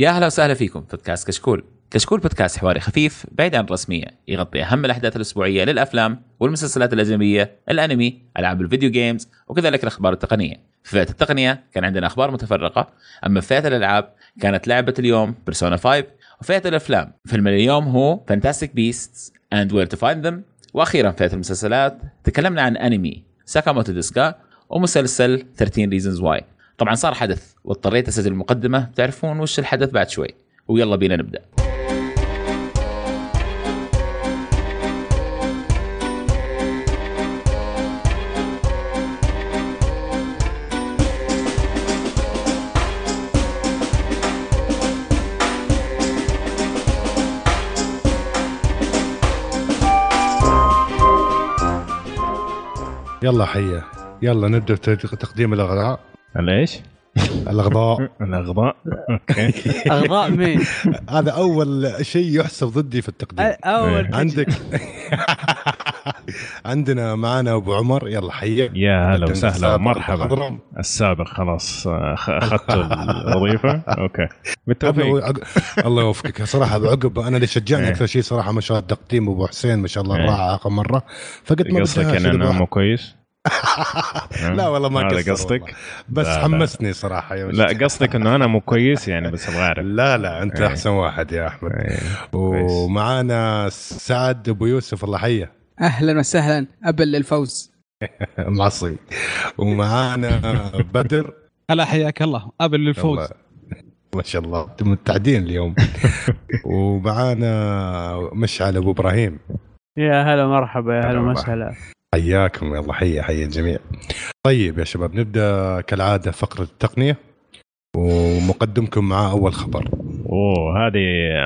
يا أهلا وسهلا فيكم بودكاست كشكول. كشكول بودكاست حواري خفيف بعيد عن الرسمية، يغطي أهم الأحداث الأسبوعية للأفلام والمسلسلات الأجنبية، الأنمي، ألعاب الفيديو جيمز، وكذلك الأخبار التقنية. في فئة التقنية كان عندنا أخبار متفرقة، أما في فئة الألعاب كانت لعبة اليوم بيرسونا 5، وفئة الأفلام فيلم اليوم هو Fantastic Beasts and Where to Find Them، وأخيرا فئة المسلسلات تكلمنا عن أنمي ساكاموتو ديسكا ومسلسل 13 Reasons Why. طبعا صار حدث واضطريت أسجل المقدمة، بتعرفون وش الحدث بعد شوي، ويلا بينا نبدأ. يلا حيا، يلا نبدأ تقديم الأغراء. ليش؟ الأغضاء أغضاء مين؟ هذا أول شيء يحسب ضدي في التقديم. عندك عندنا معنا أبو عمر، يلا حيا. يا هلا وسهلا ومرحبا. السابق خلاص أخذت الوظيفة. أوكي بالتوفيق، الله يوفقك. صراحة بعقب أنا اللي شجعني أكثر شيء صراحة ما شاء الله تقديم أبو حسين ما شاء الله رائع آخر مرة، فقلت ما بدهاش أنا مو كويس. لا والله ما قصدك، بس حمسني صراحه يا باشا. لا قصدك انه انا مو كويس يعني، بس ابغى اعرف. لا انت احسن واحد يا احمد. ومعانا سعد ابو يوسف، الله حيه. اهلا وسهلا قبل الفوز معصي. ومعانا بدر، هلا حياك الله قبل الفوز ما شاء الله متعدين اليوم. ومعانا مشعل ابو ابراهيم، يا هلا مرحبا. يا هلا مشعل، حياكم. يلا حيا الجميع. طيب يا شباب، نبدأ كالعادة فقرة التقنية، ومقدمكم مع أول خبر. هذه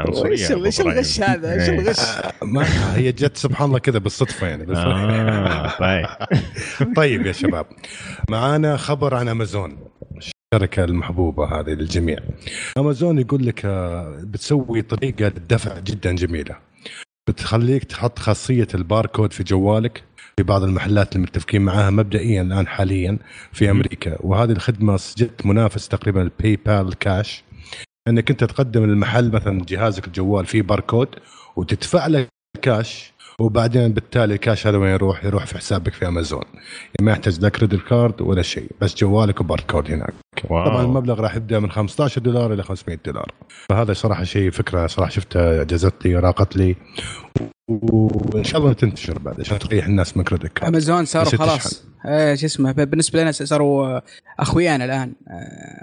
عنصرية. إيش الغش هذا؟ إيش الغش؟ ما هي جت سبحان الله كذا بالصدفة يعني. طيب يا شباب، معانا خبر عن أمازون، الشركة المحبوبة هذه للجميع. أمازون يقول لك بتسوي طريقة الدفع جدا جميلة، بتخليك تحط خاصية الباركود في جوالك في بعض المحلات اللي متفقين معاها مبدئيا الآن حاليا في أمريكا. وهذه الخدمة سجلت منافس تقريبا الباي بال كاش، أنك أنت تقدم المحل مثلا جهازك الجوال فيه باركود وتدفع له كاش، وبعدين بالتالي الكاش هذا وين يروح؟ يروح في حسابك في أمازون، يعني ما يحتاج لا كريدت كارد ولا شيء، بس جوالك وباركود هناك. واو. طبعا المبلغ راح يبدأ من $15 إلى $500، فهذا صراحة شيء فكرة صراحة شفتها جزت لي وراقت لي، وإن شاء الله تنتشر بعد عشان تريح الناس من كريدت كارد. أمازون صاروا خلاص شو اسمه بالنسبة لنا، صاروا أخويانا الآن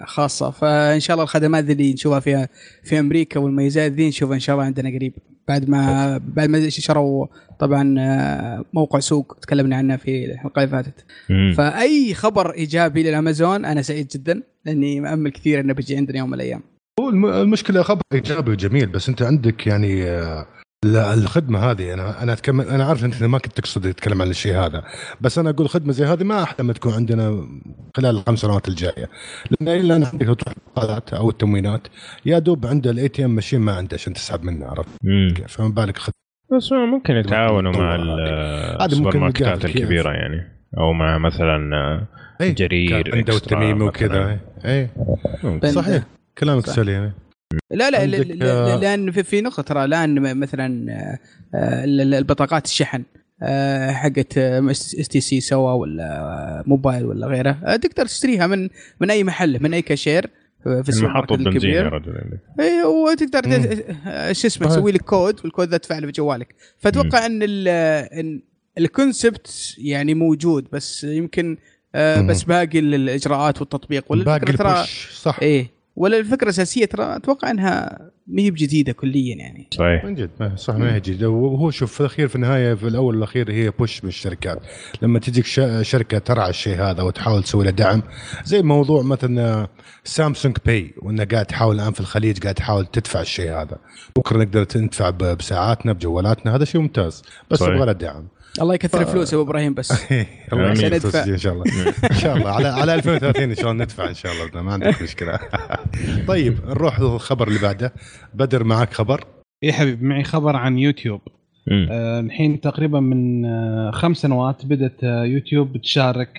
خاصة، فإن شاء الله الخدمات اللي نشوفها في أمريكا والميزات دي نشوفها إن شاء الله عندنا قريب، بعد ما شروا طبعا موقع سوق تكلمنا عنه في الحلقة اللي فاتت. فأي خبر إيجابي للأمازون أنا سعيد جدا، لأني مأمل كثير أنه بيجي عندنا يوم من الأيام. المشكلة خبر إيجابي وجميل، بس أنت عندك يعني الخدمة هذه أنا عارف أنت ما كنت تقصد تتكلم عن الشيء هذا، بس أنا أقول خدمة زي هذه ما أحلم تكون عندنا خلال 5 سنوات الجاية، لأن إلا أنا عندك تروح البقالات أو التموينات يا دوب عند الATM ماشين ما عنده عشان تسحب منه، عرفت؟ فما بالك خدمة. بس ممكن يتعاونوا مع السوبر ماركتات الكبيرة يعني، أو مع مثلا جرير عنده التميم وكذا. أي صحيح كلامك سليم يعني. لا لأن في نقطة ترى الآن مثلا البطاقات الشحن حقت STC سوا ولا موبايل ولا غيره تقدر تشتريها من أي محل، من أي كاشير في المحطة الكبير، اي وتقدر شو اسمه تسوي لك كود، والكود ذا تفعله في جوالك. فأتوقع أن الكونسبت يعني موجود، بس يمكن بس باقي الإجراءات والتطبيق والفكرة ترى صح. إيه ولا الفكرة الأساسية ترى أتوقع أنها مهي بجديدة كليا يعني. صحيح من جد صح، مهي جديدة. وهو شوف في الأخير في النهاية في الأول الأخير هي بوش من الشركات، لما تجيك شركة ترعى الشيء هذا وتحاول تسوي له دعم، زي موضوع مثلا سامسونج باي، وأنه قاعد تحاول الآن في الخليج قاعد تحاول تدفع الشيء هذا، بكرة نقدر ندفع بساعاتنا بجوالاتنا، هذا شيء ممتاز بس يبغى له دعم. الله يكثر فلوس ابو ابراهيم بس. الله يسعدك ان شاء الله. ان شاء الله على 2030 ان شاء الله ندفع ان شاء الله، ما عندك مشكله. طيب نروح للخبر اللي بعده. بدر معك خبر؟ يا حبيبي معي خبر عن يوتيوب. الحين تقريبا من 5 سنوات بدت يوتيوب تشارك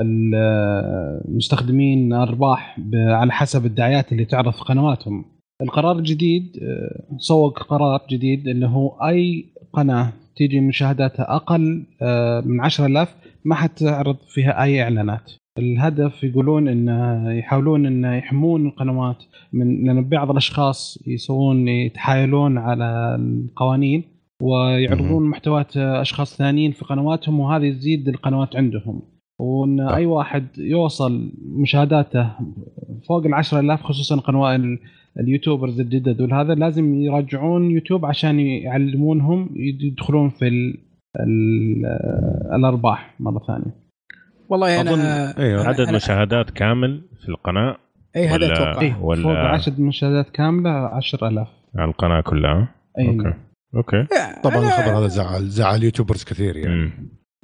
المستخدمين أرباح على حسب الدعايات اللي تعرض في قنواتهم. القرار الجديد سوق قرار جديد اللي هو أي قناة تيجي مشاهداتها أقل من 10,000 ما حتعرض فيها أي إعلانات. الهدف يقولون إنه يحاولون إنه يحمون القنوات من، لأن بعض الأشخاص يسوون يتحايلون على القوانين ويعرضون محتويات أشخاص ثانيين في قنواتهم، وهذه تزيد القنوات عندهم. وإن أي واحد يوصل مشاهداته فوق 10,000 خصوصا قنوات اليوتيوبرز الجدد والهذا لازم يراجعون يوتيوب عشان يعلمونهم يدخلون في الأرباح مرة ثانية. والله أنا أيوه. عدد مشاهدات كامل في القناة أي هذا أتوقع فوق 10 مشاهدات كاملة 10,000 على القناة كلها. أوكي أوكي طبعا الخبر هذا زعل يوتيوبرز كثير يعني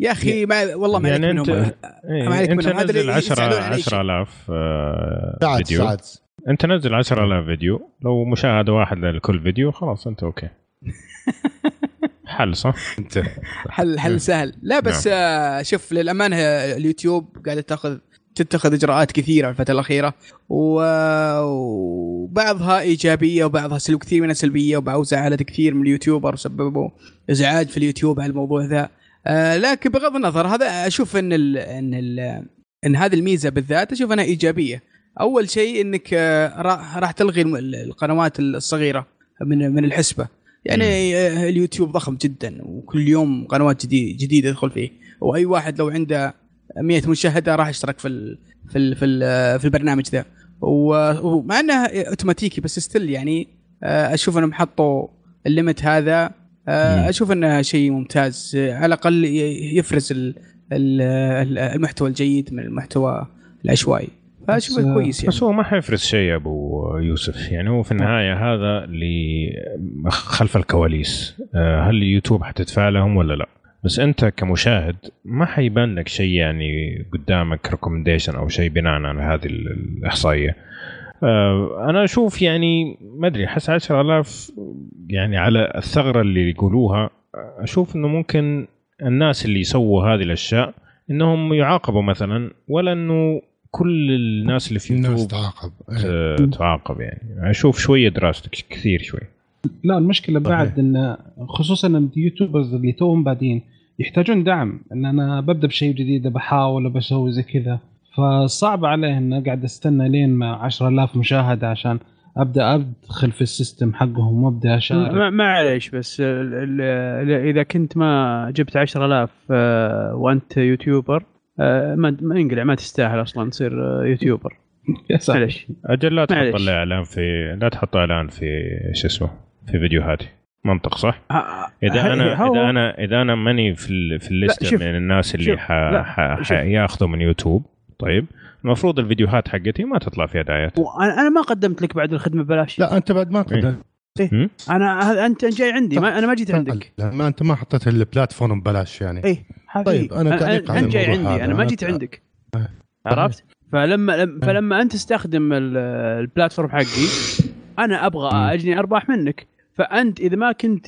يا أخي ما والله ما يعني عليك منهم أنت نزل 10,000 فيديو أنت نزل 10,000 فيديو لو مشاهد واحد لكل فيديو خلاص أنت أوكي حل صح؟ حل سهل. لا بس شوف للأمانة اليوتيوب قاعدة تتخذ إجراءات كثيرة الفترة الأخيرة وبعضها إيجابية وبعضها كثير منها سلبية، وبعض زعلت كثير من اليوتيوبر وسببوا إزعاج في اليوتيوب على الموضوع ذا. لكن بغض النظر هذا أشوف إن إن هذه الميزة بالذات أشوف أنها إيجابية. أول شيء إنك راح تلغي القنوات الصغيرة من الحسبة. يعني اليوتيوب ضخم جدا وكل يوم قنوات جديدة يدخل فيه، وأي واحد لو عنده 100 مشاهدة راح يشترك في ال في ال في, ال في البرنامج ذا، ومع أنه أوتوماتيكي بس استل يعني أشوف أنهم حطوا الليمت هذا، أشوف أنه شيء ممتاز على الأقل يفرز المحتوى الجيد من المحتوى العشوائي. فأشوفه كويس يعني. بس هو ما حيفرز شيء أبو يوسف، يعني هو في النهاية هذا اللي خلف الكواليس. هل اليوتيوب حتدفع لهم ولا لا؟ بس أنت كمشاهد ما حيبان لك شيء يعني قدامك ريكومنديشن أو شيء بناء على هذه الإحصائية. أنا أشوف يعني ما أدري حس 10,000 يعني على الثغرة اللي يقولوها، أشوف إنه ممكن الناس اللي يسووا هذه الأشياء إنهم يعاقبوا مثلا، ولا إنه كل الناس اللي في يوتيوب تعاقب. يعني أشوف شوية دراستك كثير شوي. لا المشكلة بعد إن خصوصا اليوتيوبرز اللي توهم بادين يحتاجون دعم، إن أنا ببدأ بشيء جديد بحاول بسوي زي كذا، فصعب عليه إن قاعد أستنى لين مع 10,000 مشاهدة عشان أبدأ أدخل في السيستم حقهم وأبدأ أشارك. ما عليش بس إذا كنت ما جبت 10,000 وأنت يوتيوبر ما انقلع، ما تستاهل اصلا تصير يوتيوبر. معلش اجل لا تحط اعلان في، لا تحط اعلان في ايش اسمه في فيديوهاتي منطق صح. اذا انا ماني في الليسته من الناس اللي حياخذوا من يوتيوب، طيب المفروض الفيديوهات حقتي ما تطلع فيها دعايات. انا ما قدمت لك بعد الخدمه ببلاش. لا انت بعد ما قدمت إيه؟ انت جاي عندي، ما انا ما جيت عندك، ما انت ما حطيت البلاتفورم ببلاش يعني إيه؟ طيب انا جاي عندي هذا. انا ما جيت عندك عرفت. فلما انت تستخدم البلاتفورم حقي انا ابغى اجني ارباح منك، فانت اذا ما كنت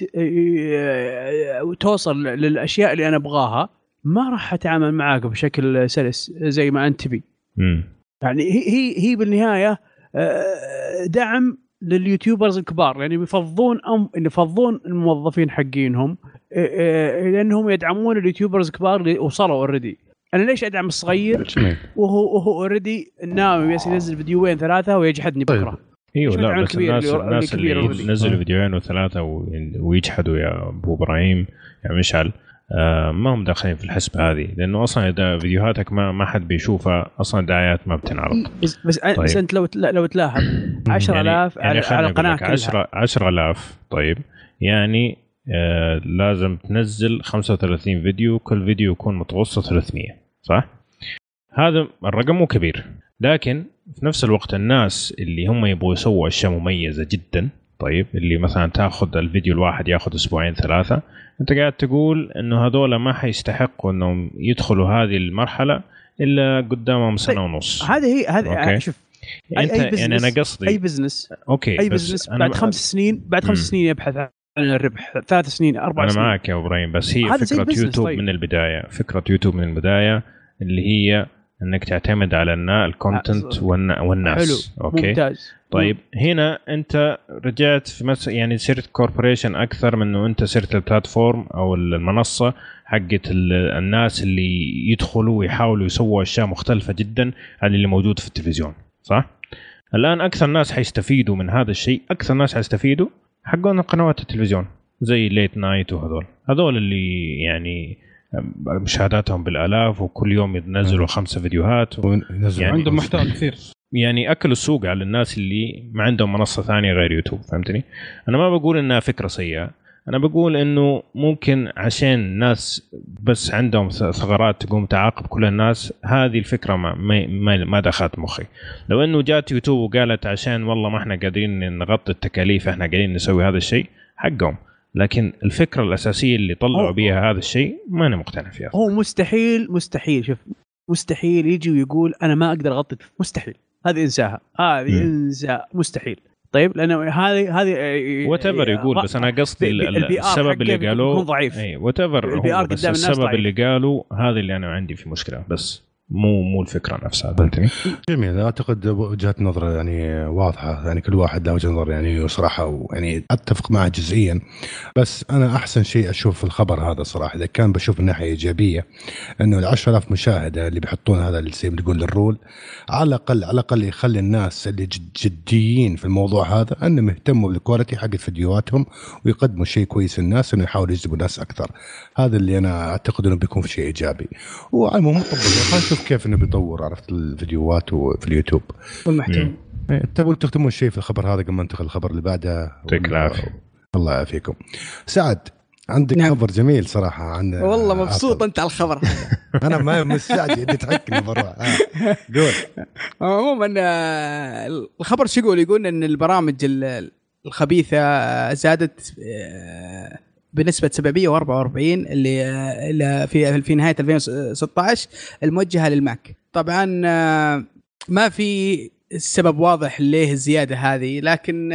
توصل للاشياء اللي انا ابغاها ما راح اتعامل معاك بشكل سلس زي ما انت تبي. يعني هي بالنهايه دعم لليوتيوبرز الكبار، يعني يفضون الموظفين حقينهم لأنهم يدعمون اليوتيوبرز الكبار اللي وصلوا أوردي. أنا ليش أدعم الصغير وهو أوردي ناوي ينزل فيديوين 3 ويجحدني بكرة؟ أيوه لا بس الناس اللي ينزلوا فيديوين 3 ويجحدوا يا أبو إبراهيم يا مشعل ما هم داخلين في الحسبة هذه، لأنه أصلاً إذا فيديوهاتك ما حد بيشوفها أصلاً دعايات ما بتنعرض. بس أنت لو تلاحظ 10,000 يعني على القناة كلها 10,000 طيب يعني لازم تنزل 35 فيديو، كل فيديو يكون متوسط 300 صح؟ هذا الرقم مو كبير، لكن في نفس الوقت الناس اللي هم يبغوا يسووا أشياء مميزة جداً طيب اللي مثلا تاخذ الفيديو الواحد ياخذ 2-3 انت قاعد تقول انه هذول ما حيستحقوا انهم يدخلوا هذه المرحله الا قدامهم سنه ونص. هذه شوف انت يعني انا قصدي اي بزنس اوكي اي بزنس بعد 5 سنين يبحث عن الربح، 3 سنين 4 سنين. انا معك يا ابراهيم بس هي فكره يوتيوب من البدايه اللي هي انك تعتمد على الكونتنت والناس. حلو. اوكي ممتاز. طيب هنا انت رجعت في يعني صرت كوربوريشن اكثر من انه انت صرت البلاتفورم او المنصه حقت الناس اللي يدخلوا ويحاولوا يسووا اشياء مختلفه جدا عن اللي موجود في التلفزيون، صح؟ الان اكثر الناس حيستفيدوا من هذا الشيء، اكثر الناس حيستفيدوا حقون قنوات التلفزيون زي ليت نايت وهذول، هذول اللي يعني مشاهداتهم بالآلاف وكل يوم ينزلوا 5 فيديوهات يعني عندهم محتوى كثير، يعني أكل السوق على الناس اللي ما عندهم منصة ثانية غير يوتيوب. فهمتني؟ أنا ما بقول إنها فكرة سيئة، أنا بقول إنه ممكن عشان الناس بس عندهم ثغرات تقوم تعاقب كل الناس، هذه الفكرة ما دخلت مخي. لو إنه جات يوتيوب وقالت عشان والله ما إحنا قادرين نغطي التكاليف إحنا قاعدين نسوي هذا الشيء حقهم، لكن الفكرة الأساسية اللي طلعوا بيها هذا الشيء ما أنا مقتنع فيها. هو مستحيل شوف، مستحيل يجي ويقول أنا ما أقدر أغطي، مستحيل، هذه إنساها، هذه إنساء، مستحيل. طيب لأنه هذه whatever يقول، بس أنا قصدي السبب اللي قالوا ضعيف، whatever هو، بس السبب اللي قالوا هذا اللي أنا عندي في مشكلة، بس مو الفكرة نفسها. جميل، أعتقد وجهة نظر يعني واضحة، يعني كل واحد له وجهة نظر يعني صراحة، ويعني أتفق معه جزئيا، بس أنا أحسن شيء أشوف الخبر هذا صراحة، إذا كان بشوف الناحية إيجابية إنه 10,000 مشاهدة اللي بيحطون هذا اللي تقول الرول، على الأقل يخلي الناس اللي جديين في الموضوع هذا أنهم يهتموا بالكواليتي حق فيديوهاتهم ويقدموا شيء كويس للناس، إنه يحاولوا يجذبوا الناس أكثر. هذا اللي أنا أعتقد إنه بيكون شيء إيجابي، وعلى كيف انه بيطور عرفت الفيديوهات وفي اليوتيوب والمحتوى. تبون تختمون شيء في الخبر هذا قبل ما ننتقل الخبر اللي بعده؟ الله يعافيكم. سعد عندك خبر جميل صراحه عن والله مبسوط انت على الخبر هذا. انا ما مستعجل اللي تحكني برا. قول. عموما الخبر شو يقول ان البرامج الخبيثه زادت بنسبة 744 اللي في نهاية 2016 الموجهة للماك. طبعا ما في سبب واضح ليه الزيادة هذه، لكن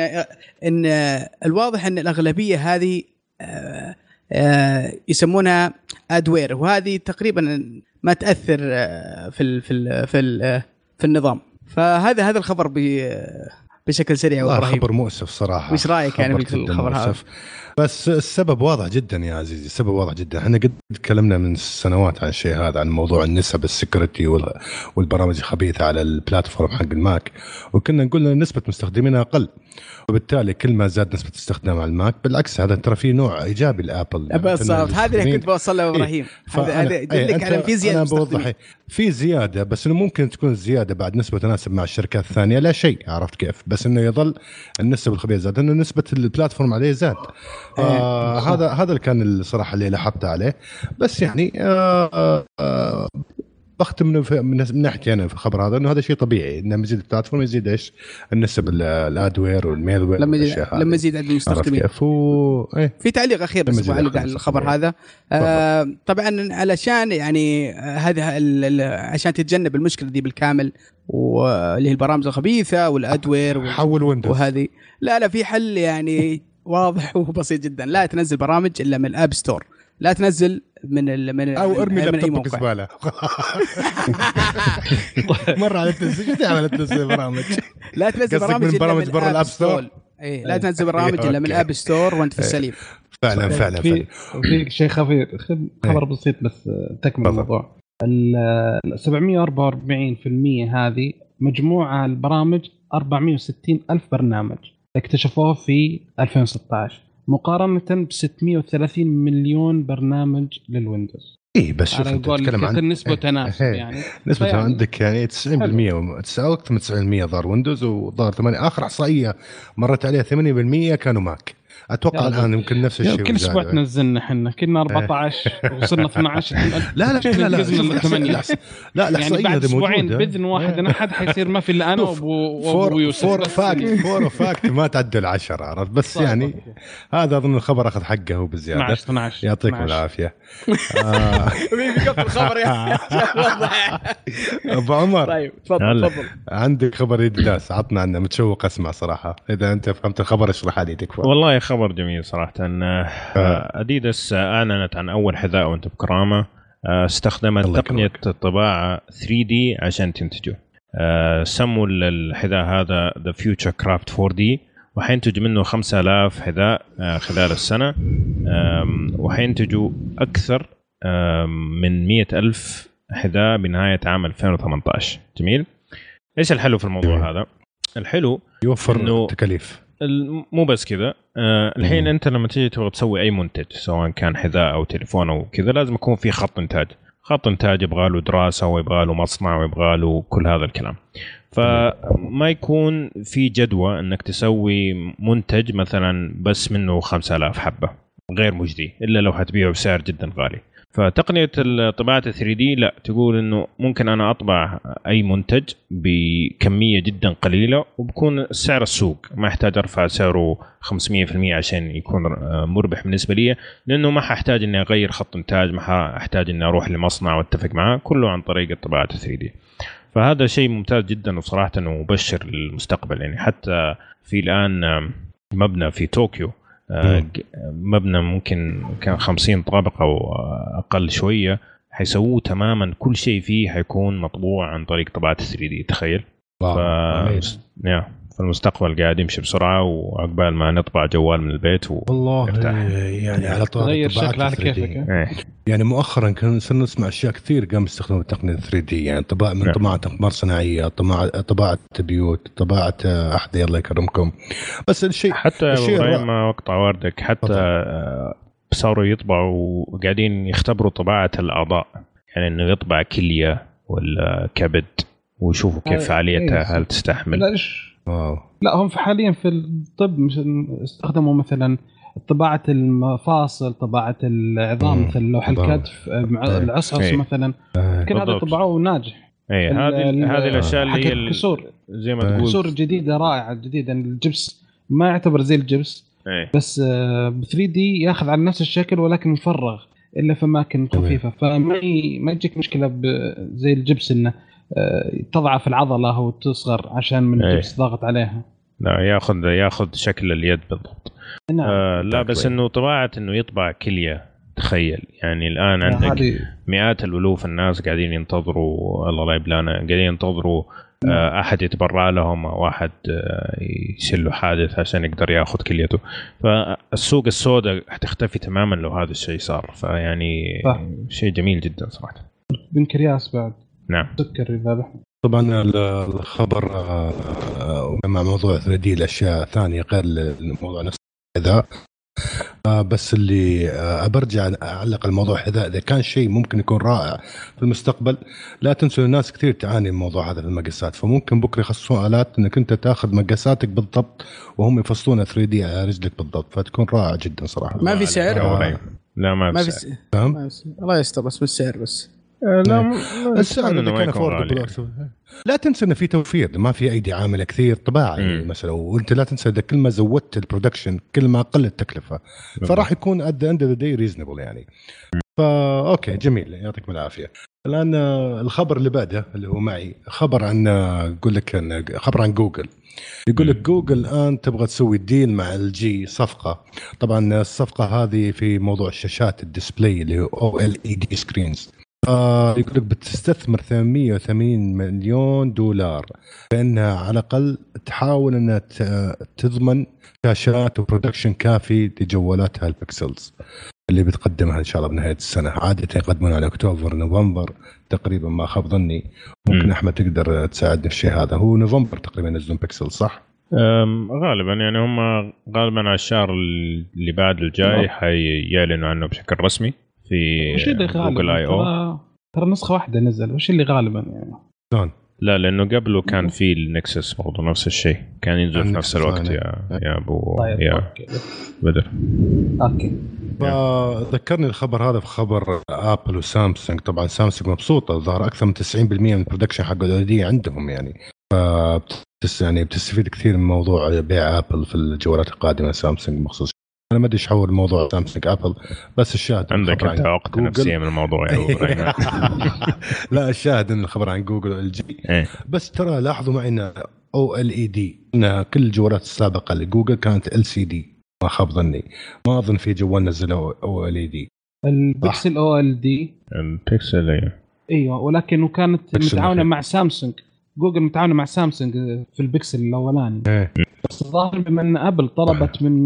إن الواضح أن الأغلبية هذه يسمونها أدوير، وهذه تقريبا ما تأثر في النظام. فهذا الخبر بشكل سريع ورهيب. خبر مؤسف صراحة. وش رأيك يعني بالخبر هذا؟ بس السبب واضح جدا يا عزيزي، السبب واضح جدا. احنا قد تكلمنا من سنوات عن الشيء هذا، عن موضوع النسب السكيورتي والبرامج الخبيثة على البلاتفورم حق الماك، وكنا نقول ان نسبة مستخدمينها اقل، وبالتالي كل ما زاد نسبة استخدام على الماك بالعكس هذا ترى فيه نوع ايجابي لابل. بس هذه اللي كنت بوصل له ابراهيم، هذا يدلك على في زيادة، في زيادة، بس انه ممكن تكون زيادة بعد نسبة تناسب مع الشركات الثانية، لا شيء عرفت كيف، بس انه يظل النسبة الخبيثة زادت، انه نسبة البلاتفورم عليه زاد. هذا اللي كان الصراحة اللي لاحظت عليه. بس يعني بختم من ناحيتي أنا في الخبر هذا إنه هذا شيء طبيعي، إنه مزيد البلاتفورم يزيد إيش النسب الأدوير والميلوير لما يزيد عدد المستخدمين. في تعليق أخير بس على الخبر هذا، طبعا علشان يعني هذا عشان تتجنب المشكلة دي بالكامل، واللي هي البرامج الخبيثة والأدوير حول ويندوز وهذه، لا في حل يعني واضح وبسيط جدا. لا تنزل برامج إلا من الأب ستور، لا تنزل من أو ارمي لابتوبك زبالة. مرة على تنزل شو تعمل تنزل برامج؟ لا تنزل برامج برا الأب ستور. لا تنزل برامج إلا من الأب ستور وأنت في السليم. فعلا. في شيء خفيف، خبر بسيط بس تكمل الموضوع. 744% هذه مجموعة البرامج 460,000 برنامج اكتشفوه في 2016 مقارنة ب 630 مليون برنامج للويندوز. بس شوف انت تتكلم عن نسبة تناسب، يعني نسبة عندك يعني 90% اكثر من 90% ضار ويندوز وضار 8. اخر احصائية مرت عليها 8% كانوا ماك، اتوقع الان يمكن نفس الشيء. كل اسبوع تنزلنا احنا كنا 14 وصلنا 12. لا يعني بعد اسبوعين باذن واحد انا حد حيصير ما في الا انا وابو يوسف. فور فاكت ما تعدل 10 عرفت، بس يعني هذا اظن الخبر اخذ حقه وبزياده. يعطيكم العافيه. بيقفل الخبر يا ابو عمر. طيب تفضل عندك خبر يدلاس، عطنا عنه، متشوق اسمع صراحه. اذا انت فهمت الخبر اشرح لي تكفى. والله خبر جميل صراحة. أن أديداس أعلنت عن أول حذاء وانت بكرامة استخدمت تقنية الطباعة 3D عشان تنتجه. سموا الحذاء هذا The Future Craft 4D، وحينتج منه 5000 حذاء خلال السنة، وحينتجوا أكثر من 100,000 حذاء بنهاية عام 2018. جميل. إيش الحلو في الموضوع هذا؟ الحلو يوفر تكاليف، مو بس كذا. الحين أنت لما تيجي تبغى تسوي أي منتج سواء كان حذاء أو تليفون أو كذا، لازم يكون في خط إنتاج. خط إنتاج يبغاله دراسة ويبغاله مصنع ويبغاله كل هذا الكلام، فما يكون في جدوى أنك تسوي منتج مثلا بس منه 5000 حبة، غير مجدي إلا لو هتبيعه بسعر جدا غالي. فتقنية الطباعة 3D لا، تقول أنه ممكن أنا أطبع أي منتج بكمية جدا قليلة وبكون سعر السوق، ما أحتاج أرفع سعره 500% عشان يكون مربح بالنسبة لي، لأنه ما أحتاج أني أغير خط إنتاج، ما أحتاج أني أروح لمصنع وأتفق معاه، كله عن طريق الطباعة 3D. فهذا شيء ممتاز جدا وصراحة مبشر للمستقبل. يعني حتى في الآن مبنى في طوكيو، مبنى ممكن كان 50 طابقة أو أقل شوية، حيسووه تماما كل شيء فيه حيكون مطبوع عن طريق طباعة 3D. تخيل. فالمستقبل قاعد يمشي بسرعة، وعقبال ما نطبع جوال من البيت والله يعني على طريق الطباعة 3D. يعني مؤخرا كنا نسمع أشياء كثير قام استخدام التقنية 3D، يعني طباعة من طباعة أقمار صناعية، طباعة بيوت، طباعة أحد الله يكرمكم. بس الشيء حتى غير ما وقطع واردك، حتى صاروا يطبعوا وقاعدين يختبروا طباعة الأعضاء، يعني إنه يطبع كلية ولا كبد ويشوفوا كيف فعاليتها، هل تستحمل. لا هم حاليا في الطب مش استخدموا مثلا طباعة المفاصل، طباعة العظام، مثل لوح الكتف مع العصعص مثلا، كل هذا طبعوه ناجح. هذه الأشياء اللي هي الكسور، زي ما تقول الكسور الجديدة رائعة جديدة. الجبس ما يعتبر زي الجبس، بس ب 3D ياخذ على نفس الشكل ولكن مفرغ إلا في أماكن خفيفة، فما يجيك مشكلة زي الجبس إنه تضعف العضلة وتصغر عشان من الجبس ضغط عليها. لا، ياخذ شكل اليد بالضبط. لا بس إنه طباعة إنه يطبع كلية، تخيل. يعني الآن عندك مئات الألوف الناس قاعدين ينتظروا، الله لا يبلانا، قاعدين ينتظروا أحد يتبرع لهم أو أحد يشيل له حادث عشان يقدر ياخذ كليته. فالسوق السوداء هتختفي تماما لو هذا الشيء صار. فيعني شيء جميل جدا صراحة. بن كرياس بعد. نعم. تذكر الذبح. طبعا الخبر مع موضوع 3D الأشياء ثانية غير الموضوع نفسه هذا، بس اللي برجع أعلق الموضوع هذا، إذا كان شيء ممكن يكون رائع في المستقبل، لا تنسوا الناس كثير تعاني الموضوع هذا في المقاسات، فممكن بكرة يخصصون آلات إنك أنت تأخذ مقاساتك بالضبط وهم يفصلونها 3D على رجلك بالضبط، فتكون رائع جدا صراحة. ما في سعر؟ لا ما في سعر. الله يستر بس بالسعر بس. لا تنسى ان في توفير، ما في ايدي عامله كثير طباعه مثلا، وانت لا تنسى ده كل ما زودت البرودكشن كل ما قلت التكلفه، فراح يكون at the end of the day reasonable يعني. فا اوكي جميل، يعطيكم العافيه. الان الخبر اللي بعده اللي هو معي خبر عن، اقول لك خبر عن جوجل. يقول لك جوجل الان تبغى تسوي ديل مع الجي، صفقه. طبعا الصفقه هذه في موضوع الشاشات الديسبلاي اللي هو OLED screens. يقولك بتستثمر $880 مليون بأنها على الأقل تحاول أنها تضمن شاشات وبرودكشن كافي لجوالاتها البكسلز اللي بتقدمها إن شاء الله بنهاية السنة. عادة يقدمون على أكتوبر نوفمبر تقريبا، ما خاب ظني. ممكن أحمد تقدر تساعدنا في الشيء هذا. هو نوفمبر تقريبا نزلون بكسل صح؟ غالبا يعني هم غالبا على الشهر اللي بعد الجاي حيعلنوا عنه بشكل رسمي في جوجل I/O. ترى نسخة واحدة نزل، وش اللي غالبا يعني؟ لا لأنه قبله كان في النكسس برضو نفس الشيء، كان ينزل في نفس الوقت. يا أبو طيب يا بدر. أوكي. ذكرني الخبر هذا في خبر آبل وسامسونج. طبعا سامسونج مبسوطة، ظهر أكثر من 90% من البرودكشن حق الأودي عندهم يعني. يعني بتستفيد كثير من موضوع بيع آبل في الجوالات القادمة سامسونج مخصوص. أنا ما أدري إيش حول موضوع سامسونج آبل، بس الشاهد عندك أنت عقدة نفسية من الموضوع يعني. لا الشاهد إن الخبر عن جوجل والجي. بس ترى لاحظوا معنا OLED، إن كل الجوالات السابقة لجوجل كانت LCD ما خاب ظني، ما أظن في جوال نزلوا OLED. البيكسل او ال دي البيكسل ايوه، ولكنه كانت متعاونه مع سامسونج، جوجل متعاونه مع سامسونج في البيكسل الاولاني إيه. بس الظاهر بما ان ابل طلبت من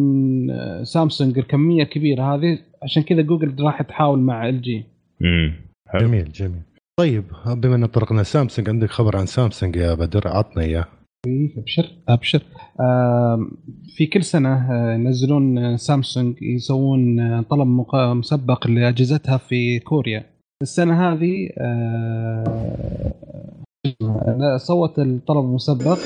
سامسونج الكميه كبيره هذه، عشان كذا جوجل راح تحاول مع ال جي. جميل جميل. طيب بما ان طرقنا سامسونج، عندك خبر عن سامسونج يا بدر؟ عطنا اياه. ابشر ابشر. في كل سنه ينزلون سامسونج يسوون طلب مسبق لاجهزتها في كوريا. السنه هذه سوت الطلب المسبق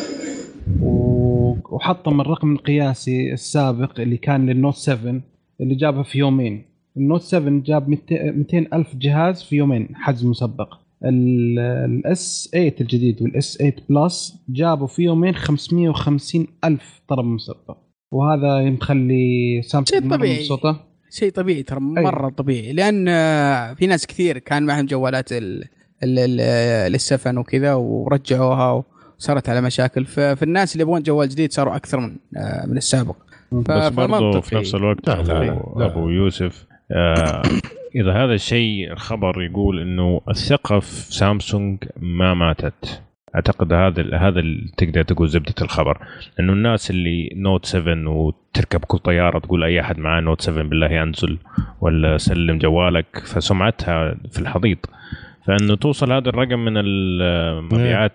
وحطم الرقم القياسي السابق اللي كان للنوت 7 اللي جابها في يومين. النوت 7 جاب 200,000 جهاز في يومين حجم مسبق. الاس 8 الجديد والاس 8 بلس جابوا في يومين 550,000 طلب مسبق، وهذا يمخلي سامسونج مبسوطه. شيء طبيعي ترى، مره طبيعي، لان في ناس كثير كان معهم جوالات السفن وكذا ورجعوها وصارت على مشاكل، فالناس اللي يبغون جوال جديد صاروا اكثر من السابق. بس برضو في نفس الوقت أبو يوسف إذا هذا الشيء الخبر يقول إنه الثقة في سامسونج ما ماتت. أعتقد هذا تقدر تقول زبدة الخبر، إنه الناس اللي نوت 7 وتركب كل طيارة تقول أي أحد معاه نوت 7 بالله ينزل ولا سلم جوالك، فسمعتها في الحضيض، فإنه توصل هذا الرقم من المبيعات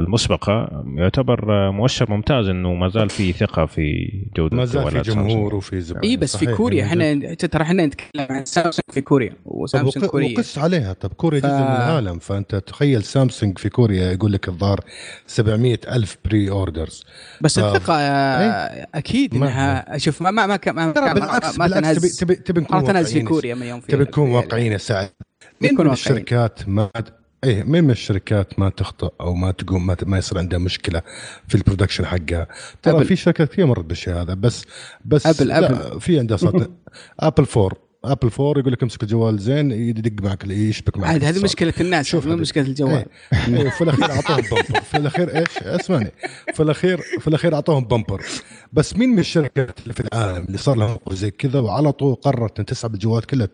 المسبقة يعتبر مؤشر ممتاز إنه ما زال في ثقة في جودة، ما زال في جمهور وفي زبائن. إيه بس في كوريا إحنا ترى نتكلم عن سامسونج في كوريا وسامسونج كوريا وقص عليها. طب كوريا جزء من العالم، فأنت تخيل سامسونج في كوريا يقول لك الظاهر 700,000 بري أوردرز بس الثقة أكيد إنها أشوف ما تنهز. تبي نكون واقعيين الساعة. من الشركات ما ايه من الشركات ما تخطئ او ما تقوم ما يصير عندها مشكله في البرودكشن حقها. ترى في شركات كثير مرت بالشيء هذا، بس لا في عندها صدق. ابل 4 يقول لك امسك الجوال زين يدق معك يشبك معك. هذه مشكله الناس، شوف مشكله الجوال إيه. في الاخير اعطوهم بامبر، في الاخير ايش اسمعني، في الاخير اعطوهم بامبر. بس مين من الشركات اللي في العالم اللي صار لهم زي كذا وعلى طول قررت ان تسحب الجوالات كلها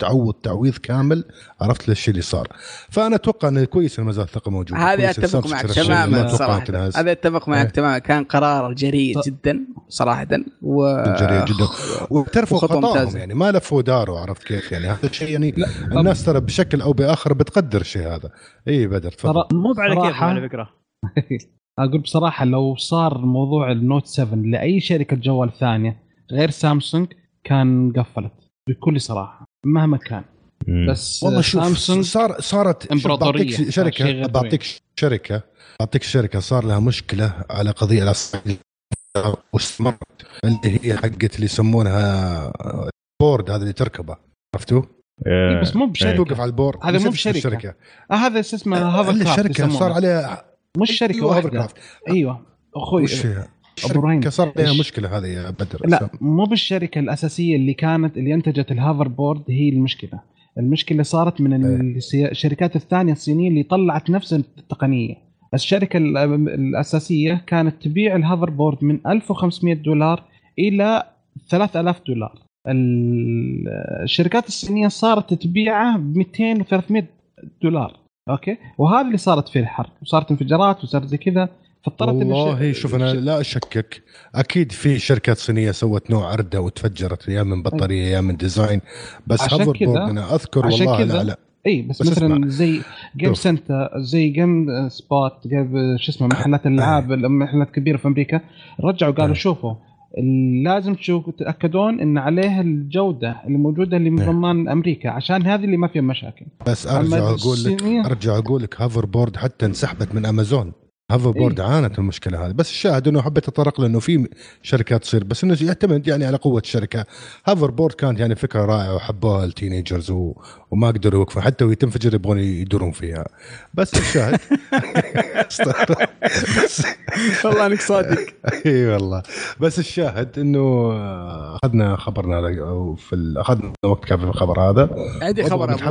تعويض كامل؟ عرفت الشيء اللي صار. فانا اتوقع انه كويس ان ما زال الثقه موجوده. هذا اتفق معك تماما صراحه، هذا اتفق معك تماما. كان قرار جريء جدا صراحه جريء جدا، وترفوا خطاهم يعني ما لفوا داروا. عرفت كيف يعني هذا الشيء يعني الناس ترى بشكل او باخر بتقدر شيء هذا. اي بدر تفضل. مو على كيف على فكره. اقول بصراحه لو صار موضوع النوت 7 لاي شركه جوال ثانيه غير سامسونج كان قفلت بكل صراحه مهما كان. بس سامسونج صارت امبراطوريه. شركه بعطيك شركه صار لها مشكله على قضيه الاسعار واستمرت، اللي هي حقت اللي يسمونها بورد، هذا اللي تركبه عرفتوه إيه. بس مو بشركه توقف على البورد، هذا مو بشركه، هذا اسمه هذا الشركه صار عليها مش شركه واحده. ايوه اخوي ابو راين صار لها مشكله هذه يا بدر. لا مو بالشركه الاساسيه اللي انتجت الهافر بورد هي المشكله. المشكله صارت من الشركات الثانيه الصينيه اللي طلعت نفس التقنيه. الشركه الاساسيه كانت تبيع الهافر بورد من $1,500 الى $3,000. الشركات الصينية صارت تبيعه $200-$300. أوكي، وهذا اللي صارت فيه الحرب وصارت انفجارات وصارت زي كذا. فاضطرت والله شوف أنا لا أشكك، أكيد في شركات صينية سوت نوع عردة وتفجرت، يا من بطارية يا من ديزاين. بس حضر أنا أذكر والله لا اي بس مثلا زي جيم سنتر، زي جيم سبوت، جيم شو اسمه محلات الألعاب، محلات كبيرة في أمريكا، رجعوا قالوا شوفوا لازم تتأكدون إن عليها الجودة اللي موجودة اللي من ضمان أمريكا، عشان هذه اللي ما فيها مشاكل. بس أرجع أقول لك هافر بورد حتى انسحبت من أمازون. هافر بورد عانت المشكلة هذه. بس الشاهد إنه حبيت أتطرق لأنه في شركات تصير، بس إنه يعتمد يعني على قوة الشركة. هافر بورد كانت يعني فكرة رائعة وحبوها التينيجرز وما قدروا يوقفوا، حتى ويتنفجر يبغون يدورون فيها. بس الشاهد والله أنك صادق. إيه والله. بس الشاهد إنه أخذنا خبرنا أخذنا وقت كافي في الخبر هذا. عندي خبر أبو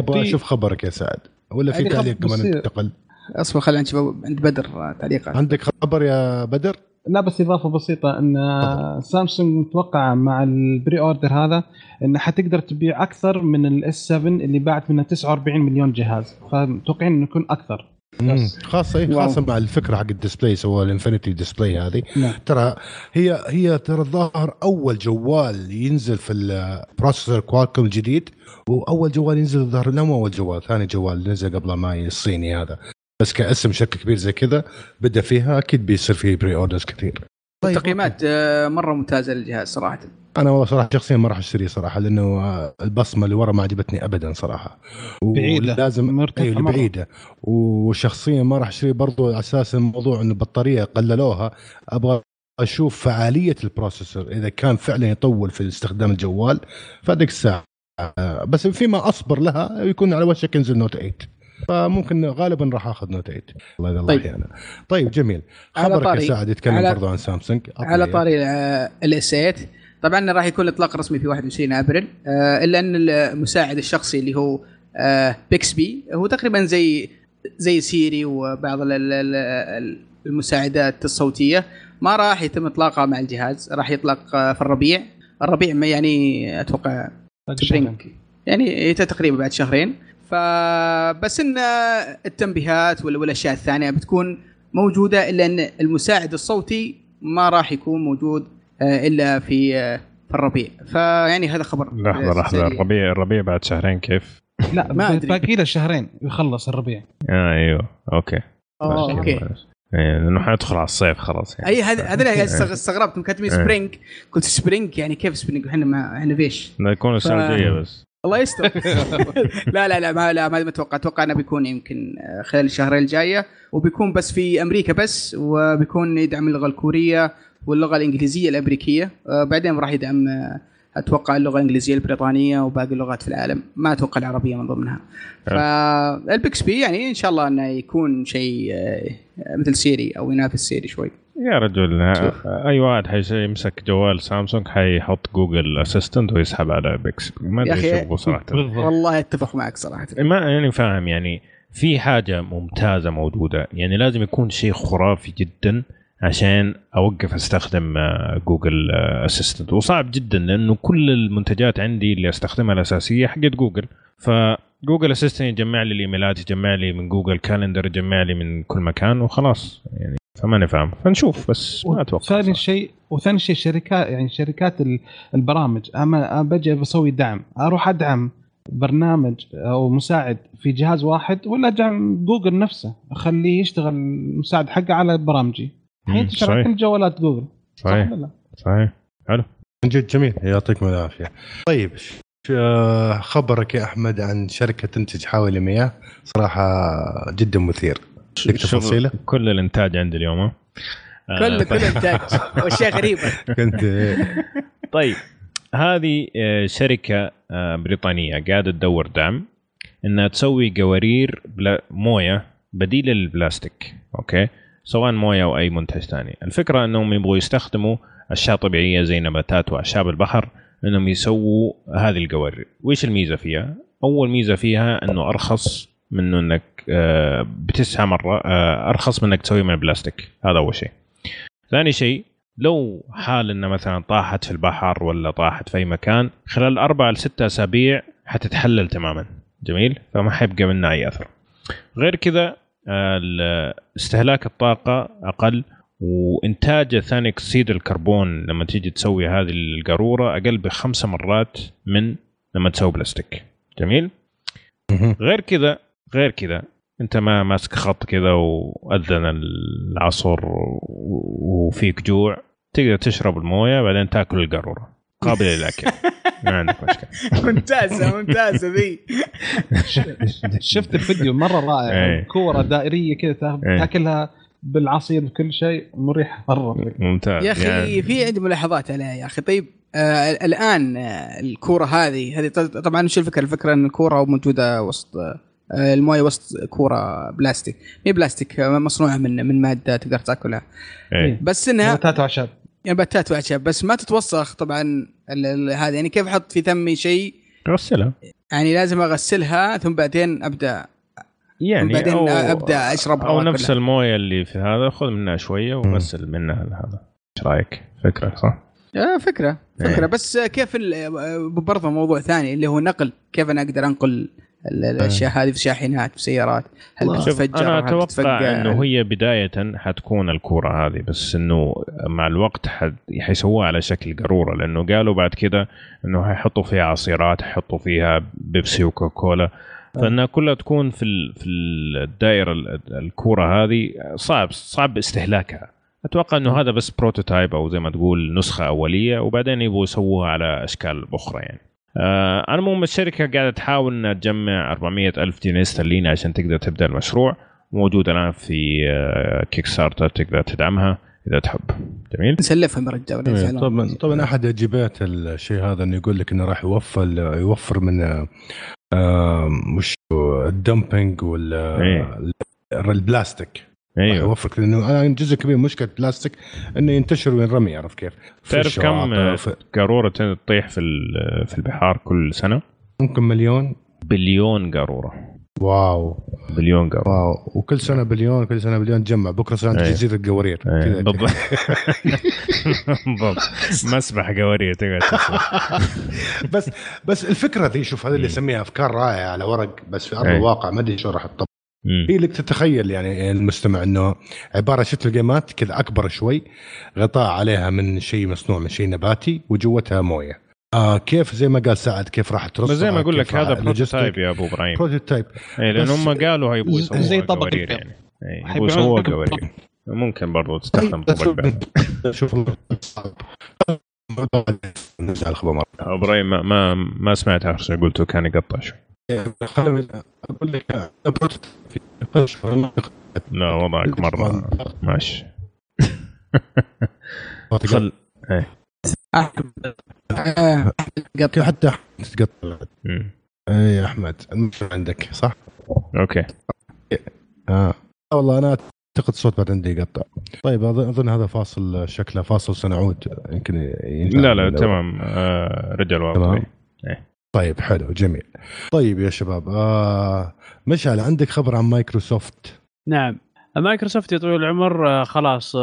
إبراهيم. أشوف خبرك يا سعد ولا في تعليق كمان ننتقل؟ أصبر خلينا نشوف عند بدر تعليقات. عندك خبر يا بدر؟ لا بس إضافة بسيطة أن سامسونج متوقع مع البري أوردر هذا أن حتقدر تبيع أكثر من الS7 اللي باعت منها 49 مليون جهاز، متوقعين أنه يكون أكثر. خاصة مع الفكرة حق الديسبلاي سوى الانفينيتي ديسبلاي هذه. ترى هي ترى الظاهر أول جوال ينزل في البروسيسور كوالكوم الجديد، وأول جوال ينزل الظاهر لا مو أول جوال، ثاني جوال نزل قبل ما الصيني هذا، بس كاسم شكل كبير زي كذا بدأ فيها أكيد بيصير فيه بري أوردرز كثير. طيب تقييمات مرة ممتازة للجهاز صراحة. أنا والله صراحة شخصيا ما راح أشتريه صراحة، لأنه البصمة اللي ورا ما عجبتني أبدا صراحة، ولازم أيوة بعيدة، وشخصيا ما راح أشتريه برضو على أساس الموضوع إنه البطارية قللوها. أبغى أشوف فعالية البروسيسور إذا كان فعلا يطول في استخدام الجوال فهذيك الساعة، بس فيما أصبر لها يكون على وشك ينزل نوت 8، فممكن غالبا راح اخذ نوت 8. الله يرضى عليك. انا طيب جميل. خبرك يا سعد، يتكلم برضو عن سامسونج على طاري الاس 8. طبعا راح يكون الاطلاق رسمي في 21 ابريل، الا ان المساعد الشخصي اللي هو بيكسبي هو تقريبا زي سيري وبعض المساعدات الصوتيه، ما راح يتم اطلاقها مع الجهاز، راح يطلق في الربيع ما يعني اتوقع يعني تقريبا بعد شهرين. فبس ان التنبيهات والاشياء الثانيه بتكون موجوده، الا ان المساعد الصوتي ما راح يكون موجود الا في الربيع. فيعني هذا خبر. لحظه الربيع بعد شهرين كيف؟ لا ما ادري، باقي له شهرين يخلص الربيع. ايوه اوكي لانه حندخل على الصيف خلاص يعني. اي هذا استغربت كاتبين سبرينج، قلت سبرينج يعني كيف سبرينج؟ احنا ما احنا فيش نكون السنه الجايه بس الله يستر. لا لا لا ما لا ما اتوقع انه بيكون يمكن خلال الشهرين الجايه، وبيكون بس في امريكا بس، وبيكون يدعم اللغه الكوريه واللغه الانجليزيه الامريكيه، بعدين راح يدعم اتوقع اللغه الانجليزيه البريطانيه وباقي اللغات في العالم، ما اتوقع العربيه من ضمنها. فالبيكسبي يعني ان شاء الله انه يكون شيء مثل سيري او ينافس سيري شوي. يا رجل اي واحد حيمسك جوال سامسونج حيحط جوجل اسيستنت ويسحب على بيكسبي، ما ادري شو صراحه. والله اتفق معك صراحه، ما يعني فاهم يعني في حاجه ممتازه موجوده، يعني لازم يكون شيء خرافي جدا عشان اوقف استخدم جوجل اسيستنت، وصعب جدا لانه كل المنتجات عندي اللي استخدمها الاساسيه حقت جوجل. فجوجل اسيستنت يجمع لي الايميلات، يجمع لي من جوجل كالندر، يجمع لي من كل مكان وخلاص يعني، فما نفهم فنشوف بس ما اتوقع. وثاني شيء شركات يعني شركات البرامج، اما بجي بسوي دعم اروح ادعم برنامج او مساعد في جهاز واحد ولا دعم جوجل نفسه، اخليه يشتغل المساعد حقه على برامجي الحين تشتغل كل جوالات جوجل. صحيح حلو من جد جميل، يعطيكم العافيه. طيب خبرك يا احمد عن شركه تنتج حوالي 100 صراحه جدا مثير. لك تفاصيله كل الانتاج عند اليوم كل انتاج واشياء غريبه كنت طيب هذه شركه بريطانيه قاعده تدور دعم انها تسوي قوارير مويه بديله للبلاستيك، اوكي، سواء مويه او اي منتج ثاني. الفكره انهم يبغوا يستخدموا اشياء طبيعيه زي نباتات واعشاب البحر انهم يسووا هذه القوارير. وايش الميزه فيها؟ اول ميزه فيها انه ارخص من انك بتسعى مره، ارخص من انك تسوي من البلاستيك، هذا اول شيء. ثاني شيء لو حال ان مثلا طاحت في البحر ولا طاحت في اي مكان، خلال 4 ل 6 اسابيع حتتحلل تماما. جميل، فما حيبقى منها اي اثر. غير كذا استهلاك الطاقة أقل، وإنتاج ثاني أكسيد الكربون لما تيجي تسوي هذه القارورة أقل ب5 مرات من لما تسوي بلاستيك. جميل. غير كذا أنت ما ماسك خط كذا وأذن العصر وفيك جوع، تقدر تشرب الموية بعدين تأكل القارورة قابلة للأكل. ما عندك مشكلة. ممتازة ذي. شفت الفيديو مرة رائع، كورة دائرية كذا تأكلها بالعصير بكل شيء، مريحة مرة. ممتاز يا أخي. في عندي ملاحظات عليها يا أخي. طيب الآن الكورة هذه طبعا شو الفكرة أن الكورة موجودة وسط الموية، وسط كورة بلاستيك، مي بلاستيك مصنوعة من مادة تقدر تأكلها، بس إنها نباتات وأعشاب بس ما تتوسخ طبعا. هذا يعني كيف أحط في ثمي شيء؟ أغسلها يعني، لازم أغسلها ثم بعدين أبدأ يعني بعدين ابدا اشرب او نفس المويه اللي في هذا خذ منها شويه وغسل منها هذا. ايش رايك؟ فكره صح. فكره فكره. بس كيف برضه موضوع ثاني اللي هو نقل، كيف انا اقدر انقل الاشياء هذه في شاحنات في سيارات؟ هل انا اتوقع انه هي بدايه حتكون الكوره هذه، بس انه مع الوقت حيسووها على شكل قاروره، لانه قالوا بعد كده انه حيحطوا فيها عصيرات، حيحطوا فيها بيبسي وكوكولا، فإنها كلها تكون في الدائرة الكورة هذه. صعب استهلاكها. أتوقع إنه هذا بس بروتوتايب أو زي ما تقول نسخة أولية، وبعدين يبغوا يسووها على أشكال أخرى يعني. أنا مهم الشركة قاعدة تحاول إنها تجمع 400,000 جنيه استرليني عشان تقدر تبدأ المشروع. موجود الآن في كيكستارتر، تقدر تدعمها إذا تحب. جميل. تسلفها مرجع. طبعا أحد أجيبات الشيء هذا إنه يقول لك إنه راح يوفر من مش الدمبينج والبلاستيك. أيوه. يوفرك، لأنه جزء كبير مشكلة بلاستيك إنه ينتشر وينرمي. عرف كيف؟ تعرف كم قارورة تطيح في البحار كل سنة؟ ممكن بليون قارورة. واو. بليون قارورة. واو. وكل سنة بليون، كل سنة بليون تجمع. بكرة سنة جزيرة القوارير. أيوه. بالضبط. بالضبط. مسبح قوارير. بس الفكرة دي، شوف، هذا اللي يسميها أفكار رائعة على ورق، بس في أرض الواقع ما أدري شو راح تطبق. هي اللي تتخيل يعني المستمع إنه عبارة شفت الجيمات كذا أكبر شوي، غطاء عليها من شيء مصنوع من شيء نباتي، وجوتها موية. كيف زي ما قال سعد، كيف راح ترص؟ زي ما أقول لك هذا بروتوتايب يا أبو إبراهيم. بروتوتايب. لأن هم قالوا هيبوا يسووا زي طبق يعني. هيبوا يسووا قوارير. ممكن برضو تستخدم طبق بعد. شوف. نرجع الخبر مرة. إبراهيم ما سمعت آخر شيء قلته، كان يقطع شوي. أقول لك في قش فرمة. لا وضعك مرة ماشي. خل. قطع حتى تقطع. إيه أحمد عندك صح؟ أوكي. والله أنا أعتقد صوت بعد عندي قطع. طيب أظن هذا فاصل، شكله فاصل سنعود يمكن. لا تمام. رجع الوضع. طيب حلو جميل. طيب يا شباب، مشعل عندك خبر عن مايكروسوفت؟ نعم، مايكروسوفت يا طويل العمر خلاص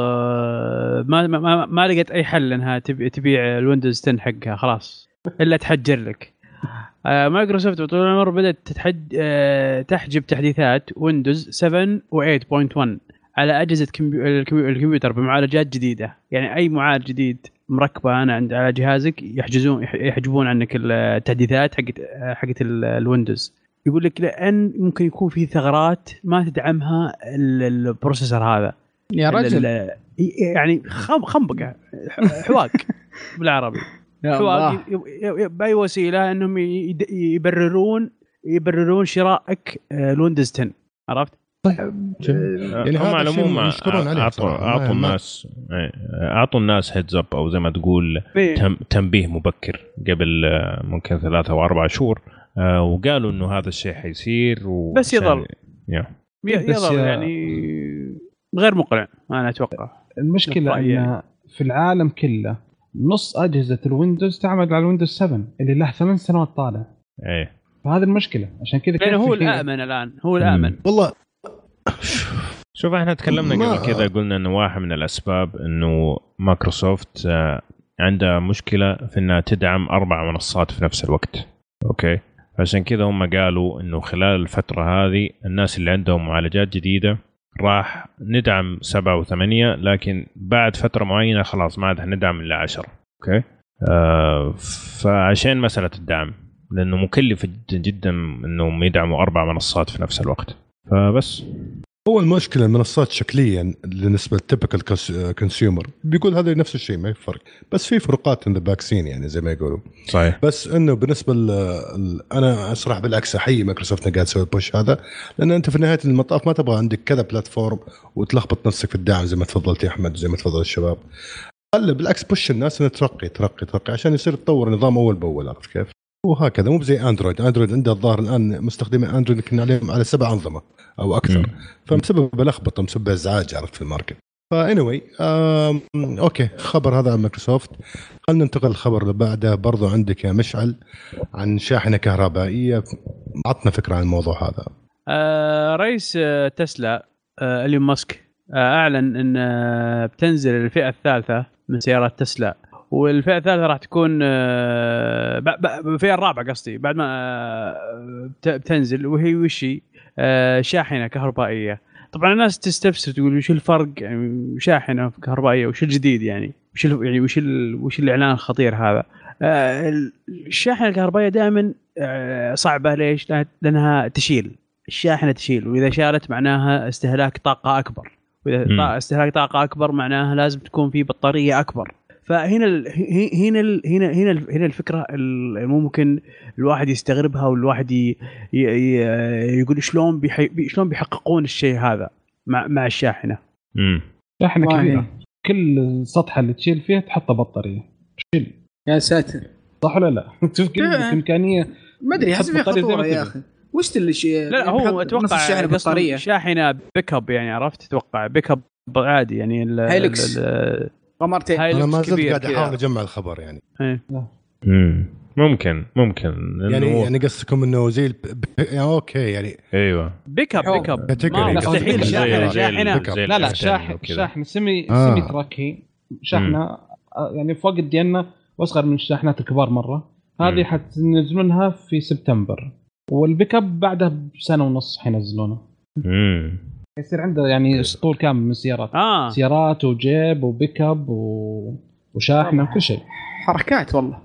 ما لقيت أي حل إنها تبيع الويندوز 10 حقها خلاص، إلا تحجر لك. مايكروسوفت يا طويل العمر بدأت تحجب تحديثات ويندوز 7 و8.1 على أجهزة الكمبيوتر بمعالجات جديدة. يعني أي معالج جديد مركبه انا عند على جهازك يحجبون عنك التحديثات حقت الويندوز. يقول لك لان ممكن يكون في ثغرات ما تدعمها البروسيسور هذا. يا رجل يعني خنبقه حواق بالعربي. حواق باي وسيله انهم يبررون شرائك الويندوز 10. عرفت؟ طيب يعني هم على العموم أعطوا الناس هيدز أب، أو زي ما تقول تنبيه مبكر قبل ممكن 3 أو 4 شهور، وقالوا إنه هذا الشيء حيصير. بس يظل يعني غير مقنع. أنا أتوقع المشكلة أن في العالم كله نص أجهزة الويندوز تعمل على الويندوز 7 اللي له 8 سنوات طالع. إيه، فهذا المشكلة. عشان كذا يعني هو الآمن الآن، هو الآمن والله. شوف، احنا تكلمنا قبل كذا، قلنا انه واحد من الاسباب انه مايكروسوفت عندها مشكله في انها تدعم 4 منصات في نفس الوقت. اوكي، عشان كذا هم قالوا انه خلال الفتره هذه الناس اللي عندهم معالجات جديده راح ندعم 7 و8، لكن بعد فتره معينه خلاص ما عاد هندعم الا 10. اوكي، فعشان مساله الدعم، لانه مكلف جدا جدا انهم يدعموا 4 منصات في نفس الوقت. فبس هو المشكله المنصات شكليا بالنسبه للتيبيكال كونسيومر بيقول هذا نفس الشيء، ما في فرق، بس في فروقات عند الباكسين يعني زي ما يقولوا. صحيح. بس انه بالنسبه انا اصرح بالعكس، احيي مايكروسوفت قاعد تسوي بوش هذا، لان انت في نهايه المطاف ما تبغى عندك كذا بلاتفورم وتلخبط نفسك في الدعم زي ما تفضلت يا احمد، زي ما تفضل الشباب. قال بالعكس بوش الناس انها ترقي ترقي ترقي عشان يصير تطور نظام اول باول. عرفت كيف؟ وهكذا، مو زي اندرويد عنده الظاهر الان مستخدمين اندرويد كنا عليهم على 7 أنظمة او اكثر، فمسبب لخبطه، مسبب ازعاج عرفت في الماركت. فاني اوكي، خبر هذا عن مايكروسوفت. خلينا ننتقل للخبر اللي بعده. برضو عندك يا مشعل عن شاحنه كهربائيه، عطنا فكره عن الموضوع هذا. رئيس تسلا إيلون ماسك أعلن أن بتنزل الفئة الثالثة من سيارات تسلا، والفئة الثالثة راح تكون الفئة الرابعة قصدي بعد ما بتنزل، وهي وشي شاحنة كهربائية. طبعا الناس تستفسر تقول وش الفرق يعني شاحنة كهربائية وش الجديد يعني وش يعني وش الإعلان الخطير هذا. الشاحنة الكهربائية دائما صعبة، ليش؟ لأنها تشيل، الشاحنة تشيل، وإذا شالت معناها استهلاك طاقة أكبر، وإذا استهلاك طاقة أكبر معناها لازم تكون في بطارية أكبر. فهنا ال هنا ال هنا هنا ال هنا الفكرة ممكن الواحد يستغربها، والواحد يقول شلون بيحققون الشيء هذا مع الشاحنة. شاحنة كبيرة، كل سطحة اللي تشيل فيها تحط بطارية. تشيل يا ساتر، صح ولا لا؟ شوف كل إمكانية، ما أدري حسب خطورة يا أخي. وش الشيء؟ لا هو أتوقع بطارية شاحنة بيك أب، يعني عرفت، أتوقع بيك أب عادي يعني هيلكس قمرتين. أنا ما زلت قاعد أحاول أجمع الخبر يعني. ممكن يعني قصكم إنه زي أوكي يعني. أيوة بيك أب مستحيل شاحنة. لا شاحنة سمي تراكي شاحنة يعني فوق ديالنا وأصغر من الشاحنات الكبار مرة. هذه حتنزلونها في سبتمبر، والبيك أب بعدها بسنة ونص حينزلونه. يصير عنده يعني اسطول كامل من السيارات، سيارات وجيب وبيك أب وشاحنة وكل شيء. حركات والله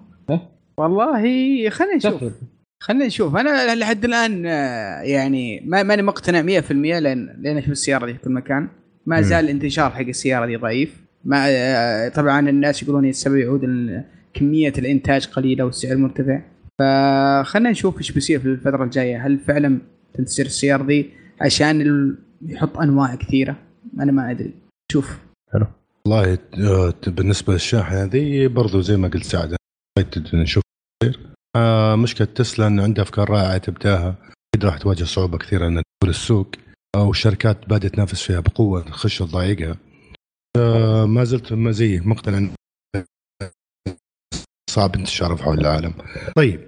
والله خلينا نشوف. أنا لحد الآن يعني ماني مقتنع 100%، لأن أشوف السيارة دي في كل مكان، ما زال الانتشار حق السيارة دي ضعيف. ما طبعا الناس يقولون السبب يعود كمية الإنتاج قليلة والسعر مرتفع. فخلنا نشوف إيش بيصير في الفترة الجاية، هل فعلا تنتشر السيارة دي عشان يحط أنواع كثيرة؟ أنا ما أدري، شوف. حلو والله. بالنسبة للشاحنة دي برضو زي ما قلت سعد، نشوف كثير. مشكلة تسلا إنه عندها أفكار رائعة تبداها، أكيد راح تواجه صعوبة كثيرة إنها تدخل السوق، أو الشركات بدأت تنافس فيها بقوة تخش ضايقها. ما زلت مقتنع إنه صعب انتشاره حول العالم. طيب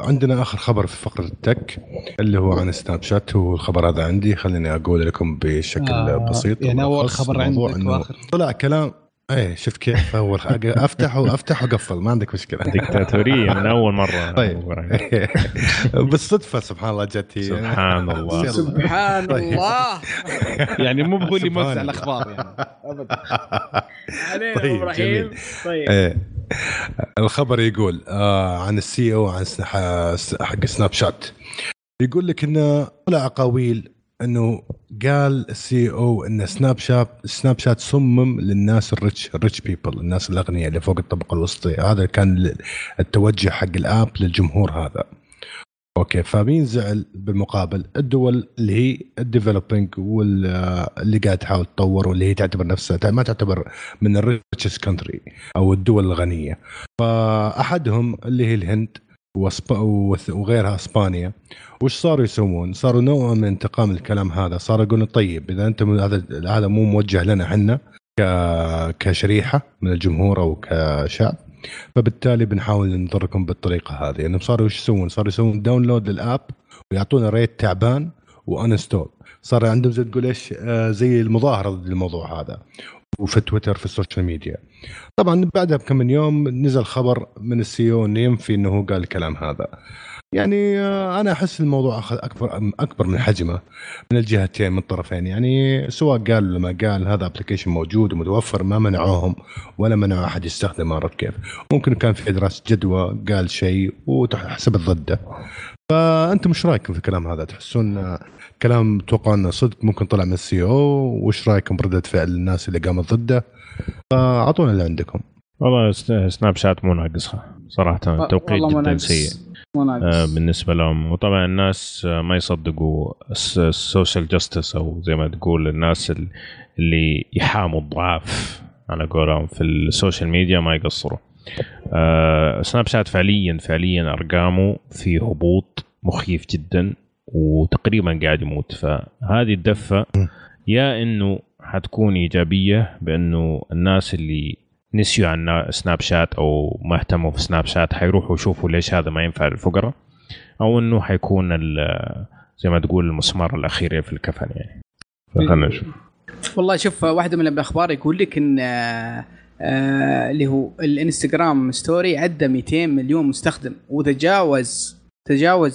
عندنا آخر خبر في فقرة التك اللي هو عن سناب شات، والخبر هذا عندي، خليني أقول لكم بشكل بسيط. يعني أول خبر عندك وآخر طلع كلام، شفت كيف أول أفتح وقفل، ما عندك مشكلة. ديكتاتورية من أول مرة. طيب بالصدفة سبحان الله جاتي. سبحان الله يعني مو بقول لي موزع الأخبار يعني أبدا. طيب رحيم. طيب الخبر يقول عن السي او عن حق سناب شات، يقول لك إنه طلع أقاويل انه قال السي او ان سناب شات صمم للناس الريتش بيبل، الناس الاغنياء اللي فوق الطبقه الوسطى. هذا كان التوجه حق الاب للجمهور هذا. اوكي، فمين زعل بالمقابل؟ الدول اللي هي الديفلوبينج واللي قاعده تحاول تطور، واللي هي تعتبر نفسها ما تعتبر من الريتشست كونتري او الدول الغنيه. فاحدهم اللي هي الهند وغيرها اسبانيا. وش صاروا يسوون؟ صاروا نوع من انتقام الكلام هذا، صاروا يقولون طيب اذا انت هذا مو موجه لنا احنا كشريحه من الجمهور او كشعب، فبالتالي بنحاول نضركم بالطريقه هذه. يعني صاروا وش يسوون؟ صاروا يسوون داونلود للاب ويعطونا ريت تعبان وانستول. صار عندهم زي تقول ايش، زي المظاهره ضد الموضوع هذا، وفي تويتر في السوشيال ميديا. طبعا بعدها بكم من يوم نزل خبر من السي او انه ينفي انه قال الكلام هذا. يعني انا احس الموضوع اخذ اكبر من حجمه من الجهتين من الطرفين، يعني سواء قال ولا ما قال، هذا ابلكيشن موجود ومتوفر، ما منعوهم ولا منع احد يستخدمه. عرفت كيف؟ ممكن كان في دراسه جدوى قال شيء وتحسبت ضده. فانتم ايش رايكم في الكلام هذا؟ تحسون كلام توقع انه صدق ممكن طلع من السي او؟ وايش رايكم برده فعل الناس اللي قامت ضده؟ اعطونا اللي عندكم. والله سناب شات مو ناقصها صراحه، التوقيت جدا سيء بالنسبه لهم. وطبعا الناس ما يصدقوا السوشيال جاستس، او زي ما تقول الناس اللي يحاموا الضعاف على قولهم في السوشيال ميديا ما يقصروا. سناب شات فعليا ارقامه في هبوط مخيف جدا، وتقريبا قاعد يموت. فهذه الدفه يا انه حتكون ايجابيه بانه الناس اللي نسيوا عن سناب شات او ما اهتموا في سناب شات حيروحوا يشوفوا ليش هذا ما ينفع للفقراء، او انه حيكون زي ما تقول المسمار الاخير في الكفن يعني. فخلنا نشوف. والله شوف واحده من الاخبار يقول لك ان اللي هو الانستغرام ستوري عدى 200 مليون مستخدم وتجاوز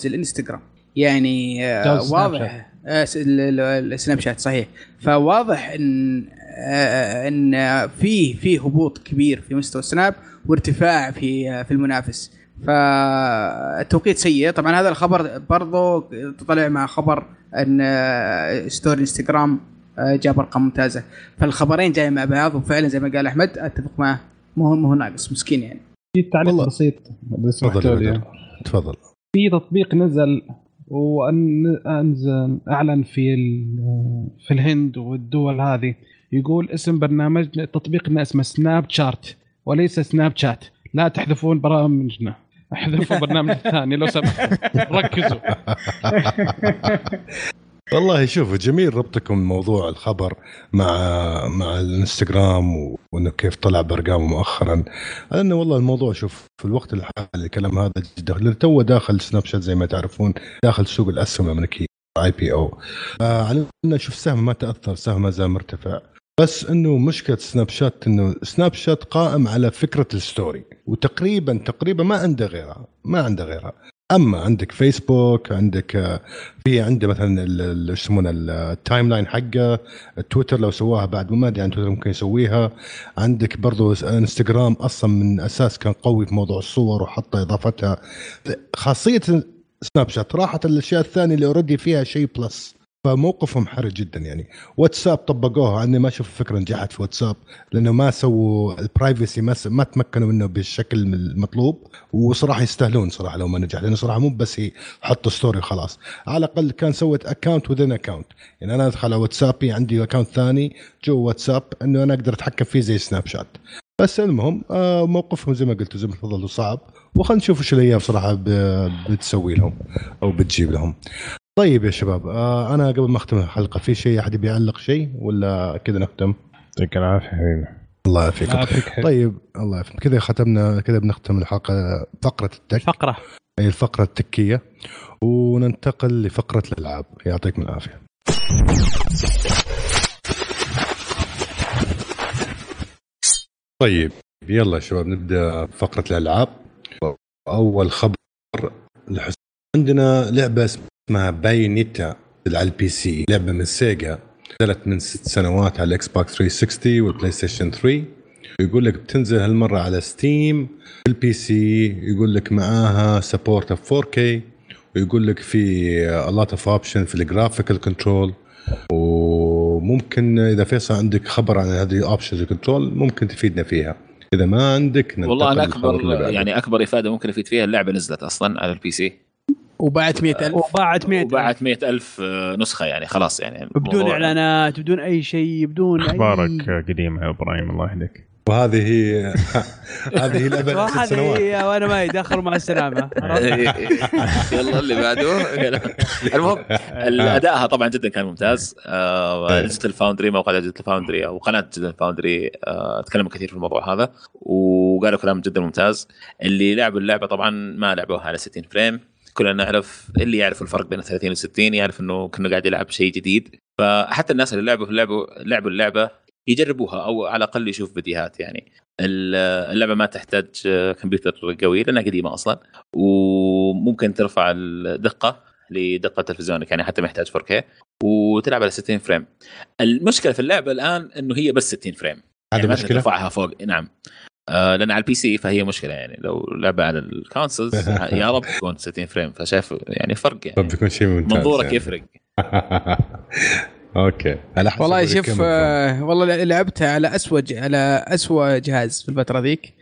الانستغرام يعني واضح السناب شات صحيح. فواضح ان في هبوط كبير في مستوى السناب وارتفاع في المنافس. فالتوقيت سيء طبعا. هذا الخبر برضو طلع مع خبر ان ستوري انستغرام جاب ارقام ممتازه. فالخبرين جاي مع بعض وفعلا زي ما قال احمد اتفق معه. مهم هو ناقص مسكين يعني. في تعليق بسيط بس تفضل. في تطبيق نزل وأنزل أعلن في الهند والدول هذه يقول اسم برنامج تطبيقنا اسمه سناب شات وليس سناب شات. لا تحذفون برامجنا، احذفوا برنامج ثاني لو سمحتم. ركزوا. والله شوفوا جميل ربطكم موضوع الخبر مع الانستغرام وانه كيف طلع برقامه مؤخرا. لانه والله الموضوع شوف في الوقت الحالي الكلام هذا جدا تو داخل سناب شات زي ما تعرفون داخل سوق الاسهم الامريكي IPO. على انه شوف سهم ما تاثر، سهم ما زال مرتفع. بس انه مشكله سناب شات انه سناب شات قائم على فكره الستوري وتقريبا ما عنده غيرها. اما عندك فيسبوك، عندك عنده مثلا ايش يسمونه التايم لاين حقه تويتر لو سواها بعد ما ادري عن تويتر ممكن يسويها. عندك برضو انستغرام اصلا من اساس كان قوي في موضوع الصور وحط اضافتها. خاصيه سناب شات راحت الاشياء الثانيه اللي اوريدي فيها شيء بلس، فموقفهم حرج جدا يعني. واتساب طبقوها، اني ما اشوف الفكره نجحت في واتساب لانه ما سووا البرايفسي، ما تمكنوا منه بالشكل المطلوب. وصراحه يستاهلون صراحه لو ما نجح، لانه صراحه مو بس يحطوا ستوري خلاص. على الاقل كان سويت اكاونت وذن اكاونت، يعني انا ادخل على واتسابي عندي اكاونت ثاني جو واتساب انه انا اقدر اتحكم فيه زي سناب شات. بس المهم موقفهم زي ما قلت زي ما تفضلوا صعب، وخلنا نشوف ايش الايام صراحه بتسوي لهم او بتجيب لهم. طيب يا شباب، أنا قبل ما أختم الحلقة في شيء أحد بيعلق شيء ولا كذا نختم؟ يعطيك العافية. الله يعافيك. طيب الله يعافيك. كذا ختمنا، كذا بنختم الحلقة فقرة التك، أي الفقرة التكية، وننتقل لفقرة الألعاب. يعطيكم العافية. طيب يلا شباب نبدأ فقرة الألعاب. أول خبر الحسن عندنا لعبة مع بايونيتا على البي سي، لعبة من سيجا نزلت من 6 سنوات على الاكس بوكس 360 والبلاي ستيشن 3. يقول لك بتنزل هالمرة على ستيم البي سي. يقول لك معاها سبورت 4K، ويقول لك في a lot of option في الجرافيكال كنترول. وممكن إذا فيصل عندك خبر عن هذه الاوبشنز كنترول ممكن تفيدنا فيها، إذا ما عندك والله أنا أكبر إفادة ممكن أفيد فيها. اللعبة نزلت أصلا على البي سي وباعت 100 ألف نسخة يعني خلاص، يعني بدون إعلانات بدون أي شيء بدون أخبارك قديمة يا إبراهيم الله يهديك. وهذه هذه لعبة 6 سنوات وأنا ما يدخل مع السلامة. يلا اللي بعده. المهم أدائها طبعا جدا كان ممتاز. ديجيتال فاوندري، موقع ديجيتال فاوندري أو قناة ديجيتال فاوندري تكلموا كثير في الموضوع هذا وقالوا كلام جدا ممتاز. اللي لعبوا اللعبة طبعا ما لعبوها على 60 فريم، كلنا نعرف اللي يعرف الفرق بين 30 و60 يعرف انه كنا قاعد يلعب شيء جديد. فحتى الناس اللي لعبوا اللعبه يجربوها او على الاقل يشوف فيديوهات. يعني اللعبه ما تحتاج كمبيوتر قوي لانها قديمه اصلا، وممكن ترفع الدقه لدقه تلفزيونك يعني حتى ما يحتاج 4K وتلعب على 60 فريم. المشكله في اللعبه الان انه هي بس 60 فريم، يعني ما تقدر ترفعها فوق. نعم لأن على البي سي فهي مشكلة، يعني لو لعبة على الكونسولز يا رب تكون 60 فريم. فشايف يعني فرق، يعني رب يكون شيء ممتاز، منظورك يعني يفرق. اوكي والله شوف والله لعبتها على أسوأ جهاز في الفترة ذيك،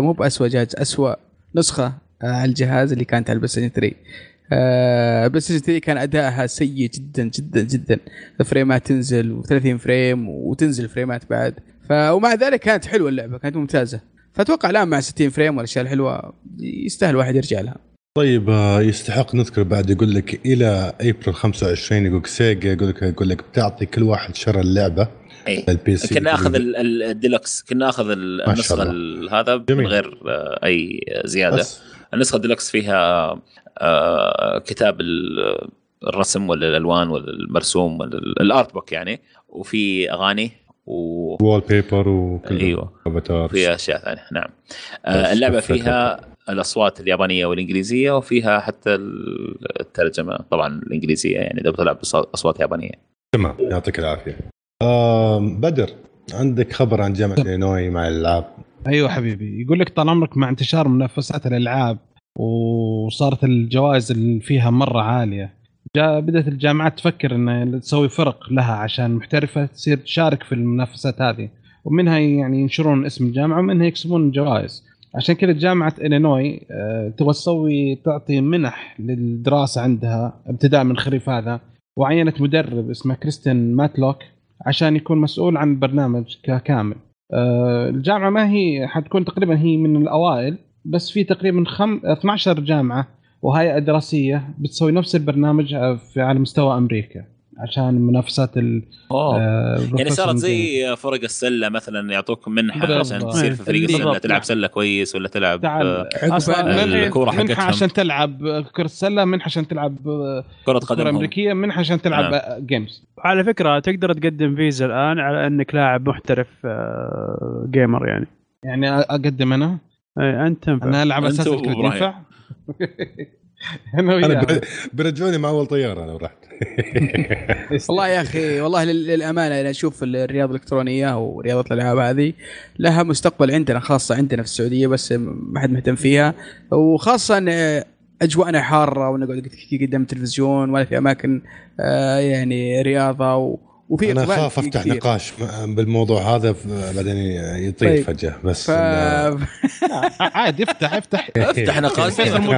مو بأسوأ جهاز، أسوأ نسخة على الجهاز اللي كانت على البلاي ستيشن 3. البلاي ستيشن 3 كان أدائها سيء جدا جدا جدا، فريمات تنزل و30 فريم وتنزل فريمات بعد. ومع ذلك كانت حلوة اللعبة، كانت ممتازة. فأتوقع الآن مع 60 فريم والأشياء الحلوة يستاهل واحد يرجع لها. طيب يستحق نذكر بعد. يقول لك إلى أبريل 25 يقول لك سيجا يقول لك بتعطي كل واحد شرى اللعبة. كنا أخذ الديلوكس، كنا أخذ النسخة هذا من غير أي زيادة. النسخة الديلوكس فيها كتاب الرسم ولا الالوان ولا المرسوم ولا الارت بوك يعني، وفي اغاني وول بيبر وكل ايوه افاتار في اشياء ثانيه. نعم اللعبه فيها الاصوات اليابانيه والانجليزيه وفيها حتى الترجمه طبعا الانجليزيه، يعني اذا بتلعب باصوات يابانيه. تمام يعطيك العافيه. بدر عندك خبر عن جامعه إلينوي مع الالعاب؟ ايوه حبيبي، يقول لك طال عمرك مع انتشار منافسات الالعاب وصارت الجوائز اللي فيها مره عاليه، بدأت الجامعات تفكر إن تسوي فرق لها عشان محترفة تصير تشارك في المنافسات هذه، ومنها يعني ينشرون اسم الجامعة ومنها يكسبون جوائز. عشان كذا جامعة إلينوي تسوي تعطي منح للدراسة عندها ابتداء من الخريف هذا، وعينت مدرب اسمه كريستين ماتلوك عشان يكون مسؤول عن البرنامج كامل. الجامعة ما هي حتكون تقريبا هي من الأوائل، بس في تقريبا 12 جامعة وهيئة دراسية بتسوي نفس البرنامج على مستوى أمريكا عشان منافسات يعني صارت زي فرق السلة مثلا، يعطوكم منحة عشان تصير في فريق السلة تلعب سلة كويس ولا تلعب الكورة حقتهم، منحة عشان تلعب كرة سلة، منحة عشان تلعب كرة قدم أمريكية، منحة عشان تلعب جيمز. على فكرة تقدر تقدم فيزا الآن على أنك لاعب محترف جيمر، يعني أقدم أنا ألعب أساس الكرة ينفع؟ أنا برجوني مع أول طيارة أنا ورحت. والله يا أخي، والله للأمانة أنا أشوف الرياضة الإلكترونية ورياضة الألعاب هذه لها مستقبل عندنا، خاصة عندنا في السعودية بس ما حد مهتم فيها، وخاصة أجواءنا حارة ونقعد قدام تلفزيون ولا في أماكن يعني رياضة وفي أنا خاف أفتح نقاش بالموضوع هذا بعدين يطير فجأة بس عادي افتح نقاش يعني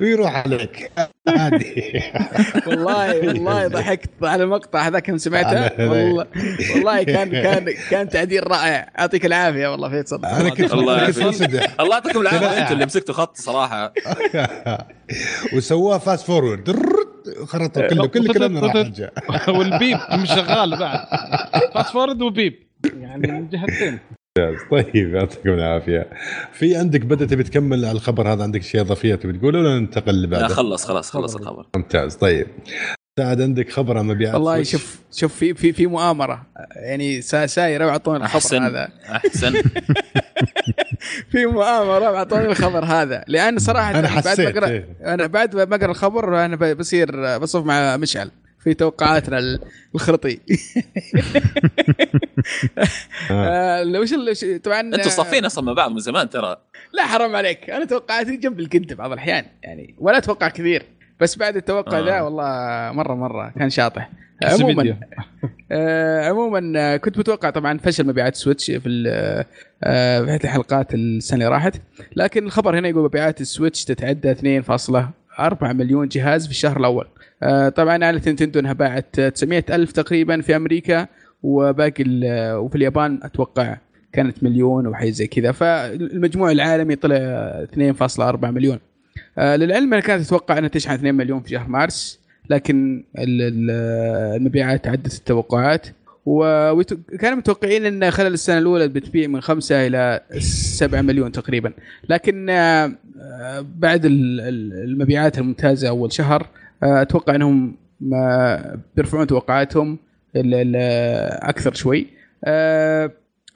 ويروح عليك عادي. والله ضحكت على المقطع هذا كم سمعته، والله كان تعديل رائع. أعطيك العافية والله فيت صدق. الله يعطيكم العافية، أنتوا اللي مسكتوا خط صراحة وسواه فاست فورورد خرطوا كل كلامنا راح نرجع، والبيب مش شغال بعد، فاست فورد وبيب يعني من جهتين. طيب يعطيكم العافيه. في عندك بدأت بتكمل على الخبر هذا، عندك شيء اضافيه بتقول ولا ننتقل بعده؟ لا خلص الخبر. ممتاز. طيب سعد عندك خبر عن مبيعات؟ والله شوف في مؤامره يعني سايره وعطونا الخبر هذا احسن. في مؤامرة بعطوني الخبر هذا، لأن صراحة بعد ما أقرأ الخبر أنا بصير بصف مع مشعل في توقعاتنا الخرطي. طبعا أنتوا صفين أصلا مع بعض من زمان ترى. لا حرام عليك، أنا توقعاتي جنب الكذب بعض الأحيان يعني، ولا أتوقع كثير بس بعد التوقع ده والله مرة كان شاطح. عموما كنت متوقع طبعا فشل مبيعات سويتش في هذه الحلقات السنة اللي راحت، لكن الخبر هنا يقول مبيعات السويتش تتعدى 2.4 مليون جهاز في الشهر الأول. طبعا أعلنت نينتندو أنها باعت 900 ألف تقريبا في أمريكا، وباقي وفي اليابان أتوقع كانت مليون وحاجة زي كذا، فالمجموع العالمي طلع 2.4 مليون. للعلم أنا كانت أتوقع أنها تشحن 2 مليون في شهر مارس، لكن المبيعات تعدت التوقعات، وكانوا متوقعين أن خلال السنة الأولى بتبيع من 5 إلى 7 مليون تقريبا، لكن بعد المبيعات الممتازة أول شهر أتوقع أنهم بيرفعون توقعاتهم أكثر شوي.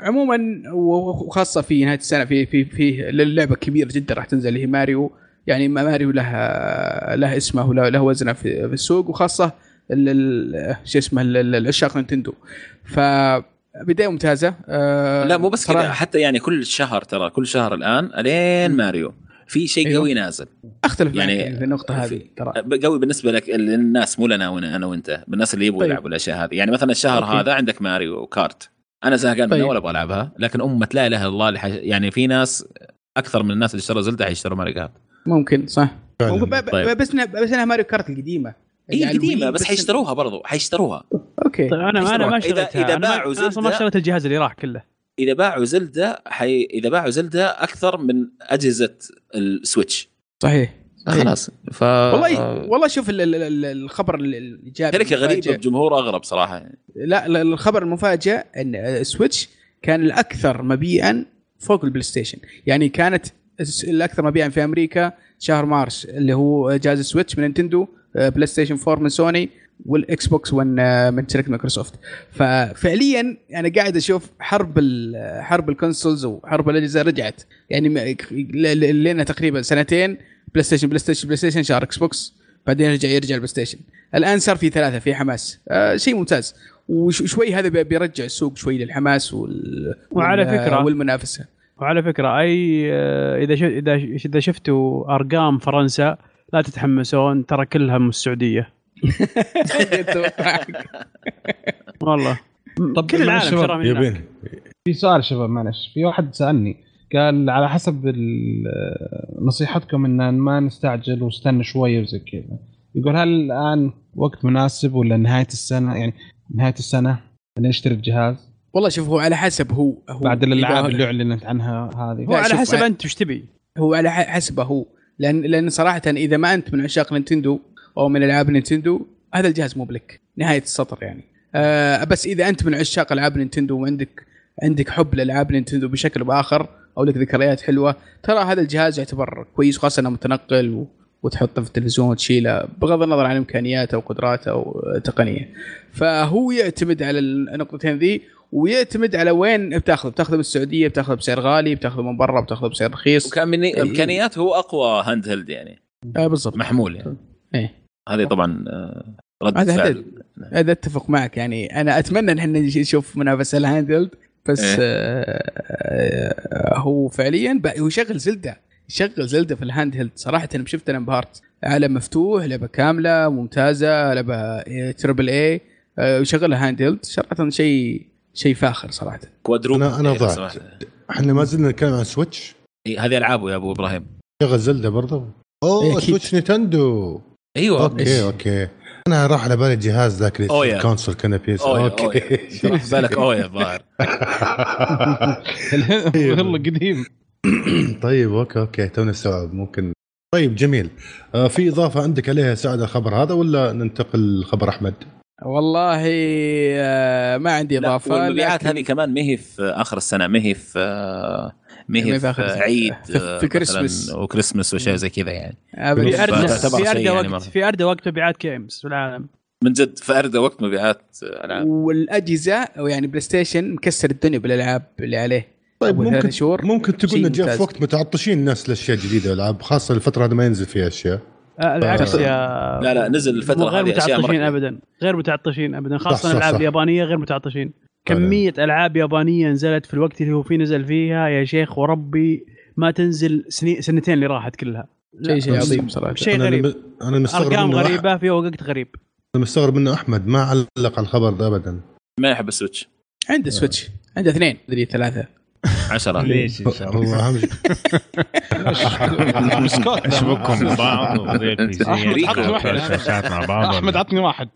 عموما وخاصة في نهاية السنة في لعبة كبيرة جدا راح تنزل هي ماريو، يعني ماريو له اسمه وله وزنه في السوق، وخاصة العشاق نينتندو، فبداية ممتازة. لا مو بس كده، حتى يعني كل شهر الآن ألين ماريو في شيء قوي نازل. اختلف يعني في النقطه هذه ترى قوي بالنسبه لك للناس، مو لنا انا وانت، بالناس اللي يبغوا يلعبوا الاشياء هذه. يعني مثلا الشهر هذا عندك ماريو كارت، انا زهقان منها ولا ابغى العبها، لكن لا اله الا الله يعني في ناس اكثر من الناس اللي اشتروا زلده حيشتروا ماريو كارت. ممكن صح. طيب. بس انا ماريو كارت القديمه قديمة بس حيشتروها برضو اوكي. طيب انا ما اشتريتها، انا اصلا ما اشتريت الجهاز اللي راح كله. إذا باعوا زلدة أكثر من أجهزة السويتش صحيح. خلاص والله شوف الخبر الإيجابي تركي غريب الجمهور أغرب صراحة يعني. لا الخبر المفاجئ أن السويتش كان الأكثر مبيعا فوق البلاي ستيشن، يعني كانت الاكثر مبيعا في امريكا شهر مارس اللي هو جهاز السويتش من نينتندو، بلاي ستيشن 4 من سوني، والاكس بوكس 1 من شركه مايكروسوفت. ففعليا انا قاعد اشوف حرب الكونسولز وحرب الاجهزه رجعت، يعني لنا تقريبا سنتين بلاي ستيشن شهر، اكس بوكس، بعدين يرجع البلاي ستيشن. الان صار في ثلاثه، في حماس، شيء ممتاز، وشوي هذا بيرجع السوق شوي للحماس وعلى فكره والمنافسه. وعلى فكره اي اذا شفتوا ارقام فرنسا لا تتحمسون، ترى كلها من السعوديه. والله طب كل العالم ترى يبين. في سؤال شباب، معلش، في واحد سالني قال على حسب نصيحتكم ان ما نستعجل واستنى شويه وزي كذا، يقول هل الان وقت مناسب ولا نهايه السنه؟ يعني نهايه السنه انا اشتري الجهاز. والله شوف، هو على حسب هو بعد الالعاب اللي اعلنت عنها هذه، هو على حسب انت ايش تبي، هو على حسبه هو، لان صراحه اذا ما انت من عشاق نينتندو او من العاب نينتندو هذا الجهاز مو بلك، نهايه السطر يعني. بس اذا انت من عشاق العاب نينتندو وعندك حب للعاب نينتندو بشكل باخر او لك ذكريات حلوه، ترى هذا الجهاز يعتبر كويس، خاصه انه متنقل وتحطه في التلفزيون وتشيله، بغض النظر عن امكانياته وقدراته او تقنيه. فهو يعتمد على النقطتين ذي، ويعتمد على وين بتاخذه بالسعوديه، بتاخذه بسعر غالي، بتاخذه من برا، بتاخذه بسعر رخيص، وكان امكانيات هو اقوى هاند هيلد يعني. بالضبط، محمول يعني. هذه طبعا رد فعل، هذا اتفق معك يعني. انا اتمنى ان احنا نشوف منافسه الهاند هيلد، بس هو فعليا هو شغل زلدة في الهاند هيلد صراحه. انا شفت، انا انبهرت، عالم مفتوح، لعبه كامله ممتازه، لعبه تربل اي وشغلها هاند هيلد، صراحه شيء فاخر صراحه. كوادروبل انا ضاعت، احنا ما زلنا نتكلم عن سويتش. هذه العابه يا ابو ابراهيم، شغل زلدة برضه. سويتش نينتندو، ايوه. اوكي انا راح على بالي الجهاز ذاك اللي كونسول كان بيس. اوكي راح بالك اويا ظاهر، والله قديم. طيب اوكي تونا استوعب ممكن. طيب جميل، في اضافه عندك عليها سعد الخبر هذا ولا ننتقل لخبر احمد؟ والله ما عندي اضافه. والمبيعات هذه كمان مهي في اخر السنه، مهي في عيد في كريسمس وكريسمس وشيء زي كذا يعني. في أردى وقت مبيعات جيمز في العالم من جد، في أردى وقت مبيعات العاب والاجهزه، يعني بلاي ستيشن مكسر الدنيا بالالعاب اللي عليه. طيب ممكن تقول لنا جاء في وقت متعطشين الناس لاشياء جديده والالعاب، خاصه الفتره هذه ما ينزل فيها اشياء. العكس يا لا نزل الفتره هذه غير متعطشين ابدا، خاصه الالعاب اليابانيه غير متعطشين. كميه العاب يابانيه نزلت في الوقت اللي هو فيه نزل فيها يا شيخ، وربي ما تنزل سنتين اللي راحت كلها. شيء عظيم صراحه، شيء غريب. انا مستغرب، ارقام غريبه في وقت غريب. انا مستغرب انه احمد ما علق على الخبر ده ابدا، ما يحب السويتش. عنده سويتش، عنده 2 مدري 3 10. ليش ان شاء الله؟ اهم شيء مسكوت اشبككم ببعض وغير الشاشات مع بعض. احمد عطني واحد.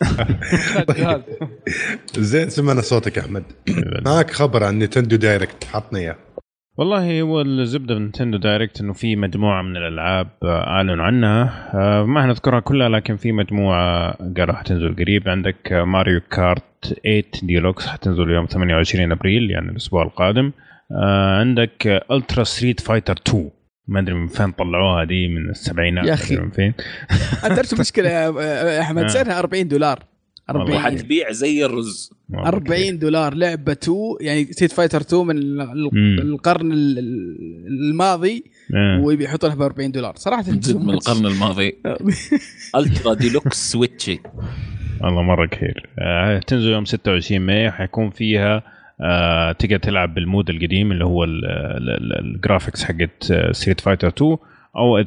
زين سمعنا صوتك احمد، معك خبر عن نينتندو دايركت، حطني اياه. والله هو الزبده من نينتندو دايركت انه في مجموعه من الالعاب اعلنوا عنها، ما هنذكرها كلها، لكن في مجموعه قالوا حتنزل قريب. عندك ماريو كارت 8 ديلوكس حتنزل يوم 28 ابريل، يعني الاسبوع القادم. عندك ألترا ستريت فايتر 2، ما أدري من فين طلعوها دي، من السبعينات يا أخي، من فين. أدرت مشكلة يا أحمد، سعرها $40 وحتبيع زي الرز. $40 لعبة 2 يعني ستريت فايتر 2 من القرن الماضي، وبيحطونها $40 صراحة من القرن الماضي. ألترا ديلوكس سويتشي، الله مرة كثير. تنزل يوم 26 مايو، حيكون فيها تقدر تلعب بالمود القديم اللي هو الجرافيكس حقت ستريت فايتر 2 او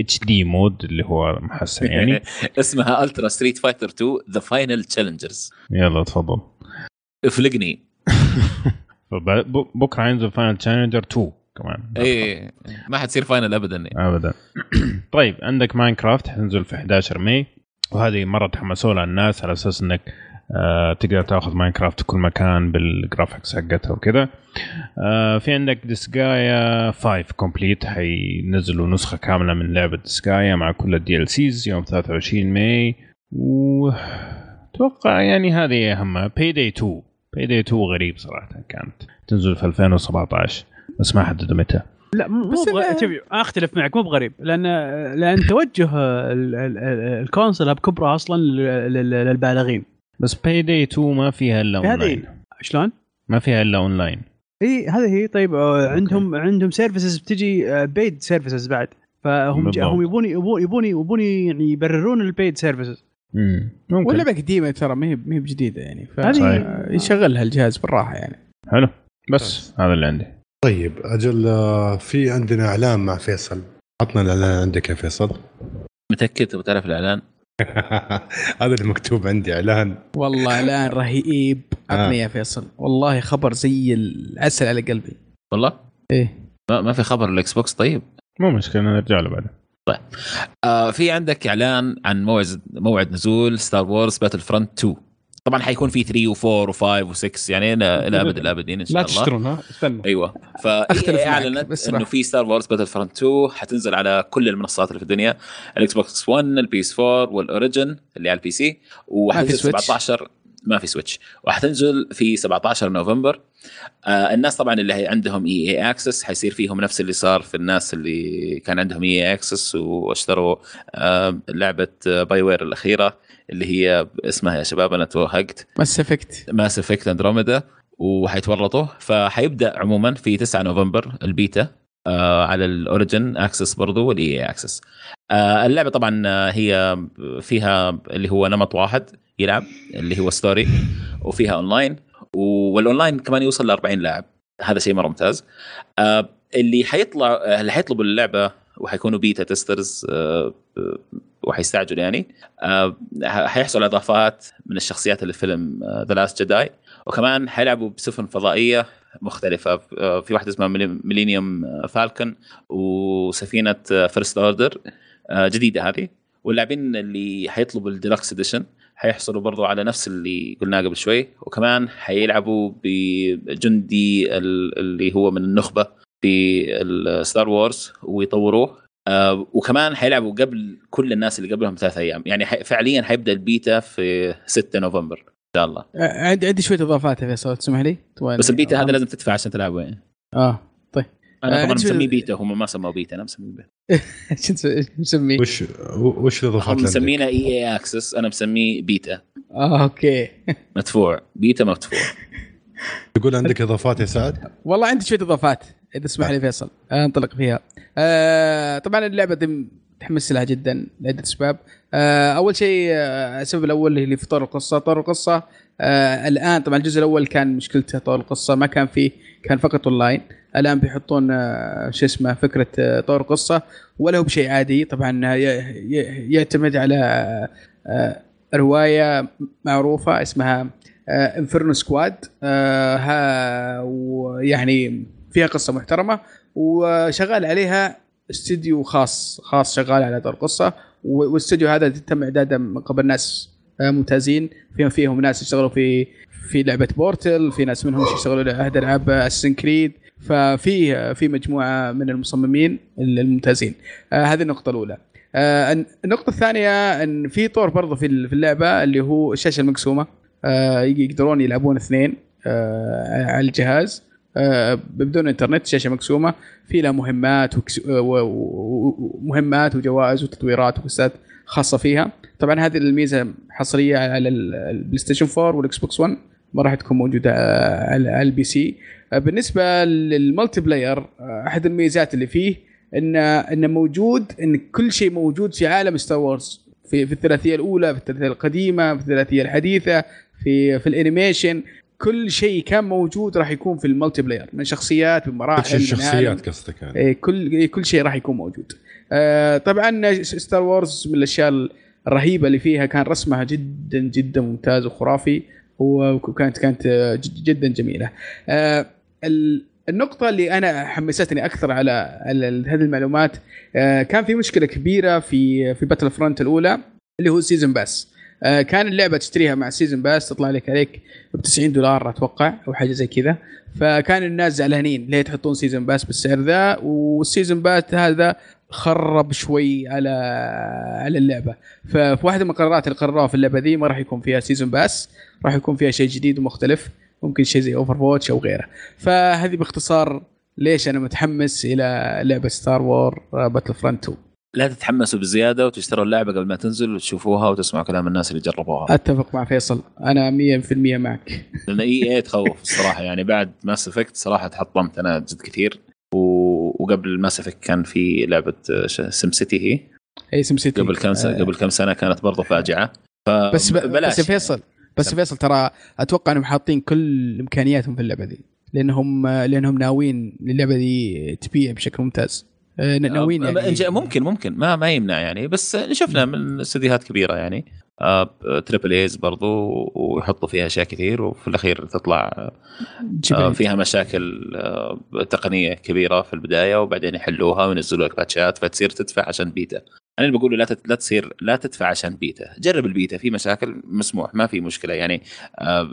اتش دي مود اللي هو محسن يعني. اسمها الترا ستريت فايتر 2 ذا فاينل تشالنجرز. يلا تفضل افلقني. بكره ينزل فاينل تشالنجر 2 كمان. اي ما حتصير فاينل ابدا. طيب عندك ماينكرافت حتنزل في 11 مايو، وهذه مره تحمسوا لها الناس على اساس انك تقدر تاخذ ماينكرافت كل مكان بالجرافيكس حقتها وكذا. في عندك ديسكايا 5 كومبليت، حينزلوا نسخه كامله من لعبه ديسكايا مع كل الدي ال سيز يوم 23 مايو. وتوقع يعني هذه اهمها. باي داي 2 غريب صراحه، كانت تنزل في 2017 بس ما حددوا متى. لا مو اختلف معك مو بغريب لان توجه الكونسل بكبره اصلا للبالغين بس Payday 2 ما فيها الا اونلاين. شلون ما فيها الا اونلاين؟ اي هذه هي. طيب عندهم سيرفيسز بتجي بيد سيرفيسز بعد، فهم يبوني يعني يبررون البيد سيرفيسز. ولا بقديمه ترى ما هي بجديده يعني، يشغل هالجهاز بالراحه يعني. حلو بس هذا اللي عندي. طيب اجل في عندنا اعلان مع فيصل. عطنا الاعلان عندك يا فيصل. متاكد وتعرف الاعلان؟ هذا المكتوب عندي اعلان. والله اعلان رهيب. عطني يا فيصل. والله خبر زي العسل على قلبي والله. ايه ما في خبر الاكس بوكس. طيب مو مشكله نرجع له بعدين. طيب في عندك اعلان عن موعد نزول ستار وورز باتل فرونت 2. طبعا حيكون في 3 و4 و5 و6 يعني الى ابد الابد ان شاء الله. لا تشترونها استنوا. ايوه اعلنت انه في ستار وورز باتل فرونت 2 حتنزل على كل المنصات اللي في الدنيا، الاكس بوكس 1 البي اس 4 والاوريجن اللي على البي سي، وحتنزل 17 ما في سويتش، وحتنزل في 17 نوفمبر. الناس طبعا اللي عندهم EA Access حيصير فيهم نفس اللي صار في الناس اللي كان عندهم EA Access واشتروا لعبة باي وير الأخيرة اللي هي اسمها يا شباب أنا توهقت، ماس إفكت أندروميدا، وحيتورطوا. فحيبدأ عموما في 9 نوفمبر البيتا على الأوريجن أكسس برضو والإي أكسس. اللعبة طبعا هي فيها اللي هو نمط واحد يلعب اللي هو ستوري، وفيها أونلاين، والأونلاين كمان يوصل ل40 لاعب. هذا شيء مرة ممتاز. اللي حيطلبوا اللعبة وحيكونوا بيتا تيسترز وحيستعجلوا يعني حيحصل إضافات من الشخصيات اللي في فيلم The Last Jedi، وكمان حيلعبوا بسفن فضائية مختلفة، في واحدة اسمها ميلينيوم فالكون وسفينة فيرست أوردر جديدة هذه. واللاعبين اللي حيطلبوا الديلكس إديشن حيحصلوا برضو على نفس اللي قلنا قبل شوي، وكمان حيلعبوا بجندي اللي هو من النخبة في الستار وورز ويطوروه، وكمان حيلعبوا قبل كل الناس اللي قبلهم 3 أيام يعني. فعليا حيبدأ البيتا في 6 نوفمبر إن شاء الله. عندي شوية إضافات يا فيصل تسمح لي. بس البيتا هذا لازم تدفع عشان تلعبه يعني. طيب أنا طبعا مسميه بيتا، هم ما سموه بيتا، أنا مسميه بيتا. مسميه وش الإضافات؟ مسمينا إي أكسس، أنا مسميه بيتا. أوكي مدفوع، بيتا مدفوع. تقول عندك إضافات يا سعد؟ والله عندي شوية إضافات إذا تسمح لي فيصل أنطلق فيها. طبعا اللعبة دي متحمس لها جدا لعدة أسباب. أول شيء السبب الأول اللي في طور القصة الآن. طبعا الجزء الأول كان مشكلته طور القصة ما كان فيه، كان فقط أونلاين. الآن بيحطون شو اسمه فكرة طور قصة ولا هو بشيء عادي. طبعا يعتمد على رواية معروفة اسمها انفيرنو سكواد، ويعني فيها قصة محترمة وشغال عليها استوديو خاص شغال على طور قصة، والاستوديو هذا تم إعداده من قبل ناس ممتازين، فيهم ناس يشتغلوا في لعبة بورتل، في ناس منهم يشتغلوا على أحد ألعاب السنكريد، ففي مجموعة من المصممين الممتازين. هذه النقطة الأولى. النقطة الثانية أن في طور برضه في اللعبة اللي هو الشاشة المقسومة، يقدرون يلعبون 2 على الجهاز بدون إنترنت. شاشة مقسومة فيها مهمات ومهمات وجوائز وتطويرات وقصات خاصة فيها. طبعا هذه الميزة حصرية على البلايستيشن 4 والإكس بوكس 1، ما راح تكون موجودة على البي سي. بالنسبة للملتي بلاير أحد الميزات اللي فيه إن موجود، إن كل شيء موجود في عالم ستار وورز، في الثلاثية الأولى، في الثلاثية القديمة، في الثلاثية الحديثة، في الأنيميشن، كل شيء كان موجود راح يكون في الملتي بلاير، من شخصيات بمراحل الشخصيات قصدك يعني. كل شيء راح يكون موجود. طبعا ستار وورز من الأشياء الرهيبة اللي فيها كان رسمها جدا جدا ممتاز وخرافي، وكانت جدا جميلة. النقطة اللي أنا حمستني أكثر على هذه المعلومات، كان في مشكلة كبيرة في باتل فرونت الأولى اللي هو سيزن باس. كان اللعبة تشتريها مع سيزن باس تطلع لك عليك ب$90 أتوقع أو حاجة زي كذا، فكان الناس زعلانين ليه تحطون سيزن باس بالسعر ذا. والسيزن باس هذا خرب شوي على اللعبة، ففي واحدة من القرارات اللي قرروها في اللعبة دي ما راح يكون فيها سيزن باس، راح يكون فيها شيء جديد ومختلف، ممكن شيء زي اوفر واتش او غيره. فهذه باختصار ليش أنا متحمس إلى لعبة ستار وور باتل فرونت 2. لا تتحمسوا بزيادة وتشتروا اللعبة قبل ما تنزل وتشوفوها وتسمعوا كلام الناس اللي جربوها. أتفق مع فيصل أنا 100% معك. لأن EA تخوف الصراحة يعني بعد ماس إفكت صراحة تحطمت أنا جد كثير. وقبل ماس إفكت كان في لعبة سم سيتي هي. أي سم سيتي. قبل كم سنة كانت برضو فاجعة. بس فيصل ترى أتوقع أنهم حاطين كل إمكانياتهم في اللعبة دي لأنهم ناويين اللعبة دي تبيع بشكل ممتاز. ناويين يعني ممكن ما يمنع يعني بس شفنا من استديوهات كبيرة يعني تريبل ايز برضو ويحطوا فيها أشياء كثير وفي الأخير تطلع فيها مشاكل تقنية كبيرة في البداية وبعدين يحلوها وينزلوا لك باتشات فتصير تدفع عشان بيتا. أنا اللي بقوله لا تدفع عشان بيتا، جرب البيتا في مشاكل مسموح ما في مشكلة يعني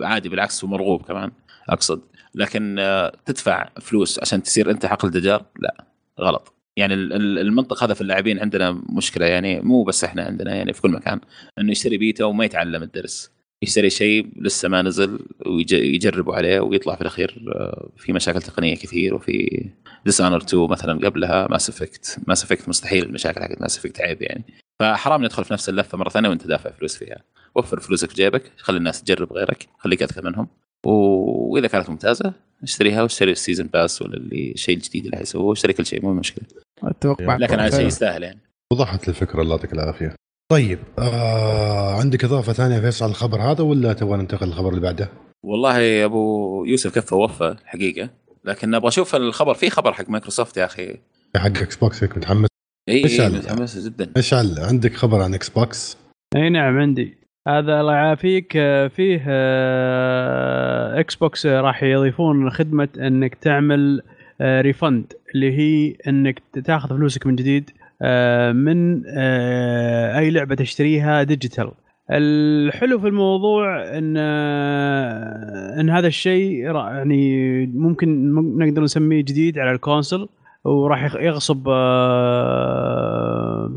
عادي بالعكس ومرغوب كمان أقصد، لكن تدفع فلوس عشان تصير أنت حقل دجار لا غلط يعني. المنطق هذا في اللاعبين عندنا مشكلة يعني مو بس احنا عندنا يعني في كل مكان انه يشتري بيتا وما يتعلم الدرس، يشتري شيء لسه ما نزل ويجربوا عليه ويطلع في الأخير في مشاكل تقنية كثير. وفي ديسانر 2 مثلا قبلها ماس إفكت مستحيل المشاكل حقت ماس إفكت عيب يعني، فحرام ندخل في نفس اللفة مرة ثانية وانت دافع فلوس فيها. وفر فلوسك في جيبك، خلي الناس تجرب غيرك، خليك أذكى منهم، وإذا كانت ممتازة اشتريها واشتري السيزن باس ولا اللي شيء الجديد اللي هيسووه واشتري كل شيء مو مشكلة. أتوقع لكن على شيء يستاهل يعني. وضحت الفكرة الله يعطيك العافية. طيب عندك إضافة ثانية فيصل على الخبر هذا ولا تبغى ننتقل للخبر اللي بعده؟ والله يا أبو يوسف كفى ووفى حقيقة، لكن أبغى أشوف الخبر. في خبر حق مايكروسوفت يا أخي حق إكس بوكس هيك متحمس. إيه متحمس جدا. مشعل عندك خبر عن إكس بوكس؟ أي نعم عندي هذا الله يعافيك. فيه اكس بوكس راح يضيفون خدمة انك تعمل ريفند اللي هي انك تاخذ فلوسك من جديد من اي لعبة تشتريها ديجيتال. الحلو في الموضوع ان هذا الشيء يعني ممكن نقدر نسميه جديد على الكونسول، وراح يغصب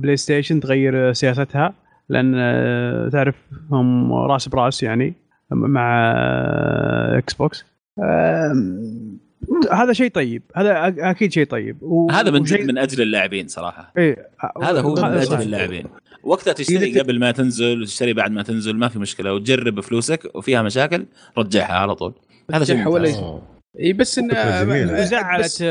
بلاي ستيشن تغير سياستها لأن تعرف هم راس براس يعني مع إكس بوكس. هذا شيء طيب، هذا أكيد شيء طيب هذا من أجل اللاعبين صراحة. إيه هذا هو من أجل اللاعبين. وقتها تشتري قبل ما تنزل وتشتري بعد ما تنزل ما في مشكلة، وتجرب فلوسك وفيها مشاكل رجعها على طول. هذا شيء حوالي اي بس ان زعلت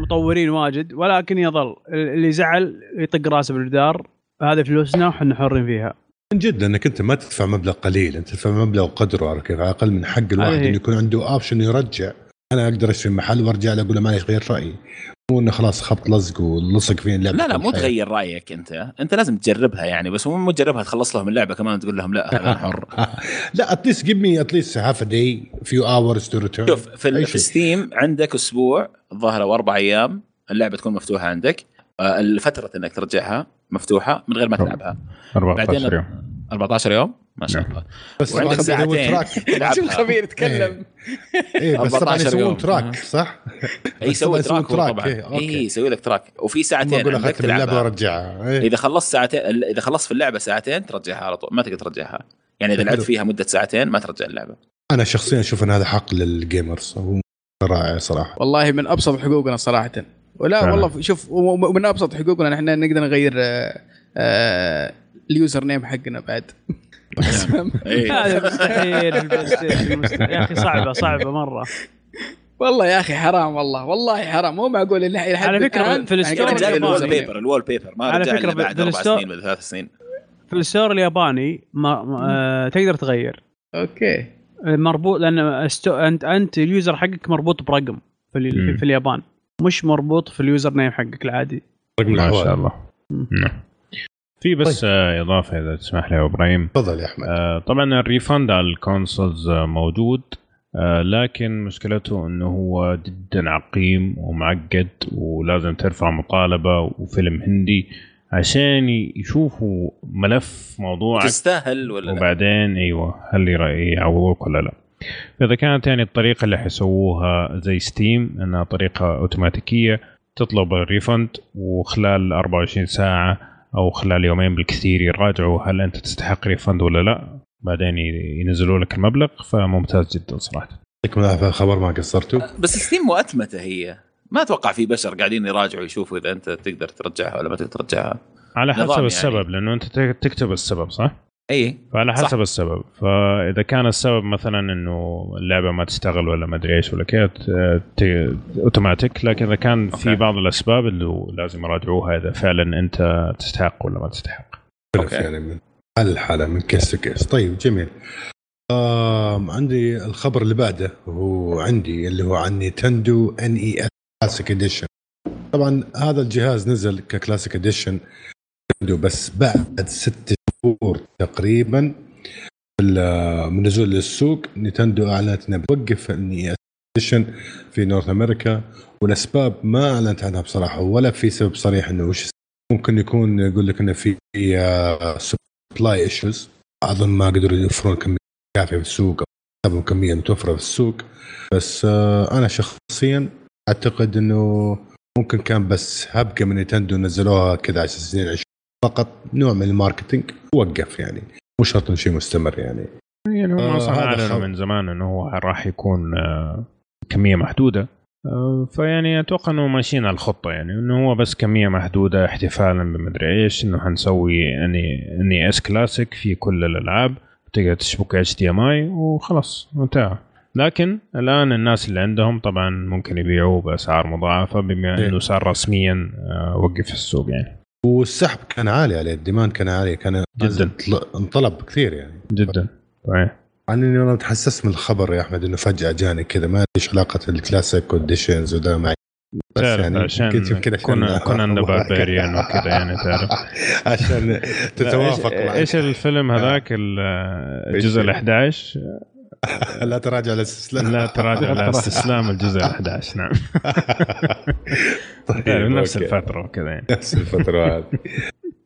مطورين واجد، ولكن يظل اللي زعل يطق راسه بالجدار. هذا فلوسنا وحنا حرين فيها من جد، لأنك أنت ما تدفع مبلغ قليل، أنت تدفع مبلغ وقدره على كيف، أقل من حق الواحد إنه يكون عنده أوبشن يرجع. أنا أقدر أشتري محل وأرجع له أقول له ما يغير رأيي، مو إنه خلاص خبط لزق ولصق فين اللعبة. لا مو تغير رأيك أنت لازم تجربها يعني، بس مو تجربها تخلص لهم اللعبة كمان تقول لهم لا أنا حر. لا أتليس give me at least half a day few hours to return. شوف في ستيم عندك أسبوع ظاهرة و4 أيام اللعبة تكون مفتوحة عندك، الفترة إنك ترجعها مفتوحة من غير ما تلعبها 14 يوم ما شاء الله. بس وعندك ساعتين شو خبير يتكلم. إيه بس طبعا يسوون تراك صح؟ أي يسوي تراك طبعا. أي يسوي لك تراك وفي ساعتين عندك تلعبها ورجعها. إيه. إذا خلصت في اللعبة ساعتين ترجعها على طول، ما تقدر ترجعها يعني إذا لعبت فيها مدة ساعتين ما ترجع اللعبة. أنا شخصيا أشوف إن هذا حق للجيمرز، هو رائع صراحة والله، من أبسط حقوقنا صراحة. ولا والله شوف من أبسط حقوقنا نحن نقدر نغير اليوزر نيم حقنا بعد. هذا مستحيل يا أخي، صعبة مرة والله يا أخي، حرام والله حرام، مو معقول إن على فكرة في الوول بيبر ما رجع بعد 4 سنين ولا 3 سنين في الستور الياباني ما تقدر تغير. أوكي مربوط لأن أنت اليوزر حقك مربوط برقم في اليابان، مش مربوط في اليوزر نيم حقك العادي ما شاء الله. في بس إضافة إذا تسمح لي إبراهيم. تفضل يا أحمد. طبعا الريفاند على الكونسولز موجود، لكن مشكلته أنه هو جدا عقيم ومعقد، ولازم ترفع مطالبة وفيلم هندي عشان يشوفوا ملف موضوعك تستاهل ولا وبعدين أيوة هل يعوضوك ولا لا. إذا كانت يعني الطريقة اللي حيسووها زي ستيم أنها طريقة أوتوماتيكية، تطلب الريفند وخلال 24 ساعة أو خلال يومين بالكثير يراجعوا هل أنت تستحق ريفند ولا لا، بعدين ينزلوا لك المبلغ. فممتاز جدا صراحة. خبر ما قصرته. بس ستيم مؤتمته هي ما اتوقع في بشر قاعدين يراجعوا يشوفوا اذا انت تقدر ترجعها ولا ما تقدر ترجعها على حسب يعني. السبب لانه انت تكتب السبب صح؟ اي فعلى حسب صح. السبب، فاذا كان السبب مثلا انه اللعبه ما تشتغل ولا ما ادري ايش ولا كذا اوتوماتيك، لكن اذا كان في بعض الاسباب اللي لازم يراجعوها اذا فعلا انت تستحق ولا ما تستحق. يعني من الحاله من كيس لكيس. طيب جميل. عندي الخبر اللي بعده هو عندي اللي هو عن نينتندو NES كلاسيك اديشن. طبعا هذا الجهاز نزل ككلاسيك اديشن بس بعد 6 شهور تقريبا من نزول للسوق نينتندو اعلنت انها بتوقف النيس اديشن في نورث امريكا، والاسباب ما اعلنت عنها بصراحه ولا في سبب صريح انه وش ممكن يكون. يقول لك انه في سبلاي ايشوز، اظن ما قدروا يوفرون كميه كافيه في السوق او كميه متوفره في السوق، بس انا شخصيا اعتقد انه ممكن كان بس هبقه من نينتندو نزلوها كذا عشان سنين 20 فقط نوع من الماركتينج وقف، يعني مو شرط شيء مستمر يعني هو اصلا اعلنوا من زمان انه هو راح يكون كميه محدوده، فيعني اتوقع انه ماشيين على الخطه، يعني انه هو بس كميه محدوده احتفالا بمدري ايش، انه هنسوي يعني اني اس كلاسيك في كل الالعاب تقدر تشبك HDMI وخلاص انتهى. لكن الآن الناس اللي عندهم طبعا ممكن يبيعوه بأسعار مضاعفة بما أنه صار رسميا وقف السوق يعني. والسحب كان عالي عليه، الديمان كان عالي، كان جدا انطلب كثير يعني جدا. طيب عني أنا متحسس من الخبر يا أحمد أنه فجأة جاني كذا، ما ليش علاقة الكلاسيك والديشنز وده معي، بس يعني عشان كنا باربريان وكذا يعني تعرف عشان تتوافق. إيش الفيلم هذاك الجزء 11 لا تراجع الاستسلام، لا تراجع الاستسلام الجزء 11 نعم. طيب نفس الفترة وكذا يعني. نفس الفترة هذه.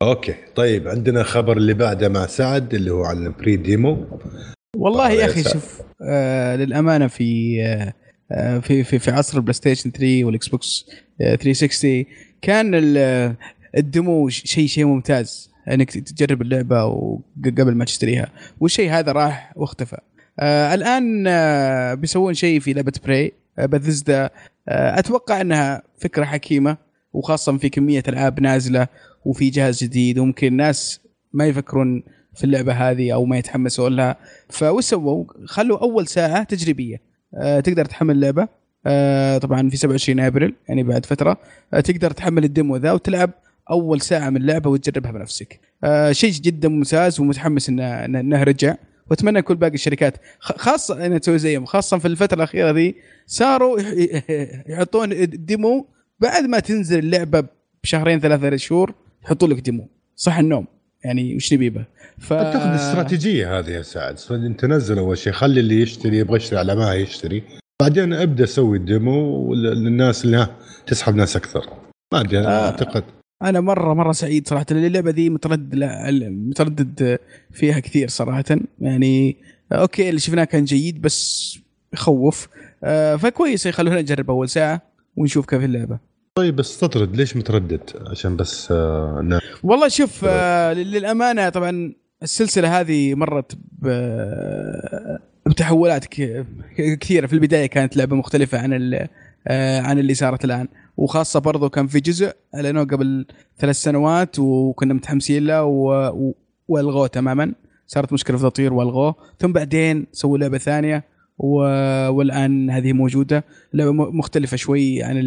أوكي طيب عندنا خبر اللي بعده مع سعد اللي هو عن بري ديمو. والله يا أخي شوف للأمانة في في في عصر البلاي ستيشن 3 والإكس بوكس 360 كان الديمو شيء ممتاز إنك تجرب اللعبة وقبل ما تشتريها، والشيء هذا راح واختفى. الآن بيسوون شيء في لعبة براي بثزدا، أتوقع أنها فكرة حكيمة، وخاصة في كمية ألعاب نازلة وفي جهاز جديد وممكن الناس ما يفكرون في اللعبة هذه أو ما يتحمسوا لها، فوسوا خلوا أول ساعة تجريبية تقدر تحمل اللعبة، طبعا في 27 أبريل يعني بعد فترة تقدر تحمل الديمو ذا وتلعب أول ساعة من اللعبة وتجربها بنفسك. شيء جدا ممتاز ومتحمس أنه رجع، واتمنى كل باقي الشركات خاصه ان تسوي زيهم، خاصه في الفتره الاخيره دي صاروا يحطون الديمو بعد ما تنزل اللعبه بشهرين 3 شهور يحطوا لك ديمو صح النوم، يعني وش نبي به تاخذ الاستراتيجيه هذه يا سعد. انت نزل اول شيء خلي اللي يشتري يبغى يشتري على ما يشتري، بعدين ابدا اسوي الديمو للناس اللي تسحب ناس اكثر. ما ادري اعتقد انا مره سعيد صراحه، اللعبه دي متردد فيها كثير صراحه، يعني اوكي اللي شفناه كان جيد بس يخوف، فكويس يخلونا نجرب اول ساعه ونشوف كيف اللعبه. طيب استطرد ليش متردد عشان بس والله شوف للامانه طبعا السلسله هذه مرت بتحولات كثيره، في البدايه كانت لعبه مختلفه عن اللي صارت الان، وخاصة برضو كان في جزء لأنه قبل 3 سنوات وكنا متحمسين له والغوه تماما، صارت مشكلة في تطوير والغوه، ثم بعدين سووا لعبة ثانية والآن هذه موجودة، لعبة مختلفة شوي عن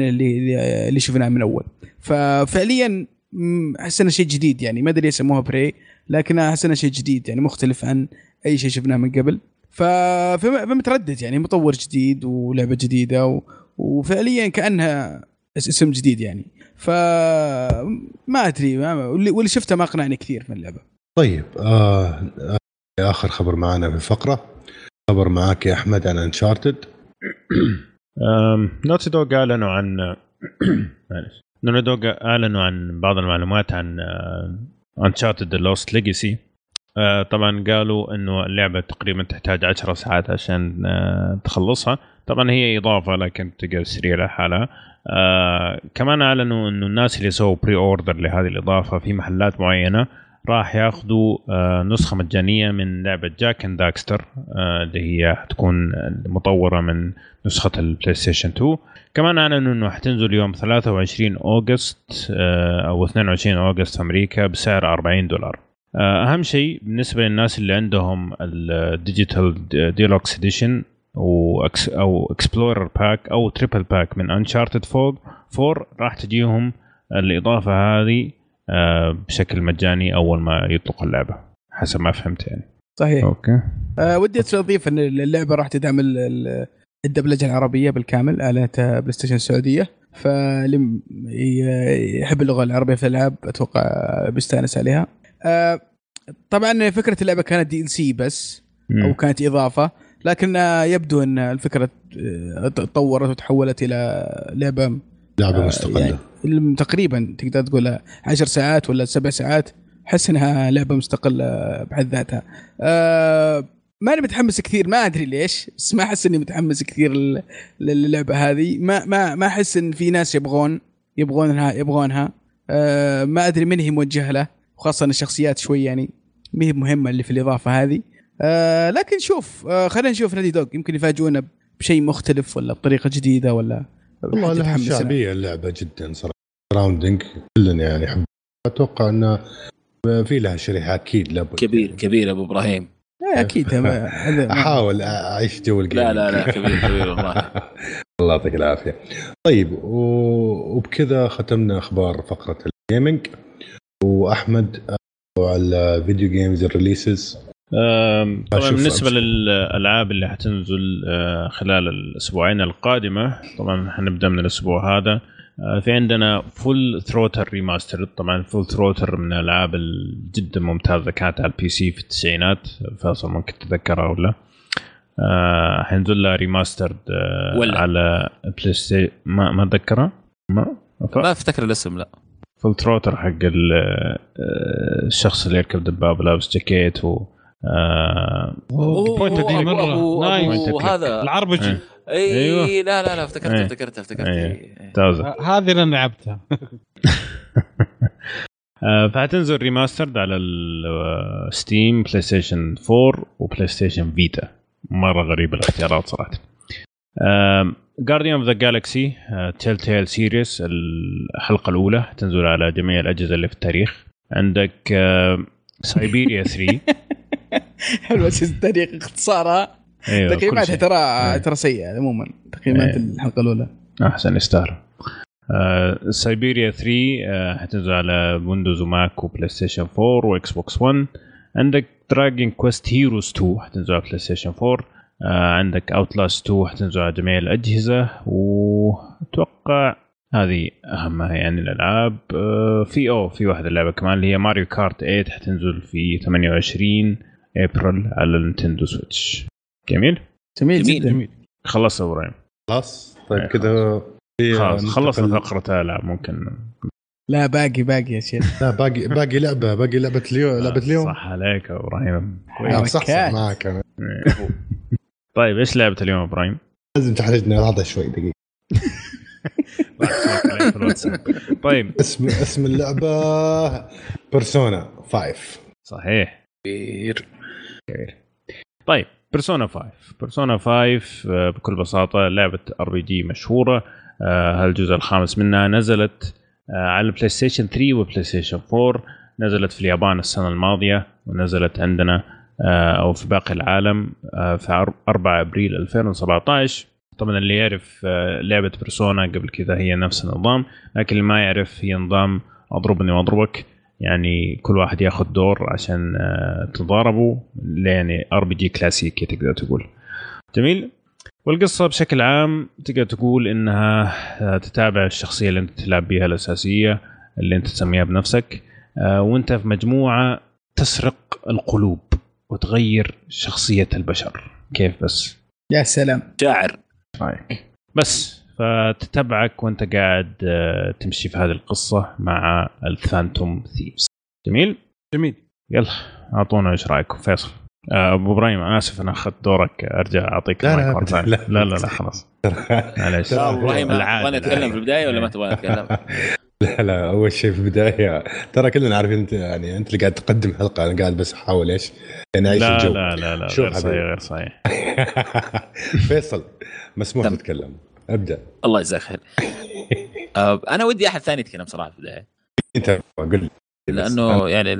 اللي شفناه من أول. ففعليا حسنا شيء جديد، يعني ما أدري يسموها بري لكنها حسنا شيء جديد يعني مختلف عن أي شيء شفناه من قبل، فمتردد يعني مطور جديد ولعبة جديدة وفعليا كأنها اسم جديد يعني، فما أدري واللي شفته ما أقنعني كثير من اللعبة. طيب آخر خبر معنا في الفقرة، خبر معاك يا أحمد عن أنشارتد. نوتي دوغ أعلنوا عن نوتي دوغ أعلنوا عن بعض المعلومات عن أنشارتد لوست ليجاسي. طبعا قالوا أنه اللعبة تقريبا تحتاج 10 ساعات عشان تخلصها، طبعا هي إضافة لكن تقدر تشتريها لحالها. كمان أعلنوا أنه الناس اللي سووا بري أوردر لهذه الإضافة في محلات معينة راح ياخذوا نسخه مجانيه من لعبه جاك اند داكستر اللي هي هتكون مطوره من نسخه البلاي ستيشن 2. كمان اعلنوا انه حتنزل يوم 23 اغسطس او 22 اغسطس في امريكا بسعر $40. اهم شيء بالنسبه للناس اللي عندهم الديجيتال ديلوكس اديشن او اكسبلورر باك او تريبل باك من انشارتد 4 راح تجيهم الاضافه هذه بشكل مجاني اول ما يطلق اللعبه حسب ما فهمت يعني. صحيح. اوكي. ودي اضيف ان اللعبه راح تدعم الدبلجه العربيه بالكامل على بلاي ستيشن السعوديه، فاللي يحب اللغه العربيه في الالعاب اتوقع بيستانس عليها. طبعا فكره اللعبه كانت دي ال سي بس او كانت اضافه، لكن يبدو ان الفكره تطورت وتحولت الى لعبه مستقله يعني تقريبا تقدر تقول 10 ساعات ولا 7 ساعات. حس انها لعبه مستقله بحد ذاتها. ماني متحمس كثير، ما ادري ليش، بس ما احس اني متحمس كثير للعبه هذه. ما احس ان في ناس يبغونها. ما ادري من هي موجهه له، وخاصه الشخصيات شوي يعني ما هي مهمه اللي في الاضافه هذه. لكن شوف، خلينا نشوف نادي دوغ يمكن يفاجئونا بشيء مختلف ولا بطريقه جديده ولا. والله لها شعبية اللعبة جدا صراحة، راوندينج كلنا يعني حب. أتوقع أن في لها شريحة أكيد لابد كبير أبو إبراهيم. لا أكيد أحاول أعيش جو الجيم. لا كبير والله. الله يعطيك العافية. طيب وبكذا ختمنا أخبار فقرة الجيمينج. وأحمد على فيديو جيمز الريليسز. طبعا بالنسبة للألعاب اللي هتنزل خلال الأسبوعين القادمة، طبعا هنبدأ من الأسبوع هذا. في عندنا فول ثروتر ريماستر. طبعا فول ثروتر من الألعاب جدا ممتازة، كانت على البي سي في التسعينات، فأصلا ممكن تتذكرها ولا. هنزل لها ريماستر على بلاي ستيشن، ما أتذكرها، ما أفتكر الاسم. لا فول ثروتر حق الشخص اللي يركب دبابة لابس جاكيت بوينت دي مرة نايم وهذا العربجي. اي لا افتكرت هذه اللي لعبتها. فهتنزل ريماسترد على الستيم، بلاي ستيشن 4 وبلاي ستيشن فيتا. مرة غريبة الاختيارات صراحة. Guardian of the Galaxy Telltale Series الحلقة الأولى تنزل على جميع الأجهزة اللي في التاريخ. عندك سايبيريا 3 حلوة التاريخ اختصارها. أيوة تقييماتها ترى سيئة عموما تقييمات. أيوة الحلقة الأولى أحسن يستاهل. سايبيريا 3 هتنزل على ويندوز وماك وبلاي ستيشن 4 وإكس بوكس 1. عندك دراجون كويست هيروز 2 هتنزل على بلاي ستيشن 4. عندك أوتلاست 2 هتنزل على جميع الأجهزة، وأتوقع هذه أهمها يعني الألعاب. في واحدة لعبة كمان اللي هي ماريو كارت 8 هتنزل في 28 أبريل على النينتندو سويتش. جميل. خلص يا إبراهيم، خلاص. طيب كده خلصنا فقرة ألعاب. ممكن لا باقي يا شيخ. لا باقي لعبة، لعبة اليوم. صح عليك يا إبراهيم، صح معك أنا. طيب إيش لعبة اليوم إبراهيم؟ لازم تحرجنا العضة شوي دقيقة. طيب اسم اللعبة بيرسونا 5. صحيح كبير. طيب بيرسونا 5 بكل بساطة لعبة RPG مشهورة. هالجزء الخامس منها نزلت على البلاي ستيشن 3 وبلاي ستيشن 4. نزلت في اليابان السنة الماضية، ونزلت عندنا أو في باقي العالم في 4 أبريل 2017. طبعا اللي يعرف لعبة بيرسونا قبل كذا هي نفس النظام، لكن اللي ما يعرف هي نظام أضربني وأضربك، يعني كل واحد ياخذ دور عشان تضاربوا، يعني RPG كلاسيكي تقدر تقول. جميل. والقصة بشكل عام تقدر تقول إنها تتابع الشخصية اللي أنت تلعب بيها الأساسية اللي أنت تسميها بنفسك، وأنت في مجموعة تسرق القلوب وتغير شخصية البشر. كيف بس؟ يا سلام، شاعر رايك. بس فتتبعك وانت قاعد تمشي في هذه القصة مع الفانتوم ثيفز. جميل. يلا اعطونا ايش رايكم. فيصل ابو ابراهيم، انا اسف انا اخذت دورك، ارجع اعطيك المايك. لا خلاص معليش. ابراهيم انا اتكلم في البداية ولا ما تبغى اتكلم؟ لا أول شيء في البداية ترى كلنا عارفين أنت، يعني أنت اللي قاعد تقدم حلقة، أنا قاعد بس أحاول إيش نعيش الجو. لا لا لا غير صحيح غير صحيح. فيصل مسموح تتكلم، أبدأ. الله يجزاك خير. أنا ودي أحد ثاني يتكلم صراحة في البداية. أنت قل. لأنه يعني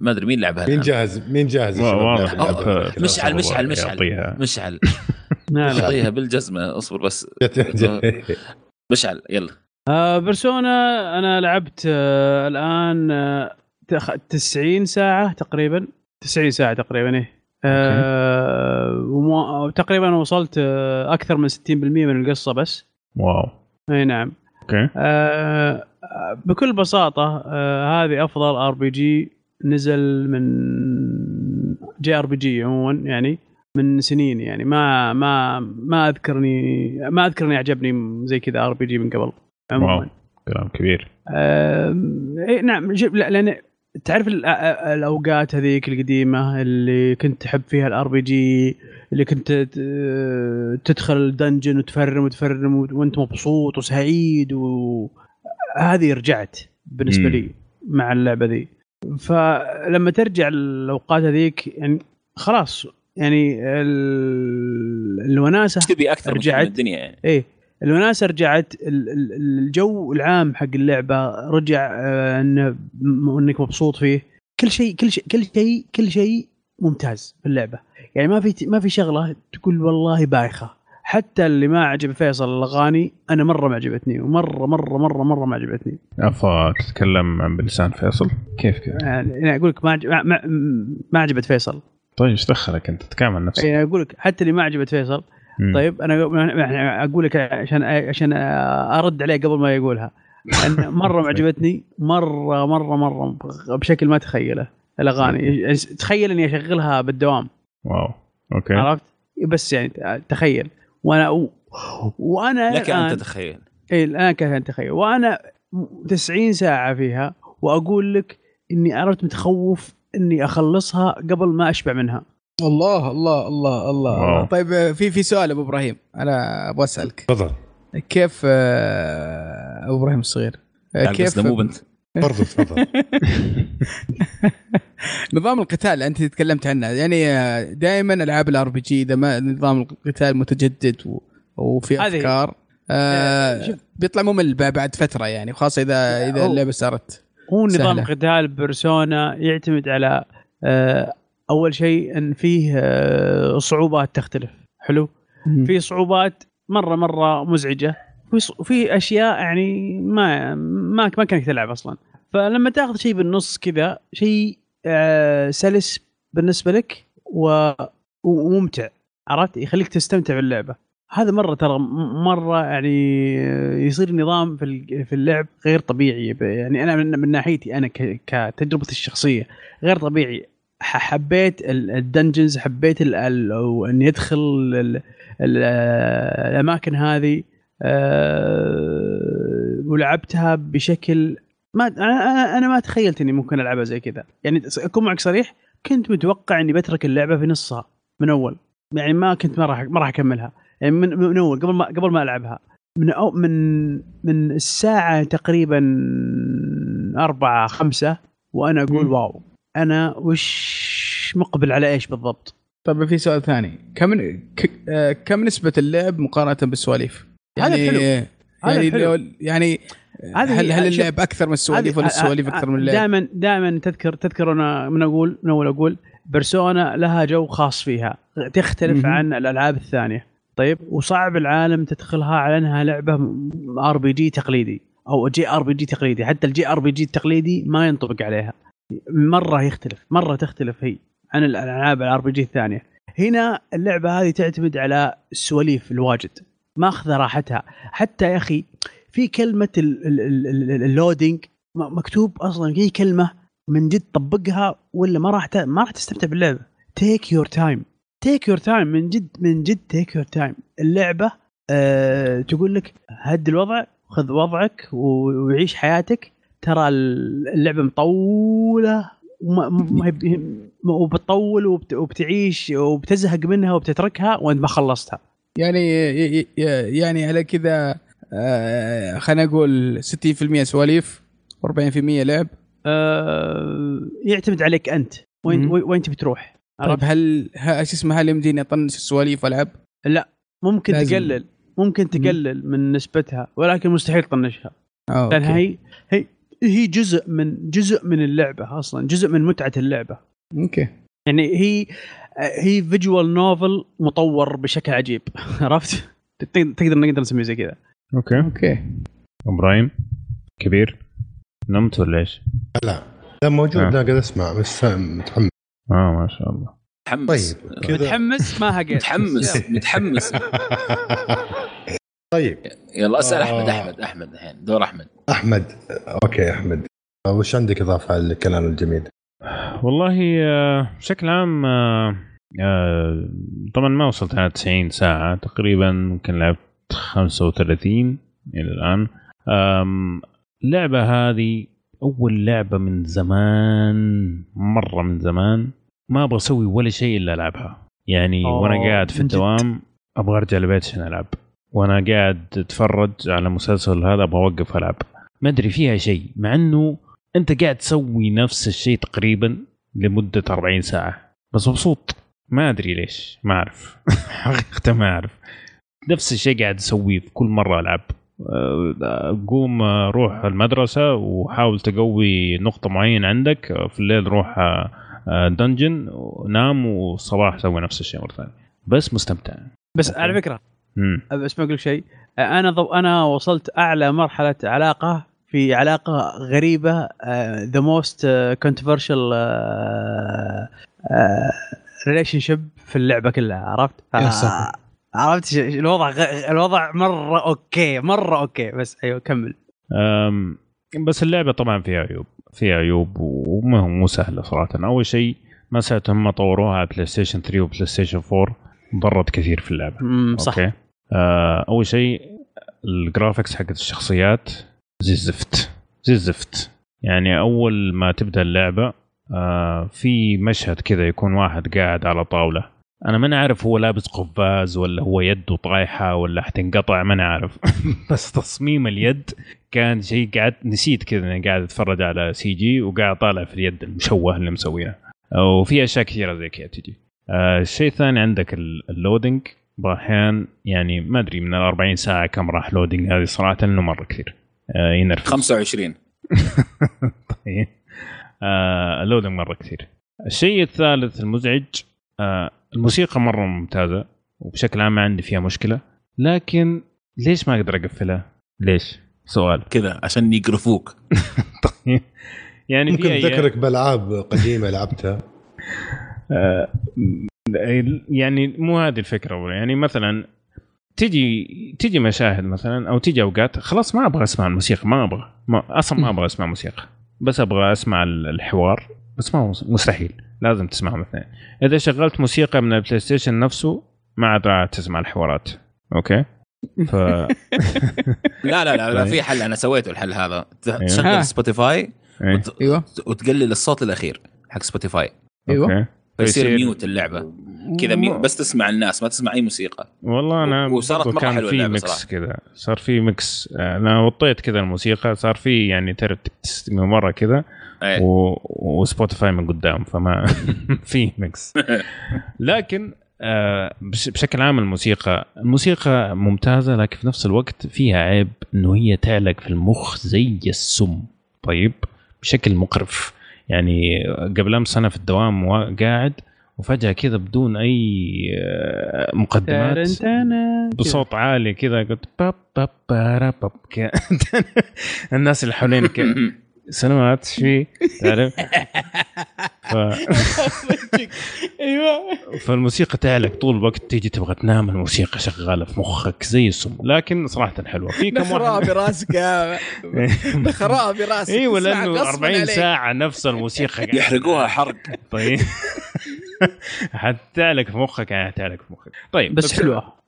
ما أدري مين لعبها. مين جاهز؟ مين جاهز؟ مشعل مشعل مشعل مشعل. أعطيها بالجزمة، أصبر بس. مشعل يلا. برسونا أنا لعبت الآن 90 ساعة تقريبا، 90 ساعة تقريبا إيه، وتقريبا وصلت أكثر من 60% من القصة بس. واو أي نعم. بكل بساطة هذه أفضل آر بي جي نزل من جي آر بي جي عموما، يعني من سنين، يعني ما أذكرني عجبني زي كذا آر بي جي من قبل. واو كلام كبير. نعم، لأن تعرف الأوقات هذيك القديمة اللي كنت تحب فيها الار بي جي، اللي كنت تدخل دنجن وتفرم وانت مبسوط وسعيد، وهذه رجعت بالنسبة لي مع اللعبة ذي. فلما ترجع الأوقات هذيك يعني خلاص، يعني الوناسة رجعت الدنيا، يعني ايه الوناسة رجعت، الجو العام حق اللعبة رجع، انك مبسوط فيه، كل شيء ممتاز في اللعبة، يعني ما في شغلة تقول والله بايخة. حتى اللي ما عجب فيصل الأغاني أنا مرة ما عجبتني، ومرة مرة مرة مرة ما عجبتني. أفا تتكلم عن بلسان فيصل كيف كذا؟ يعني أقولك ما عجبت فيصل. طيب إيش دخلك أنت تتكلم عن نفسك؟ يعني أقولك حتى اللي ما عجبت فيصل. طيب أنا أقول لك عشان أرد عليه قبل ما يقولها. أنا مرة معجبتني، مرة مرة مرة بشكل ما تخيله الأغاني. تخيل إني أشغلها بالدوام. واو أوكي. عرفت؟ بس يعني تخيل، وأنا لك أن تتخيل. إيه الآن كأن تتخيل، وأنا 90 ساعة فيها، وأقول لك إني عرفت متخوف إني أخلصها قبل ما أشبع منها. الله الله الله الله. طيب في سؤال ابو ابراهيم، انا ابغى اسالك. تفضل. كيف ابو ابراهيم الصغير؟ كيف مو بنت برضه؟ تفضل. نظام القتال انت تكلمت عنه، يعني دائما العاب الار بي جي نظام القتال متجدد وفي افكار بيطلع ممل بعد فتره، يعني خاصه اذا اللعبه صارت. هو نظام القتال بيرسونا يعتمد على أول شيء أن فيه صعوبات تختلف. حلو. في صعوبات مرة مرة مزعجة، وفي أشياء يعني ما كانك تلعب أصلا. فلما تأخذ شيء بالنص كذا، شيء سلس بالنسبة لك وممتع، عرفت؟ يخليك تستمتع باللعبة. هذا مرة ترى مرة يعني يصير نظام في اللعب غير طبيعي. يعني أنا من ناحيتي أنا كتجربة الشخصية غير طبيعي. حبيت الدنجنز، حبيت أن يدخل الأماكن هذه، ولعبتها بشكل ما أنا ما تخيلت إني ممكن ألعبها زي كذا. يعني أكون معك صريح، كنت متوقع إني بترك اللعبة في نصها من أول، يعني ما كنت ما راح أكملها، يعني من أول قبل ما ألعبها من الساعة تقريبا 4-5، وأنا أقول واو أنا وش مقبل على إيش بالضبط. طب في سؤال ثاني، كم نسبة اللعب مقارنة بالسواليف؟ هذا يعني حلو. يعني حلو. يعني هل اللعب أكثر من السواليف ولا السواليف أكثر من اللعب؟ دائما تذكر أنا أقول برسونا لها جو خاص فيها، تختلف عن الألعاب الثانية. طيب، وصعب العالم تدخلها على أنها لعبة آر بي جي تقليدي أو جي آر بي جي تقليدي. حتى الجي آر بي جي التقليدي ما ينطبق عليها، مرة تختلف هي عن الألعاب الار بي جي الثانية. هنا اللعبة هذه تعتمد على السواليف الواجد، ما أخذ راحتها. حتى يا أخي في كلمة اللودينج مكتوب أصلاً، هي كلمة من جد طبقها ولا ما راح تستمتع باللعبة. take your time من جد take your time. اللعبة تقول لك هد الوضع، خذ وضعك وعيش حياتك. ترى اللعبة مطولة وبتطول وبتعيش وبتزهق منها وبتتركها وانت ما خلصتها. يعني على كذا خلينا نقول 60% سواليف 40% لعب. يعتمد عليك انت وين بتروح. طيب هل ايش اسمه، هل يمديني اطنش السواليف والعب؟ لا، ممكن لازم. تقلل، ممكن تقلل من نسبتها، ولكن مستحيل تطنشها. لان هي جزء من اللعبه اصلا، جزء من متعه اللعبه. اوكي، يعني هي فيجوال نوفل مطور بشكل عجيب. عرفت؟ تقدر نسميه زي كذا. اوكي ابراهيم كبير نمت ولا ايش؟ لا موجود. انا قاعد اسمع بس متحمس. ما شاء الله متحمس. طيب متحمس ما هقيت. متحمس طيب يلا اسال احمد الحين دور احمد. اوكي احمد، وش عندك اضافه على الكلام الجميل؟ والله بشكل عام طبعا ما وصلت على 90 ساعه تقريبا، ممكن لعبت 35 الى الان. اللعبه هذه اول لعبه من زمان، مره من زمان ما ابغى اسوي ولا شيء الا العبها. يعني وانا قاعد في الدوام ابغى ارجع البيت عشان العب، وانا قاعد اتفرج على مسلسل هذا ابغى اوقف العب. ما ادري فيها شيء، مع انه انت قاعد تسوي نفس الشيء تقريبا لمده 40 ساعه بس مبسوط. ما ادري ليش، ما اعرف حقيقه ما اعرف. نفس الشيء قاعد اسويه في كل مره العب، قوم روح المدرسة وحاول تقوي نقطة معينة عندك في الليل، روح دنجن نام والصباح سوي نفس الشيء مرة ثانية. بس مستمتع. بس على فكرة بس ما أقول شيء، أنا وصلت أعلى مرحلة علاقة، في علاقة غريبة the most controversial relationship في اللعبة كلها. عرفت؟ عرفت الوضع مرة أوكي بس أيوة كمل. بس اللعبة طبعا فيها عيوب وما هو مو سهلة صراحة. أول شيء مسألة هم طوروها على بلاي ستيشن 3 وبلاي ستيشن 4 ضرت كثير في اللعبة. صح. أوكي. أول شيء الجرافيكس حقت الشخصيات زي الزفت. يعني أول ما تبدأ اللعبة في مشهد كذا يكون واحد قاعد على طاولة، أنا ما أعرف هو لابس قفاز ولا هو يده طايحة ولا حتنقطع، ما أعرف. بس تصميم اليد كان شيء قاعد نسيت كذا، أنا قاعد أتفرج على سي جي وقاعد طالع في اليد المشوه اللي مسويها، وفي أشياء كثيرة زي كذا تجي. الشيء الثاني عندك اللودينج بأحيان، يعني ما أدري من 40 ساعة كم راح لودينج هذه صراحة، إنه مرة كثير ينرفز. 25. طيب اللودينج مرة كثير. الشيء الثالث المزعج، الموسيقى مرة ممتازة وبشكل عام ما عندي فيها مشكلة، لكن ليش ما أقدر أقفلها؟ ليش؟ سؤال كذا عشان يقرفوك. طيب يعني ممكن تذكرك بالألعاب قديمة لعبتها. يعني مو هذه الفكرة. يعني مثلا تجي مشاهد مثلا أو تجي أوقات خلاص ما أبغى أسمع الموسيقى، ما أبغى أسمع موسيقى، بس أبغى أسمع الحوار. بس ما مستحيل لازم تسمعهم الاثنين. اذا شغلت موسيقى من البلاي ستيشن نفسه ما عاد تسمع الحوارات. اوكي لا لا لا في حل، انا سويته الحل هذا. تشغل سبوتيفاي وتقلل الصوت الاخير حق سبوتيفاي، ايوه فيصير ميوت اللعبه كذا، بس تسمع الناس ما تسمع اي موسيقى. والله انا وصارت مره حلوه اللعبه صراحه كذا، صار في ميكس. انا وطيت كذا الموسيقى صار في يعني ترتكس مره كذا وسبوتيفاي من قدام، فما في ميكس. لكن بشكل عام الموسيقى ممتازة، لكن في نفس الوقت فيها عيب انه هي تعلق في المخ زي السم. طيب بشكل مقرف. يعني قبل امس انا في الدوام وقاعد وفجأة كذا بدون اي مقدمات بصوت عالي كذا قلت باب باب باب باب. الناس اللي حوالين كذا سلامات شوي تعرف. ايوه فالموسيقى تعلق طول الوقت، تيجي تبغى تنام الموسيقى شغاله في مخك زي السم. لكن صراحه حلوه. في كم واحد براسك ايوه لانه 40 ساعه نفس الموسيقى يحرقوها حرق. طيب حتعلق في مخك، يعني تعلق في مخك. طيب بس حلوه.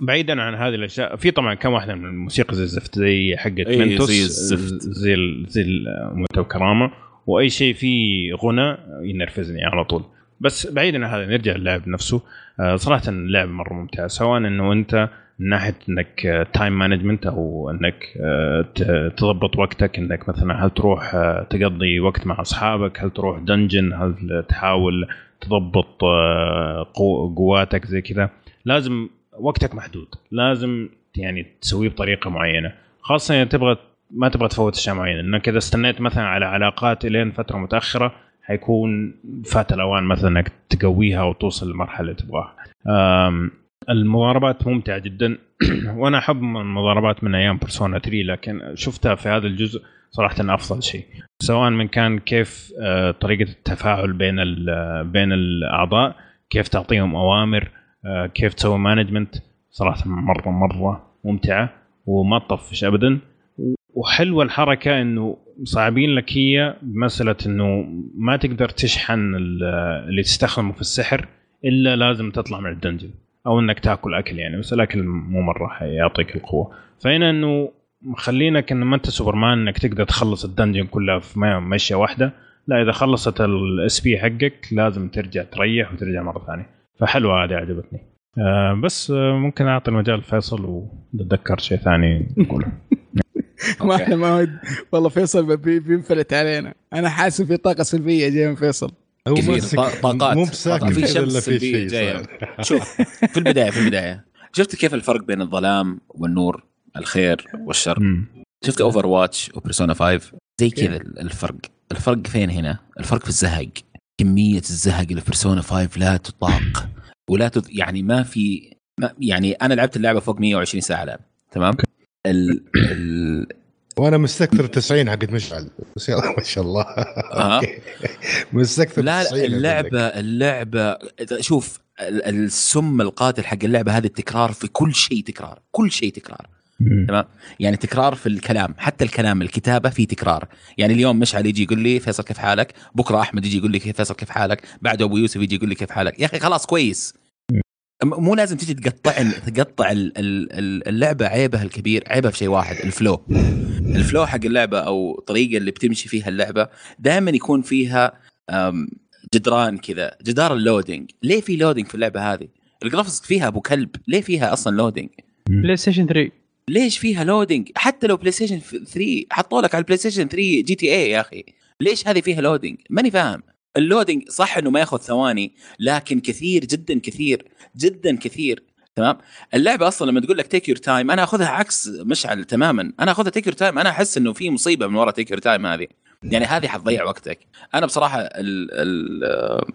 بعيدا عن هذه الاشياء، في طبعا كم واحده من الموسيقى زي الزفت زي حقه منتوس زي المتو كرامه، واي شيء فيه غنى ينرفزني على طول. بس بعيدا عن هذا نرجع للعب نفسه. صراحه اللعب مره ممتع، سواء انه انت من ناحيه انك تايم مانجمنت او انك تضبط وقتك، انك مثلا هل تروح تقضي وقت مع اصحابك، هل تروح دنجن، هل تحاول تضبط قواتك زي كذا. لازم وقتك محدود، لازم يعني تسويه بطريقه معينه، خاصه اذا تبغى ما تبغى تفوت اشياء معينه، انك اذا استنيت مثلا على علاقات الين فتره متاخره حيكون فات الاوان مثلا انك تقويها وتوصل للمرحله اللي تبغاها. المضاربات ممتعه جدا وانا احب المضاربات من ايام بيرسونا 3، لكن شفتها في هذا الجزء صراحه افضل شيء، سواء من كان كيف طريقه التفاعل بين الاعضاء، كيف تعطيهم اوامر، كيف تسوي مانجمنت. صراحه مره مره ممتعه وما تطفش ابدا، وحلوه الحركه انه صعبين لك هي بمساله انه ما تقدر تشحن اللي تستخدمه في السحر الا لازم تطلع من الدنجن او انك تاكل اكل يعني، بس الاكل مو مره حيعطيك القوه. فهنا انه مخلينك ان ما انت سوبرمان انك تقدر تخلص الدنجن كلها في مشيه واحده، لا اذا خلصت الاس بي حقك لازم ترجع تريح وترجع مره ثانيه. فحلوه هذه عجبتني. بس ممكن اعطي المجال فيصل وتذكر شيء ثاني نقوله. ما والله فيصل بينفلت علينا، انا حاسس في طاقه سلبيه جايه من فيصل كثير، طاقات مو بساكن الا في شيء جاي. شوف في البدايه شفت كيف الفرق بين الظلام والنور، الخير والشر. شفت اوفر واتش وبرسونا 5 زي كذا. الفرق فين هنا؟ الفرق في الزهق، كميه الزهق اللي في برسونا 5 لا تطاق ولا يعني ما في يعني انا لعبت اللعبه فوق 120 ساعه لعب، تمام؟ وانا مستكثر 90 حقت مشعل ما شاء الله. مستكثر 90. اللعبه شوف السم القاتل حق اللعبه هذه التكرار في كل شيء تكرار تمام. يعني تكرار في الكلام، حتى الكلام الكتابه فيه تكرار. يعني اليوم مشعل يجي يقول لي فيصل كيف حالك، بكره احمد يجي يقول لي فيصل كيف حالك، بعده ابو يوسف يجي يقول لي كيف حالك. يا اخي خلاص كويس، مو لازم تجي تقطع اللعبه. عيبها الكبير، عيبها في شيء واحد، الفلو حق اللعبه او الطريقه اللي بتمشي فيها اللعبه دائما يكون فيها جدران كذا، جدار اللودينج. ليه في لودينج في اللعبه هذه؟ الجرافيكس فيها ابو كلب، ليه فيها اصلا لودينج؟ بلاي ستيشن 3 ليش فيها لودينج؟ حتى لو بلاي ستيشن 3 حطوا لك على البلاي ستيشن 3 جي تي اي، يا اخي ليش هذه فيها لودينج؟ ماني فاهم. اللودينج صح انه ما ياخذ ثواني، لكن كثير جدا تمام. اللعبه اصلا لما تقول لك تيك يور تايم انا اخذها عكس مشعل تماما، انا اخذها تيك يور تايم، انا احس انه في مصيبه من وراء تيك يور تايم هذه، يعني هذه حتضيع وقتك. انا بصراحه ال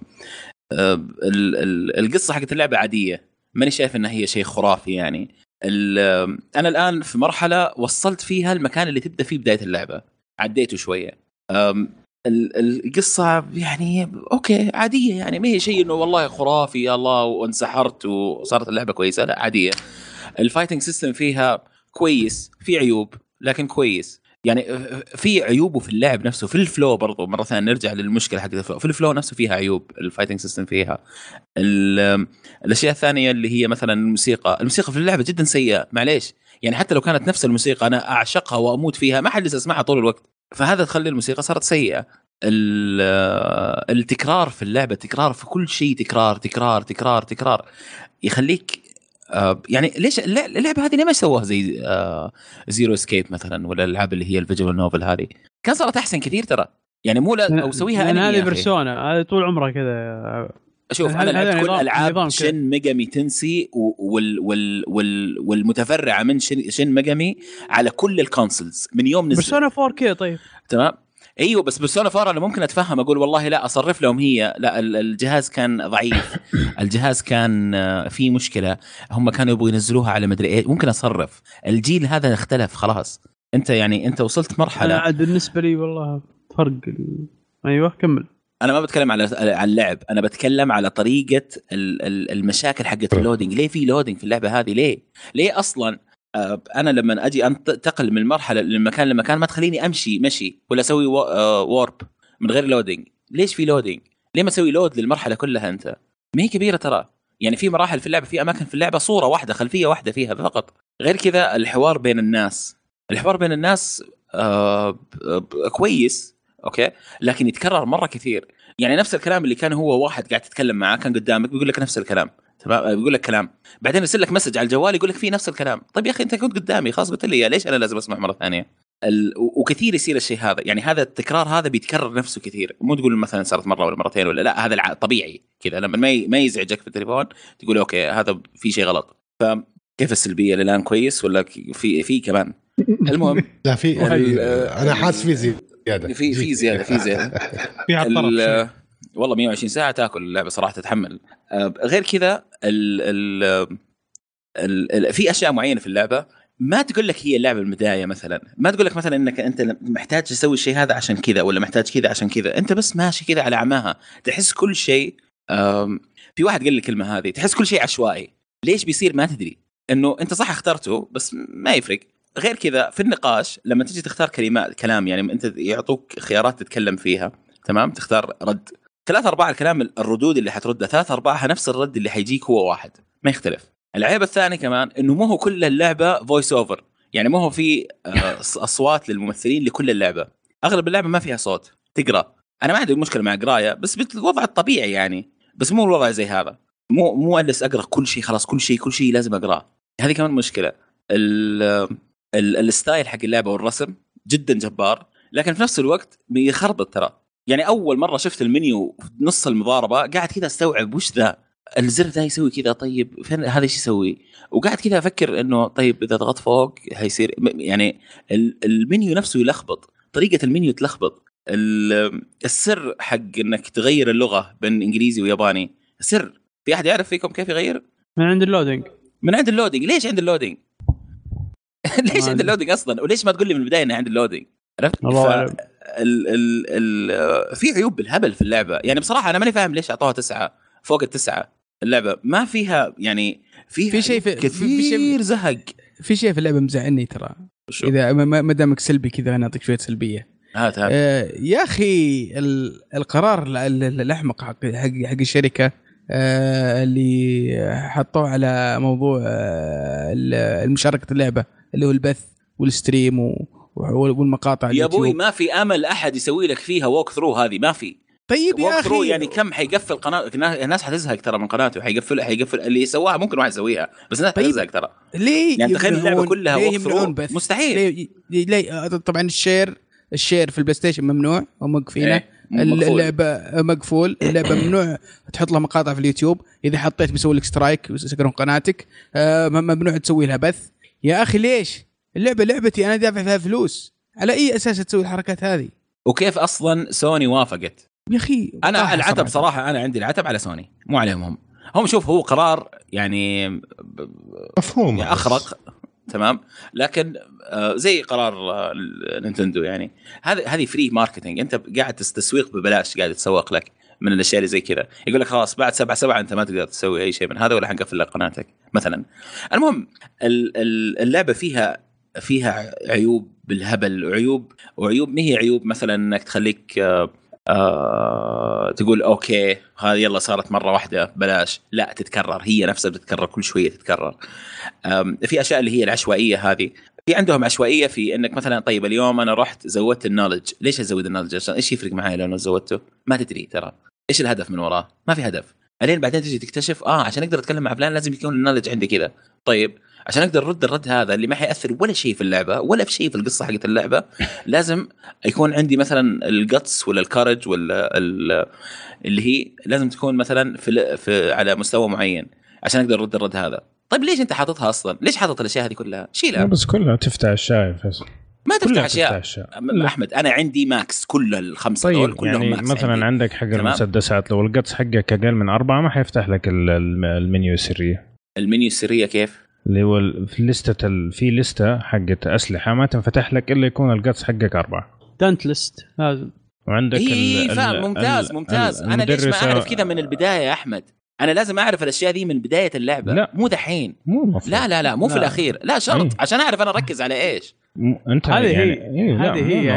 القصه حقت اللعبه عاديه، ماني شايف انها هي شيء خرافي يعني. انا الان في مرحله وصلت فيها المكان اللي تبدا فيه بدايه اللعبه، عديته شويه. القصه يعني اوكي عاديه، يعني ما هي شيء انه والله خرافي يا الله وانسحرت وصارت اللعبه كويسه، لا عاديه. الفايتنج سيستم فيها كويس، في عيوب لكن كويس، يعني في عيوبه في اللعب نفسه، في الفلو برضو مره ثانيه نرجع للمشكله حق الفلو. في الفلو نفسه فيها عيوب، الفايتنج سيستم فيها. الاشياء الثانيه اللي هي مثلا الموسيقى في اللعبه جدا سيئه، معليش يعني حتى لو كانت نفس الموسيقى انا اعشقها واموت فيها ما حد لسه اسمعها طول الوقت، فهذا تخلي الموسيقى صارت سيئة. التكرار في اللعبة، تكرار في كل شيء، تكرار يخليك يعني ليش اللعبة هذه ما سووها زي زيرو اسكيب مثلا، ولا الألعاب اللي هي الفيجوال نوفل هذه كان صارت أحسن كثير ترى، يعني مو أو سويها أنا هذه برسونا هذه طول عمرها كذا. شوف أنا لعبت كل ألعاب شن ميجامي تنسي والمتفرعة من شن ميجامي على كل الكونسولز من يوم نزل برسونا 4K. طيب تمام ايوه، بس برسونا 4 أنا ممكن أتفهم أقول والله لا أصرف لهم هي، لا الجهاز كان ضعيف، الجهاز كان فيه مشكلة، هم كانوا يبغوا ينزلوها على مدري إيه، ممكن أصرف. الجيل هذا اختلف خلاص، أنت وصلت مرحلة. أنا بالنسبة لي والله فرق أيوه كمل. أنا ما بتكلم على اللعب، أنا بتكلم على طريقة المشاكل حقة اللودينج. ليه في لودينج في اللعبة هذه؟ ليه أصلاً؟ أنا لما أجي أنتقل من مرحلة للمكان لمكان ما تخليني أمشي مشي ولا أسوي وارب من غير لودينج. ليش في لودينج؟ ليه ما أسوي لود للمرحلة كلها؟ أنت ما هي كبيرة ترى، يعني في مراحل في اللعبة، في أماكن في اللعبة صورة واحدة خلفية واحدة فيها فقط. غير كذا الحوار بين الناس كويس اوكي، لكن يتكرر مره كثير. يعني نفس الكلام اللي كان هو واحد قاعد يتكلم معاه كان قدامك بيقول لك نفس الكلام، تمام بيقول لك كلام، بعدين يرسل لك مسج على الجوال يقول لك فيه نفس الكلام. طيب يا اخي انت كنت قدامي خلاص قلت لي يا ليش انا لازم اسمع مره ثانيه؟ وكثير يصير الشيء هذا، يعني هذا التكرار هذا بيتكرر نفسه كثير. مو تقول مثلا صارت مره ولا مرتين ولا لا، هذا طبيعي كذا. لما ما يزعجك في التليفون تقول اوكي هذا في شيء غلط. فكيف السلبيه الان كويس ولا في كمان؟ المهم لا في انا حاسس في زياده في زياده في زياده في على والله 120 ساعه تاكل اللعبه صراحه تتحمل. غير كذا في اشياء معينه في اللعبه ما تقول لك هي اللعبه المدايه، مثلا ما تقول لك مثلا انك انت محتاج تسوي الشيء هذا عشان كذا ولا محتاج كذا عشان كذا، انت بس ماشي كذا على عماها. تحس كل شيء، في واحد قال لي الكلمه هذه، تحس كل شيء عشوائي. ليش بيصير ما تدري، انه انت صح اخترته بس ما يفرق. غير كذا في النقاش لما تجي تختار كلمات كلام، يعني انت يعطوك خيارات تتكلم فيها، تمام، تختار رد 3-4 الكلام، الردود اللي حتردها 3-4 نفس الرد اللي حيجيك هو واحد ما يختلف. العيب الثاني كمان انه مو هو كل اللعبه فويس اوفر، يعني مو هو في اصوات للممثلين لكل اللعبه. اغلب اللعبه ما فيها صوت، تقرا. انا ما عندي مشكله مع قرايه بس بالوضع الطبيعي يعني، بس مو الوضع زي هذا، مو جالس اقرا كل شيء خلاص، كل شيء لازم اقراه. هذه كمان مشكله. الستايل حق اللعبه والرسم جدا جبار، لكن في نفس الوقت بيخربط ترى. يعني اول مره شفت المنيو نص المضاربه قاعد كذا استوعب وش ذا الزر ذا يسوي كذا، طيب فين هذا ايش يسوي، وقاعد كذا افكر انه طيب اذا ضغط فوق هيصير، يعني المنيو نفسه يلخبط، طريقه المنيو تلخبط. السر حق انك تغير اللغه بين انجليزي وياباني، سر في احد يعرف فيكم كيف يغير؟ من عند اللودينج. ليش عند اللودينج؟ ليش عند اللودينج اصلا؟ وليش ما تقول لي من البدايه انه عند اللودينج؟ عرفت؟ في عيوب بالهبل في اللعبه. يعني بصراحه انا ماني فاهم ليش اعطوها 9 فوق 9. اللعبه ما فيها يعني في شيء كثير زهق، في شيء في اللعبه مزعلني ترى. اذا ما دامك سلبي كذا انا اعطيك شويه سلبيه. يا اخي القرار الاحمق حق الشركه اللي حطوه على موضوع المشاركه اللعبه اللي هو البث والستريم والمقاطع. يا ابوي ما في امل احد يسوي لك فيها ووك ثرو، هذه ما في. طيب يا اخي يعني كم حيقفل قناه، الناس حتزهق ترى من قناته، حيقفل اللي سواها ممكن واحد يسويها بس الناس حتزهق ترى. ليه يعني تخيل اللعبه كلها ووك ثرو؟ مستحيل. ليه؟ طبعا الشير في البلاي ستيشن ممنوع وموقفينه، اللعبه مقفول، اللعبه ممنوع تحط لها مقاطع في اليوتيوب، اذا حطيت بيسوي لك سترايك ويسكرون قناتك، ممنوع تسوي لها بث. يا اخي ليش؟ اللعبه لعبتي انا دافع فيها فلوس، على اي اساس تسوي الحركات هذه؟ وكيف اصلا سوني وافقت يا اخي؟ انا العتب صراحه، انا عندي العتب على سوني مو عليهم هم. شوف هو قرار يعني مفهوم يعني اخرق، تمام، لكن زي قرار نينتندو يعني هذه فري ماركتنج، انت قاعد تستسويق ببلاش، قاعد تسوق لك من الاشياء اللي زي كذا. يقول لك خلاص بعد 7/7 انت ما تقدر تسوي اي شيء من هذا ولا حنقفل لك قناتك مثلا. المهم اللعبه فيها عيوب بالهبل، عيوب ما هي عيوب، مثلا انك تخليك تقول اوكي هذه يلا صارت مره واحده بلاش، لا تتكرر، هي نفسها بتتكرر كل شويه تتكرر. في اشياء اللي هي العشوائيه هذه، في عندهم عشوائيه في انك مثلا طيب اليوم انا رحت زودت النولج، ليش ازود النولج عشان ايش يفرق معايا لو انا زودته؟ ما تدري ترى ايش الهدف من وراه، ما في هدف. الين بعدين تجي تكتشف عشان اقدر اتكلم مع فلان لازم يكون النولج عندي كذا، طيب عشان اقدر ارد الرد هذا اللي ما حيأثر ولا شيء في اللعبه ولا في شيء في القصه حقت اللعبه لازم يكون عندي مثلا الجاتس ولا الكارج ولا اللي هي لازم تكون مثلا في على مستوى معين عشان اقدر ارد الرد هذا. طيب ليش انت حاططها اصلا؟ ليش حاطط الاشياء هذه كلها؟ شيلها بس، كلها تفتح الشاي فيصل، ما تفتح اشياء احمد. انا عندي ماكس كل ال5 طيب دول كلهم يعني ماكس. مثلا عندك حق المسدسات لو الجاتس حقك اقل من 4 ما حيفتح لك المنيو السريه. المنيو السريه كيف؟ اللي هو في لسته حقت اسلحه ما تنفتح لك الا يكون الجاتس حقك 4 دانت ليست هذا. وعندك ممتاز. انا ليش ما اعرف كذا من البدايه يا احمد؟ انا لازم اعرف الاشياء دي من بدايه اللعبه. لا. مو دحين، مو في الاخير، لا شرط عشان اعرف انا اركز على ايش. انت هذه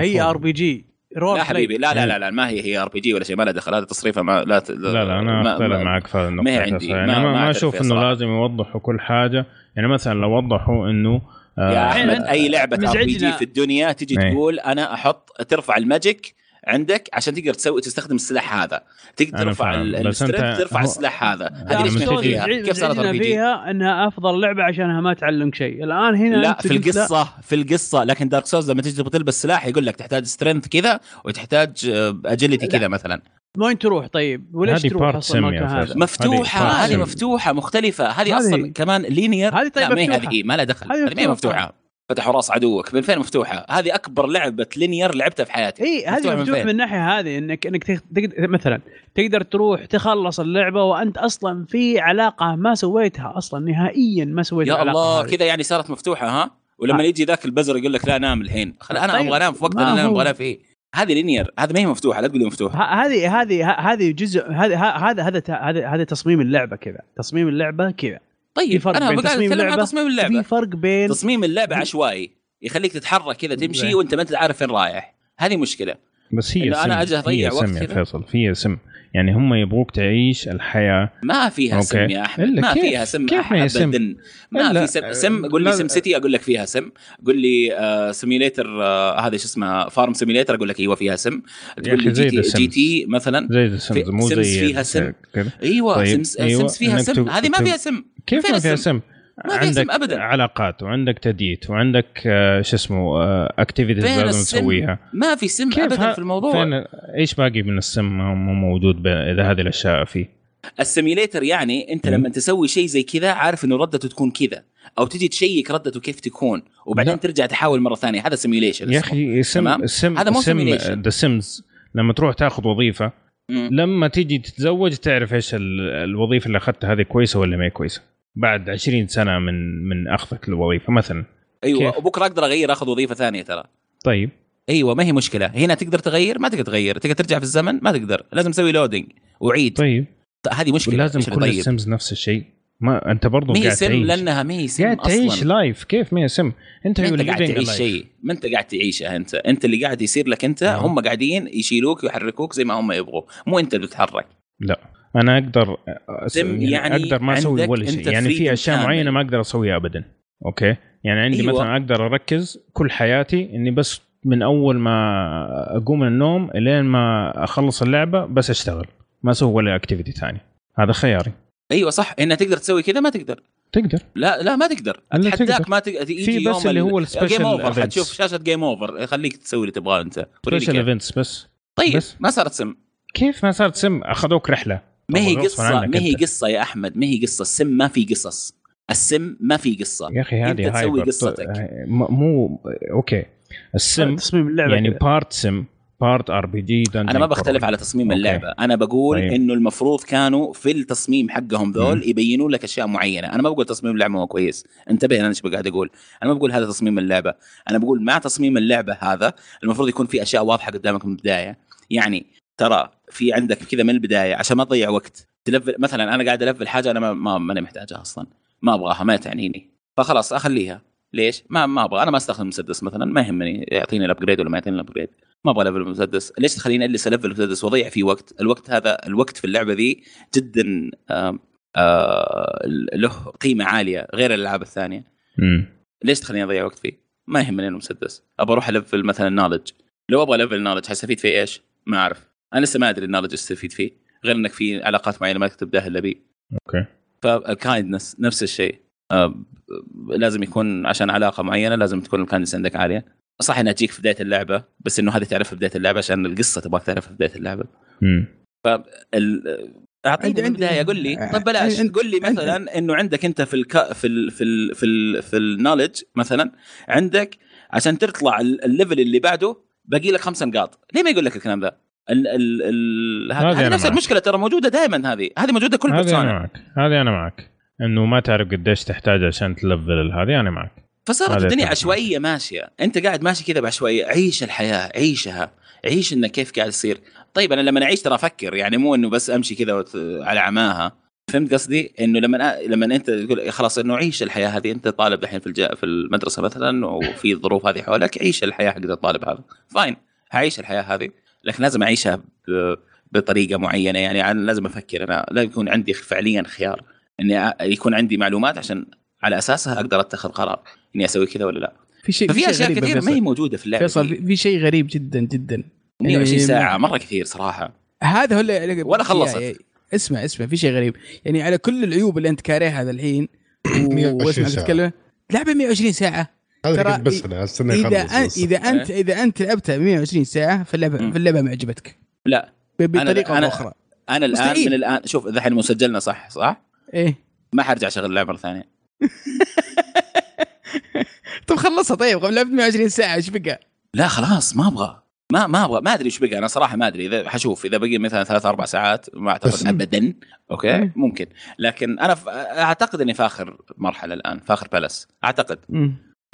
هي ار بي جي. لا حبيبي، لا ما هي ار بي جي ولا شيء، ما لها دخل، هذا تصريفه ما لا لا لا انا اختلف معك في النقطه هذه. يعني ما اشوف انه لازم يوضحوا كل حاجه، يعني مثلا لو وضحوا انه يا احمد اي لعبه ار بي جي في الدنيا تجي تقول انا احط ترفع الماجيك عندك عشان تقدر تسوي تستخدم السلاح هذا، تقدر ترفع الستريب ترفع السلاح هذا. هذه مشكلة فيها كيف صارت الربي فيها انها افضل لعبه عشانها ما تعلمك شيء. الان هنا لا في القصه لا. في القصه، لكن دارك سوز لما تجي تلبس سلاح يقول لك تحتاج سترينث كذا وتحتاج اجيلتي كذا مثلا، وين تروح؟ طيب وليش تروح اصلا؟ مفتوحه، هذه مفتوحه مختلفه، هذه اصلا كمان لينير. هذه طيب هذه ما لها دخل، هذه مفتوحه فتح راس عدوك من فين مفتوحه. هذه اكبر لعبه لينير لعبتها في حياتي. اي هذه مفتوحه من الناحيه هذه، انك تقدر مثلا تقدر تروح تخلص اللعبه وانت اصلا في علاقه ما سويتها اصلا نهائيا، ما سويتها. يا الله كذا يعني صارت مفتوحه ها. ولما يجي ذاك البزر يقول لك لا نام الحين، انا ابغى انام في وقت انا ابغى انام فيه. هذه لينير، هذا ما هي مفتوحه، لا تقولي مفتوحه. هذه جزء، هذا تصميم اللعبه كذا، تصميم اللعبه كذا. طيب انا بقول لك عن تصميم اللعبه، في فرق بين تصميم اللعبه عشوائي يخليك تتحرك كذا تمشي وانت ما انت عارف فين رايح، هذه مشكله. بس هي انا اجي اضيع وقت كذا فيصل، فيها سم يعني، هم يبغوك تعيش الحياه. ما فيها أوكي. سم يا احمد ما فيها سم ابدا، ما في سم. قول لي سم سيتي اقول لك فيها سم، قول لي سيميليتر هذا شو اسمه فارم سيميليتر اقول لك ايوه فيها سم. تقول لي جي تي مثلا سمس فيها سم. ايوه سمس فيها سم، هذه ما فيها سم. كيف ما فيها سم؟ ما عندك أبداً. علاقات وعندك تديت وعندك شو اسمه اكتيفيتيز لازم تسويها، ما في سم ابدا في الموضوع. ايش باقي من السم مو موجود اذا هذه الاشياء فيه السيميليتر؟ يعني انت لما تسوي شيء زي كذا عارف انه ردته تكون كذا، او تجي تشيك ردته كيف تكون وبعدين ترجع تحاول مره ثانيه، هذا سيميليشن يا اخي. السم هذا مو سيميليشن. ذا سيمز لما تروح تاخذ وظيفه لما تيجي تتزوج تعرف ايش الوظيفه اللي اخذتها هذه كويسه ولا ما هي كويسه بعد 20 سنة من أخذك الوظيفة مثلا. أيوة وبكرة أقدر أغير أخذ وظيفة ثانية ترى. طيب أيوة ما هي مشكلة. هنا تقدر تغير، ما تقدر تغير، تقدر ترجع في الزمن، ما تقدر، لازم تسوي لودينج وعيد. طيب هذه مشكلة. لازم كل طيب. السمز نفس الشيء، ما أنت برضو قاعد تعيش. لأنها ما هي سم أصلا. تعيش لايف كيف ما هي سم؟ أنت قاعد تعيش شيء ما أنت قاعد تعيشها، أنت اللي قاعد يصير لك أنت. هم قاعدين يشيلوك ويحركوك زي ما هم يبغوا، مو أنت اللي تتحرك. لا انا اقدر يعني اقدر ما اسوي ولا شيء، يعني في اشياء معينه ما اقدر اسويها ابدا. اوكي يعني عندي أيوة. مثلا اقدر اركز كل حياتي اني بس من اول ما اقوم من النوم لين ما اخلص اللعبه بس اشتغل، ما اسوي ولا اكتيفيتي ثاني، هذا خياري. ايوه صح. انك تقدر تسوي كذا ما تقدر لا ما تقدر. حداك ما تيجي يوم اللي هو السبيشال حتشوف شاشه جيم اوفر، خليك تسوي اللي تبغاه انت سبيشال ايفنتس بس. طيب بس. ما صارت سم. كيف ما صارت سم؟ اخذوك رحله. ما هي قصة، ما هي قصة يا أحمد، ما هي قصة. السم ما في قصص، السم ما في قصة يا أخي. هذه تسوي قصتك مو أوكي. السم يعني بارت سم بارت ار بي جي. أنا ما بختلف على تصميم اللعبة، أنا بقول إنه المفروض كانوا في التصميم حقهم ذول يبينوا لك أشياء معينة. أنا ما بقول تصميم اللعبة هو كويس، انتبه أنا إيش بقاعد أقول. أنا ما بقول هذا تصميم اللعبة، أنا بقول مع تصميم اللعبة هذا المفروض يكون في أشياء واضحة قدامك من البداية. يعني ترى في عندك كذا من البداية عشان ما تضيع وقت تلفل. مثلا أنا قاعد ألفل حاجة أنا ما محتاجها أصلا، ما أبغاها، ما تعنيني، فخلاص أخليها. ليش؟ ما أبغى. أنا ما أستخدم مسدس مثلا، ما يهمني يعطيني الأبجريد ولا ما يعطيني الأبجريد، ما أبغى لفل مسدس. ليش تخليني أجلس ألفل مسدس وضيع في وقت؟ الوقت هذا، الوقت في اللعبة ذي جدا له قيمة عالية غير الألعاب الثانية. ليش تخليني أضيع وقت فيه؟ ما يهمني المسدس، أبغى أروح ألفل مثلا نالج. لو أبغى ألفل نالج هستفيد فيه إيش؟ ما أعرف، أنا لسه ما أدري النالج استفيد فيه غير إنك في علاقات معينة ما تكتب داها لبي. أوكي. فالكايندنس نفس الشيء، لازم يكون عشان علاقة معينة لازم تكون الكايندنس عندك عالية. صح إنها تجيك في بداية اللعبة، بس إنه هذه تعرف في بداية اللعبة عشان القصة تبغى تعرف في بداية اللعبة. أعطيني بداية. أقول لي طب بلاش قول لي مثلا إنه عندك أنت في النالج مثلا، عندك عشان تطلع الليفل اللي بعده باقي لك 5 نقاط. ليه ما يقول لك الكلام ذا؟ هذه نفس المشكله ترى موجوده دائما. هذه موجوده كل بيرسونا. هذه انا معك انه ما تعرف قديش تحتاج عشان تلفل. هذه انا معك. فصارت الدنيا عشوائيه ماشيه، انت قاعد ماشي كذا بعشوائيه. عيش الحياه، عيشها، عيش انك كيف قاعد يصير. طيب انا لما اعيش ترى افكر، يعني مو انه بس امشي كذا على عماها. فهمت قصدي؟ انه لما انت تقول خلاص انه عيش الحياه هذه. انت طالب الحين في المدرسه مثلا وفي ظروف هذه حولك، عيش الحياه حق الطالب هذا. فاين هعيش الحياه هذه، لكن لازم أعيشها بطريقة معينة. يعني أنا لازم أفكر، أنا لا يكون عندي فعليا خيار إني يكون عندي معلومات عشان على أساسها أقدر أتخذ قرار إني أسوي كذا ولا لا. في أشياء كثير ما هي موجودة في اللعبة. في شيء غريب جدا جدا 120 ساعة مرة كثير صراحة. هذا هو اللي ولا خلصت يعني. اسمع في شيء غريب يعني على كل العيوب اللي انت كارهها هذا الحين واسمع تتكلم لعبة 120 ساعة ترى بس انا استنى خلص. اذا انت لعبتها 120 ساعة فاللعبة ما عجبتك لا بطريقة اخرى. انا الان من الان شوف اذا احنا مسجلنا صح ايه ما حرجع اشغل اللعبة مرة ثانية. طب خلصها طيب قبل لعبت 120 ساعة ايش بقى؟ لا خلاص ما ابغى ما أبغى ما أدري إيش بقى. أنا صراحة ما أدري إذا حشوف إذا بقي مثلا 3-4 ساعات ما أعتقد أبدا أوكي ممكن. لكن أنا أعتقد إني فاخر مرحلة الآن فاخر بلس أعتقد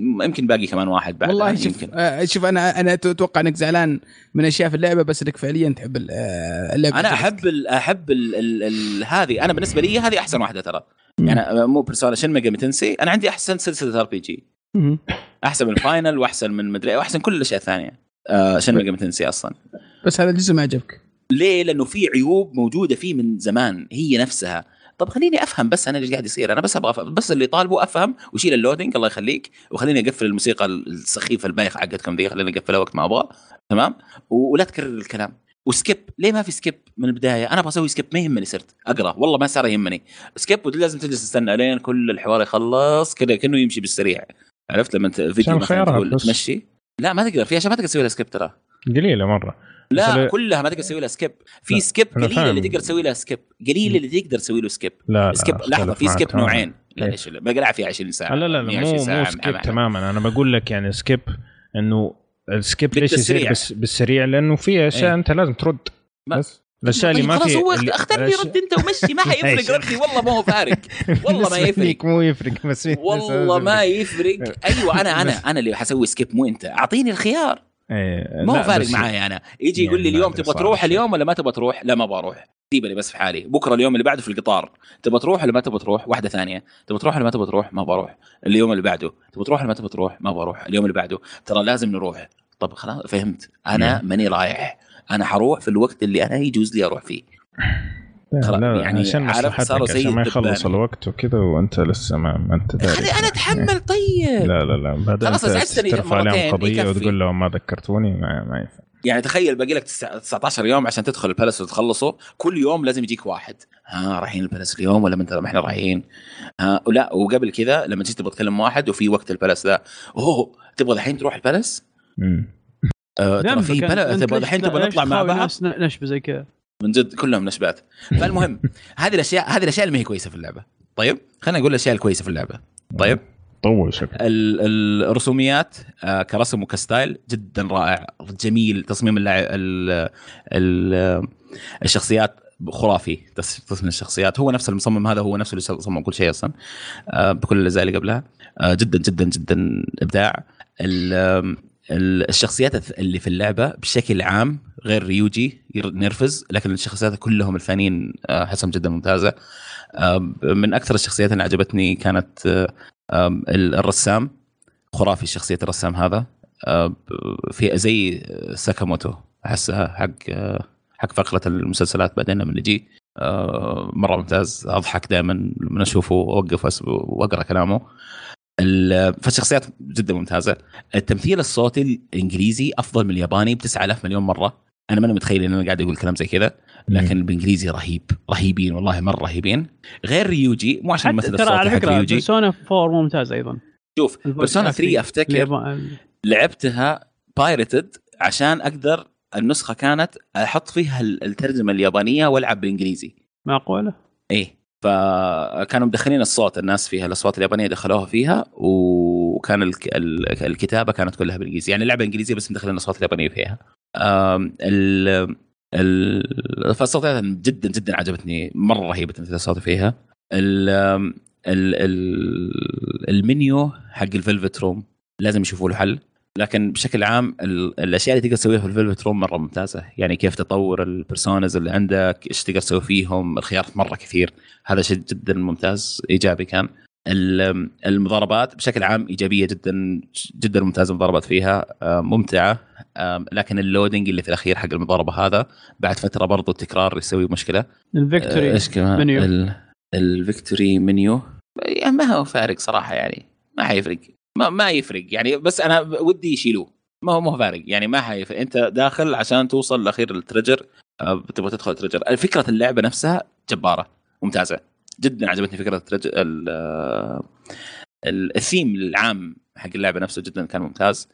يمكن باقي كمان واحد بعد والله يمكن. شوف أنا أتوقع إنك زعلان من أشياء في اللعبة بس إنك فعليا تحب اللعبة. أنا أحب ال هذه أنا بالنسبة لي هذه أحسن واحدة ترى يعني مو برسالة شن ميجا متنسي. أنا عندي أحسن سلسلة RPG أحسن من الفاينل وأحسن من مدري وأحسن كل الأشياء الثانية عشان ما تنسي أصلا. بس هذا الجزء ما عجبك ليه؟ لأنه في عيوب موجودة فيه من زمان هي نفسها. طب خليني أفهم بس أنا اللي قاعد يصير. أنا بس أبغى أفهم بس اللي طالبه أفهم وشيل اللودينج الله يخليك وخليني أقفل الموسيقى السخيفة البايخة عقدتكم ذي خليني أقفلها وقت ما أبغى تمام ولا تكرر الكلام. وسكيب ليه ما في سكيب من البداية؟ أنا بسوي سكيب ما يهمني صرت أقرأ والله ما صار يهمني سكيب ولازم تجلس تستنى لين كل الحوار يخلص كذا كأنه يمشي بالسريع. عرفت لما الفيديو مثلا تمشي لا ما تقدر في عشان ما تقدر تسوي لها سكيب ترى قليله مره لا كلها ما تقدر تسوي لها سكيب. في سكيب قليله اللي تقدر تسوي لها سكيب قليله اللي تقدر تسوي له سكيب. لا سكيب لحظه في سكيب نوعين ليش بقلع في 20 ساعه لا مو سكيب تماما. انا بقول لك يعني سكيب انه السكيب ليش يصير بس بالسريع لانه في اشياء انت لازم ترد بس الاشياء اللي ما في اخترني رد انت ومشي ما حيفرق ردي والله ما هو فارق والله ما يفرق مو يفرق والله ما يفرق. ايوه انا اللي حسوي سكيب مو انت اعطيني الخيار ما هو فارق معايا. انا يجي يقول لي اليوم تبغى تروح اليوم ولا ما تبغى تروح؟ لا ما بروح سيبني بس في حالي. بكره اليوم اللي بعده في القطار تبغى تروح ولا ما تبغى تروح؟ واحده ثانيه تبغى تروح ولا ما تبغى تروح؟ ما بروح. اليوم اللي بعده تبغى تروح ولا ما تبغى تروح؟ ما بروح. اليوم اللي بعده ترى لازم نروح. طب خلاص فهمت انا ماني رايح انا حروح في الوقت اللي انا يجوز لي اروح فيه. يعني عارف صاروا زي ما يخلص الوقت وكذا وانت لسه ما انت داري انا اتحمل طيب لا خلاص عشتني مرتين قضيه وتقول لهم ما ذكرتوني ما ينفع. يعني تخيل باقي لك 19 يوم عشان تدخل البلس وتخلصه كل يوم لازم يجيك واحد ها رايحين البلس اليوم ولا ما احنا رايحين ها ولا. وقبل كذا لما جيت تبغى تكلم واحد وفي وقت البلس ذا اوه تبغى الحين تروح البلس ترى في تبغى الحين تبغى نطلع مع بعض نشبه زي كذا من جد كلهم نشبات. فالمهم هذه الاشياء اللي ما هي كويسه في اللعبه. طيب خلينا نقول الاشياء الكويسه في اللعبه. طيب طول شكل الرسوميات كرسم وكستايل جدا رائع جميل. تصميم الشخصيات خرافي. تصميم الشخصيات هو نفس المصمم هذا هو نفسه اللي صمم كل شيء اصلا بكل الاجزاء اللي قبلها جدا جدا جدا ابداع. الشخصيات اللي في اللعبة بشكل عام غير ريوجي نرفز لكن الشخصيات كلهم الفانين حسم جدا ممتازة. من أكثر الشخصيات اللي عجبتني كانت الرسام خرافي. شخصية الرسام هذا في زي ساكاموتو أحسها حق فقرة المسلسلات بعدين لما نجي مرة ممتاز. أضحك دائما من أشوفه وأوقف وأقرأ كلامه. فالشخصيات جدا ممتازة. التمثيل الصوتي الإنجليزي أفضل من الياباني ب9,000,000,000 مرة. أنا ما متخيل إن أنا قاعد أقول كلام زي كذا لكن بالإنجليزي رهيبين والله مرة رهيبين. غير ريوجي مو عشان مثل الصوت حق ريوجي. بيرسونا 4 ممتاز أيضا. شوف بيرسونا 3 أفتكر لعبتها بايرتد عشان أقدر النسخة كانت أحط فيها الترجمة اليابانية وألعب بالإنجليزي. معقولة؟ إيه فكانوا مدخلين الصوت الناس فيها الأصوات اليابانية دخلوها فيها وكان الكتابة كانت كلها بالإنجليزي يعني اللعبة إنجليزية بس مدخلين الأصوات اليابانية فيها. فالصوتيات جدا جدا عجبتني مرة رهيبة تمثيل الصوت فيها. المنيو حق الفيلفت روم لازم يشوفوا له حل. لكن بشكل عام الأشياء اللي تقدر تسويها في الفيلفت روم مرة ممتازة. يعني كيف تطور البرسونز اللي عندك إيش تقدر تسوي فيهم الخيارات مرة كثير. هذا شيء جدا ممتاز إيجابي. كان المضاربات بشكل عام إيجابية جدا جدا ممتازة. المضاربات فيها ممتعة لكن اللودينج اللي في الأخير حق المضاربة هذا بعد فترة برضو التكرار يسوي مشكلة. الفيكتوري منيو ما هو فارق صراحة يعني ما حيفرق ما يفرق يعني. بس أنا ودي يشيلوه ما هو فارق يعني، ما هي انت داخل عشان توصل لاخير التريجر، بتبغى تدخل تريجر. فكره اللعبه نفسها جباره ممتازه جدا، عجبتني فكره التريجر، الثيم العام حق اللعبه نفسه جدا كان ممتاز.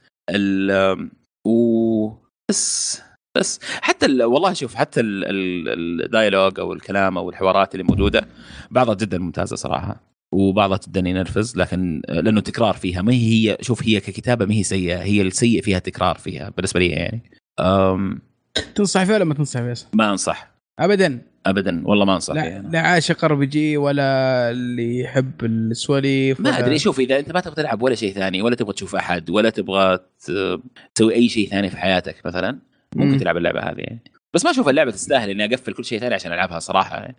بس حتى والله شوف، حتى الدايالوج او الكلام او الحوارات اللي موجوده بعضها جدا ممتازه صراحه، وبعضها جدا ينرفز، لكن لانه تكرار فيها ما هي، شوف هي ككتابه ما هي سيئه، هي السيء فيها تكرار فيها بالنسبه لي يعني. تنصح فيها ولا ما تنصح فيها؟ ما انصح ابدا والله ما انصح. لا عاشق ربجي ولا اللي يحب السواليف، ما ادري. شوف اذا انت ما تبغى تلعب ولا شيء ثاني، ولا تبغى تشوف احد، ولا تبغى تسوي اي شيء ثاني في حياتك مثلا، ممكن تلعب اللعبه هذه يعني. بس ما اشوف اللعبه تستاهل اني اقفل كل شيء ثاني عشان العبها صراحه يعني.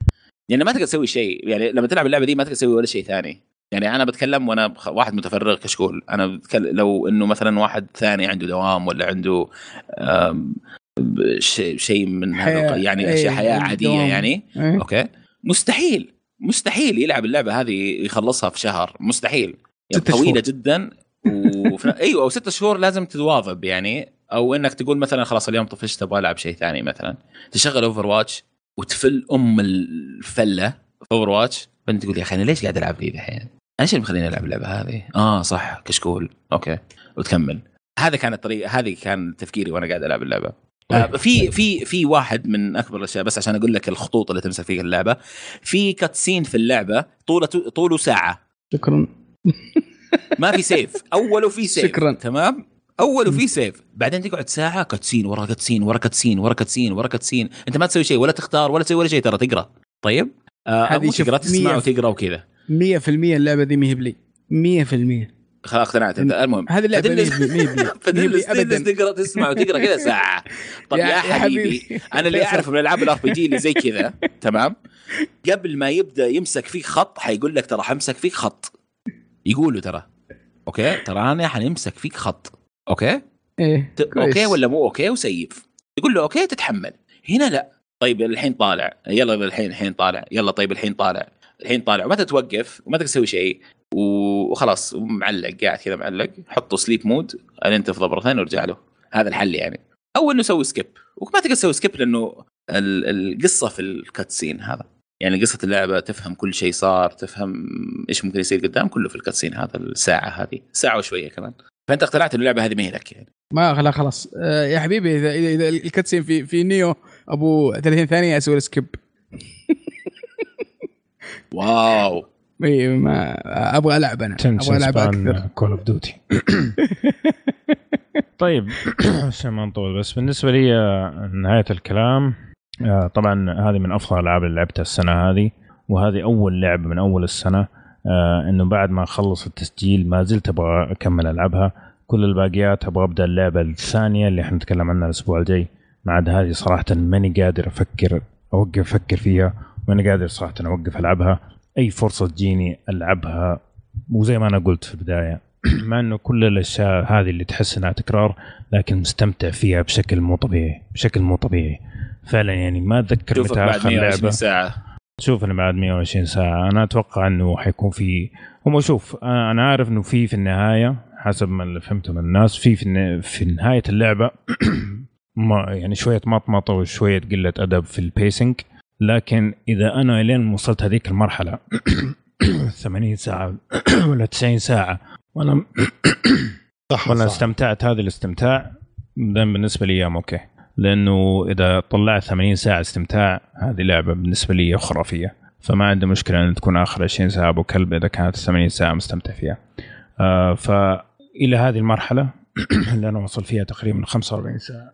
يعني ما تقدر تسوي شيء يعني لما تلعب اللعبه دي، ما تقدر تسوي ولا شيء ثاني يعني. انا بتكلم وانا واحد متفرغ كشكول، انا بتكلم لو انه مثلا واحد ثاني عنده دوام ولا عنده شيء من هذا يعني، اشياء حياه عاديه يعني. اوكي، مستحيل يلعب اللعبه هذه يخلصها في شهر، مستحيل يعني، طويله جدا ايوه، او 6 شهور لازم تتواظب يعني، او انك تقول مثلا خلاص اليوم طفشت ابغى العب شيء ثاني مثلا، تشغل اوفر واتش وتفل الفله اوفر واتش، فانت تقول يا اخي انا ليش قاعد العب لي الحين، ايش اللي مخليني العب اللعبه هذه؟ صح، كشكول، اوكي، وتكمل. هذا كان الطريقه، هذه كان تفكيري وانا قاعد العب اللعبه. في واحد من اكبر الاشياء، بس عشان اقول لك الخطوط اللي تمسك فيها اللعبه، في كاتسين في اللعبه طوله ساعه. شكرا. ما في سيف، اوله في سيف، شكرا، تمام، اوله في سيف، بعدين تقعد ساعه كاتسين ورا كاتسين ورا كاتسين ورا كاتسين ورا كاتسين، انت ما تسوي شيء ولا تختار ولا تسوي ولا شيء، ترى تقرا. طيب، هذه تقرا تسمع وتقرا وكذا. 100% اللعبه دي مهبلي 100%، خلاص اقتنعت. المهم هذه اللعبه مهبلي ابدا، تقرا تسمع وتقرا كذا ساعه. طب يا حبيبي، انا اللي اعرف من العاب الار بي جي اللي زي كذا، تمام، قبل ما يبدا يمسك فيك خط حيقول لك ترى حمسك فيك خط، يقولوا ترى اوكي، ترى انا حنمسك فيك خط، اوكي إيه. اوكي ولا مو اوكي، وسيف يقول له اوكي تتحمل. هنا لا، طيب الحين طالع، يلا الحين طالع، يلا طيب الحين طالع، الحين طالع، وما تتوقف وما تسوي شيء، وخلاص معلق، قاعد كذا معلق. حطه سليب مود، انتف ضبره ثانيه ورجع له. هذا الحل يعني، او انه سوي سكيب، وما تقدر تسوي سكيب لانه القصه في الكاتسين هذا يعني، قصه اللعبه تفهم كل شيء صار، تفهم ايش ممكن يصير قدام، كله في الكاتسين هذا، الساعه هذه، ساعه وشويه كمان. فأنت اقتنعت إن اللعبة هذه ما هي لك يعني. ما خلاص يا حبيبي، إذا الكاتسين في نيو أبو 30 ثانية أسوي سكيب. واو، ما أبغى ألعب، أبغى ألعب أكثر كول أوف دوتي. طيب، عشان ما نطول، بس بالنسبة لي نهاية الكلام، طبعا هذه من أفضل الألعاب اللي لعبتها السنة هذه، وهذه أول لعبة من أول السنة انه بعد ما خلص التسجيل ما زلت ابغى اكمل العبها. كل الباقيات ابغى ابدا اللعبه الثانيه اللي احنا نتكلم عنها الاسبوع الجاي. مع هذه صراحه ماني قادر اوقف افكر فيها، ماني قادر صراحه اوقف العبها. اي فرصه تجيني العبها، وزي ما انا قلت في البدايه مع انه كل الاشياء هذه اللي تحس انها تكرار، لكن مستمتع فيها بشكل مو طبيعي فعلا يعني. ما اتذكر متى اخر لعبه شوف انا بعد 120 ساعه. انا اتوقع انه حيكون في هم، شوف انا عارف انه في النهايه، حسب ما فهمته من الناس، في نهايه اللعبه ما يعني شويه مطمطه وشويه قله ادب في البيسنج. لكن اذا انا لين وصلت هذيك المرحله 80 ساعه ولا 90 ساعه وانا استمتعت هذا الاستمتاع، بالنسبه لي اوكي. لأنه إذا طلعت 80 ساعة استمتاع، هذه لعبة بالنسبة لي خرافية. فما عندي مشكلة أن تكون آخر 20 ساعة أبو كلب إذا كانت 80 ساعة مستمتع فيها. فإلى هذه المرحلة اللي أنا وصل فيها تقريبا 45 ساعة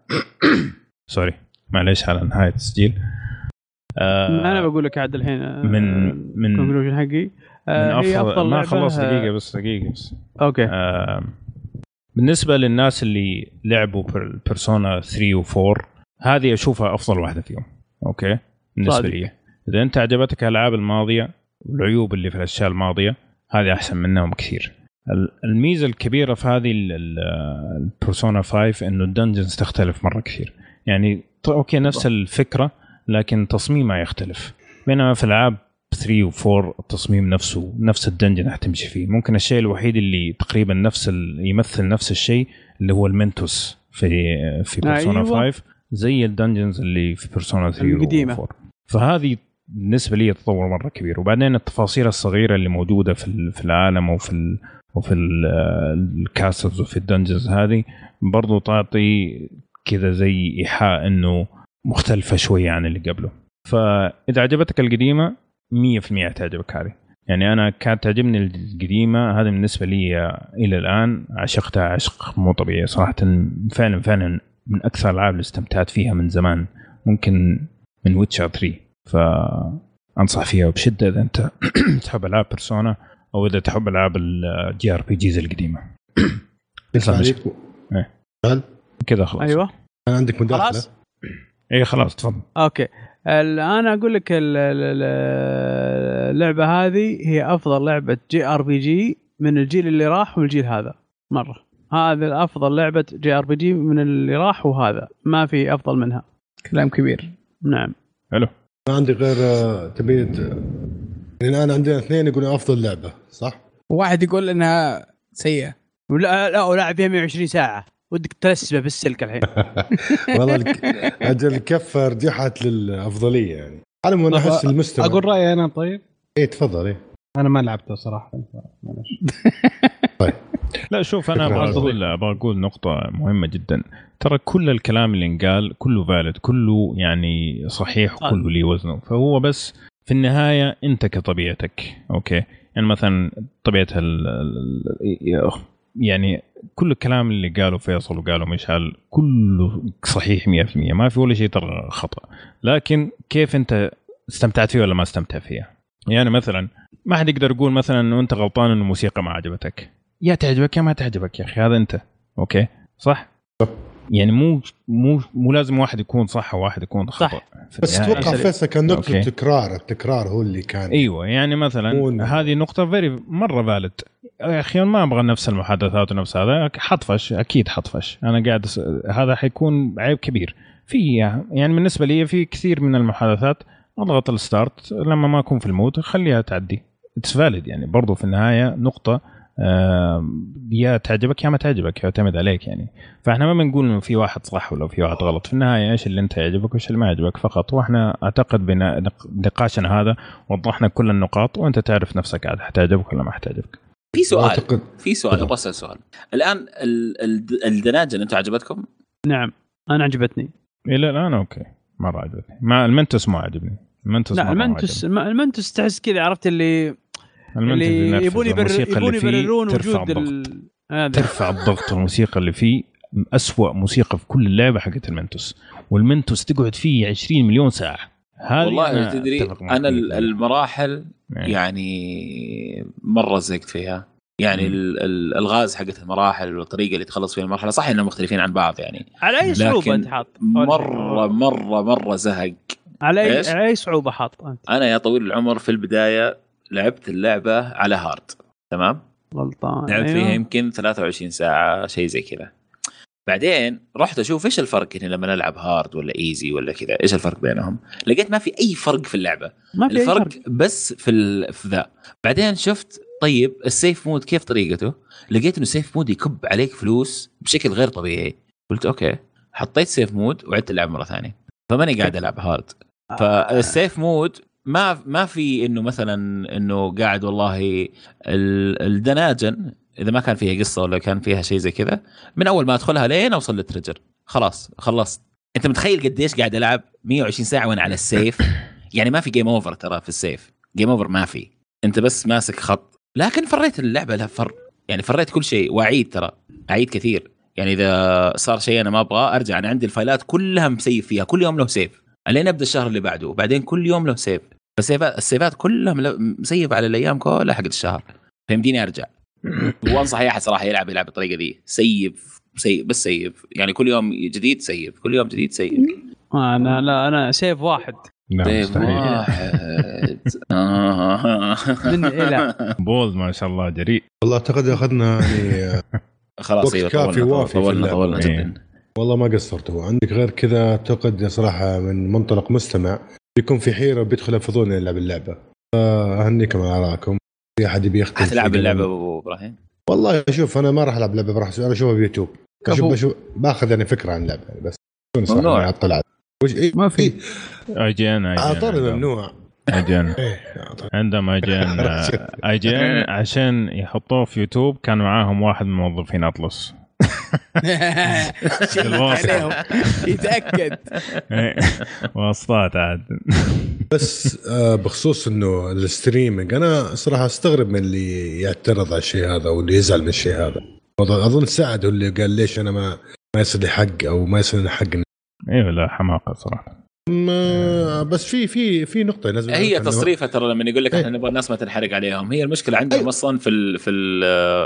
سوري معليش على نهاية التسجيل. أنا بقول لك عاد الحين من حقي أفضل ما خلص دقيقة بس أوكي. بالنسبة للناس اللي لعبوا بيرسونا 3 و 4، هذه أشوفها أفضل واحدة فيهم. أوكي بالنسبة صادق. لي إذا أنت عجبتك الألعاب الماضية والعيوب اللي في الأشياء الماضية، هذه أحسن منهم كثير. الميزة الكبيرة في هذه البيرسونا 5 إنه الدنجنز تختلف مرة كثير يعني. أوكي نفس الفكرة لكن تصميمها يختلف. بينما في الألعاب 3 و 4 التصميم نفسه، نفس الدنجن هتمشي فيه. ممكن الشيء الوحيد اللي تقريبا يمثل نفس الشيء اللي هو المنتوس في بيرسونا 5 زي الدنجنز اللي في بيرسونا 3 و4. فهذه بالنسبه لي تطور مره كبير. وبعدين التفاصيل الصغيره اللي موجوده في العالم وفي الكاسلز وفي الدنجنز هذه برضو تعطي كذا زي إيحاء انه مختلفه شويه عن اللي قبله. فاذا عجبتك القديمه 100% تعجبك هذه. يعني انا كانت تعجبني القديمه هذه، بالنسبه لي الى الان عشقتها عشق مو طبيعي صراحه. فعلا فعلا من اكثر الالعاب اللي استمتعت فيها من زمان، ممكن من ويتشر 3. فانصح فيها وبشده اذا انت تحب العاب بيرسونا او اذا تحب العاب الجي ار بي جيز القديمه. كذا خلاص. ايوه عندك مداخله؟ اي خلاص تفضل. اوكي الان اقول لك اللعبه هذه هي افضل لعبه جي ار بي جي من الجيل اللي راح والجيل هذا مره. هذه افضل لعبه جي ار بي جي من اللي راح وهذا، ما في افضل منها. كلام كبير. نعم حلو. ما عندي غير تبيت. الان عندنا اثنين يقولوا افضل لعبه صح، وواحد يقول انها سيئه. لا لاعب فيها 120 ساعه ودك ترسبه بالسلك الحين. والله اجل الكفه رجحت للافضليه يعني. انا ما احس المستوى. اقول رايي انا. طيب ايه تفضل. ايه انا ما لعبته صراحه. طيب لا شوف انا بقول نقطه مهمه جدا. ترى كل الكلام اللي انقال كله فاليد، كله يعني صحيح، وكله لي وزنه. فهو بس في النهايه انت كطبيعتك اوكي. يعني مثلا طبيعه يعني كل الكلام اللي قالوا فيصل وقالوا مشعل كله صحيح 100%، ما في ولا شيء ترى خطأ. لكن كيف انت استمتعت فيه ولا ما استمتع فيها. يعني مثلا ما حد يقدر يقول مثلا انه انت غلطان ان الموسيقى ما عجبتك. يا تعجبك يا ما تعجبك يا اخي، هذا انت اوكي صح. يعني مو لازم واحد يكون صح وواحد يكون خطأ. بس توقع فيصل كان نقطة تكرار. التكرار هو اللي كان. ايوه يعني مثلا هذه نقطة فيري مرة فالد. اخيرا ما ابغى نفس المحادثات ونفس هذا. حطفش اكيد حطفش. انا قاعد هذا حيكون عيب كبير في. يعني بالنسبة لي في كثير من المحادثات اضغط الستارت لما ما اكون في المود خليها تعدي. اتس فالد يعني برضو في النهاية نقطة. يا تعجبك يا ما تعجبك، يعتمد عليك يعني. فاحنا ما بنقول انه في واحد صح ولا في واحد غلط. في النهايه ايش اللي انت يعجبك وايش اللي ما يعجبك فقط. واحنا اعتقد بنقاشنا هذا وضحنا كل النقاط، وانت تعرف نفسك عاد حتعجبك ولا ما حتعجبك. في سؤال بس سؤال الان الدناجل انتم عجبتكم؟ نعم انا عجبتني الى الان. اوكي ما عجبتني مع المنتوس. ما عجبني المنتوس. لا المنتوس تحس كذا عرفت اللي يبون يبررون وجود ترفع الضغط. الموسيقى اللي فيه أسوأ موسيقى في كل اللعبة حقت المنتوس. والمنتوس تقعد فيه 20 مليون ساعة. والله أنا تدري أنا المراحل يعني مرة زيكت فيها. يعني الغاز حقت المراحل والطريقة اللي تخلص فيها المرحلة صحيح إنهم مختلفين عن بعض يعني. على أي صعوبة أنت حاط؟ مرة مرة مرة زهق. على أي صعوبة حاط أنت؟ أنا يا طويل العمر في البداية لعبت اللعبة على هارد تمام؟ غلطان. لعبت فيها يمكن 23 ساعة شيء زي كذا. بعدين رحت أشوف إيش الفرق هنا لما نلعب هارد ولا إيزي ولا كذا، إيش الفرق بينهم؟ لقيت ما في أي فرق في اللعبة. الفرق بس في ذا. بعدين شفت طيب السيف مود كيف طريقته؟ لقيت إنه سيف مود يكب عليك فلوس بشكل غير طبيعي. قلت أوكي حطيت سيف مود وعدت ألعب مرة ثانية. فماني قاعد ألعب هارد. فالسيف مود ما في انه مثلا انه قاعد والله الدناجن اذا ما كان فيها قصه ولا كان فيها شيء زي كذا من اول ما ادخلها لين اوصل للتريجر خلاص خلصت. انت متخيل قديش قاعد العب 120 ساعه وانا على السيف؟ يعني ما في جيم اوفر ترى في السيف. جيم اوفر ما في، انت بس ماسك خط. لكن فريت اللعبه لها فر يعني، فريت كل شيء. واعيد ترى اعيد كثير يعني. اذا صار شيء انا ما ابغى ارجع. انا عندي الفايلات كلها مسيف فيها، كل يوم له سيف الين نبدا الشهر اللي بعده، وبعدين كل يوم له سيف. السيفات كلها مسيب على الايام كلها حق الشهر. فهمتني ارجع. وانصح اي احد صراحه يلعب بالطريقه دي. سيب بس سيب يعني كل يوم جديد سيب، كل يوم جديد سيب. انا سيف واحد. سيف واحد. من الى بولد ما شاء الله جريء. والله اعتقد اخذنا يعني خلاص طولنا جدا. والله ما قصرتوا. عندك غير كذا اعتقد صراحه من منطلق مستمع بيكون في حيره بيدخل فضول يلعب اللعبه. اهنيكم على رايكم. في احد بيختار تلعب اللعبه ابو ابراهيم؟ والله شوف انا ما راح العب لعبه، راح اشوفها بيوتيوب بشوف باخذ يعني فكره عن اللعبه بس ممنوع طلعت ما في IGN اعطانا ممنوع IGN عندما IGN عشان يحطوه في يوتيوب كان معاهم واحد من موظفين اطلس عليهم يتأكد واسطات عاد. بس بخصوص انه الستريمينج انا صراحه استغرب من اللي يعترض على الشيء هذا واللي يزعل من الشيء هذا. اظن سعد اللي قال ليش انا ما يصير لي حق او ما يصير لي حق. ايوه لا حماقه صراحه. بس في نقطه لازم هي تصريفه ترى لما يقول لك احنا نبغى الناس ما تنحرق عليهم. هي المشكله عندهم اصلا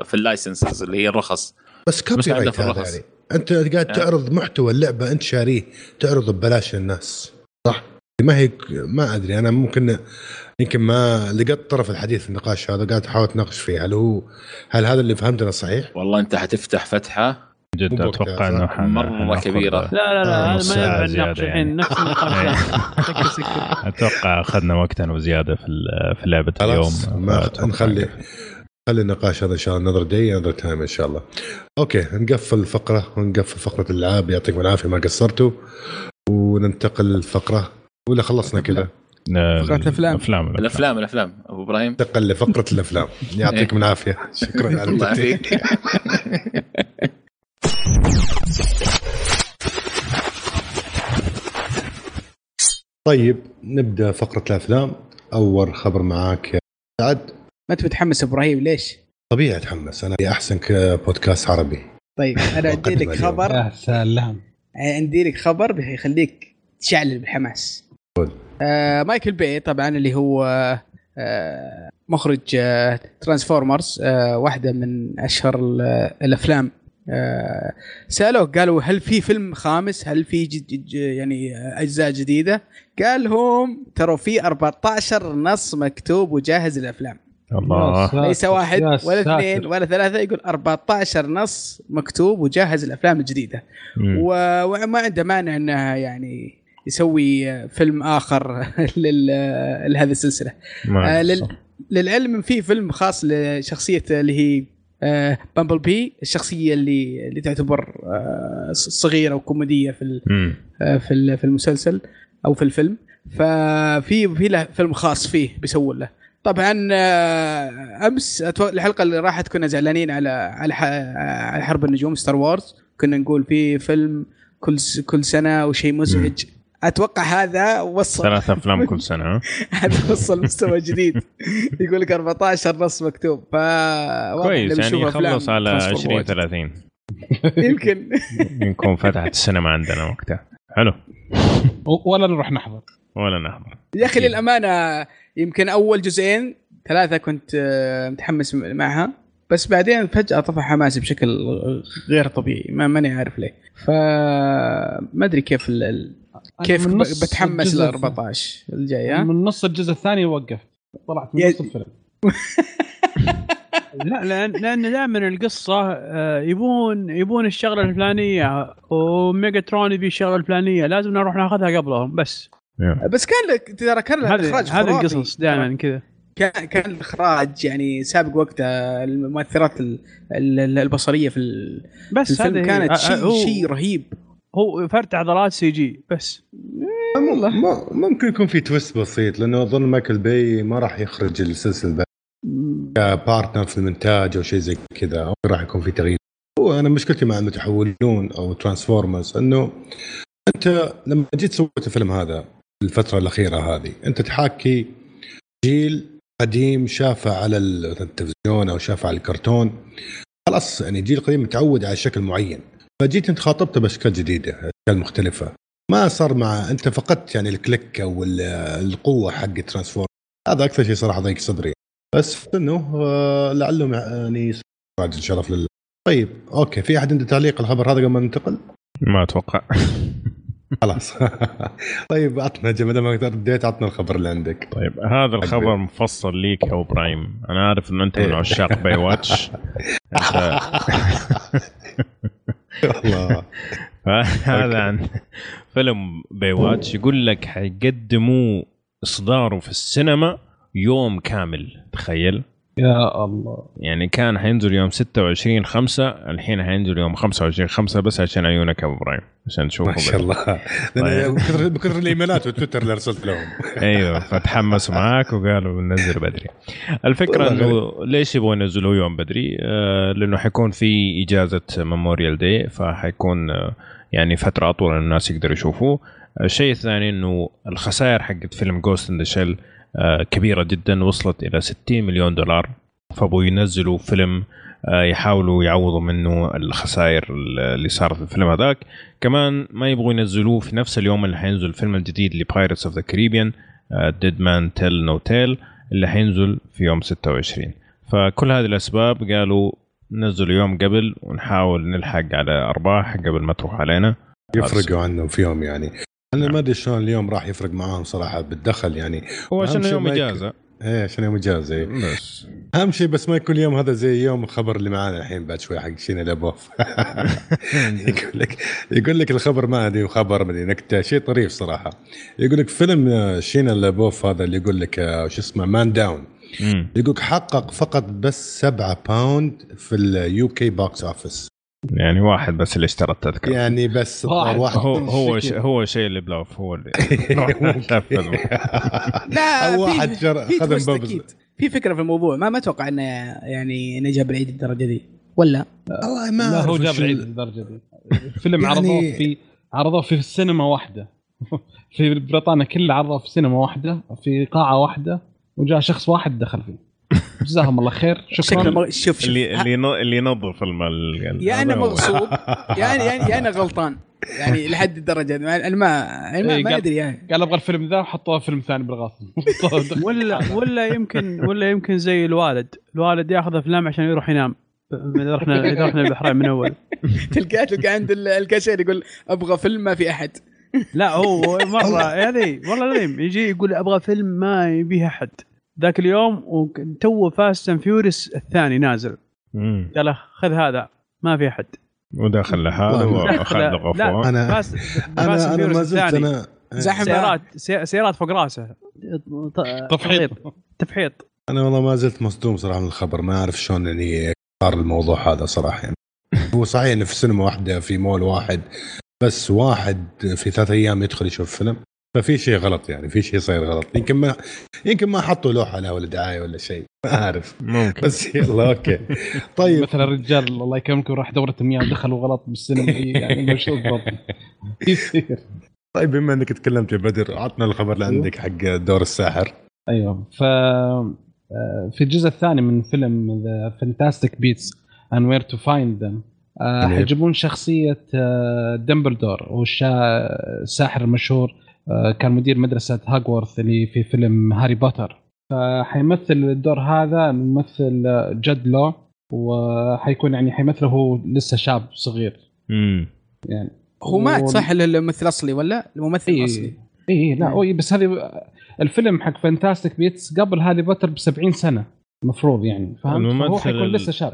في اللايسنسز اللي هي الرخص. بس كابي رايت يعني انت قاعد تعرض محتوى اللعبه انت شاريه تعرضه ببلاش للناس صح؟ ما هي ما ادري انا ممكن يمكن ما لقيت طرف الحديث النقاش هذا قاعد احاول اتناقش فيه هل هذا اللي فهمتنا صحيح؟ والله انت حتفتح فتحه جد اتوقع انه مره كبيره. لا ما نتناقش الحين نفس النقاش. اتوقع اخذنا وقتنا وزياده في لعبه اليوم. خلي النقاش هذا إن شاء الله another time إن شاء الله. أوكي نقفل الفقرة ونقفل فقرة الألعاب يعطيكم العافية ما قصرتوا وننتقل للفقرة ولا خلصنا كده؟ فقرة الأفلام أبو إبراهيم ننتقل لفقرة الأفلام يعطيكم العافية شكرا على التفاعل. طيب نبدأ فقرة الأفلام. أول خبر معاك يا سعد. ما انت متحمس ابراهيم ليش؟ طبيعي اتحمس انا يا احسن كبودكاست عربي. طيب انا عندي لك خبر يا سلام عندي لك خبر بيخليك تشعل بالحماس. مايكل باي طبعا اللي هو مخرج ترانسفورمرز واحده من اشهر الافلام سالوه قالوا هل في فيلم خامس هل في يعني اجزاء جديده؟ قال لهم ترى في 14 نص مكتوب وجاهز الافلام. الله ليس واحد ولا اثنين ولا ثلاثة يقول 14 نص مكتوب وجاهز الأفلام الجديدة وما عنده مانع أنها يعني يسوي فيلم آخر لهذه السلسلة. للعلم في فيلم خاص لشخصية اللي هي بامبل بي الشخصية اللي تعتبر صغيرة وكوميدية في المسلسل أو في الفيلم ففي له فيلم خاص فيه بيسوي له. طبعا امس الحلقه اللي راحت كنا زعلانين على حرب النجوم ستار وورز كنا نقول في فيلم كل سنه وشيء مزعج. اتوقع هذا وصل 3 افلام كل سنه. هذا وصل مستوى جديد يقول لك 14 نص مكتوب ف كويس يعني يخلص على 20 30. يمكن فتحت السينما عندنا وقتها. حلو ولا نروح نحضر يا أخي للأمانة. يمكن أول جزئين 3 كنت متحمس معها بس بعدين فجأة طفى حماسي بشكل غير طبيعي ماني عارف ليه فما أدري كيف بتحمس ل 14 الجاية. من نص الجزء الثاني وقف طلعت من نص الفيلم. لأن دائما القصة يبون الشغلة الفلانية وميجاترون يبي الشغلة الفلانية لازم نروح نأخذها قبلهم بس بس كان الإخراج هذه القصص دائما كذا كان الإخراج يعني سابق وقتها المؤثرات البصرية في الفيلم كانت شيء رهيب. هو فرط عضلات سي جي بس ممكن يكون في تويست بسيط لأنه أظن مايكل باي ما راح يخرج السلسلة كبارتنر في المونتاج أو شيء زي كذا أو راح يكون في تغيير. وأنا مشكلتي مع المتحولون أو ترانسفورمرز أنه أنت لما جيت سويت الفيلم هذا الفترة الأخيرة هذه أنت تحاكي جيل قديم شافه على التلفزيون أو شافه على الكرتون خلاص يعني جيل قديم متعود على شكل معين فجيت أنت خاطبته بأشكال جديدة أشكال مختلفة ما صار مع أنت فقدت يعني الكليك أو القوة حق ترانسفورمر. هذا أكثر شيء صراحة ضيق صدري بس إنه لعلهم يعني راجل الشرف لله. طيب أوكي في أحد عنده تعليق الخبر هذا قبل ما ننتقل؟ ما أتوقع خلاص. طيب عطنا جمدة ما أقدر بديت عطنا الخبر اللي عندك. طيب هذا الخبر مفصل ليك يا إبراهيم أنا عارف إنه أنت من عشاق باي واتش. الله هذا عن فيلم باي واتش يقول لك حيقدموا إصداره في السينما يوم كامل. تخيل يا الله. يعني كان حينزل يوم 26/5 الحين حينزل يوم 25/5 بس عشان عيونك يا ابراهيم عشان تشوفه. ما شاء الله بكثر الايميلات والتويتر اللي ارسلت لهم. ايوه فتحمسوا معاك وقالوا ننزل بدري. الفكره انه ليش يبغوا ينزلوا يوم بدري؟ لانه حيكون في اجازه ميموريال داي، فحيكون يعني فتره اطول الناس يقدروا يشوفوه. الشيء الثاني انه الخسائر حقت فيلم جوست ان ذا شيل كبيرة جدا، وصلت إلى $60 مليون، فبو ينزلوا فيلم يحاولوا يعوضوا منه الخسائر اللي صارت في الفيلم هذاك. كمان ما يبغوا ينزلوه في نفس اليوم اللي حينزل الفيلم الجديد لبايرتس اوف ذا كاريبيان ديد مان تيل نو تيل اللي حينزل في يوم 26. فكل هذه الأسباب قالوا ننزل يوم قبل ونحاول نلحق على أرباح قبل ما تروح علينا. يفرقوا عنهم في يوم يعني. أنا ما أدري شلون اليوم راح يفرق معاهم صراحة بالدخل يعني. هو عشان يوم إجازة. إيه عشان يوم إجازة. بس. أهم شيء بس ما يكون يوم هذا زي يوم الخبر اللي معانا الحين بعد شوي حق شينا لابوف. يقول لك الخبر ما هذي وخبر مني نكتة شيء طريف صراحة. يقول لك فيلم شينا لابوف هذا اللي يقول لك شو اسمه مان داون. يقول لك حقق فقط بس £7 في اليوكي بوكس أوفيس. يعني واحد بس اللي اشترى التذكرة يعني بس واحد هو شيء اللي بلاف هو اللي لا واحد خدم بابز. في فكرة في الموضوع ما اتوقع انه يعني انه جاب العيد بالدرجة دي ولا ما هو جاب العيد بالدرجة دي. الفيلم عرضوه في السينما واحدة في بريطانيا كلها، عرضوه في سينما واحدة في قاعة واحدة وجاء شخص واحد دخل فيه. جزاهم الله خير. شكرا. شوف اللي ينظف المال يا انا مغصوب يعني انا غلطان يعني لحد الدرجه انا ما ادري يعني. قال ابغى الفيلم ذا وحطوه فيلم ثاني بالغلط. ولا يمكن زي الوالد ياخذ افلام عشان يروح ينام. اذا رحنا البحرين من اول تلقى عند الكاشير يقول ابغى فيلم ما في احد. لا هو مره يعني والله لازم يجي يقول ابغى فيلم ما يبيه احد ذاك اليوم، وتو فاست اند فيوريس الثاني نازل. يلا خذ هذا ما في احد وداخل لحاله واخذ غفوه. انا ما زلت انا سيارات فوق راسه تفحيط. انا والله ما زلت مصدوم صراحه من الخبر. ما اعرف شلون يعني صار الموضوع هذا صراحه يعني. هو صحيح انه في سينما واحده في مول واحد بس واحد في 3 أيام يدخل يشوف فيلم، ففي شيء غلط يعني. في شيء صاير غلط. يمكن ما حطوا لوحه لا ولا دعايه ولا شيء ما اعرف ممكن. بس يلا اوكي طيب. مثلا الرجال الله يكرمكم راح دوره المياه دخلوا غلط بالسينما يعني مش بالضبط يصير. طيب بما انك تكلمت يا بدر عطنا الخبر اللي عندك حق دور الساحر. ايوه في الجزء الثاني من فيلم The Fantastic Beasts and Where to Find Them حيجيبون شخصيه دمبلدور والساحر المشهور كان مدير مدرسة هاغوارث اللي في فيلم هاري بوتر. فحيمثل الدور هذا ممثل جد لو، وحيكون يعني حيمثله لسه شاب صغير. يعني هو مات صح الممثل اصلي ولا الممثل الاصلي؟ ايه لا هو بس هذه الفيلم حق فانتاستيك بيتس قبل هاري بوتر ب70 سنة المفروض يعني فهمت. هو حيكون لسه شاب.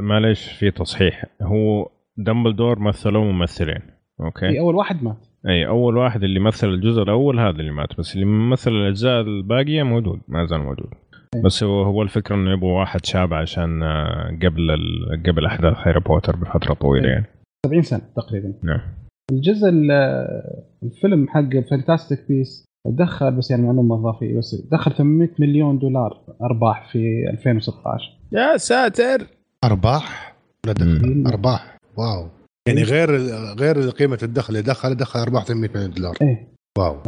معليش في تصحيح، هو دمبلدور مثلوا ممثلين اوكي. في اول واحد مات. اي اول واحد اللي مثل الجزء الاول هذا اللي مات، بس اللي مثل الاجزاء الباقيه موجود ما زال موجود. بس هو الفكره انه يبغوا واحد شاب عشان قبل احداث هاري بوتر بفتره طويله يعني 70 سنه تقريبا. نعم. الجزء الفيلم حق فانتاستيك بيس دخل بس يعني معلومه اضافيه بس دخل $800 مليون ارباح في 2016. يا ساتر. ارباح ولا دخل ارباح؟ واو يعني غير قيمه الدخل اللي دخل $400 مليون. ايه واو.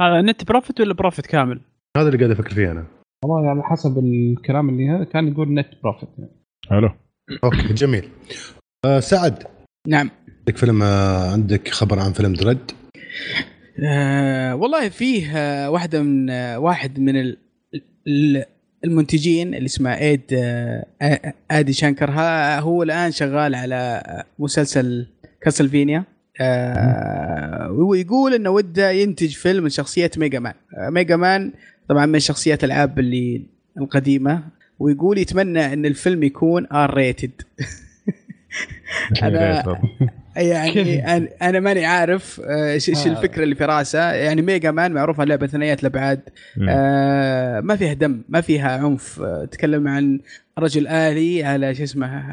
هذا نت بروفيت ولا بروفيت كامل؟ هذا اللي قاعد افكر فيه انا والله. على حسب الكلام اللي هذا كان يقول نت بروفيت يعني. حلو اوكي جميل. سعد. نعم. عندك فيلم عندك خبر عن فيلم درد؟ والله فيه واحد من المنتجين اللي اسمه آدي شانكر هو الآن شغال على مسلسل كاسلفينيا ويقول إنه وده ينتج فيلم من شخصية ميجا مان طبعا من شخصيات الألعاب اللي القديمة، ويقول يتمنى إن الفيلم يكون R rated انا يعني انا ماني عارف ايش الفكره اللي في راسه. يعني ميجا مان معروفه لعبه ثنائيه الابعاد ما فيها دم ما فيها عنف، تتكلم عن رجل آلي على شو اسمه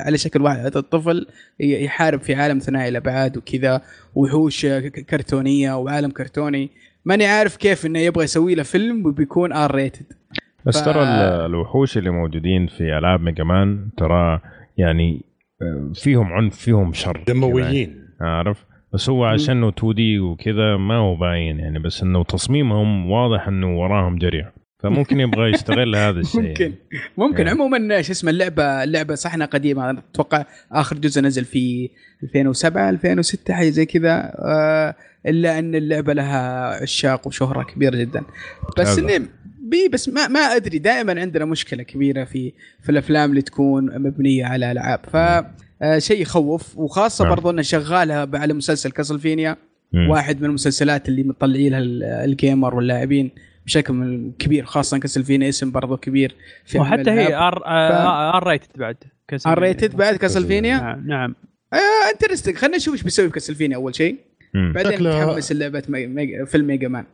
على شكل واحد الطفل يحارب في عالم ثنائي الابعاد وكذا، وحوش كرتونيه وعالم كرتوني. ماني عارف كيف انه يبغى يسوي له فيلم وبيكون ار ريتد. بس ترى الوحوش اللي موجودين في العاب ميجا مان ترى يعني فيهم عنف فيهم شر دمويين، عارف؟ بس هو عشان انه 2D وكذا ما هو باين يعني، بس انه تصميمهم واضح انه وراهم جريح، فممكن يبغى يستغل هذا الشيء. ممكن يعني. عموما ايش اسم اللعبه صحنه قديمه، اتوقع اخر جزء نزل في 2007 2006 حاجه زي كذا، الا ان اللعبه لها عشاق وشهره كبيره جدا. بس اني بس ما ادري، دائما عندنا مشكله كبيره في الافلام اللي تكون مبنيه على العاب، فشيء يخوف. وخاصه برضو انه شغالها على مسلسل كاسلفينيا، واحد من المسلسلات اللي مطلعينها الجيمر واللاعبين بشكل كبير، خاصه كاسلفينيا اسم برضو كبير في وحتى هي ار ريتد بعد كاسلفينيا. ار ريتد بعد كاسلفينيا، نعم. انترستنج، خلينا نشوف ايش بيسوي في كاسلفينيا اول شيء، بعدين نتحمس لعبه فيلم ميجا مان.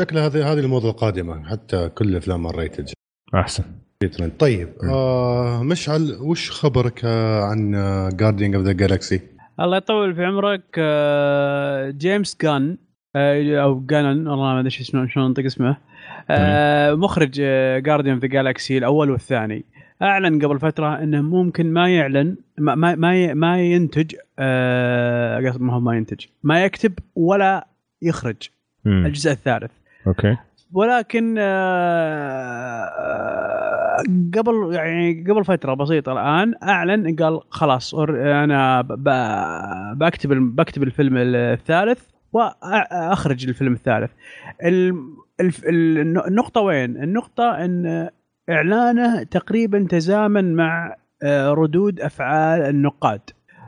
شكل هذه الموضة القادمة، حتى كل أفلام الريتج أحسن. طيب مشعل، وش خبرك عن Guardian of the Galaxy؟ الله يطول في عمرك. جيمس جان أو جانن، والله ما أدري شو اسمه، شلون نطق اسمه، مخرج Guardian of the Galaxy الأول والثاني، أعلن قبل فترة إنه ممكن ما يعلن ما ينتج، قصد ما هو ما ينتج، ما يكتب ولا يخرج الجزء الثالث. أوكي. ولكن قبل فترة بسيطة الآن أعلن، قال خلاص أنا بكتب الفيلم الثالث وأخرج الفيلم الثالث. النقطة وين؟ النقطة أن إعلانه تقريبا تزامن مع ردود أفعال النقاد.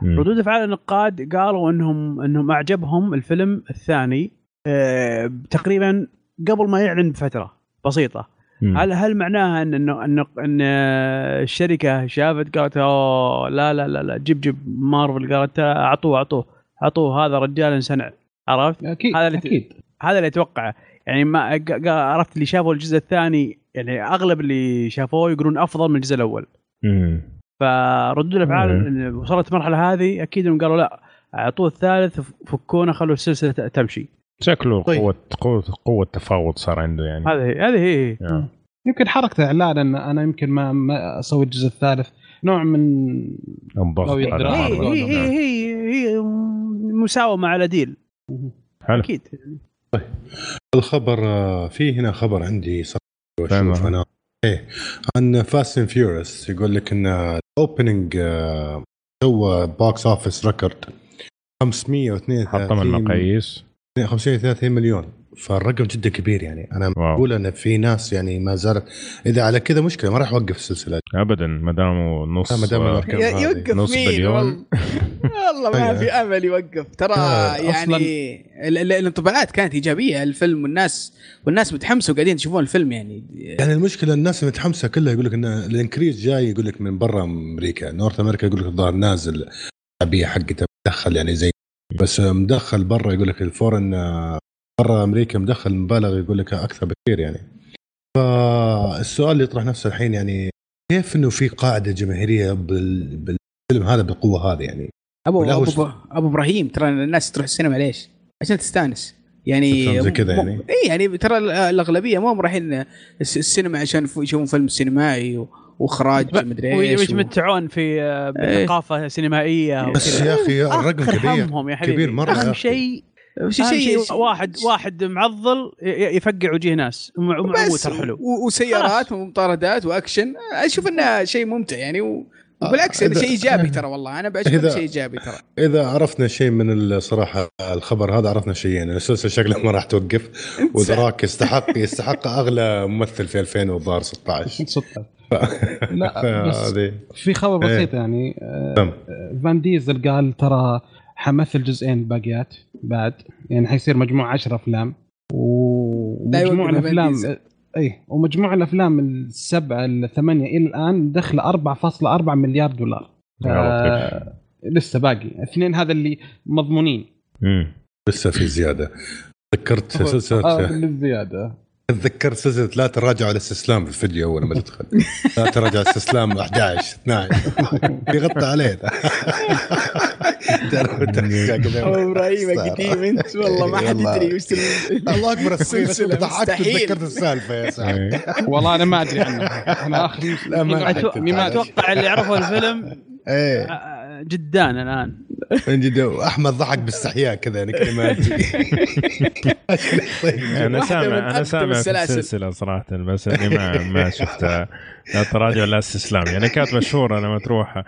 ردود أفعال النقاد قالوا أنهم أعجبهم الفيلم الثاني تقريبا قبل ما يعلن بفترة بسيطة. هل معناها أن الشركة شافت قالت لا جيب مارفل، قالت أعطوه هذا رجال إنسان، عرفت؟ هذا اللي أتوقعه يعني. ما عرفت اللي شافوا الجزء الثاني يعني أغلب اللي شافوه يقولون أفضل من الجزء الأول. فردوا الأفعال وصلت المرحلة هذه، أكيد هم قالوا لا أعطوه الثالث، فكونا خلوا السلسلة تمشي. شكله طيب. قوة تفاوض صار عنده يعني. هذه هي يعني. يمكن حركته إعلان أن أنا يمكن ما أسوي الجزء الثالث، نوع من هي مساومة على ديل. أكيد. طيب الخبر فيه هنا، خبر عندي صار وأشوف أنا عن فاست اند فيوريوس. يقول لك إن الأوبننج سوى باكس أوفيس ريكورد 532، حطم المقاييس 35 مليون، فالرقم جدا كبير يعني. أنا أقول أن في ناس يعني ما زالت، إذا على كذا مشكلة ما راح يوقف السلسلة أبدا ما داموا نص مليون. والله ما في أمل يوقف ترى يعني. الانطباعات كانت إيجابية الفيلم، والناس متحمسة وقاعدين يشوفون الفيلم يعني المشكلة الناس متحمسة كلها. يقول لك إن الانكريز جاي، يقول لك من برا أمريكا، نورث أمريكا يقول لك الظاهر نازل عبية حقته تدخل يعني زي، بس مدخل برا يقول لك الفورن برا أمريكا مدخل مبالغ يقول لك أكثر بكثير يعني. فالسؤال اللي يطرح نفسه الحين يعني، كيف إنه في قاعدة جماهيرية بالفيلم هذا بالقوة هذه يعني؟ أبو إبراهيم ترى الناس تروح السينما ليش؟ عشان تستأنس يعني. يعني ترى الأغلبية مو رايحين السينما عشان يشوفون فيلم سينمائي وإخراج مدري إيش، ويتمتعون في ثقافة سينمائية. بس يا أخي الرقم كبير مرة. أهم شيء واحد معضل يفقع وجه ناس ومعوتر حلو، وسيارات ومطاردات وأكشن. أشوف إنه شيء ممتع يعني، وبالعكس هذا شيء إيجابي ترى. والله أنا بأشوف شيء إيجابي ترى. إذا عرفنا شيء من الصراحة الخبر هذا، عرفنا شيئين يعني. السلسلة شكلها ما راح توقف، ودراك يستحق أغلى ممثل في 2016. لا بس في خبر بسيط يعني. فان ديزل قال ترى حمثل جزئين باقيات بعد، يعني حيصير مجموع 10 أفلام، ومجموع الأفلام ومجموع الأفلام 7 ل 8 إلى الآن دخل 4.4 مليار دولار. لسه باقي اثنين هذا اللي مضمونين. لسه في زيادة. تذكرت سلسلة للزيادة. تذكرت سلسلة لا تراجع الاستسلام في الفيديو أول ما تدخل. لا تراجع الاستسلام 11 12 يغطى عليه. ابراهيم قديم انت والله ما حد يدري وش الله اكبر السلسله ضحكت تذكرت السالفه يا سعيد والله انا ما ادري عنه انا اخر ما اتوقع اللي يعرفوا الفيلم ايه جدان الان من جد احمد ضحك باستحياء كذا يعني كلمات انا سامع السلسله صراحه بس ما شفتها لا تراجع لا استسلام يعني كانت مشهوره لما تروح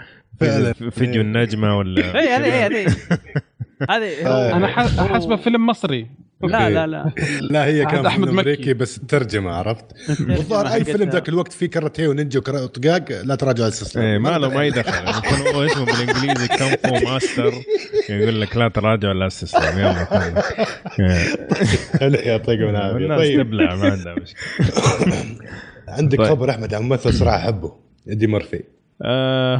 فيديو النجمه ولا هذه انا حسبه فيلم مصري لا لا لا لا هي كان أحمد أمريكي بس ترجمة عرفت والظاهر أي فيلم ذاك الوقت فيه كرتيه ونينجا وطقاق لا تراجع الاستسلام إيه ما له ما يدخل يكون اسمه بالإنجليزي كونغ فو ماستر يقول لك لا تراجع الاستسلام يلا هلا يا طيب الناس تبلع ما عندها مشكلة عندك خبر أحمد عن ممثل صراحة أحبه إدي مرفي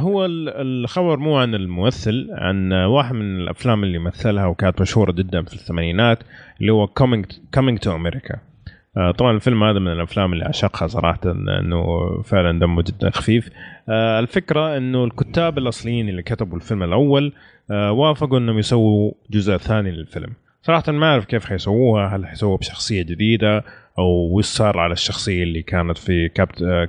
هو الخبر مو عن الممثل عن واحد من الأفلام اللي مثلها وكانت مشهورة جدا في الثمانينات اللي هو Coming to America. طبعا الفيلم هذا من الأفلام اللي أعشقها صراحة أنه فعلا دمه جدا خفيف. الفكرة أنه الكتاب الأصليين اللي كتبوا الفيلم الأول وافقوا أنهم يسووا جزء ثاني للفيلم. صراحة ما أعرف كيف حيسووها, هل حيسووها بشخصية جديدة أو يصار على الشخصية اللي كانت في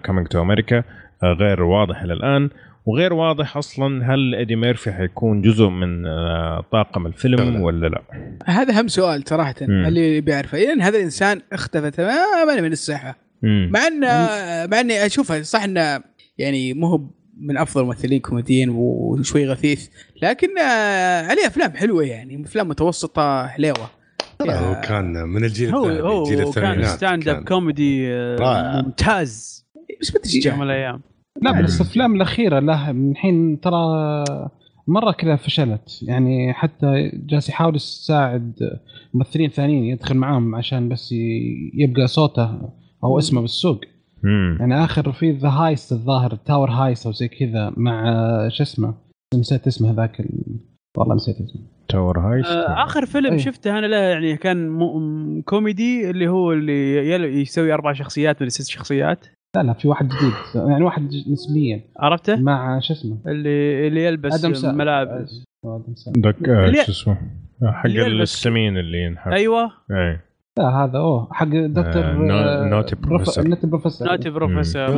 Coming to America, غير واضح إلى الآن. وغير واضح أصلاً هل إدي ميرفي حيكون جزء من طاقم الفيلم ولا لا؟ هذا هم سؤال صراحة اللي بيعرفه, لأن هذا الإنسان اختفى تماماً من الساحة, مع أني أشوفه صح أنه يعني مهب من أفضل ممثلين كوميديين وشوي غثيث, لكن عليه أفلام حلوة يعني أفلام متوسطة حلوة. هو كان من الجيل الثاني, كان ستاند أب كوميدي ممتاز بس بتشجع الأيام. لا بس الأفلام الأخيرة له من حين ترى مرة كذا فشلت, يعني حتى جالس يحاول يساعد ممثلين ثانيين يدخل معاهم عشان بس يبقى صوته أو اسمه بالسوق. يعني آخر في ذا هايست الظاهر تاور هايست أو زي كذا مع شو اسمه نسيت اسمه هذاك والله نسيت اسمه تاور هايست. آخر فيلم شفته أنا له يعني كان كوميدي اللي هو اللي يسوي 4 شخصيات من 6 شخصيات. لا في واحد جديد يعني واحد نسبيا عرفته مع شو اسمه اللي يلبس ملابس شو اسمه حق السمين اللي ينحب ايوه اي لا هذا حق دكتور نوتي بروفيسور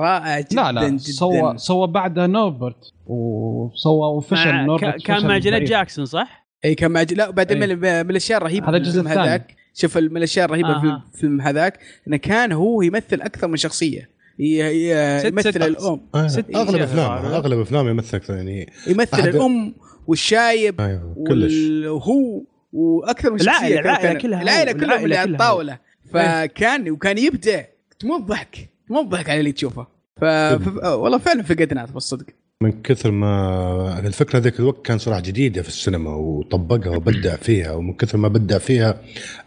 رائع جدا. سوى بعدها نوربرت وسوى فشل نوربرت كان مع جينيت جاكسون صح اي كان مع لا بعدين من الاشياء الرهيبه هذا الجزء الثاني شوف الملاشية الرهيبة في الفيلم هذاك أنه كان هو يمثل أكثر من شخصية يمثل الأم أغلب أفلام يمثل أكثر يعني يمثل الأم والشايب وهو وأكثر من شخصية العائلة كلها اللي على الطاولة وكان يبدع تمضحك على اللي تشوفه والله فعلا فقدنا بالصدق من كثر ما الفكرة ذيك الوقت كان صراحة جديدة في السينما وطبقها وبدع فيها ومن كثر ما بدع فيها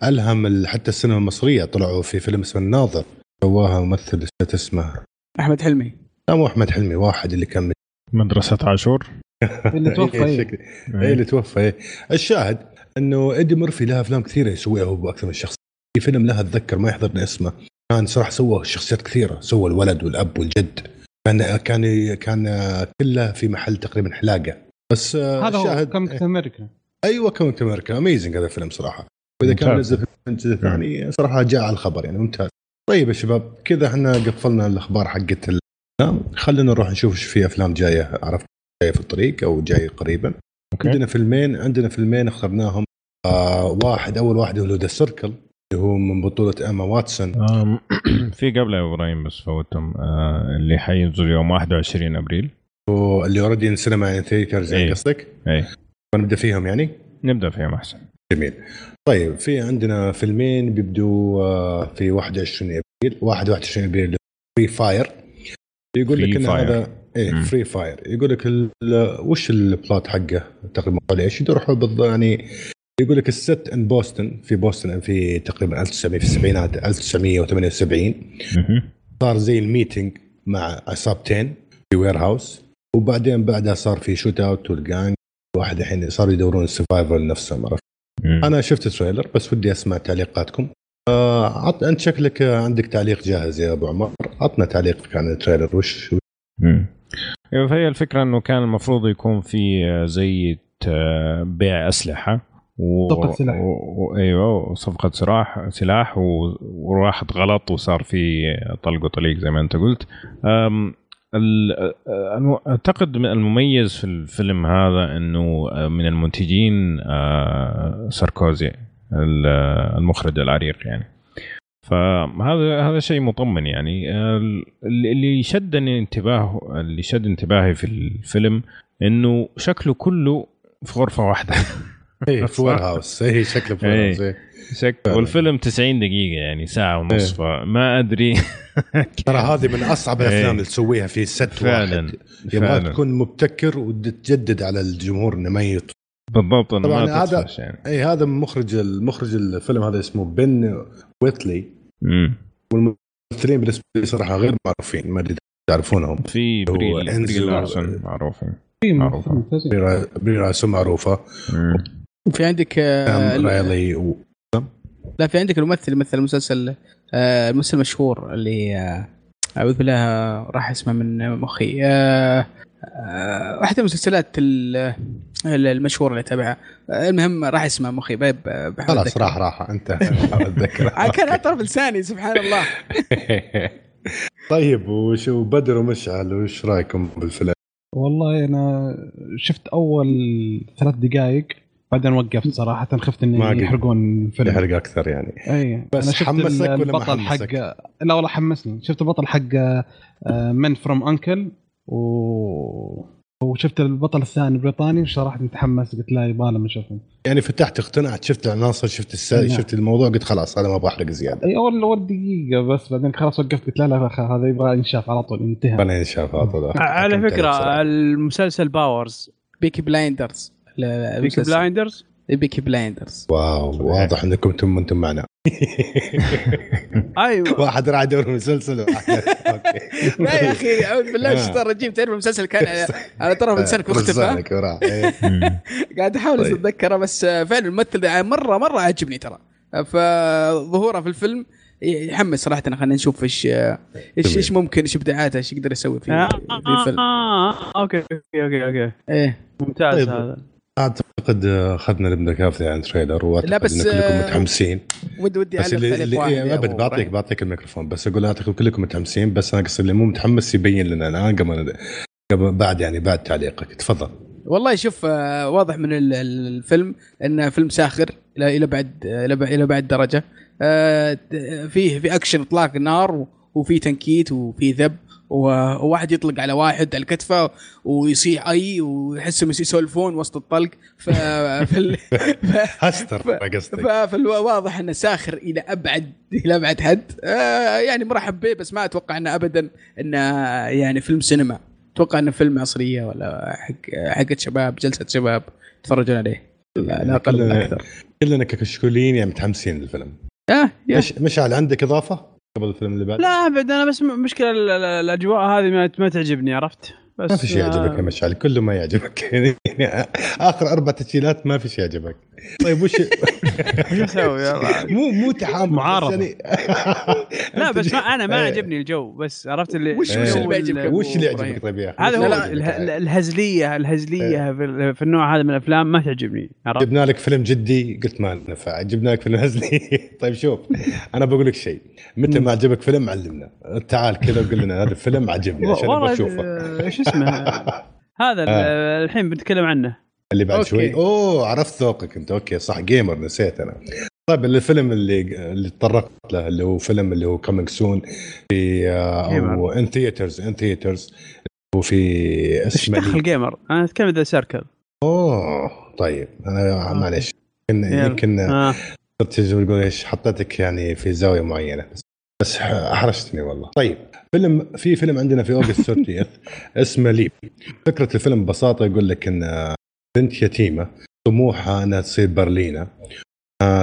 ألهم حتى السينما المصرية. طلعوا في فيلم اسمه الناظر سواها ممثل اسمه أحمد حلمي لا مو أحمد حلمي واحد اللي كان مدرسة عاشور اللي توفى الشاهد أنه إدي ميرفي لها أفلام كثيرة يسويها هو بأكثر من شخص. في فيلم لها أتذكر ما يحضرني اسمه كان صراحة سوى شخصيات كثيرة, سوى الولد والأب والجد كان كله في محل تقريبا حلاقة بس هذا هو Coming to America. ايوه Coming to America amazing هذا الفيلم صراحة, واذا كان نزل فيلم ثاني صراحة جاء على الخبر يعني ممتاز. طيب يا شباب كذا احنا قفلنا الاخبار حقت خلينا نروح نشوف ايش في افلام جاية عرفت جاية في الطريق او جاية قريبا. عندنا فيلمين اخترناهم. اول واحد هو The Circle اللي هو من بطولة أما واتسون في قبله يا إبراهيم بس فوتهم اللي حينزل يوم 21 أبريل واللي أوريدي السينما يعني ثيترز يعني قصدك أي نبدأ فيهم أحسن. جميل. طيب في عندنا فيلمين بيبدوا في 21 أبريل فري فاير يقول لك إن هذا فري فاير يقول لك وش البلاط حقه تقريبا إيش يروحوا بالضبط يعني يقول لك الست ان بوسطن في بوسطن في تقريبا 1970 في السبعينات 1978 صار زي الميتينج مع عصابتين في وير هاوس، وبعدين بعدها صار في شوت اوت والجانج واحد الحين صاروا يدورون السرفايفل نفسهم. انا شفت التريلر بس ودي اسمع تعليقاتكم. عط انت شكلك عندك تعليق جاهز يا ابو عمر، عطنا تعليقك عن التريلر. وش فهي الفكره انه كان المفروض يكون في زي بيع اسلحه ايوه صفقه سلاح وراحت غلط وصار في طلق وطليق زي ما انت قلت. اعتقد المميز في الفيلم هذا انه من المنتجين ساركوزي المخرج العريق يعني، فهذا شيء مطمن يعني. اللي شدني انتباهي في الفيلم انه شكله كله في غرفه واحده في وير هاوس. اي شكله في وير هاوس والفيلم 90 دقيقه يعني ساعه ونص، ما ادري ترى هذه من اصعب الافلام اللي تسويها في ست واحد، يبغى تكون مبتكر وتجدد على الجمهور نميط بالضبط. طبعا هذا يعني. اي هذا المخرج الفيلم هذا اسمه بن ويتلي، والممثلين بالنسبه لي صراحه غير معروفين، ما ادري تعرفونهم. في بريل لارسون معروفه، معروفه. وفي عندك رايلي لا في عندك الممثل مثل المسلسل الممثل المشهور اللي اعوذ بالله راح اسمه من مخي، واحدة من المسلسلات المشهورة اللي تابعها، المهم راح اسمها مخي خلاص راح انت حاول اتذكرها كان اطرف لساني سبحان الله. طيب وشو بدر ومشعل وش رايكم بالفيلم؟ والله انا شفت اول 3 دقائق بعدين وقفت صراحة، خفت إن يحرقون الفيلم يحرق أكثر يعني. أي بس حمسك ولا ما حمسك؟ لا والله حمسني، شفت البطل حق من فروم أنكل وشفت البطل الثاني بريطاني وصراحة متحمس، قلت لا يبغى لما أشوفه يعني. فتحت اقتنعت، شفت العناصر شفت شفت الموضوع، قلت خلاص أنا ما بحرق زيادة. أي أول دقيقة بس بعدين خلاص وقفت، قلت لا هذا يبغى ينشاف على طول، انتهى بنا ينشاف على طول. على فكرة المسلسل باورز بيكي بلايندرز واو، واضح انكم انتم معنا. ايوه واحد راح يدور مسلسل اوكي. لا يا اخي اعوذ بالله شطر جيب تعرف المسلسل كان على طرف لسانك واختفى، قاعد احاول اتذكره بس فعلا الممثل مره عجبني ترى، فظهوره في الفيلم يحمس صراحه. خلينا نشوف ايش ممكن، ايش ابداعاته، ايش يقدر يسوي في الفيلم. اوكي ايه ممتاز. هذا اعتقد اخذنا لبنا كافيه عن تريلر، واعتقد انكم متحمسين. ودي على اللي ابد بعطيك الميكروفون، بس اقول اعتقد كلكم متحمسين، بس ناقص اللي مو متحمس يبين لنا الان قبل بعد تعليقك. تفضل. والله شوف واضح من الفيلم انه فيلم ساخر الى بعد درجه، في اكشن اطلاق نار وفي تنكيت وفي ذب، وواحد يطلق على واحد على الكتفه ويصيح اي ويحسهم يسولفون وسط الطلق. واضح انه ساخر الى ابعد حد يعني. مرحب به بس ما اتوقع انه ابدا انه يعني فيلم سينما، اتوقع انه فيلم عصريه ولا حق شباب، جلسه شباب تفرجون عليه. لا اقل اكثر كلنا كشكولين يعني متحمسين للفيلم. مشعل عندك اضافه قبل الفيلم اللي بعد؟ لا أبد، أنا بس مشكلة الأجواء هذه ما تعجبني، عرفت؟ بس ما في شيء يعجبك يا مشعل، كله ما يعجبك يعني آخر 4 تسجيلات ما في شيء يعجبك. طيب وش يسوي يلا؟ مو تحامل معارضة. لا بس أنا ما عجبني الجو، بس عرفت اللي وش اللي يعجبك؟ طيب يا أخي هذا الهزلية في النوع هذا من الأفلام ما تعجبني. جبنا لك فيلم جدي قلت ما نفع، جبنا لك فيلم هزلي. طيب شوف أنا بقول لك شيء، متى ما عجبك فيلم علمنا، تعال كذا وقول لنا هذا الفيلم عجبني عشان نبغى نشوفه. شو اسمه هذا الحين بنتكلم عنه اللي بعد شوي؟ اوه عرفت ذوقك انت، اوكي صح جيمر، نسيت انا. طيب الفيلم اللي تطرقت له اللي هو فيلم اللي هو كامينج سون في او ان ثياترز وفي اسمه دخل جيمر، انا اتكلم ذا سيركل. اوه طيب انا معلش يمكن تجي تقول ايش حطيتك يعني في زاويه معينه بس احرجتني والله. طيب فيلم عندنا في اوغست 30 اسمه ليب. فكره الفيلم ببساطه يقول لك ان بنت يتيمه طموحها انها تصير برلينه،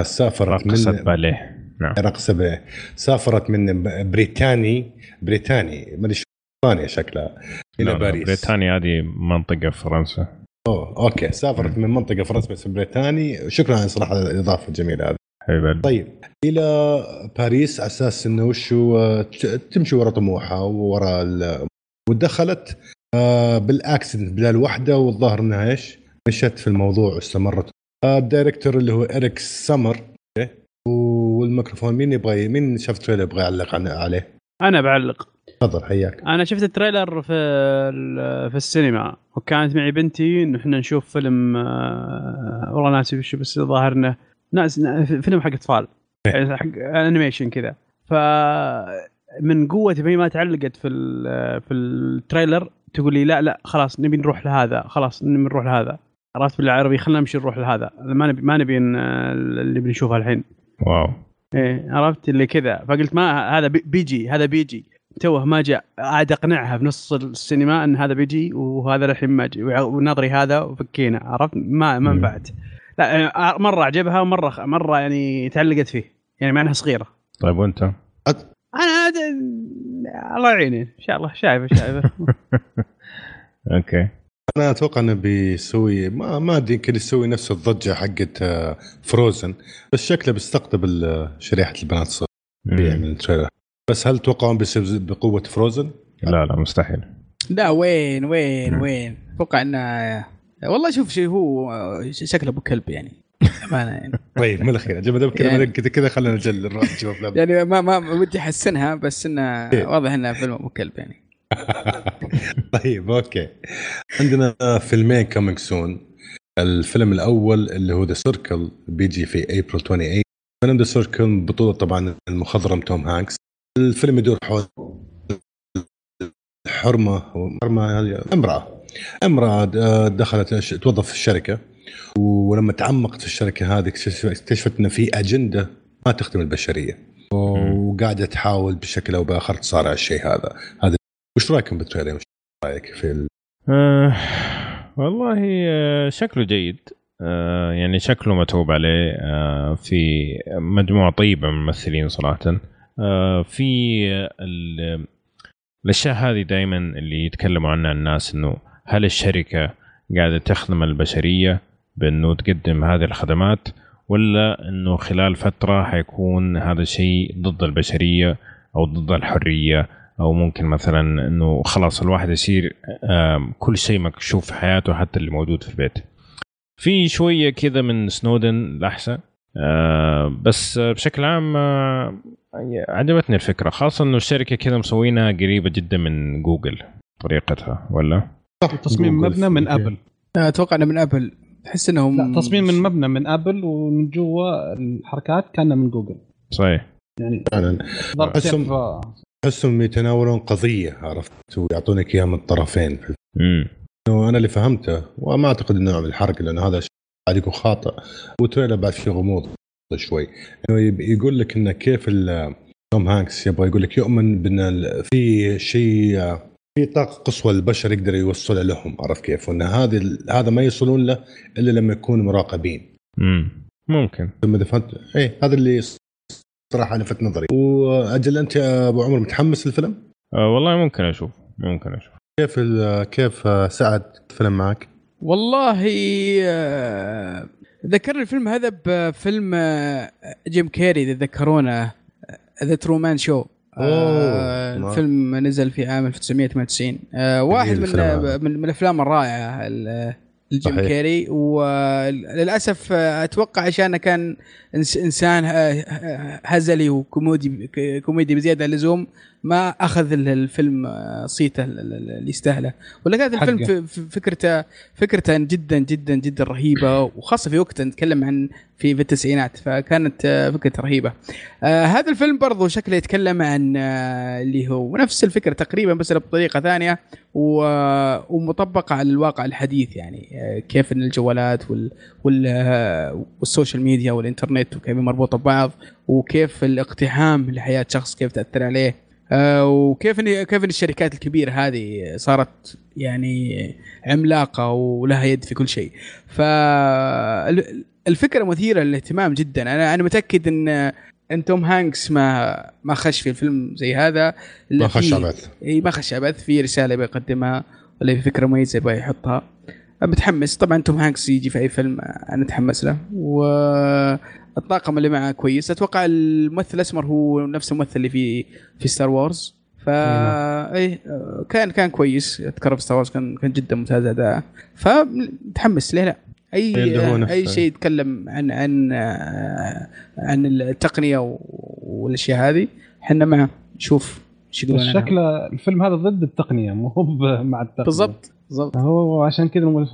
سافرت من باليه، نعم سافرت من بريطاني ما ادري بريطانيا شكلها إلى باريس. بريطانيا هذه منطقة فرنسا. أوكي سافرت من منطقة فرنسا بس بريطاني. شكرا على صراحة الإضافة الجميلة هذه. طيب إلى باريس على أساس إنه وشو تمشي ورا طموحها وورا ودخلت بالأكسيدنت بدل واحدة والظاهر إنها إيش مشت في الموضوع واستمرت. الدايركتور اللي هو إريك سمر والميكروفون مين يبغى مين شاف تريلر يبغى يعلق عليه؟ أنا بعلق. تفضل حياك. أنا شفت التريلر في السينما وكانت معي بنتي نحن نشوف فيلم والله ناسي شو بس ظاهر إنه فيلم حق أطفال حق أنيميشن كذا فمن قوة بي ما تعلقت في التريلر تقول لي لا لا خلاص نبي نروح لهذا خلاص نبي نروح لهذا عرفت بالعربي خلنا نمشي نروح لهذا ما نبي اللي بنشوفه الحين واو إيه عرفت اللي كذا فقلت ما هذا بيجي توه ما جاء عاد أقنعها في نص السينما أن هذا بيجي وهذا الحين ما جي ونظري هذا وفكينا عرفت ما نفعت لا مرة عجبها مرة يعني تعلقت فيه يعني معناها صغيرة. طيب وأنت؟ أنا الله يعيني إن شاء الله شايفة. أوكي. أنا أتوقع أنه بيسوي ما أدري يمكن يسوي نفس الضجة حقت فروزن بس شكله بيستقطب شريحة البنات الصغيرة بيعمل تريلر بس هل توقعون بيصير بقوة فروزن؟ لا مستحيل. لا وين أتوقع أنه والله شوف شيء هو شكله أبو كلب يعني أمانة يعني طيب من الأخير أجل ما دام كذا خلنا نجل الرأس يعني ما ودي حسنها بس إنه واضح إنه فيلم أبو كلب يعني طيب أوكي عندنا فيلمين coming soon. الفيلم الأول اللي هو The Circle بيجي في April 28 فيلم The Circle بطولة طبعا المخضرم توم هانكس. الفيلم يدور حول حرمة امرأة دخلت توظف في الشركة ولما تعمقت في الشركة هذه اكتشفت أن في أجندة ما تخدم البشرية وقاعدة تحاول بشكل أو بآخر تصارع الشيء هذا وش رأيكم بالتريلر؟ وش رأيك في والله شكله جيد يعني شكله متعوب عليه في مجموعة طيبة من الممثلين صراحة في الأشياء هذه دائما اللي يتكلموا عنها الناس إنه هل الشركة قاعدة تخدم البشرية بأنه تقدم هذه الخدمات ولا إنه خلال فترة حيكون هذا الشيء ضد البشرية أو ضد الحرية أو ممكن مثلا إنه خلاص الواحد يصير كل شيء مكشوف في حياته حتى اللي موجود في البيت في شوية كذا من سنودن لحسة بس بشكل عام عجبتني الفكرة خاصة إنه الشركة كذا مسوينها قريبة جدا من جوجل طريقتها ولا تصميم مبنى من أبل أتوقع أنه من أبل تحس إنهم تصميم من مبنى من أبل ومن جوا الحركات كان من جوجل صحيح يعني حسهم يتناولون قضية عرفت ويعطونك إياها من الطرفين أنا اللي فهمته وما أعتقد إنه بالحركة لأن هذا عليكم خاطئ وتريلر بعد في غموض شوي يعني يقول لك إنه كيف توم هانكس يبغى يقول لك يؤمن بأن في شيء في طاقة قصوى البشر يقدر يوصلها لهم عرف كيف وأن هذا ما يوصلون له إلا لما يكونوا مراقبين ممكن هذا اللي صراحة لفت نظري. وأجل أنت يا أبو عمر متحمس للفيلم؟ والله ممكن أشوف كيف سعد الفيلم معك؟ والله ذكرني الفيلم هذا بفيلم جيم كيري إذا ذكرونه ذا ترومان شو الفيلم نزل في عام 1998 واحد من الأفلام الرائعة الجيم كيري وللأسف أتوقع عشان كان إنسان هزلي وكوميدي بزيادة اللزوم ما أخذ الفيلم صيته اللي يستاهله ولا كانت الفيلم فكرته جدا جدا جدا رهيبة وخاصة في وقت نتكلم عن في التسعينات فكانت فكرة رهيبة. هذا الفيلم برضو شكله يتكلم عن اللي هو نفس الفكرة تقريبا بس بطريقة ثانية ومطبقة على الواقع الحديث يعني كيف إن الجوالات والسوشيال ميديا والإنترنت وكيف مربوطة ببعض وكيف الاقتحام لحياة شخص كيف تأثر عليه وكيف إن الشركات الكبيرة هذه صارت يعني عملاقة ولها يد في كل شيء فالفكرة مثيرة للاهتمام جدا. أنا متأكد إن ان توم هانكس ما خش في الفيلم زي هذا اللي ما خش عبث في رساله بيقدمها ولا في فكره مميزه بيحطها. بتحمس طبعا توم هانكس يجي في اي فيلم انا اتحمس له، والطاقم اللي معه كويس. اتوقع الممثل الاسمر هو نفس الممثل اللي في ستار وورز، فاي كان كويس. اتذكر في ستار وورز كان جدا ممتاز اداءه، فمتحمس ليه لا. اي شيء يتكلم عن التقنيه والاشياء هذه احنا معه. نشوف شكل الفيلم هذا ضد التقنيه مو مع التقنيه بالضبط. هو عشان كذا لما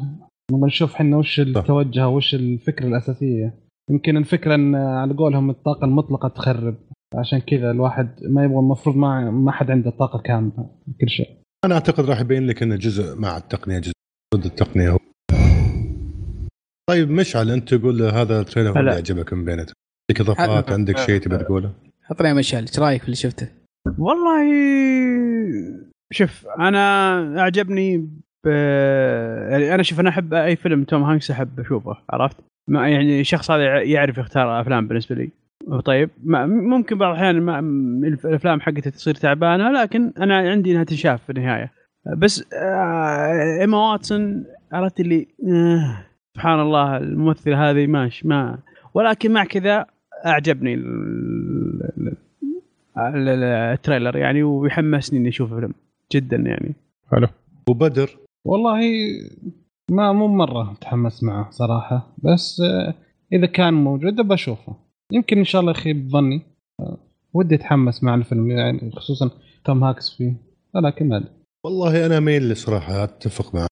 نشوف احنا وش التوجه وش الفكره الاساسيه. يمكن الفكره ان على قولهم الطاقه المطلقه تخرب، عشان كذا الواحد ما يبغى. المفروض ما حد عنده طاقه كامله كل شيء. انا اعتقد راح يبين لك انه جزء مع التقنيه جزء ضد التقنيه. طيب مشعل، انت تقول هذا التريلر اللي عجبك من بينته، عندك اضافات، عندك شيء تبي تقوله؟ حطنا يا مشعل، ايش رايك في اللي شفته؟ والله شوف، انا اعجبني يعني انا احب اي فيلم توم هانكس احب اشوفه، عرفت؟ ما يعني الشخص هذا يعرف يختار افلام بالنسبه لي. طيب ممكن بعض الاحيان الافلام حقتها تصير تعبانه، لكن انا عندي انها تنشاف في النهايه. بس إيما واتسون عرفت اللي سبحان الله الممثل هذه ماشي ما، ولكن مع كذا اعجبني التريلر يعني، ويحمسني اني اشوف الفيلم جدا يعني. حلو. وبدر والله ما مو مره متحمس معه صراحه، بس اذا كان موجود بشوفه. يمكن ان شاء الله يخيب ظني، ودي اتحمس مع الفيلم يعني، خصوصا توم هاكس فيه. لكن هذا والله انا ميل لصراحه اتفق معه.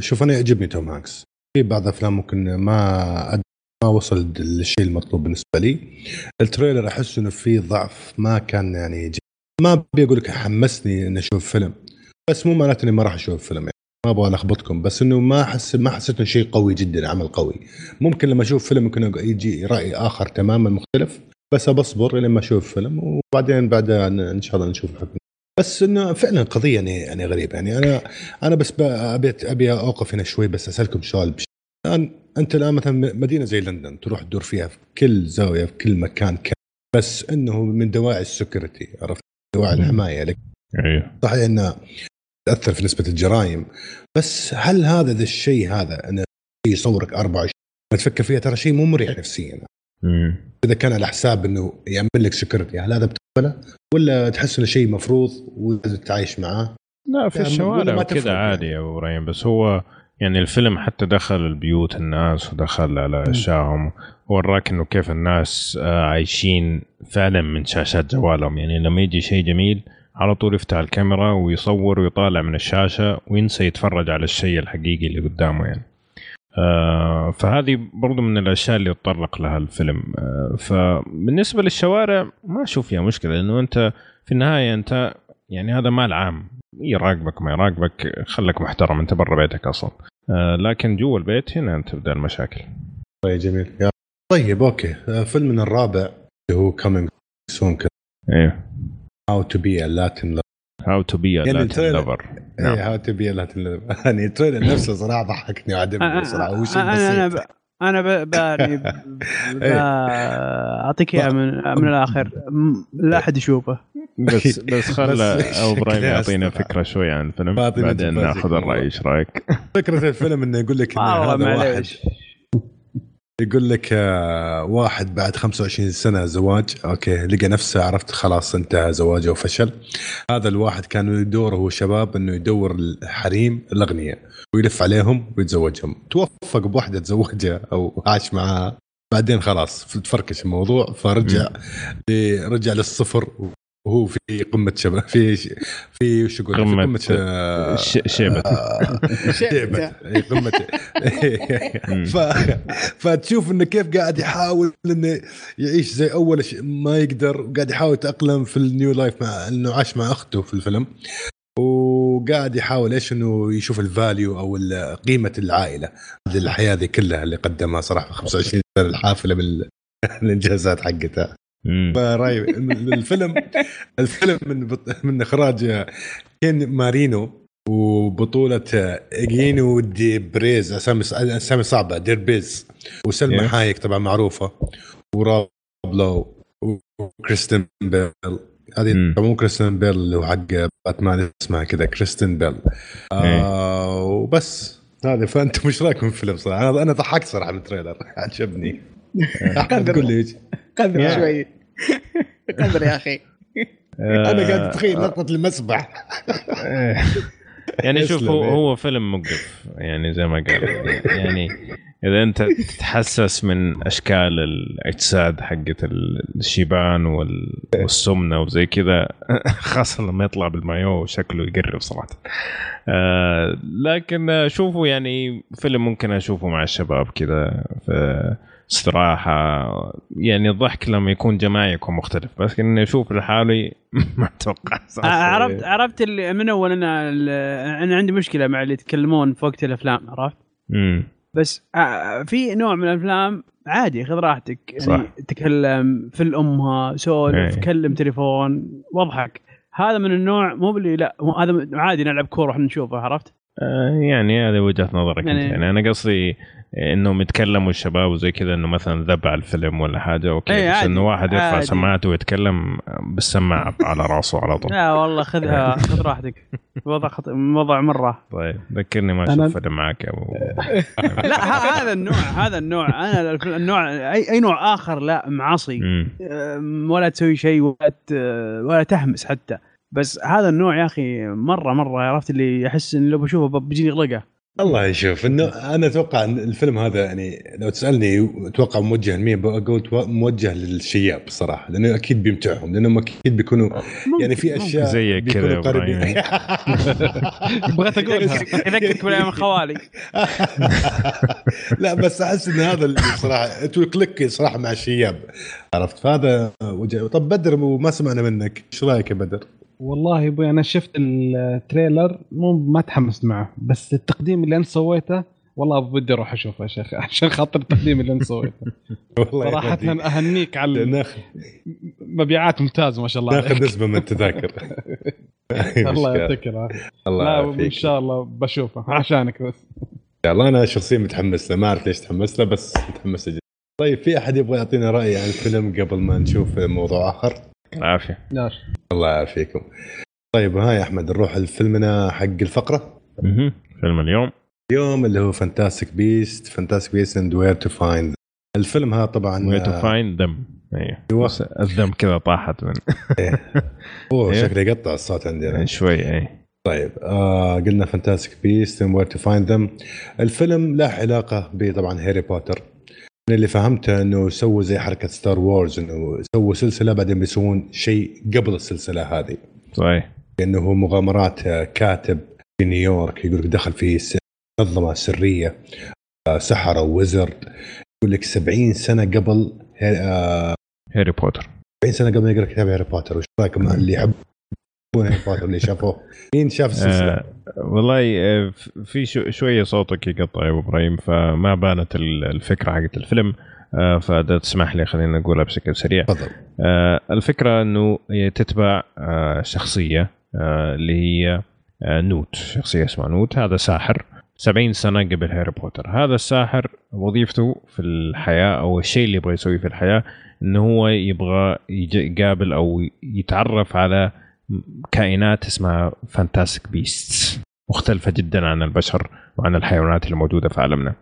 شوف انا يعجبني توم هاكس في بعض أفلام، ممكن ما وصل للشيء المطلوب بالنسبة لي. التريلر أحس إنه فيه ضعف، ما كان يعني ما بيقولك حمسني إن أشوف فيلم، بس مو معناته إني ما راح أشوف فيلم يعني. ما أبغى ألخبطكم، بس إنه ما حسيت إنه شيء قوي جدا، عمل قوي. ممكن لما أشوف فيلم ممكن يجي رأي آخر تماما مختلف، بس أبصبر لما أشوف فيلم وبعدين بعدها إن شاء الله نشوف حكم. بس إنه فعلا قضية يعني غريبة يعني. أنا بس أبي أوقف هنا شوي، بس أسألكم سؤال. أنت الآن مثلا مدينة زي لندن تروح تدور فيها في كل زاوية في كل مكان كان، بس إنه من دواعي السكيورتي عرفت، دواعي الحماية لك صحيح إنه تأثر في نسبة الجرائم، بس هل هذا الشيء هذا أن يصورك 24 ما تفكر فيها؟ ترى شيء مو مريح نفسيا. إذا كان على حساب إنه يعمل لك سكيورتي، هل هذا ولا تحس إنه شيء مفروض وتتعايش معه؟ لا في الشوارع كذا عادي يا أبو ريم. بس هو يعني الفيلم حتى دخل البيوت الناس ودخل على أشياءهم، وراك إنه كيف الناس عايشين فعلا من شاشات جوالهم. يعني لما يجي شيء جميل على طول يفتح الكاميرا ويصور ويطالع من الشاشة وينسى يتفرج على الشيء الحقيقي اللي قدامه يعني. فهذه برضو من الأشياء اللي يتطرق لها الفيلم. فبالنسبة للشوارع ما أشوف فيها مشكلة، لأنه أنت في النهاية أنت يعني هذا مال عام، يراقبك ما يراقبك خلك محترم، أنت برا بيتك أصلا. لكن جوا البيت هنا تبدأ المشاكل. طيب جميل. طيب أوكي، فيلمنا الرابع هو Coming Soon. إيه. How to be a Latin lover. يعني يعني التريلر نفسه صراحة ضحكني وعجبني صراحة. وش أنا أعطيك إياه من الآخر، لا أحد يشوفه. بس خلى إبراهيم يعطينا فكرة شوي عن الفيلم بعدين نأخذ الرأي. إيش رأيك؟ فكرة الفيلم إنه يقول لك إن هذا واحد، يقول لك واحد بعد 25 سنة زواج، أوكي لقى نفسه عرفت خلاص انتهى زواجه وفشل. هذا الواحد كان يدور هو شباب إنه يدور الحريم الأغنياء ويلف عليهم ويتزوجهم. توفق بواحدة تزوجها أو عاش معها، بعدين خلاص تفركش الموضوع، فرجع للصفر وهو في قمة شباب في وش يقول قمة شباب قمة. فتشوف إنه كيف قاعد يحاول إنه يعيش زي أول شيء ما يقدر، وقاعد يحاول يتأقلم في النيو لايف مع إنه عاش مع أخته في الفيلم، وقاعد يحاول إيش إنه يشوف الفاليو أو قيمة العائلة. هذه الحياة ذي كلها اللي قدمها صراحة 25 سنة الحافلة بالإنجازات حقتها. براي الفيلم من إخراج كين مارينو وبطولة إيجينو دي بريز، أسامي صعبة، ديربيز، وسلمى حايك طبعا معروفة، ورابلو وكريستين بيل. هذه مو كريستين بيل اللي هو حق باتمان اسمها كذا كريستين بيل وبس. هذا فانتم ايش رايكم في الفيلم؟ صراحه انا ضحكت صراحه بالتريلر، عجبني. قول لي قدر شوي، قدر يا اخي. انا قاعد اتخيل لقطه المسبح. يعني شوف هو فيلم مقرف، يعني زي ما قال، يعني اذا انت تتحسس من اشكال الاجساد حقه الشيبان والسمنه وزي كذا، خاصه لما يطلع بالمايو شكله يقرف صراحه. لكن شوفوا يعني فيلم ممكن اشوفه مع الشباب كذا في استراحه، يعني الضحك لما يكون جماعي يكون مختلف، بس اني اشوف لحالي ما اتوقع. عرفت اللي من اول انا عندي مشكله مع اللي يتكلمون في وقت الافلام، عرفت؟ بس في نوع من الافلام عادي خذ راحتك، يعني تكلم في الامها، سولف، تكلم تليفون واضحك. هذا من النوع مو باللي لا هذا عادي نلعب كوره احنا نشوفه، عرفت؟ يعني هذا وجهه نظرك يعني. يعني انا قصدي انهم يتكلموا الشباب وزي كذا، انه مثلا ذب على الفيلم ولا حاجه اوكي، بس انه واحد يرفع سماعته ويتكلم بالسماعه على راسه على طول. لا والله خذها، خذ راحتك. وضع مره. طيب ذكرني ما شفت معك ابو. لا هذا النوع انا النوع اي نوع اخر لا معصي ولا تسوي شيء ولا تهمس حتى، بس هذا النوع يا اخي مره عرفت اللي احس ان لو بشوفه بيجيني غلقه. الله يشوف انه انا اتوقع ان الفيلم هذا يعني لو تسالني اتوقع موجه لمين، بقول موجه للشياب صراحه، لانه اكيد بيمتعهم، لانهم اكيد بيكونوا يعني في اشياء زي كذا قريبين. بغيت اقول اذكرك بالايام الخوالي. لا بس احس ان هذا اللي صراحه كليك صراحه مع الشياب، عرفت؟ فهذا وجه. طب بدر ما سمعنا منك، ايش رايك يا بدر؟ والله ابوي انا شفت التريلر مو ما تحمست معه، بس التقديم اللي انت سويته والله بدي اروح اشوفه يا شيخ عشان خاطر التقديم اللي انت سويته. والله صراحه اهنيك على مبيعات ممتاز ما شاء الله، تاخذ نسبه من التذاكر. الله يعطيك العافيه. ان شاء الله بشوفه عشانك بس. والله انا شخصيا متحمس له، ما اعرف ليش تحمس له بس متحمس جدا. طيب في احد يبغى يعطينا راي عن الفيلم قبل ما نشوف موضوع اخر؟ عافية. الله يعافيكم. طيب هاي أحمد نروح لفيلمنا حق الفقرة. فيلم اليوم اللي هو فانتاستيك بيست and where to find. الفيلم هذا طبعا where to find them. أيوة. الذم كذا طاحت من. أوه شكله يقطع الصوت عندنا شوي. طيب قلنا فانتاستيك بيست and where to find them. الفيلم له علاقة بطبعا هاري بوتر. اللي فهمته انه سووا زي حركه ستار وورز، انه سووا سلسله بعدين بيسوون شيء قبل السلسله هذه. صحيح. لانه هو مغامرات كاتب في نيويورك، يقول لك دخل في منظمه سريه سحره ووزرد، يقول لك 70 سنه قبل هاري بوتر، 70 سنه قبل يقرا كتاب هاري بوتر. وش رايكم اللي يحب هاري بوتر اللي شافوه؟ مين شاف السلسله؟ والله في شويه صوتك يقطع يا ابو ابراهيم، فما بانت الفكره حقت الفيلم، فاذا تسمح لي خلينا نقولها بشكل سريع. الفكره انه تتبع شخصيه اللي هي نوت، شخصيه اسمها نوت. هذا ساحر 70 سنه قبل هاري بوتر. هذا الساحر وظيفته في الحياه او الشيء اللي يبغى يسويه في الحياه انه هو يبغى يقابل او يتعرف على كائنات اسمها فانتاستيك بيستس، مختلفة جدا عن البشر وعن الحيوانات الموجودة في عالمنا.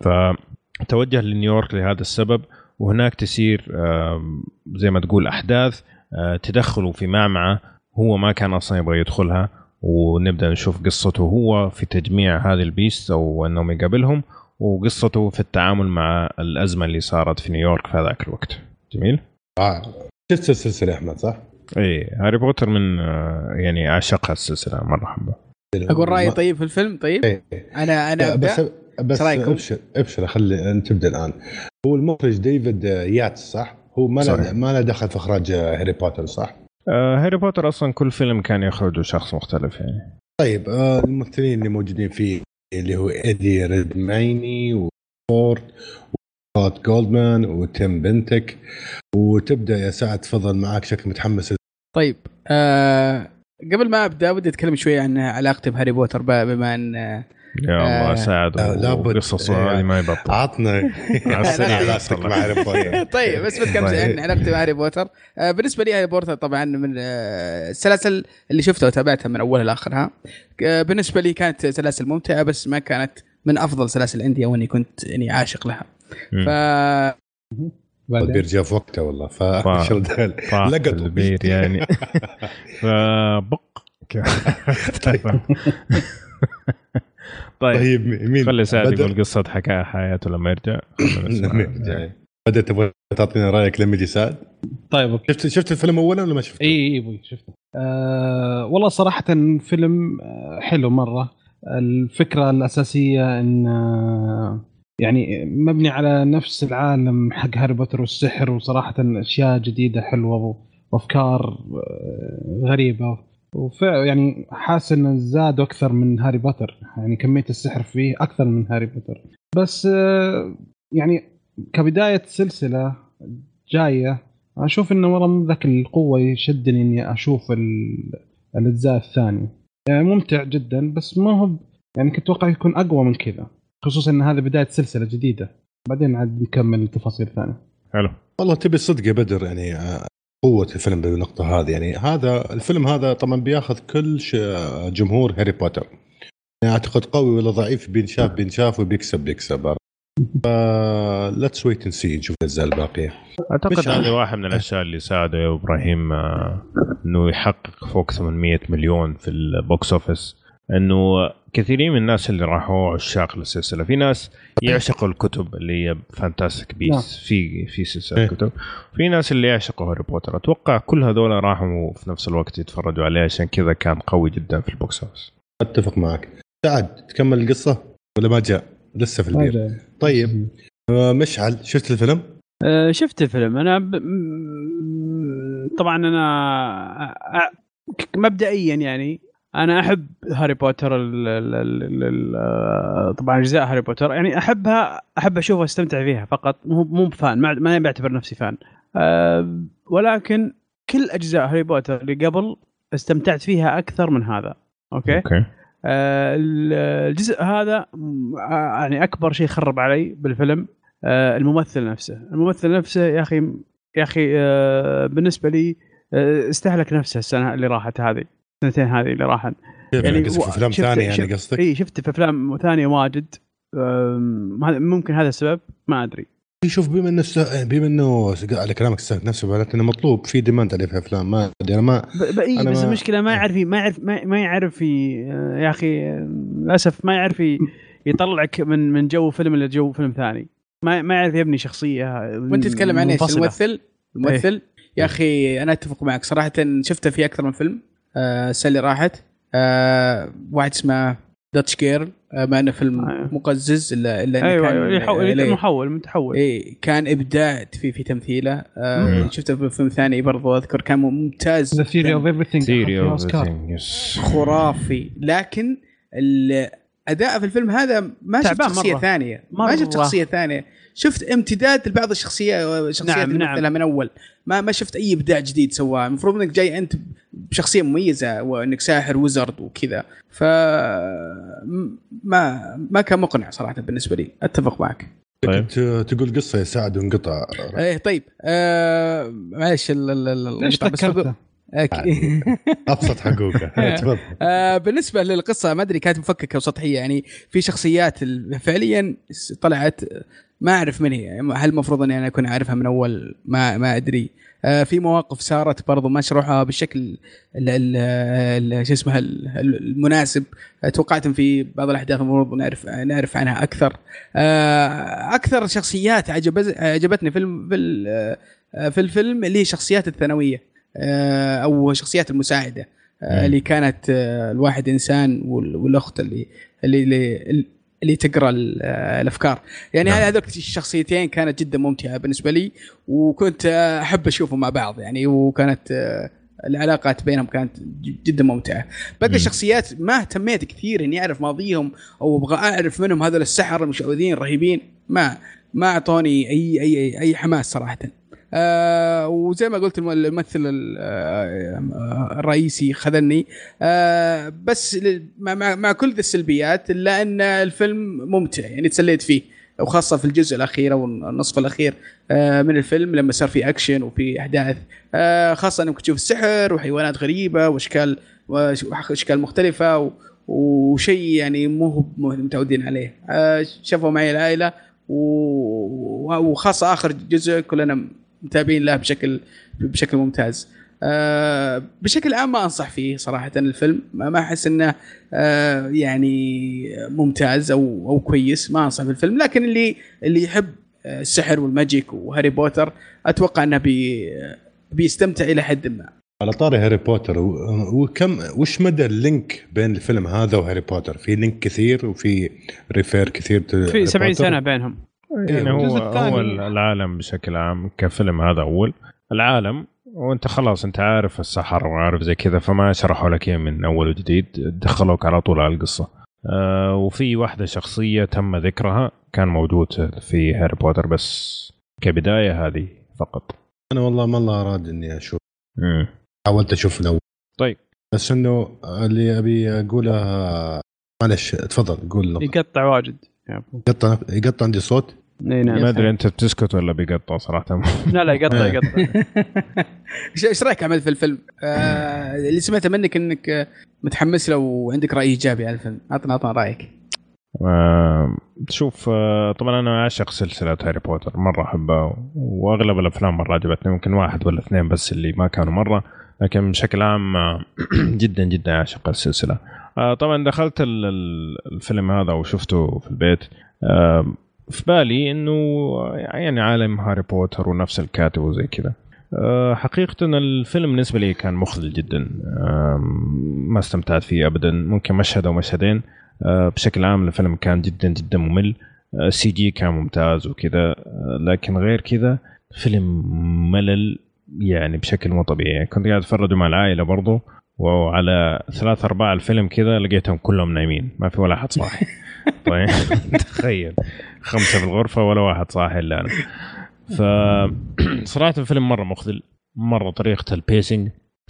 فتوجه لنيويورك لهذا السبب، وهناك تسير زي ما تقول أحداث، تدخلوا في معمعة هو ما كان أصلا يبغى يدخلها، ونبدأ نشوف قصته هو في تجميع هذه البيست أو أنهم يقابلهم، وقصته في التعامل مع الأزمة اللي صارت في نيويورك في هذاك الوقت. جميل؟ شفت السلسلة أحمد صح؟ هاري بوتر من يعني عاشق هالسلسله مره حبه. اقول رايي طيب في الفيلم. طيب انا بس ابشر اخلي انت تبدا الان. هو المخرج ديفيد ياتس صح؟ هو ما له دخل في اخراج هاري بوتر صح؟ هاري بوتر اصلا كل فيلم كان يخرجه شخص مختلف يعني. طيب الممثلين اللي موجودين فيه اللي هو ايدي ريدمايني وفورد وسكوت جولدمان وتيم بنتك. وتبدا يا سعد تفضل، معك شكل متحمس. طيب قبل ما أبدأ بدي أتكلم شوية عن علاقتي بهاري بوتر، بما أن يا الله سعد وقصصه هذه ما يبطل. عطنا على راسك مع هاري بوتر. طيب بس بتكمل عن علاقتي مع هاري بوتر. بالنسبه لي هاري بوتر طبعا من السلاسل اللي شفتها وتابعتها من اولها لاخرها. بالنسبه لي كانت سلاسل ممتعه بس ما كانت من افضل سلاسل عندي واني كنت اني عاشق لها. ف بيرجع في وقته والله فشل دال لقطه بير يعني فبق طيب مين خلي سعد يقول قصة حكاها حياته لما يرجع. بدأت تبغى تعطينا رأيك لما يجي سعد. طيب شفت الفيلم أولا ولا ما شفته؟ إيه بوي شفته. والله صراحة فيلم حلو مرة. الفكرة الأساسية إن يعني مبني على نفس العالم حق هاري بوتر والسحر، وصراحة أشياء جديدة حلوة وأفكار غريبة، وفعلا يعني حاسس إنه زاد أكثر من هاري بوتر، يعني كمية السحر فيه أكثر من هاري بوتر. بس يعني كبداية سلسلة جاية أشوف إنه والله من ذاك القوة يشدني إني أشوف الأجزاء الثانية، يعني ممتع جدا بس ما هو يعني كنت أتوقع يكون أقوى من كذا، خصوصا إن هذا بداية سلسلة جديدة. بعدين عاد نكمل تفاصيل ثانية. حلو والله تبي صدق يا بدر، يعني قوة الفيلم بالنقطة هذه. يعني هذا الفيلم هذا طبعا بياخذ كل جمهور هاري بوتر، يعني أعتقد قوي ولا ضعيف بينشاف وبيكسب. let's wait and see نشوف الأجزاء الباقية. أعتقد هذا واحد من الأشياء اللي ساعده يا إبراهيم إنه يحقق فوق 800 مليون في البوكس أوفيس، إنه كثيرين من الناس اللي راحوا عشاق للسلسلة. في ناس يعشقوا الكتب اللي هي فانتاستيك بيس في سلسلة كتب، في ناس اللي يعشقوا هاري بوتر. أتوقع كل هذول راحوا في نفس الوقت يتفرجوا عليه، عشان كذا كان قوي جدا في البوكس أوفيس. أتفق معك. سعد تكمل القصة ولا ما جاء لسه في البير؟ طيب مشعل شفت الفيلم؟ شفت الفيلم. أنا طبعا أنا مبدئيا يعني أنا أحب هاري بوتر، طبعاً أجزاء هاري بوتر يعني أحبها، أحب أشوفها أستمتع فيها فقط، مو فان، ما بعتبر نفسي فان. ولكن كل أجزاء هاري بوتر اللي قبل استمتعت فيها أكثر من هذا. أوكي. الجزء هذا يعني أكبر شيء خرب علي بالفيلم الممثل نفسه يا أخي بالنسبة لي استهلك نفسه السنة اللي راحت هذه، سنتين هذه اللي راحت. يعني في أفلام ثانية يعني قصدك؟ إيه شفت في أفلام ثانية واجد، ممكن هذا السبب ما أدري. يشوف بما إنه على كلامك السنة نفسه بلات إنه مطلوب في ديماند عليه في أفلام ما أدري أنا ما. أنا بس المشكلة ما يعرف يا أخي للأسف ما يعرف يطلعك من جو فيلم إلى جو فيلم ثاني، ما يعرف يبني شخصية. وأنت تتكلم عن إيش؟ الممثل إيه؟ يا أخي أنا أتفق معك صراحة، شفته في أكثر من فيلم. السنة اللي راحت واحد اسمه داتش جيرل، مع انه فيلم مقزز الا أيوة متحول اي كان ابداع في تمثيله. شفته في فيلم ثاني برضو اذكر كان ممتاز، خرافي، لكن الاداء في الفيلم هذا ما شفت شخصيه ثانيه شفت امتداد لبعض الشخصيات الممثلة من أول، ما شفت أي إبداع جديد سواها. المفروض إنك جاي أنت بشخصية مميزة وإنك ساحر وزرد وكذا، فما كان مقنع صراحة بالنسبة لي. أتفق معك. طيب. تقول قصة يا سعد ونقطع. إيه طيب معلش أبسط حقوقه. بالنسبة للقصة ما أدري كانت مفككة وسطحية، يعني في شخصيات فعليا طلعت ما أعرف من هي، هل المفروض أني أنا أكون عارفها من أول؟ ما أدري. في مواقف صارت برضو مشروحة بالشكل المناسب. توقعت في بعض الأحداث المفروض نعرف عنها أكثر. أكثر شخصيات عجبتني في الفيلم اللي هي شخصيات الثانوية أو شخصيات المساعدة اللي كانت الواحد إنسان والأخت اللي تقرأ الأفكار. يعني هذول الشخصيتين كانت جدا ممتعة بالنسبة لي، وكنت أحب أشوفهم مع بعض يعني، وكانت العلاقات بينهم كانت جدا ممتعة. باقي الشخصيات ما اهتميت كثير إني أعرف ماضيهم أو أبغى أعرف منهم هذول السحر المشعوذين الرهيبين، ما أعطوني أي حماس صراحة. وزي ما قلت الممثل الرئيسي خذلني، بس مع كل ذي السلبيات إلا أن الفيلم ممتع يعني تسليت فيه، وخاصة في الجزء الأخير أو النصف الأخير من الفيلم لما صار في أكشن وفي أحداث، خاصة أنك تشوف السحر وحيوانات غريبة وأشكال مختلفة وشيء يعني مو متعودين عليه. شافوا معي العائلة، وخاصة آخر جزء كلنا متابعين له بشكل ممتاز. بشكل عام ما أنصح فيه صراحة الفيلم، ما أحس أنه يعني ممتاز أو كويس، ما أنصح بالفيلم. لكن اللي يحب السحر والماجيك وهاري بوتر أتوقع أنه بيستمتع إلى حد ما. على طاري هاري بوتر، وش مدى اللينك بين الفيلم هذا وهاري بوتر؟ في لينك كثير وفي ريفير كثير، في 70 سنة بينهم. يعني هو العالم بشكل عام كفيلم هذا أول العالم، وانت خلاص انت عارف السحر وعارف زي كذا، فما شرحوا لك من أول وجديد، دخلوك على طول على القصة. وفي واحدة شخصية تم ذكرها كان موجود في هاري بوتر بس كبداية هذه فقط. أنا والله ما الله أراد أني أشوف، حاولت أشوف الأول. طيب بس أنه اللي أبي أقولها، معلش تفضل قول. يقطع واجد، يقطع عندي صوت. ما أدري أنت بتسكت ولا بيقطع صراحة. لا يقطع. إيش رأيك عمل في الفيلم؟ اللي سمعت منك إنك متحمس لو عندك رأي إيجابي على الفيلم، أعطنا رأيك. شوف، طبعا أنا عاشق سلسلة هاري بوتر، مرة أحبها وأغلب الأفلام مرة عجبتني، ممكن واحد ولا اثنين بس اللي ما كانوا مرة، لكن بشكل عام جدا جدا عاشق السلسلة. طبعا دخلت الفيلم هذا وشفته في البيت، في بالي انه يعني عالم هاري بوتر ونفس الكاتب وزي كذا. حقيقة الفيلم بالنسبة لي كان مخذل جدا، ما استمتعت فيه ابدا، ممكن مشهد او مشهدين. بشكل عام الفيلم كان جدا جدا ممل، سي جي كان ممتاز وكذا، لكن غير كذا فيلم ملل يعني بشكل مو طبيعي. كنت قاعد اتفرج مع العائلة برضو، وعلى 3-4 الفيلم كذا لقيتهم كلهم نايمين، ما في ولا حد صاحي. طيب تخيل 5 في الغرفة ولا واحد صاحي إلا أنا. فصراحة الفيلم مرة مخذل، مرة طريقة البيسنج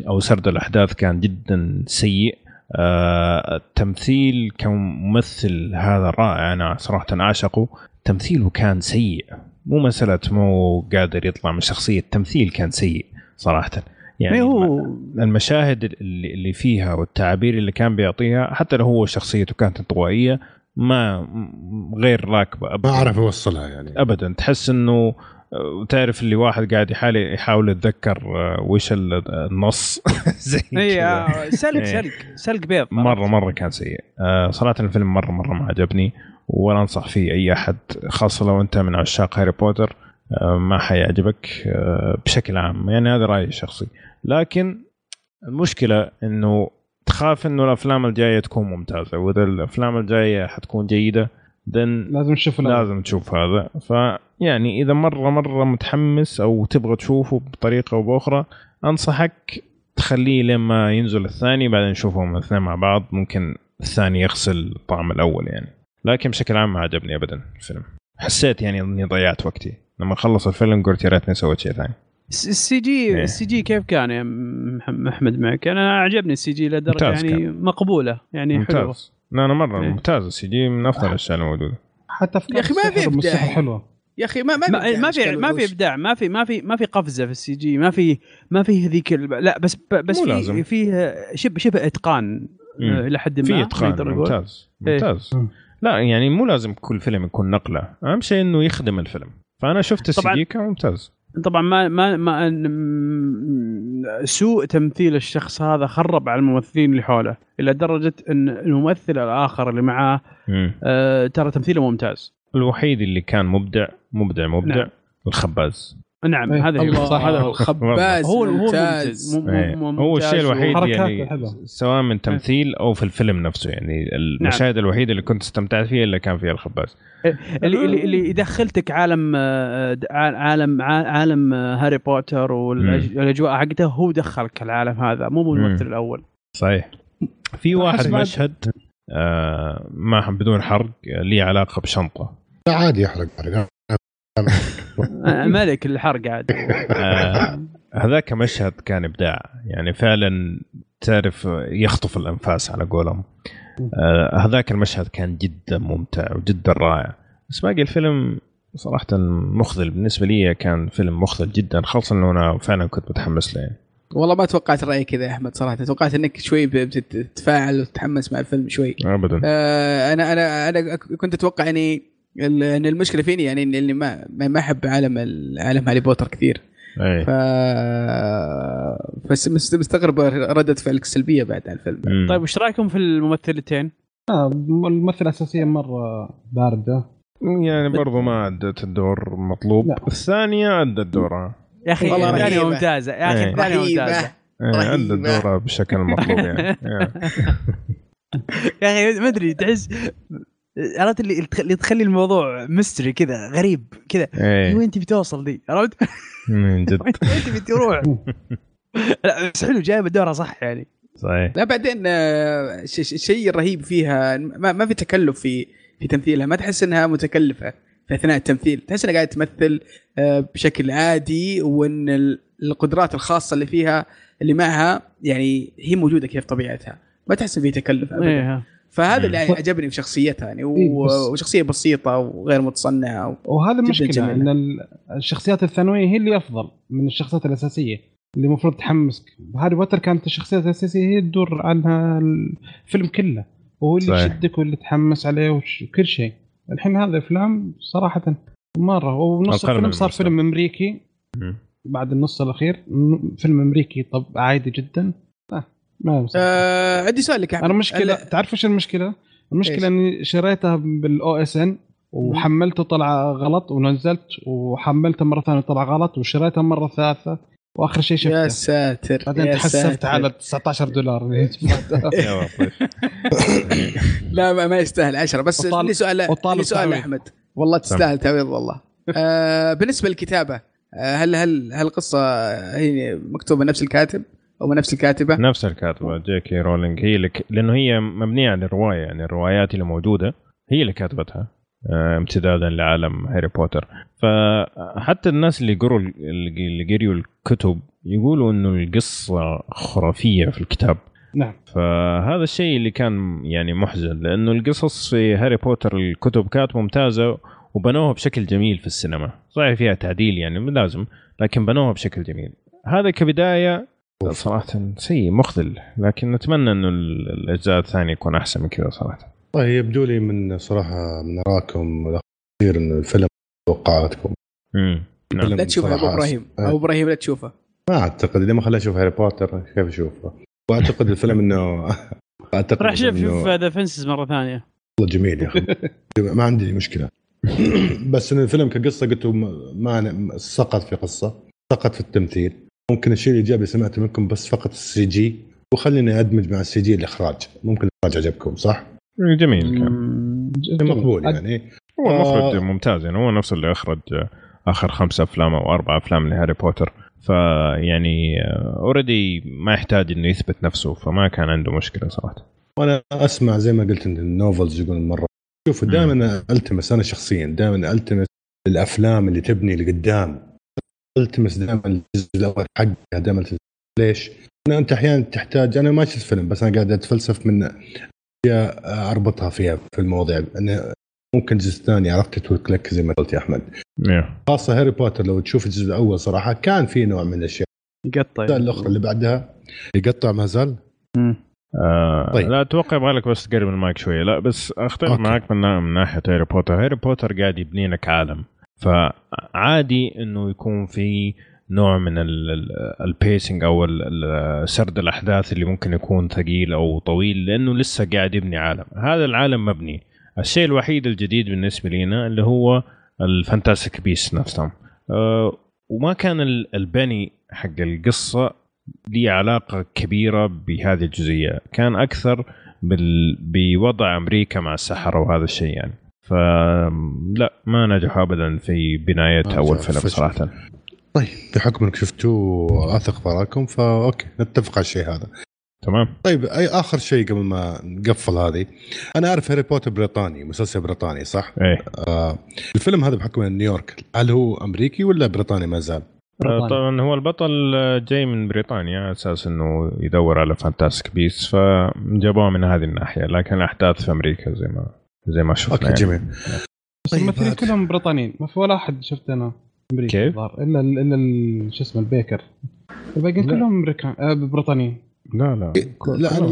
أو سرد الأحداث كان جدا سيء. التمثيل كممثل هذا رائع، أنا صراحة أعشقه، تمثيله كان سيء، مو مسألة مو قادر يطلع من شخصية، التمثيل كان سيء صراحة. يعني المشاهد اللي فيها والتعبير اللي كان بيعطيها، حتى لو هو شخصيته كانت انطوائية ما غير راكبة، ما أعرف أوصلها يعني أبدا. تحس أنه تعرف اللي واحد قاعد يحاول يتذكر وش النص. زي كذا سلك بيض، مرة كان سيء صراحة. الفيلم مرة ما عجبني ولا أنصح فيه أي أحد، خاصة لو أنت من عشاق هاري بوتر ما حيعجبك بشكل عام، يعني هذا رأيي الشخصي. لكن المشكلة أنه تخاف أنه الأفلام الجاية تكون ممتازة، وإذا الأفلام الجاية حتكون جيدة لازم تشوف هذا. فيعني إذا مرة متحمس أو تبغى تشوفه بطريقة أو بأخرى، أنصحك تخليه لما ينزل الثاني، بعدين نشوفهم الاثنين مع بعض، ممكن الثاني يغسل طعم الأول يعني. لكن بشكل عام ما عجبني أبدا الفيلم، حسيت يعني أني ضيعت وقتي لما خلص الفيلم، قلت يا ريتني سويت شيء ثاني. السي جي كيف كان يا أحمد معك؟ أنا عجبني السي جي لدرجة يعني مقبولة، يعني ممتاز. حلوة. أنا مرة ممتاز، السي جي من أفضل الأشياء الموجودة. حتى في يا أخي ما في إبداع ما في قفزة في السي جي، ما في هذيك لا بس فيه شبه إتقان إلى حد ما. في إتقان ممتاز. لا يعني مو لازم كل فيلم يكون نقلة، أهم شيء إنه يخدم الفيلم. فأنا شفت السي جي كان ممتاز. طبعا ما سوء تمثيل الشخص هذا خرب على الممثلين اللي حوله، الى درجه ان الممثل الاخر اللي معاه ترى تمثيله ممتاز. الوحيد اللي كان مبدع نعم. الخباز. نعم هذا هو الخباز، هو ممتاز. هو الشيء الوحيد يعني سواء من تمثيل او في الفيلم نفسه، يعني المشاهد الوحيد اللي كنت استمتعت فيها اللي كان فيها الخباز، اللي يدخلتك عالم هاري بوتر والاجواء حقته، هو دخلك العالم هذا، مو الممثل الاول. صحيح. في واحد مشهد ما بدون حرق لي علاقه بشنطه، عادي يحرق ملك الحرق عاد. هذاك مشهد كان إبداع يعني فعلا، تعرف يخطف الأنفاس على قولهم. هذاك المشهد كان جدا ممتع وجدا رائع، بس باقي الفيلم صراحة مخذل بالنسبة لي، كان فيلم مخذل جدا، خاصة أنه أنا فعلا كنت متحمس له. والله ما توقعت الرأي كذا يا أحمد صراحة، توقعت أنك شوي بتتفاعل وتتحمس مع الفيلم شوي. أبدا. أنا كنت أتوقع أن المشكلة فيني يعني إني ما أحب عالم هاري بوتر كثير. أيه. مستغرب ردة فعلك السلبية بعد عن الفيلم. طيب وش رأيكم في الممثلتين؟ الممثلة الأساسية مرة باردة يعني، برضو ما أدت الدور مطلوب. لا. الثانية أدت دورها يا أخي، الثانية ممتازة يا أخي، الثانية ممتازة، أدت دورها بشكل مطلوب يعني. يا أخي ما أدري، تحس عرفت اللي تخلي الموضوع ميستري كذا غريب كذا. أيه. وين انت بتوصل دي؟ عرفت من جد انت بتروح. لا بس حلو، جايب الدوره صح يعني. صحيح. لا بعدين الشيء الرهيب فيها ما في تكلف في تمثيلها، ما تحس انها متكلفه في اثناء التمثيل، تحس انها قاعده تمثل بشكل عادي، وان القدرات الخاصه اللي فيها اللي معها يعني هي موجوده كيف طبيعتها، ما تحس ان في تكلف ابدا. أيه. فهذا اللي عجبني في شخصيتها يعني، وشخصيه بسيطه وغير متصنعه، وهذا المشكله ان الشخصيات الثانويه هي اللي افضل من الشخصيات الاساسيه اللي المفروض تحمسك. هاري بوتر كانت الشخصيات الاساسيه هي تدور عنها الفيلم كله، وهو اللي يشدك واللي تحمس عليه وكل شيء. الحين هذا الافلام صراحه مره، ونص الفيلم صار فيلم امريكي بعد النص الاخير، فيلم امريكي طب عادي جدا. عندي سؤال لك انا، مشكله تعرف ايش المشكله؟ المشكله اني شريتها بالاو اس ان وحملته طلع غلط، ونزلت وحملته مره ثانيه طلع غلط، وشريتها مره ثالثه، واخر شيء شفته يا ساتر بعدين تحسفت على $19. لا ما يستاهل 10. بس لي سؤال احمد، والله تستاهل تعويض والله. بالنسبه للكتابه، هل القصه هي مكتوبه نفس الكاتب أو نفس الكاتبة؟ نفس الكاتبة جي كي رولينج، هي لأنه هي مبنية على الرواية يعني، الروايات اللي موجودة هي اللي كاتبتها امتدادا لعالم هاري بوتر. فحتى الناس اللي قروا الكتب يقولوا إنه القصة خرافية في الكتاب. نعم. فهذا الشيء اللي كان يعني محزن، لأنه القصص في هاري بوتر الكتب كانت ممتازة وبنوها بشكل جميل في السينما، صحيح فيها تعديل يعني لازم، لكن بنوها بشكل جميل. هذا كبداية صراحة شيء مخذل، لكن نتمنى إنه الأجزاء الثانية يكون أحسن من كذا صراحة. طيب يبدو لي من صراحة من رأيكم كثير إنه الفيلم توقعاتكم. نعم. لا تشوفه أبو إبراهيم، أبو إبراهيم لا تشوفه. ما أعتقد، لما خلاه أشوف هاري بوتر كيف أشوفه؟ وأعتقد الفيلم إنه راح شوف ذا فينسز مرة ثانية. والله جميل يا أخي. ما عندي مشكلة. بس إن الفيلم كقصة قلتوا ما سقط في قصة، سقط في التمثيل. ممكن الشيء الإيجابي سمعته منكم بس فقط السي جي، وخليني أدمج مع السي جي الإخراج. ممكن الإخراج عجبكم صح؟ جميل كان مقبول يعني، هو مخرج ممتاز يعني، هو نفس اللي أخرج آخر 5 أفلام أو 4 أفلام لهاري بوتر، فيعني أوريدي ما يحتاج إنه يثبت نفسه، فما كان عنده مشكلة صراحة. وأنا أسمع زي ما قلت إن النوفلز يقولون مرة، شوف دائما ألتمس، أنا شخصيا دائما ألتمس الأفلام اللي تبني لقدام، التمس دائما الجزء الاول حقها دائما. ليش؟ انت احيانا تحتاج، انا ما شفت فيلم بس انا قاعد اتفلسف من اشياء اربطها فيها في المواضيع، انا ممكن الجزء الثاني عرفت تورك لك زي ما قلت يا احمد. خاصه هاري بوتر لو تشوف الجزء الاول صراحه كان في نوع من الاشياء يقطع، الاخرى اللي بعدها يقطع ما زال. طيب. لا اتوقع بالك بس تقرب المايك شويه. لا بس اختلف معك من ناحيه هاري بوتر. هاري بوتر قاعد يبني لك عالم، فعادي انه يكون في نوع من البيسنج او سرد الاحداث اللي ممكن يكون ثقيل او طويل، لانه لسه قاعد يبني عالم. هذا العالم مبني. الشيء الوحيد الجديد بالنسبه لنا اللي هو الفانتاستيك بيس نفسهم، وما كان البني حق القصه ليه علاقه كبيره بهذه الجزئيه، كان اكثر بوضع امريكا مع السحر وهذا الشيء يعني. فلا ما نجح أبدا في بناية أول فيلم صراحة. طيب بحكم أنك شفتوه أثق براكم فأوكي نتفق على الشيء هذا. تمام. طيب اي اخر شيء قبل ما نقفل هذه، انا اعرف هاري بوتر بريطاني، مسلسل بريطاني صح؟ ايه. الفيلم هذا بحكم نيويورك، هل هو امريكي ولا بريطاني ما زال؟ طبعا هو البطل جاي من بريطانيا اساس انه يدور على فانتاستيك بيس، فجابوه من هذه الناحيه، لكن الاحداث في امريكا زي ما شفنا. اوكي جميل. الممثلين كلهم بريطانيين، ما في ولا احد شفت انا امريكي الا شو اسمه البيكر، الباقيين كلهم امريكان بريطانيين. لا انا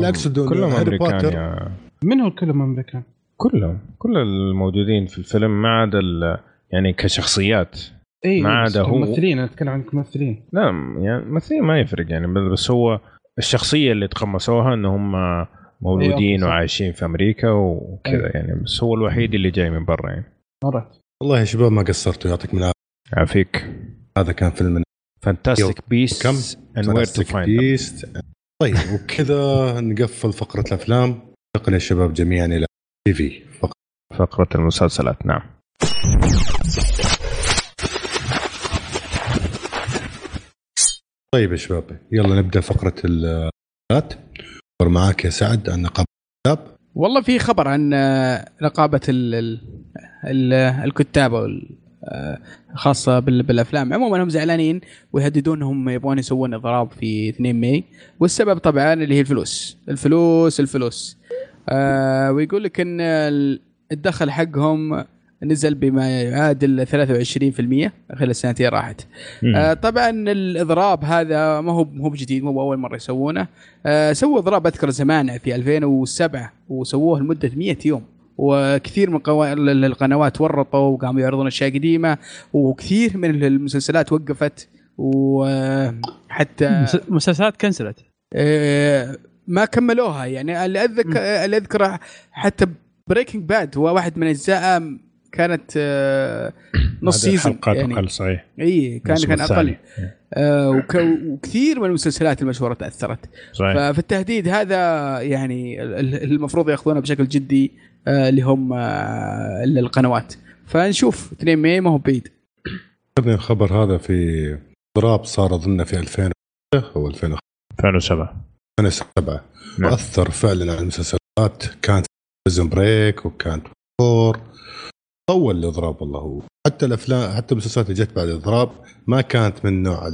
اقصد كلهم امريكان. من هو كلهم امريكان؟ كل الموجودين في الفيلم ما عدا يعني كشخصيات، ما عدا هو ممثلين. انا اتكلم عن ممثلين. لا يعني ممثلين ما يفرق يعني، بس هو الشخصيه اللي تقمصوها انهم مولودين وعايشين في امريكا وكذا يعني، بس هو الوحيد اللي جاي من برا يعني. والله يا شباب ما قصرتوا، يعطيك من عافيك. هذا كان فيلم فانتاستيك بيست اند وير تو فايند. طيب وكذا نقفل فقرة الأفلام، ننتقل يا شباب جميعا إلى تي في فقرة المسلسلات. نعم. طيب يا شباب يلا نبدأ فقرة المسلسلات، ومعاك يا سعد عن نقابة الكتاب. والله في خبر عن نقابة الكتاب خاصة بالأفلام عموما، هم زعلانين ويهددونهم يبغون يسوون إضراب في 2 مايو، والسبب طبعا اللي هي الفلوس. ويقول لك أن الدخل حقهم نزل بما يعادل 23% خلال السنتين راحت. طبعا الإضراب هذا ما هو جديد، مو أول مرة يسوونه. سووا إضراب أذكر زمان في 2007 وسووه لمدة 100 يوم، وكثير من القنوات ورطوا وقاموا يعرضون أشياء قديمة، وكثير من المسلسلات وقفت، وحتى مسلسلات كنسلت ما كملوها يعني. اللي أذكره حتى بريكنج باد هو واحد من أجزاء كانت نص سيزون يعني، أقل صحيح. كان أقل. وكثير من المسلسلات المشهورة تأثرت صحيح. ففي التهديد هذا يعني المفروض يأخذونه بشكل جدي اللي هم القنوات، فنشوف 2 مايو ما هو بعيد. الخبر هذا في اضراب صار ضمنه في 2007 نعم. أثر فعلا على المسلسلات، كانت بريزن بريك وكانت فور، طول الاضراب والله. حتى الافلام حتى المسلسلات اللي جت بعد الاضراب ما كانت من نوع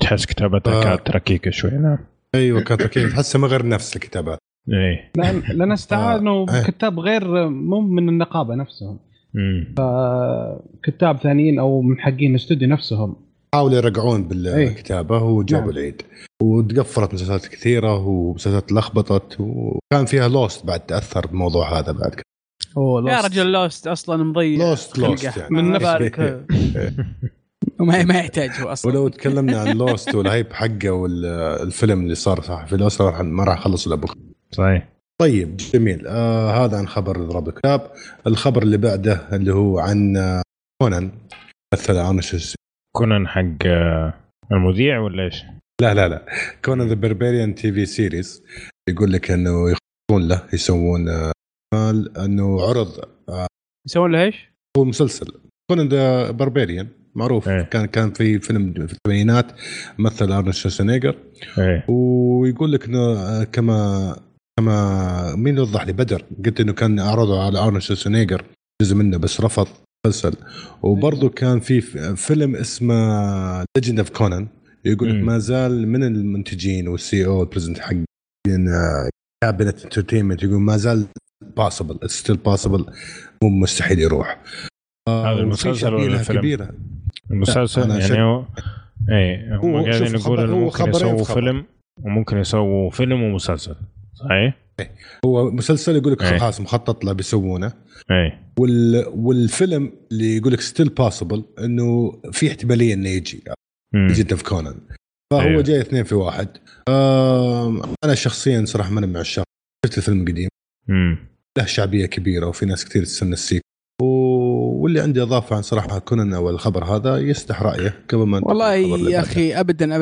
تحس كتابتها كانت ركيكه شوي. نعم ايوه كانت ركيكه، تحسها ما غير نفس الكتابات. ايه لان استعانوا بكتاب غير مو من النقابه نفسهم، كتاب ثانيين او من حقين الاستوديو نفسهم حاولوا يرجعون بالكتابه وجابوا نعم. العيد وتقفلت مسلسلات كثيره ومسلسلات لخبطت، وكان فيها لوست بعد تاثر بالموضوع هذا بعد كده. يا رجل لوست اصلا مضيع، لوست يعني. من نبالك وما يحتاجه اصلا. ولو تكلمنا عن لوست والهيب حقه والفيلم اللي صار صح في لوست ما راح اخلص الابو صحيح. طيب جميل. هذا عن خبر اضراب الكتاب. الخبر اللي بعده اللي هو عن كونان، مثل عامش كونان حق المذيع ولا ايش؟ لا كونان ذا بربريان تي في سيريز. يقول لك انه يخطون له يسوون انه عرض يسوون له ايش؟ هو مسلسل كونان ذا بربريان معروف ايه. كان في فيلم في الثمانينات مثل أرنولد شوارزنيجر ايه. ويقول لك انه كما مين يوضح لي بدر قلت انه كان اعرضوا على أرنولد شوارزنيجر جزء منه بس رفض مسلسل. وبرضه كان في فيلم اسمه ليجند اوف كونان، يقول لك ما زال من المنتجين والسي او والبريزنت حق كابينت انترتينمنت، يقول ما زال possible it's still possible، مو مستحيل يروح. هذا المسلسل ولا الفيلم؟ المسلسل يعني هو اي هم قاعدين يقولوا ممكن يسووا فيلم وممكن يسووا فيلم ومسلسل صحيح. هو مسلسل يقول لك خلاص مخطط له بيسوونه اي، والفيلم اللي يقول لك still possible انه في احتماليه انه يجي في كونان، فهو أيه. جاي 2 في 1. انا شخصيا صراحه ما انا مع الشخص، شفت الفيلم القديم له شعبيه كبيره وفي ناس كثير تستنى السيكل، واللي عندي اضافه عن صراحه كونان او الخبر هذا يستحق رايه قبل ما. والله يا اخي ابدا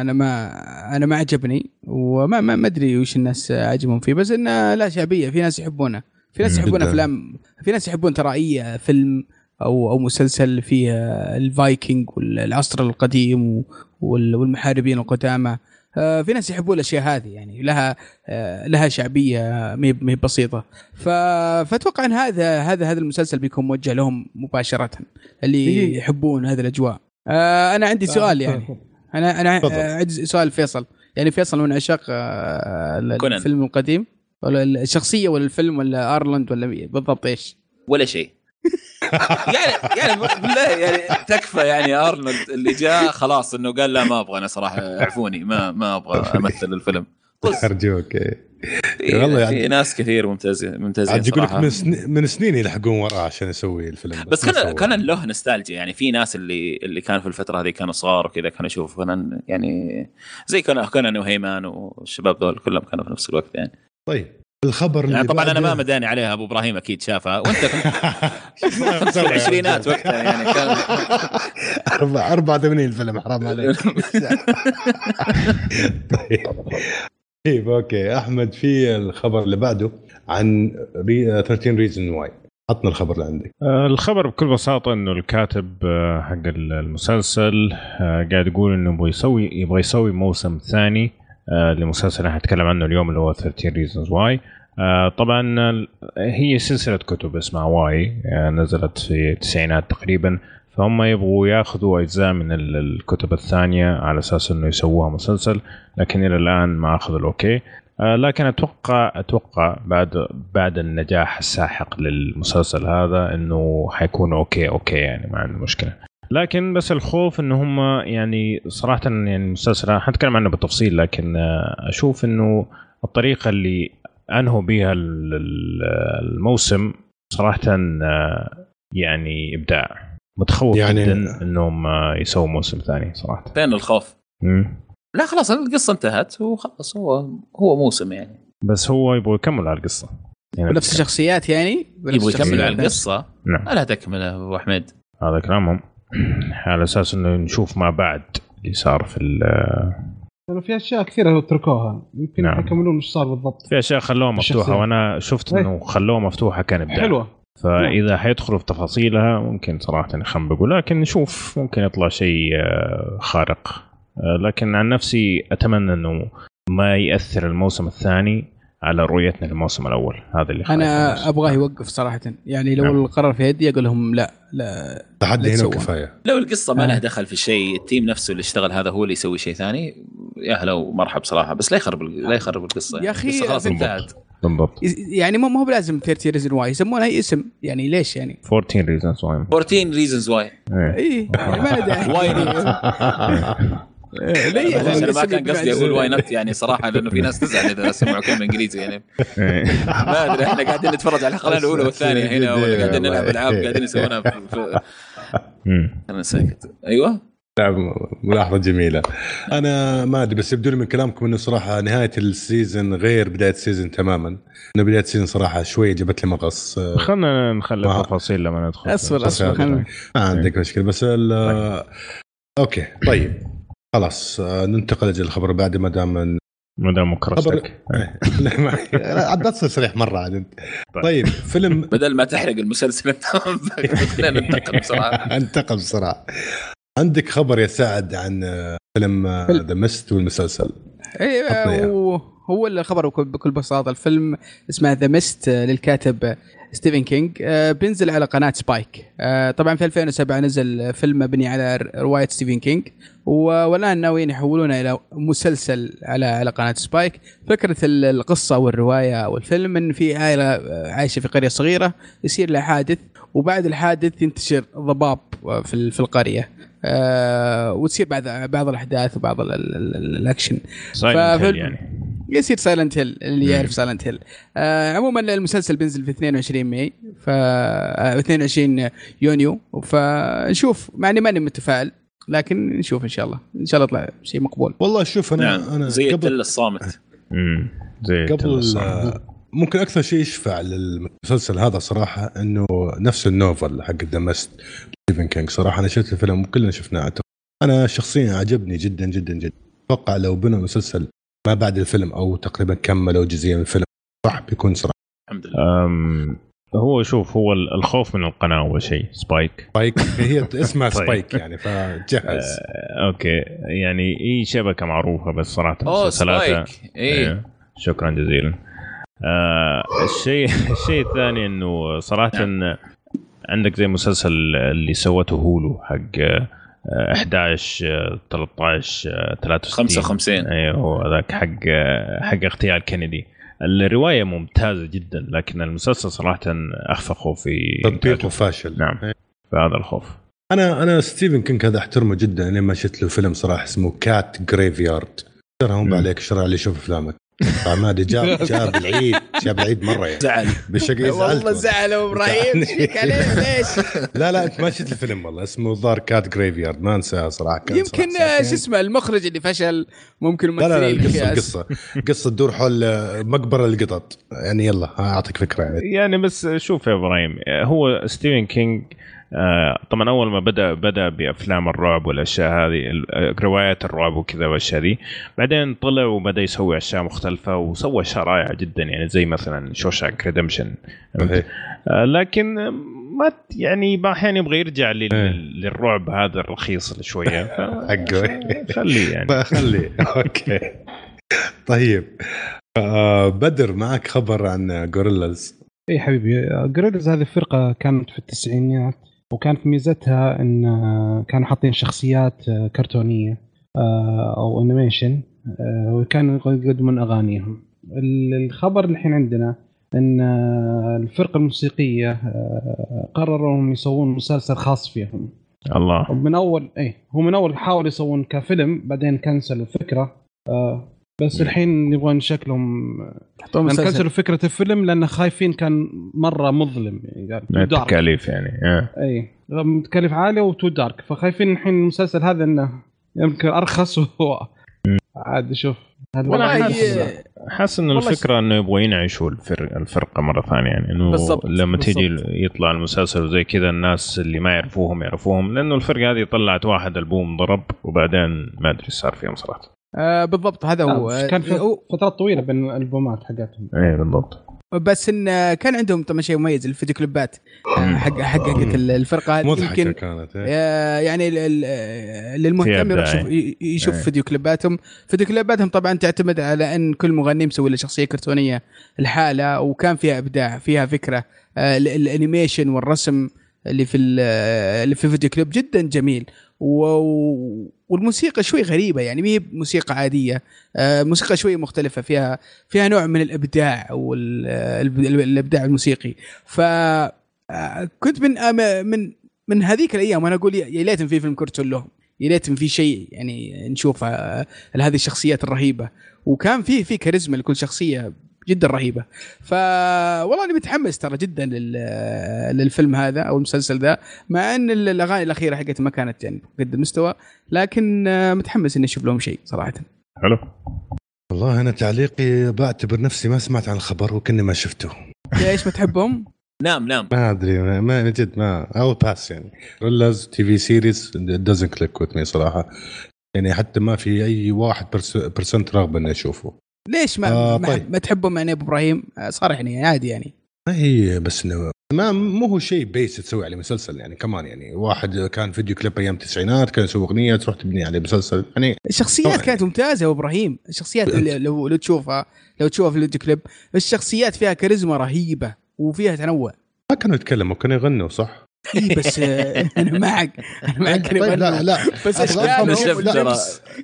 انا ما عجبني، وما ما ادري وش الناس عجبهم فيه، بس انه لا شعبيه، في ناس يحبونه، في ناس يحبون افلام، في ناس يحبون ترى اي فيلم او مسلسل فيه الفايكنج والعصر القديم والمحاربين القدامى. في ناس يحبون الأشياء هذه يعني لها شعبية مي بسيطة. فأتوقع أن هذا المسلسل بيكون موجه لهم مباشرة اللي يحبون هذه الأجواء. أنا عندي سؤال يعني أنا عندي سؤال فيصل، يعني فيصل من عشاق الفيلم القديم ولا الشخصية ولا الفيلم ولا آيرلند ولا بالضبط إيش؟ ولا شيء. يعني لا يعني تكفى يعني أرنولد اللي جاء خلاص إنه قال لا ما أبغى أنا صراحة اعفوني ما أبغى أمثل الفيلم. أرجوك والله في ناس كثير ممتازين صراحة من سنين يلحقون وراه عشان يسوي الفيلم، بس كان له نستالجيا يعني. في ناس اللي كانوا في الفترة هذه كانوا صغار وكذا كانوا يشوفوا يعني زي كنا وهيمان والشباب دول كلهم كانوا في نفس الوقت يعني. طيب الخبر يعني طبعا انا ما مداني عليها، ابو ابراهيم اكيد شافها وانت كنت العشرينات وقتها يعني كان 84 الفيلم حرام عليك. طيب اوكي احمد في الخبر اللي بعده عن 13 ريزن واي، عطنا الخبر اللي عندك. الخبر بكل بساطه انه الكاتب حق المسلسل قاعد يقول انه يبغى يسوي موسم ثاني لمسلسل احنا هنتكلم عنه اليوم اللي هو 13 Reasons Why. طبعا هي سلسلة كتب اسمها واي، نزلت في التسعينات تقريبا، فهم يبغوا ياخذوا اجزاء من الكتب الثانية على اساس انه يسووها مسلسل، لكن الى الان ما اخذ الاوكي. لكن اتوقع بعد النجاح الساحق للمسلسل هذا انه حيكون اوكي يعني ما عنده مشكلة، لكن بس الخوف إنه هم يعني صراحة يعني المسلسل هنتكلم عنه بالتفصيل، لكن أشوف إنه الطريقة اللي أنهوا بها الموسم صراحة يعني إبداع، متخوف يعني جدا إنهم يسووا موسم ثاني صراحة. فين الخوف؟ لا خلاص القصة انتهت وخلاص هو موسم يعني، بس هو يبغى يكمل على القصة يعني نفس الشخصيات يعني يبغى يكمل على القصة. نعم ألا تكملها أبو أحمد، هذا كلامهم على أساس إنه نشوف ما بعد اللي صار في ال. يعني في أشياء كثيرة تركوها يمكن يكملون إيش صار بالضبط. في أشياء خلوها مفتوحة وأنا شفت إنه خلوها مفتوحة كان إبداع حلوة، فإذا حيدخلوا في تفاصيلها ممكن صراحة نخنبق، لكن نشوف ممكن يطلع شيء خارق. لكن عن نفسي أتمنى إنه ما يأثر الموسم الثاني على رؤيتنا للموسم الأول، هذا اللي أنا أبغاه يوقف صراحة يعني. لو القرار في يدي أقول لهم لا تحدي هنا كفاية. لو القصة ما لها دخل في شيء، التيم نفسه اللي اشتغل هذا هو اللي يسوي شيء ثاني، يا هلا ومرحب صراحة، بس لا يخرب القصة يا أخي خلاص انتهت يعني. ما هو بلازم 13 ريزن واي يسمونه أي اسم يعني، ليش يعني 14 ريزنز واي إيه ما ندري واي ليه انا ما كان قصدي اقول واي نوت يعني صراحه، لانه في ناس تزعل اذا سمعوا كلمه انجليزي يعني ما ادري. احنا قاعدين نتفرج على الحلقه الاولى والثانيه هنا وقاعدين نلعب العاب قاعدين يسوونها انا ساكت. ايوه ملاحظه جميله. انا ما ادري بس يبدو لي من كلامكم انه صراحه نهايه السيزن غير بدايه السيزن تماما، انه بدايه السيزن صراحه شويه جبت لي مغص. خلينا نخلي تفاصيل لما ندخل. اصبر ما عندك مشكله بس اوكي طيب خلاص ننتقل للخبر بعد ما دام مكرستك. لا ما عدت صريح مره عاد. طيب فيلم بدل ما تحرق المسلسل انت خلينا ننتقل بسرعه. انتقل بسرعه. عندك خبر يا سعد عن فيلم ذا ميست والمسلسل؟ ايوه هو الخبر بكل بساطه. الفيلم اسمه ذا ميست للكاتب ستيفن كينغ، بينزل على قناة سبايك. طبعا في 2007 نزل فيلم مبني على رواية ستيفن كينغ، والآن ناويين يحولونه إلى مسلسل على قناة سبايك. فكرة القصة والرواية والفيلم إن في عائلة عايشة في قرية صغيرة، يصير لها حادث وبعد الحادث ينتشر ضباب في القرية، وتصير بعض الأحداث وبعض الأكشن يعني يصير سايلنت هيل اللي يعرف سايلنت هيل. عموما المسلسل بينزل في 22 ماي ف 22 يونيو، فنشوف معني ماني متفائل لكن نشوف ان شاء الله طلع شيء مقبول. والله شوف انا زي التل الصامت قبل ممكن اكثر شيء يشفع للمسلسل هذا صراحه انه نفس النوفل حق ذا ميست ستيفن كينغ. صراحه انا شفت الفيلم وكلنا شفناه، انا شخصيا عجبني جدا جدا جدا. اتوقع لو بنوا مسلسل ما بعد الفيلم او تقريبا كملوا جزئيه من الفيلم صح بيكون صراحه الحمد لله. هو شوف هو الخوف من القناة أول شيء سبايك هي اسمها سبايك يعني فجهز أوكي يعني إيه شبكة معروفة بس صراحة مسلسلاتها إيه شكرا جزيلا. الشيء الثاني إنه صراحة إن عندك زي مسلسل اللي سوته هولو حق 11 13 63 55 ايوه هذاك حق اغتيال كينيدي. الرواية ممتازة جدا لكن المسلسل صراحة أخفى خوفي تطبيقه فاشل. نعم فهذا الخوف. أنا ستيفن كينغ هذا أحترمه جدا لما شفت له فيلم صراحة اسمه كات غريفيارد ترهم عليك شرع لي شوف أفلامك عمادي جاب العيد مرة يعني زعل بالشكل والله زعل وإبراهيم كلام ليش لا أنت ما شفت الفيلم والله اسمه ضار كات غريفيارد ما أنساه صراحة يمكن ايش اسمه المخرج اللي فشل ممكن الممثلين قصة دور حول مقبرة القطط يعني يلا أعطيك فكرة يعني بس شوف يا إبراهيم هو ستيفن كينغ طبعا أول ما بدأ بأفلام الرعب والأشياء هذه روايات الرعب وكذا والأشياء دي بعدين طلع وبدأ يسوي أشياء مختلفة وسوى أشياء رائعة جدا يعني زي مثلا شوشانك ريدمشن لكن ما يعني بأحيان يبغى يرجع للرعب هذا الرخيص شوية خليه يعني خليه أوكي طيب بدر معك خبر عن غوريلاز. أي حبيبي غوريلاز هذه الفرقة كانت في التسعينيات وكانت ميزتها إن كانوا حاطين شخصيات كرتونية أو أنيميشن وكانوا يقدمون أغانيهم. الخبر الحين عندنا إن الفرقة الموسيقية قرروا إنهم يسوون مسلسل خاص فيهم. الله. من أول حاولوا يسوون كفيلم بعدين كنسلوا الفكرة بس الحين يبغون شكلهم كنسلوا فكرة الفيلم لأن خايفين كان مرة مظلم يعني تكاليف يعني أي تكاليف عالية وتو دارك فخايفين الحين المسلسل هذا إنه يمكن أرخص وهو عاد شوف والله حاسس إن الفكرة إنه يبغوا ينعشوا الفرقة مرة ثانية يعني إنه لما تيجي يطلع المسلسل وزي كذا الناس اللي ما يعرفوهم لأنه الفرقة هذه طلعت واحد ألبوم ضرب وبعدين ما أدري صار فيهم صراحة بالضبط هذا هو كان فترة طويلة بين الألبومات حقتهم اي بالضبط بس ان كان عندهم طبعا شيء مميز الفيديو كليبات حقت الفرقة يمكن كانت يعني للمهتم يشوف فيديو كليباتهم طبعا تعتمد على ان كل مغني مسوي له شخصية كرتونية الحالة وكان فيها ابداع فيها فكرة الانيميشن والرسم اللي في فيديو كليب جدا جميل والموسيقى شوي غريبة يعني مي موسيقى عادية موسيقى شوي مختلفة فيها نوع من الإبداع والإبداع الموسيقي فكنت من هذيك الأيام وأنا أقول يا ليتن في فيلم كرتون لهم يا ليتن في شيء يعني نشوف هذه الشخصيات الرهيبة وكان في كاريزما لكل شخصية جدا رهيبة فوالله أنا متحمس ترى جدا للفيلم هذا أو المسلسل ذا مع أن الأغاني الأخيرة حقتها ما كانت يعني قد المستوى لكن متحمس إني أشوف لهم شيء صراحة حلو. والله أنا تعليقي بعتبر نفسي ما سمعت عن الخبر وكني ما شفته. ليش ما تحبهم؟ نعم ما أدري ما جد ما أو باس يعني غوريلاز تي في سيريز doesn't click with me صراحة يعني حتى ما في أي 1% رغبة إني أشوفه. ليش ما تحبهم يعني ابو ابراهيم صارحني عادي يعني ما هي بس ما مو هو شيء بيس تسوي عليه مسلسل يعني كمان يعني واحد كان فيديو كليب ايام التسعينات كان يسوي اغنيه تروح تبني عليه مسلسل يعني الشخصيات كانت ممتازه ابو ابراهيم الشخصيات لو تشوفها لو تشوف الفيديو كليب الشخصيات فيها كاريزما رهيبه وفيها تنوع ما كانوا يتكلموا كانوا يغنوا صح إيه بس أنا معك طيب لا بس أشكاله لا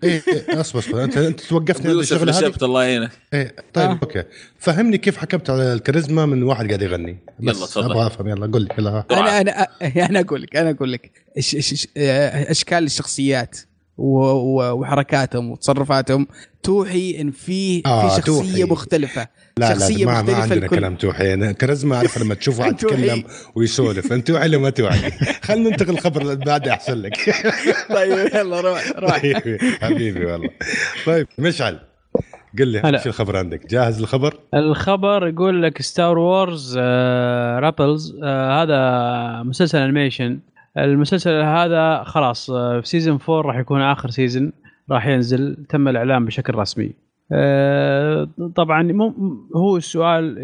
إيه أصبر أنت توقفتني على الشغل هذا الله يعينك إيه طيب أوكي فهمني كيف حكمت على الكاريزما من واحد قاعد يغني بس أبغى أفهم يلا قل لي أنا أقول لك أشكال الشخصيات وحركاتهم وتصرفاتهم توحي إن في شخصية توحي. مختلفة شخصية مختلفة ما عندنا كلام توحي أنا كاريزما أعرف لما تشوفه يتكلم ويسولف أنت توحي لما توحي خلنا ننتقل الخبر اللي بعده أحسن لك طيب يلا روح حبيبي والله طيب مشعل قل لي شو الخبر عندك جاهز الخبر؟ الخبر يقول لك ستار وورز رابلز هذا مسلسل أنيميشن المسلسل هذا خلاص في سيزن 4 راح يكون آخر سيزن راح ينزل تم الإعلان بشكل رسمي. طبعا هو السؤال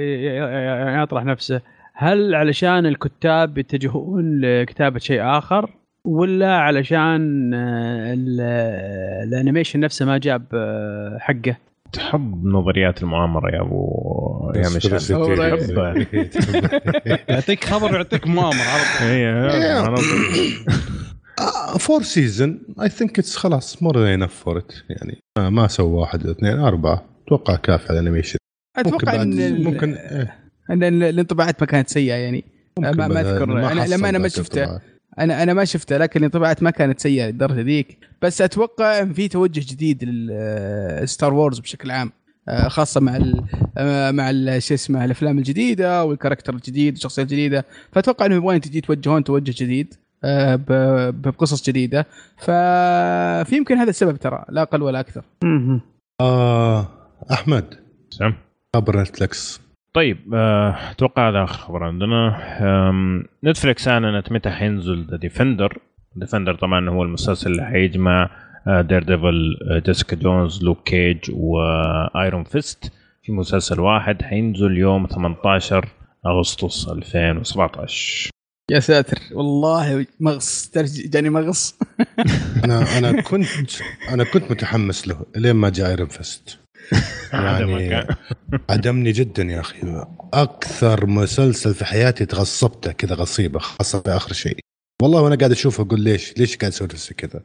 يطرح نفسه هل علشان الكتاب بيتجهون لكتابة شيء آخر ولا علشان الانيميشن نفسه ما جاب حقه؟ تحب نظريات المؤامرة يا أبو يا مشعل، يعطيك خبر يعطيك مؤامرة على فور سيزن. I think it's خلاص more than enough for it. يعني ما سوى 1 2 4 أتوقع كاف على الانيميشن. أتوقع ممكن أن الانطباعات ما كانت سيئة يعني ما أذكر أنا لما أنا ما شفته انا ما شفته، لكن انطباعات ما كانت سيئه للدرجه ذيك. بس اتوقع ان في توجه جديد للستار وورز بشكل عام، خاصه مع شو اسمه الافلام الجديده والكاركتر الجديد والشخصيه الجديده، فاتوقع انهم يبغون يتوجهون توجه جديد بقصص جديده، فيمكن هذا السبب ترى لا اقل ولا اكثر. احمد سام خبر نتفلكس. طيب اتوقع هذا خبر عندنا. نتفلكس اعلنت متى حينزل ذا ديفندر. ديفندر طبعا هو المسلسل اللي حيجمع دير ديفل، جيسيكا جونز، لوك كيج وايرون فيست في مسلسل واحد، حينزل يوم 18 اغسطس 2017. يا ساتر والله مغص جاني مغص. انا كنت متحمس له لين ما جاء ايرون فيست. يعني عدمني جدا يا أخي، أكثر مسلسل في حياتي تغصبته كذا غصيبة، خاصة في آخر شيء والله. وأنا قاعد أشوفه أقول ليش قاعد أسوي نفسي كذا.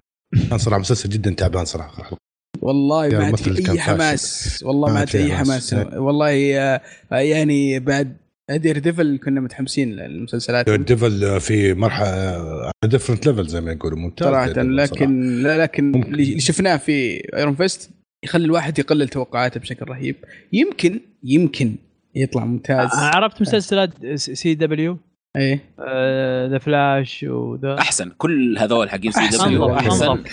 كان صراحة مسلسل جدا تعبان صراحة والله، ما عندي أي حماس والله، ما عندي أي حماس والله. يعني بعد دير ديفل كنا متحمسين للمسلسلات. دير ديفل في مرحلة different level زي ما يقولوا، ممتاز صراحة. لكن اللي شفناه في ايرون فيست يخلي الواحد يقلل توقعاته بشكل رهيب. يمكن يطلع ممتاز. عرفت مسلسلات سي دبليو؟ ايه ذا فلاش وذا احسن، كل هذول حقين سي دبليو احسن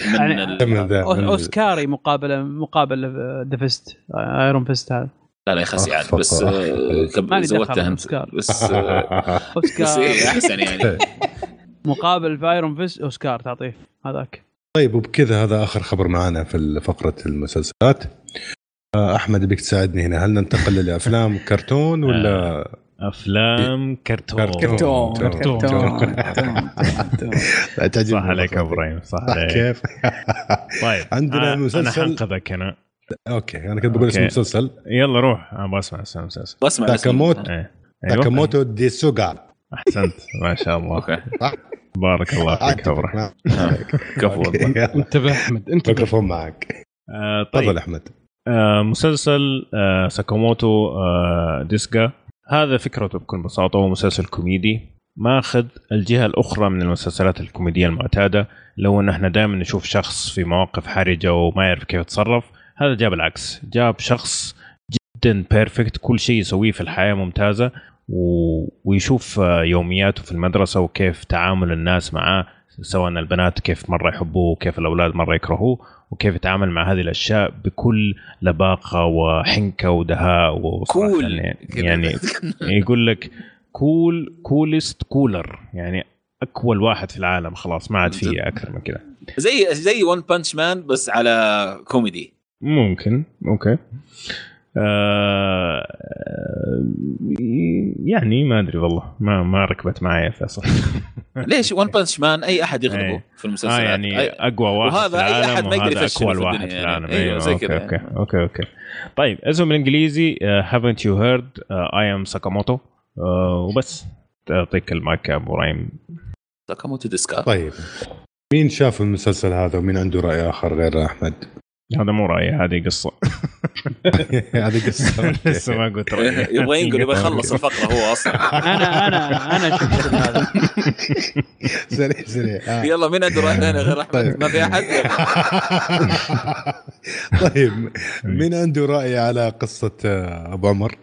من اوسكاري مقابل ذا فيست ايرون فيست هذا. لا يخسي عاد بس زودتها بس اوسكاري احسن يعني مقابل ايرون فيست اوسكار تعطيه هذاك. طيب وبكذا هذا آخر خبر معنا في فقرة المسلسلات. أحمد بك تساعدني هنا، هل ننتقل لأفلام كرتون ولا أفلام كرتون؟ صح عليك يا إبراهيم، صح عليك. كيف؟ طيب عندنا مسلسل. أنا حنقذك هنا. أوكي أنا كنت بقول اسم مسلسل. يلا روح، أنا بسمع اسم مسلسل. تاكاموتو دي سوغا. أحسنت ما شاء الله. بارك الله فيك خبرك. كفو والله. انتبه أحمد، انت ميكروفون معك. طيب أحمد، مسلسل ساكاموتو ديسكا، هذا فكرته بكل بساطة هو مسلسل كوميدي ماخذ الجهة الأخرى من المسلسلات الكوميدية المعتادة، لو أن احنا دائما نشوف شخص في مواقف حرجة وما يعرف كيف يتصرف، هذا جاب العكس، جاب شخص جدا بيرفكت، كل شيء يسويه في الحياة ممتازة، ويشوف يومياته في المدرسة وكيف تعامل الناس معه، سواء البنات كيف مرة يحبوه وكيف الأولاد مرة يكرهوه، وكيف يتعامل مع هذه الأشياء بكل لباقة وحنكة ودهاء وصراحة. يعني يقول لك كولست كولر، يعني أكول واحد في العالم، خلاص ما عاد فيه أكثر من كده، زي ون بانش مان بس على كوميدي. ممكن أوكي. يعني ما أدري والله، ما ركبت معي فيصل. ليش ون بانش مان أي أحد يغلبه في المسلسلات، يعني أقوى واحد في العالم وهذا أقوى واحد في العالم. أوكي. طيب اسمه بالإنجليزي haven't you heard I am Sakamoto. وبس تعطيك المايك يا أبو رايم. ساكاموتو ديسكا. طيب مين شاف المسلسل هذا ومين عنده رأي آخر غير أحمد؟ هذا مو رأيي، هذه قصة. لسه ما قلت رأيي، يبغى ينقل، يبغى يخلص الفقرة هو أصلا. أنا شفت هذا سريع. يلا مين عنده رأي ثاني غير أحمد؟ ما في أحد. طيب مين عنده رأي على قصة أبو عمر؟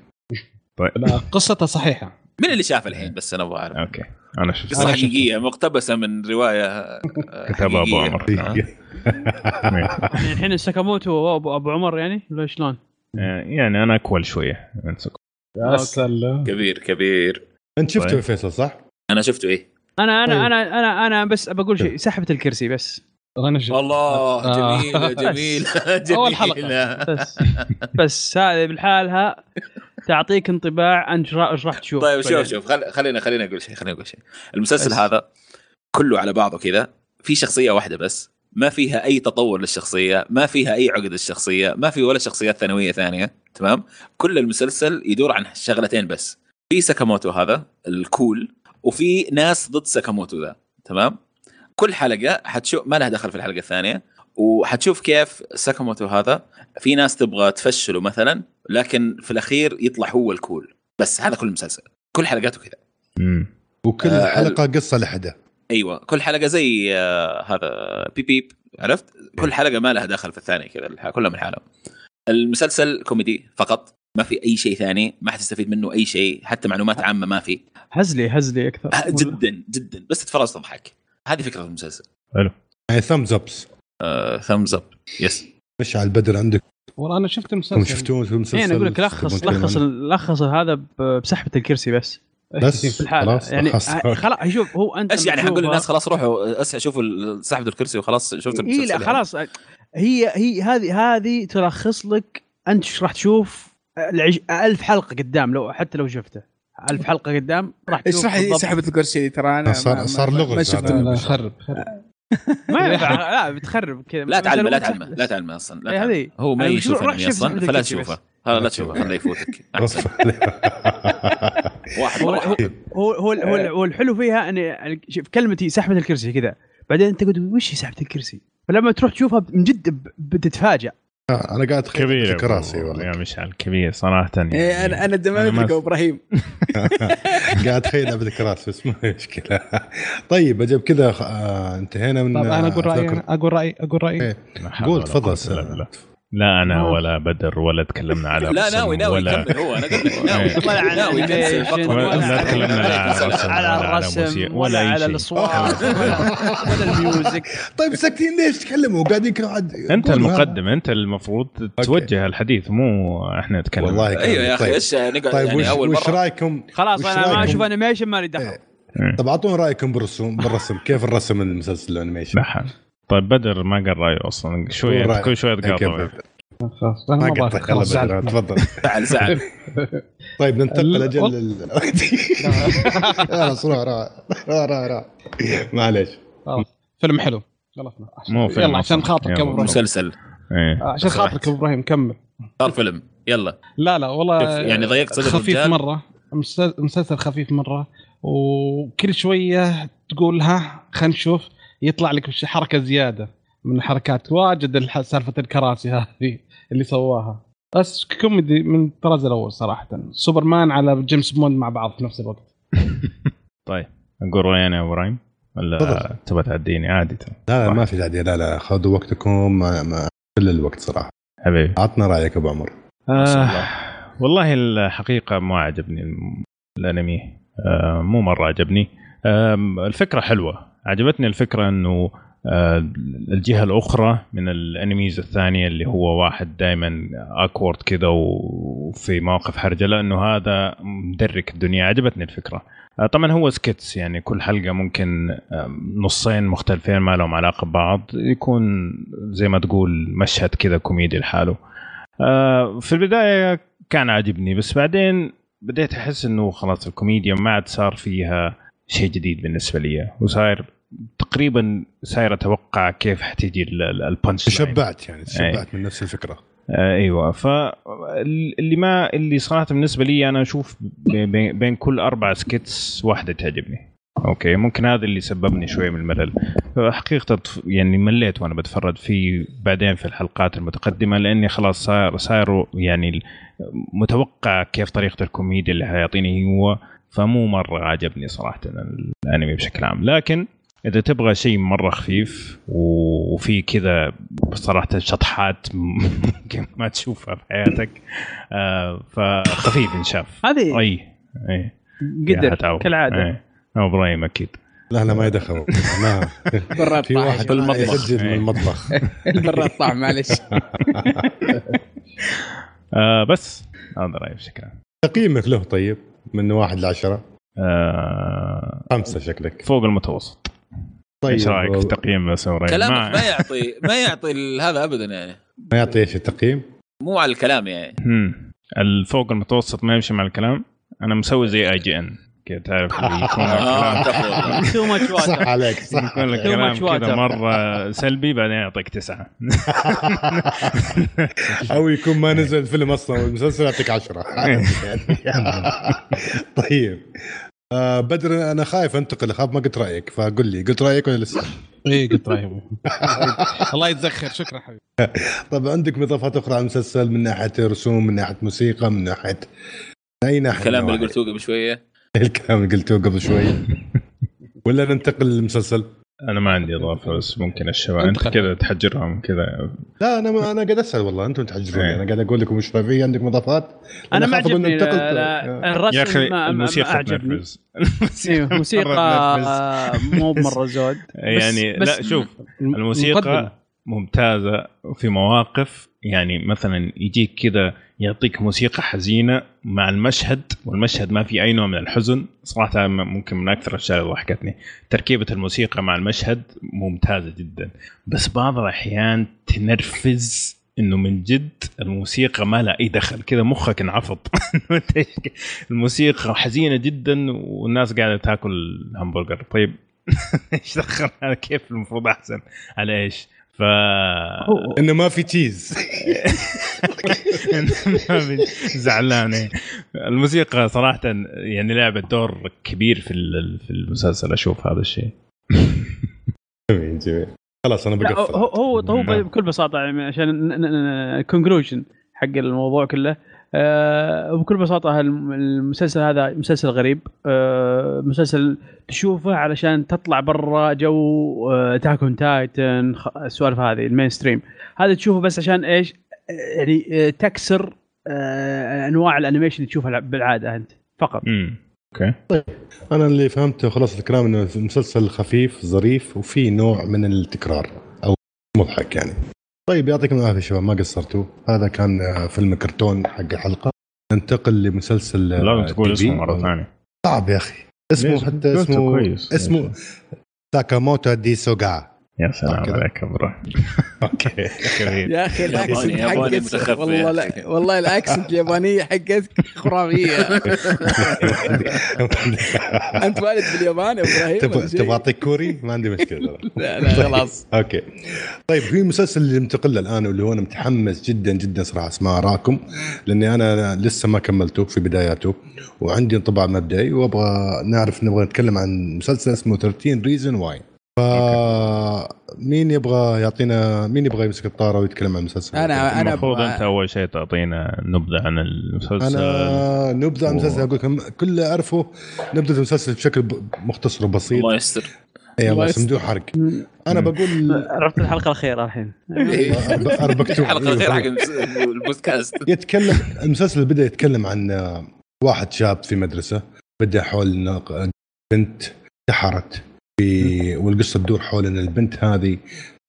لا قصته صحيحة. مين اللي شاف الحين؟ بس أنا أبغى أعرف. أوكي أنا شفت. قصة حقيقية مقتبسة من رواية كتبها أبو عمر. الحين الساكاموتو وابو عمر يعني ولا شلون؟ يعني انا اكول شويه يا سلام. كبير انت شفته فيصل صح؟ انا شفته. ايه انا بس بقول شيء، سحبت الكرسي بس والله جميلة جميلة جميلة أول حلقة بس هذه بالحالها تعطيك انطباع أنت راح تشوف. طيب شوف خلينا أقول شيء المسلسل بس. هذا كله على بعضه كذا في شخصية واحدة بس ما فيها أي تطور للشخصية، ما فيها أي عقد للشخصية، ما في ولا شخصيات ثانوية ثانية، تمام؟ كل المسلسل يدور عن شغلتين بس، في ساكاموتو هذا الكول وفي ناس ضد ساكاموتو ذا، تمام؟ كل حلقة حتشوف ما لها دخل في الحلقة الثانية، وحتشوف كيف ساكاموتو هذا في ناس تبغى تفشله مثلا لكن في الأخير يطلع هو الكول، بس هذا كل المسلسل، كل حلقاته كذا. وكل حلقة قصة لحدة. ايوه كل حلقه زي هذا بيب عرفت، كل حلقه ما لها دخل في الثانيه كذا، كلها من حالها. المسلسل كوميدي فقط، ما في اي شيء ثاني، ما حتستفيد منه اي شيء، حتى معلومات عامه ما في. هزلي اكثر جدا جدا، بس تتفرج تضحك، هذه فكره المسلسل. حلو thumbs ups thumbs up يس. مش على البدر عندك؟ والله انا شفت المسلسل، يعني اقول لك لخص هذا بسحبه الكرسي بس خلاص يعني خلاص. شوف هو انت ايش يعني حنقول للناس خلاص روحوا اسع شوفوا سحبوا الكرسي وخلاص شفتوا المسلسل. إيه لا خلاص، هي هذه تلخص لك انت ايش راح تشوف 1000 حلقه قدام، لو حتى لو شفته 1000 حلقه قدام راح تشوف ايش راح سحبه الكرسي. ترى انا صار لغز، ما شفت خرب ما لا بتخرب كذا. لا تعلمه اصلا، لا تعلم. هو ما يشوفني اصلا فلا تشوفه، لا تشوفه، خليه يفوتك. هو الحلو فيها ان كلمتي سحبه الكرسي كذا، بعدين انت قلت وش هي سحبه الكرسي، فلما تروح تشوفها من جد بتتفاجئ. انا قاعد كبير كراسي والله يا مشعل، كبير صراحه. يعني انا دمامك ابراهيم قاعد خيله بالكراسي، بس ما مشكله. طيب اجيب كذا انتهينا من. طب انا اقول رايي قول تفضل. لا أنا ولا بدر ولا تكلمنا على لا ناوي كمل. هو أنا قلت ولا ناوي ولا تكلمنا على الرسم ولا على الأصوات ولا الميوزك. طيب ساكتين ليش تكلموا قاعدين كعد؟ أنت المقدم، أنت المفروض توجه الحديث، مو إحنا نتكلم. والله أيوة يا أخي، إيش يعني أول مرة؟ وش رأيكم؟ خلاص أنا ما أشوف أنيميشن ما يدخل. طب أعطونا رأيكم بالرسم، كيف الرسم المسلسل الأنيميشن؟ طيب بدر ما قال رأيه أصلاً، شوية كل شوية تقاطع. خلاص أنا ما قلت خلاص بدر تفضل. سعد طيب ننتقل أجل لا صراحة را معلش. فيلم حلو خلصنا، يلا عشان خاطرك أبو إبراهيم مسلسل، عشان خاطرك أبو إبراهيم كمل صار فيلم. يلا لا والله يعني ضيقت صدر الرجال، خفيف مرة مسلسل، خفيف مرة، وكل شوية تقولها خلينا نشوف يطلع لك حركة زيادة من حركات واجد سالفة الكراسي هذه اللي سواها، بس كوميدي من الطراز الأول صراحة. سوبرمان على جيمس بوند مع بعض في نفس الوقت. طيب نقول رأيي أنا يا إبراهيم ولا تبى تعديني عادي؟ لا ما في تعدي، لا خذوا وقتكم كل الوقت صراحة حبيبي. عطنا رأيك أبو عمر. والله الحقيقة ما عجبني الأنمي، مو مرة عجبني. الفكرة حلوة، عجبتني الفكرة أنه الجهة الأخرى من الأنميز الثانية اللي هو واحد دائما أكورد كذا وفي مواقف حرجلة، أنه هذا مدرك الدنيا. عجبتني الفكرة. طبعا هو سكتس، يعني كل حلقة ممكن نصين مختلفين ما لهم علاقة ببعض، يكون زي ما تقول مشهد كذا كوميدي لحاله. في البداية كان عجبني، بس بعدين بديت أحس أنه خلاص الكوميديا ما عاد صار فيها شيء جديد بالنسبة لي، وصاير تقريبا صاير أتوقع كيف حتيجي البانش. تشبعت من نفس الفكرة. أيوة، اللي صراحة بالنسبة لي أنا أشوف بين كل 4 سكتس واحدة تعجبني. أوكي ممكن هذا اللي سببني شوية من الملل حقيقة، يعني مليت وأنا بتفرج فيه بعدين في الحلقات المتقدمة، لأني خلاص صاير يعني متوقع كيف طريقة الكوميديا اللي هيعطيني هو، فمو مرة عجبني صراحة الأنمي بشكل عام. لكن إذا تبغى شيء مرة خفيف وفي كذا صراحة شطحات ممكن ما تشوفها في حياتك، فخفيف نشاف هذه أي قدر كالعادة أو إبراهيم أكيد. لا ما يدخلوا برا في واحد يسجل من المطبخ برا الطاع معلش. بس هذا رأيي بشكل عام. تقييمك له طيب من 1 ل 10؟ 5 شكلك فوق المتوسط. طيب ايش رايك في التقييم بس وريان؟ كلامك ما يعطي هذا ابدا يعني. ما يعطي ايش التقييم؟ مو على الكلام يعني. الفوق المتوسط ما يمشي مع الكلام. انا مسوي زي IGN كده تعرف يكون صح عليك صح الكلام كده مرة سلبي بعدين يعطيك 9 أو يكون ما نزل الفيلم أصلا والمسلسل يعطيك 10. طيب بدر أنا خايف أنتقل خاف ما قلت رأيك فقل لي قلت رأيك ولا لسه؟ إيه قلت رأيك. الله يتذكر شكرا حبيبي. طب عندك مضافات أخرى على المسلسل من ناحية رسوم من ناحية موسيقى من ناحية أي ناحية؟ الكلام اللي قلتوه قبل شوية ولا ننتقل للمسلسل؟ أنا ما عندي إضافة بس ممكن الشباب أنت كذا تحجرهم كذا. لا أنا قاعد أسأل والله أنتم تحجرون. أنا قاعد أقول لكم مش رأيي عندك مضافات. أنا ما عجبني الرسم الموسيقى تنرفز. الموسيقى مو مرة زود يعني. لا شوف الموسيقى ممتازة في مواقف يعني مثلا يجيك كذا يعطيك موسيقى حزينة مع المشهد والمشهد ما في أي نوع من الحزن صراحة. ممكن من أكثر الأشياء اللي ضحكتني تركيبة الموسيقى مع المشهد ممتازة جدا. بس بعض الأحيان تنرفز إنه من جد الموسيقى ما لها أي دخل كذا مخك انعفض. الموسيقى حزينة جدا والناس قاعدة تاكل همبرجر. طيب إيش دخل على كيف المفروض أحسن على إيش؟ إنه ما في تشيز. زعلانة الموسيقى صراحة يعني لعبت دور كبير في المسلسل. أشوف هذا الشيء. جميل جميل خلاص أنا بقفل. هو بكل بساطة يعني عشان conclusion حق الموضوع كله بكل بساطة المسلسل هذا مسلسل غريب. مسلسل تشوفه علشان تطلع برا جو تاكون تايتن السوالف هذه المينستريم. هذا تشوفه بس عشان إيش يعني تكسر أنواع الأنيميشن اللي تشوفها بالعادة أنت فقط. أوكي. طيب أنا اللي فهمته خلاص الكلام إنه مسلسل خفيف ظريف وفي نوع من التكرار أو مضحك يعني. طيب يعطيكم العافية شباب ما قصرتوا. هذا كان فيلم كرتون حق الحلقة. ننتقل لمسلسل. لا تقول اسمه مرة ثانية. صعب يا أخي اسمه حتى اسمه ساكاموتو دي سوغا. يا سلام عليك برا. أوكي يا أخي الياباني متخفي والله الأكسنت اليابانية حقتك خرافية. أنت والد باليابان يا إبراهيم. تبغى أعطيك كوري ما عندي مشكلة. لا خلاص أوكي. طيب في مسلسل اللي متقل الآن واللي هو أنا متحمس جدا جدا صراحة ما أراكم لأني أنا لسه ما كملته في بداياته وعندي انطباع مبدئي وأبغى نبغى نتكلم عن مسلسل اسمه 13 Reasons Why. مين يبغى يعطينا مين يبغى يمسك الطاره ويتكلم عن المسلسل؟ انا المفروض انت اول شيء تعطينا نبذه عن المسلسل. انا نبذه عن المسلسل اقول لكم كل اعرفه نبذه المسلسل بشكل مختصر وبسيط. الله يستر يلا سمدوه حرق. انا بقول عرفت الحلقه الاخيره الحين الحلقه الاخيره حق البودكاست. يتكلم المسلسل بدا يتكلم عن واحد شاب في مدرسه بدا حول بنت انتحرت والقصة تدور حول أن البنت هذه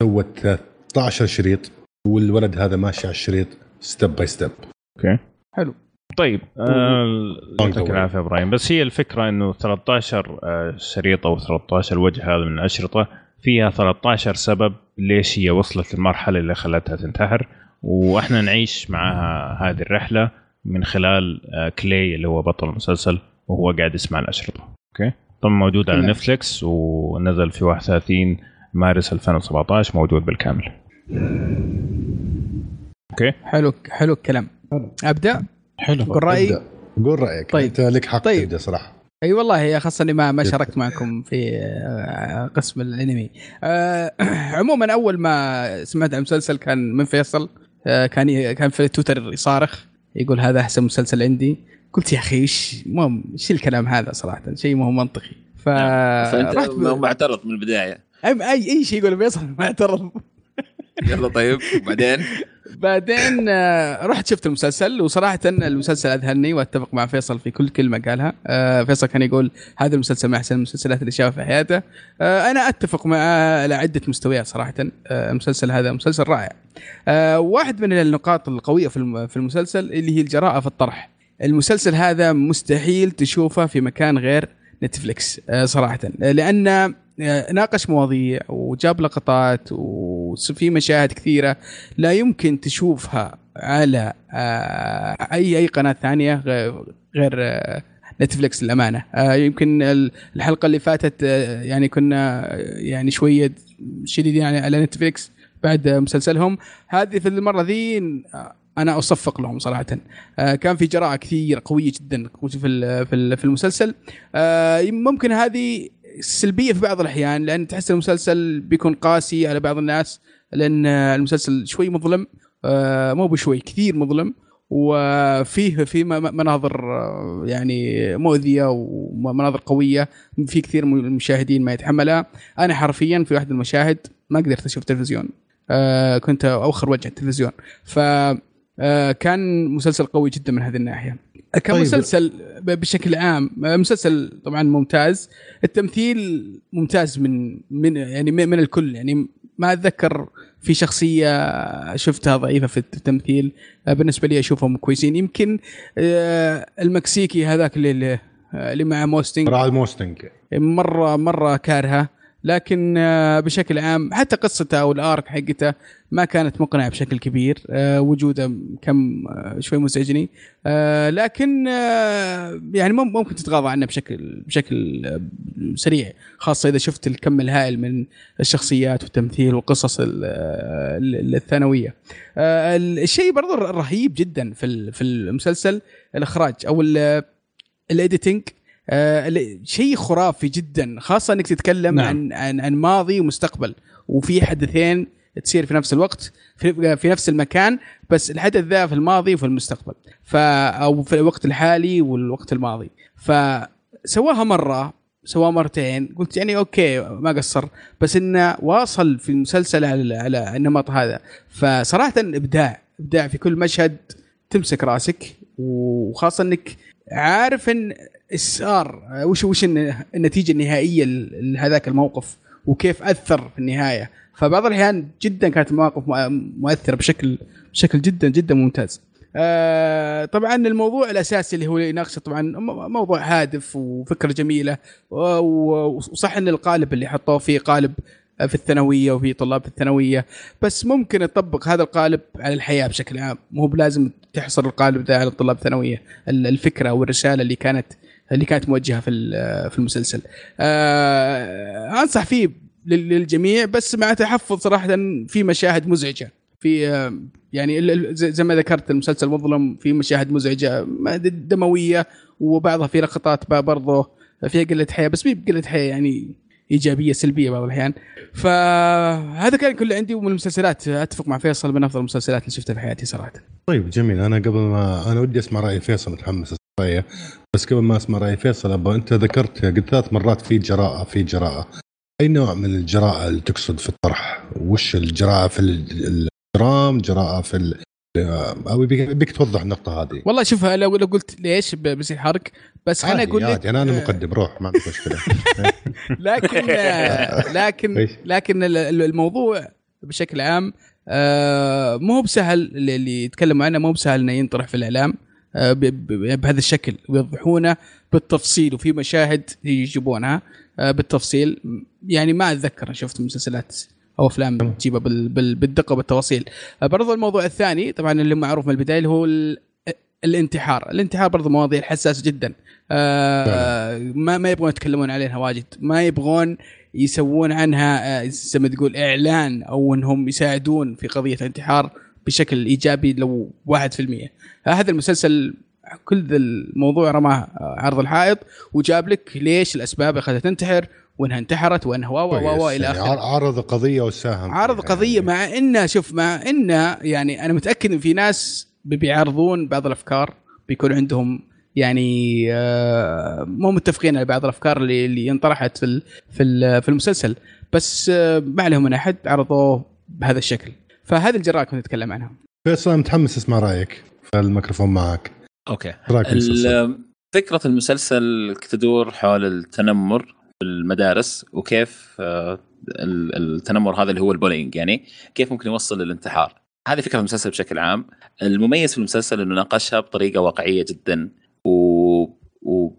سوت 13 شريط والولد هذا ماشي على الشريط ستيب باي ستيب. اوكي حلو. طيب يعطيك العافية إبراهيم. بس هي الفكرة أنه 13 شريط أو 13 وجه هذا من الأشرطة فيها 13 سبب ليش هي وصلت للمرحلة اللي خلتها تنتحر وإحنا نعيش معها هذه الرحلة من خلال كلي اللي هو بطل المسلسل وهو قاعد يسمع الأشرطة. اوكي طبعا موجود على نتفليكس ونزل في 31 مارس 2017 موجود بالكامل. اوكي حلو الكلام. ابدا حلو قول رايك طيب. انت لك حق تبدا طيب. صراحه اي والله يا خاصه اني ما شاركت معكم في قسم الانمي. عموما اول ما سمعت المسلسل كان من فيصل كان في تويتر يصارخ يقول هذا احسن مسلسل عندي. قلت يا اخي ايش الكلام هذا صراحه شيء مو منطقي. فانت معترض من البدايه اي شيء يقول بيصل معترض. يلا طيب بعدين رحت شفت المسلسل وصراحه المسلسل اذهلني واتفق مع فيصل في كل كلمه قالها. فيصل كان يقول هذا المسلسل من احسن المسلسلات اللي شافها في حياته. انا اتفق معه على عده مستويات صراحه. المسلسل هذا مسلسل رائع. واحد من النقاط القويه في المسلسل اللي هي الجراءه في الطرح. المسلسل هذا مستحيل تشوفه في مكان غير نتفليكس صراحة لأن ناقش مواضيع وجاب لقطات وفي مشاهد كثيرة لا يمكن تشوفها على أي قناة ثانية غير نتفليكس للأمانة. يمكن الحلقة اللي فاتت يعني كنا يعني شوية شديدين على نتفليكس بعد مسلسلهم، هذه في المرة ذي أنا أصفق لهم صراحة. كان في جراءة كثير قوية جدا في المسلسل. ممكن هذه سلبية في بعض الأحيان لأن تحس المسلسل بيكون قاسي على بعض الناس، لأن المسلسل شوي مظلم، مو بشوي كثير مظلم، وفيه في مناظر يعني مؤذية ومناظر قوية في كثير من المشاهدين ما يتحملها. أنا حرفيا في واحد المشاهد ما قدرت أشوف تلفزيون، كنت أوخر وجه التلفزيون. كان مسلسل قوي جدا من هذه الناحية. كمسلسل بشكل عام مسلسل طبعا ممتاز، التمثيل ممتاز من الكل. يعني ما أتذكر في شخصية شفتها ضعيفة في التمثيل، بالنسبة لي أشوفهم كويسين. يمكن المكسيكي هذاك اللي مع موستينغ مرة كارها، لكن بشكل عام حتى قصته أو الآرك حقته ما كانت مقنعة بشكل كبير، وجوده كم شوي مزعجني، لكن يعني ممكن تتغاضى عنه بشكل سريع، خاصة إذا شفت الكم الهائل من الشخصيات والتمثيل والقصص الثانوية. الشيء برضو رهيب جدا في المسلسل الإخراج أو الإيديتينج، شيء خرافي جدا، خاصة أنك تتكلم نعم. عن ماضي ومستقبل، وفي حدثين تصير في نفس الوقت في نفس المكان، بس الحدث ذا في الماضي وفي المستقبل أو في الوقت الحالي والوقت الماضي. فسواها مرة سواها مرتين، قلت يعني أوكي ما قصر، بس إنه واصل في المسلسل على النمط هذا. فصراحة إبداع في كل مشهد، تمسك رأسك، وخاصة أنك عارف إن السار وش النتيجة النهائية لهذاك الموقف وكيف أثر في النهاية. فبعض الأحيان جدا كانت المواقف مؤثرة بشكل جدا جدا ممتاز. طبعا الموضوع الأساسي اللي هو يناقشه طبعا موضوع هادف وفكرة جميلة، وصح إن القالب اللي حطوه فيه قالب في الثانوية وفي طلاب في الثانوية، بس ممكن يطبق هذا القالب على الحياة بشكل عام، مو بلازم تحصر القالب ده على الطلاب الثانوية. الفكرة والرسالة اللي كانت موجهة في المسلسل أنصح فيه للجميع، بس مع تحفظ صراحة في مشاهد مزعجة في يعني زي ما ذكرت المسلسل مظلم، في مشاهد مزعجة دموية، وبعضها في لقطات برضه فيها قلة حياة، بس مين قلة حياة يعني إيجابية سلبية بعض الأحيان. فهذا كان كله عندي. ومن المسلسلات أتفق مع فيصل، من أفضل المسلسلات اللي شفتها في حياتي صراحة. طيب جميل. أنا قبل ما أنا ودي أسمع رأي فيصل، متحمس رأيه، بس قبل ما أسمع رأي فيصل أبا أنت ذكرت قلت 3 مرات في جراءة. أي نوع من الجراءة اللي تقصد في الطرح؟ وش الجراءة في الدرام، جراءة في أو بيك توضح النقطة هذه؟ والله شوفها لو قلت ليش بصير حرق، بس أنا أقول لك أنا مقدم روح ما عندي مشكلة. لكن الموضوع بشكل عام مو بسهل اللي يتكلم عنه، مو بسهل إنه ينطرح في الإعلام بهذا الشكل ويوضحونه بالتفصيل، وفي مشاهد يجيبونها بالتفصيل. يعني ما أتذكر شفت مسلسلات أو أفلام تجيبها بالدقة والتفاصيل. برضو الموضوع الثاني طبعا اللي معروف من البداية اللي هو الانتحار برضو مواضيع حساسة جدا، ما يبغون يتكلمون عليها واجد، ما يبغون يسوون عنها زي ما تقول إعلان أو أنهم يساعدون في قضية الانتحار بشكل إيجابي لو 1%. هذا المسلسل كل ذا الموضوع رماه عرض الحائط، وجاب لك ليش الأسباب أخذت تنتحر وانها انتحرت وانها واو الى اخره. يعني عرض قضيه وساهم عرض قضيه، مع انه شوف مع انه يعني انا متاكد ان في ناس بيعرضون بعض الافكار بيكون عندهم يعني مو متفقين على بعض الافكار اللي انطرحت في المسلسل، بس ما عليهم ان احد عرضوه بهذا الشكل. فهذه الجراءه كنت اتكلم عنها. فيصل متحمس اسمع رايك، فالميكروفون معك. اوكي، فكره المسلسل تدور حول التنمر المدارس، وكيف التنمر هذا اللي هو البولينج يعني كيف ممكن يوصل للانتحار. هذه فكرة المسلسل بشكل عام. المميز في المسلسل أنه ناقشها بطريقة واقعية جدا و... و...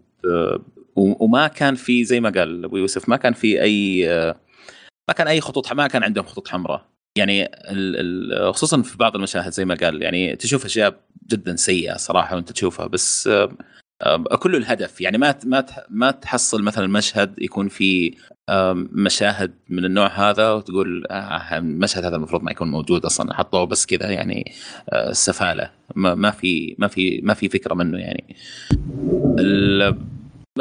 وما كان في زي ما قال أبو يوسف، ما كان في أي، ما كان أي خطوط، ما كان عندهم خطوط حمراء يعني، خصوصا في بعض المشاهد زي ما قال يعني تشوف أشياء جدا سيئة صراحة وأنت تشوفها، بس كل الهدف يعني ما تحصل مثلا مشهد يكون في مشاهد من النوع هذا وتقول المشهد هذا المفروض ما يكون موجود أصلا، حطوه بس كذا يعني سفالة، ما في فكرة منه يعني.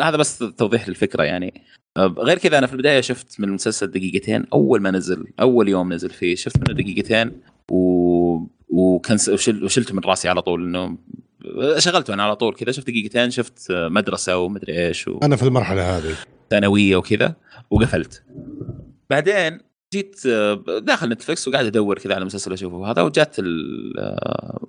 هذا بس توضيح للفكرة يعني. غير كذا أنا في البداية شفت من المسلسل دقيقتين أول ما نزل، أول يوم نزل فيه شفت منه دقيقتين وشلت من رأسي على طول، إنه شغلته أنا على طول كذا، شفت دقيقتين شفت مدرسة ومدري إيش أنا في المرحلة هذه ثانوية وكذا وقفلت. بعدين جيت داخل نتفلكس وقاعد أدور كذا على مسلسل أشوفه هذا،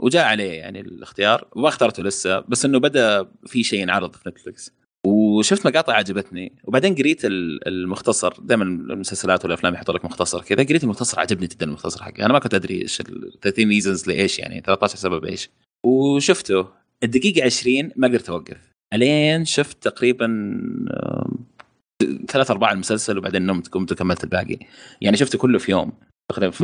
وجاء عليه يعني الاختيار واخترته لسه، بس إنه بدأ في شيء ينعرض في نتفلكس وشفت مقاطع عجبتني، وبعدين قريت المختصر. دائما المسلسلات والافلام يحط لك مختصر كذا، قريت المختصر عجبني جدا المختصر حقه، انا ما كنت ادري ايش 30 ريزنز لايش يعني 13 سبب ايش، وشفته الدقيقه 20 ما قدرت اوقف الين شفت تقريبا 3-4 المسلسل، وبعدين نمت قمت وكملت الباقي يعني، شفته كله في يوم تقريبا.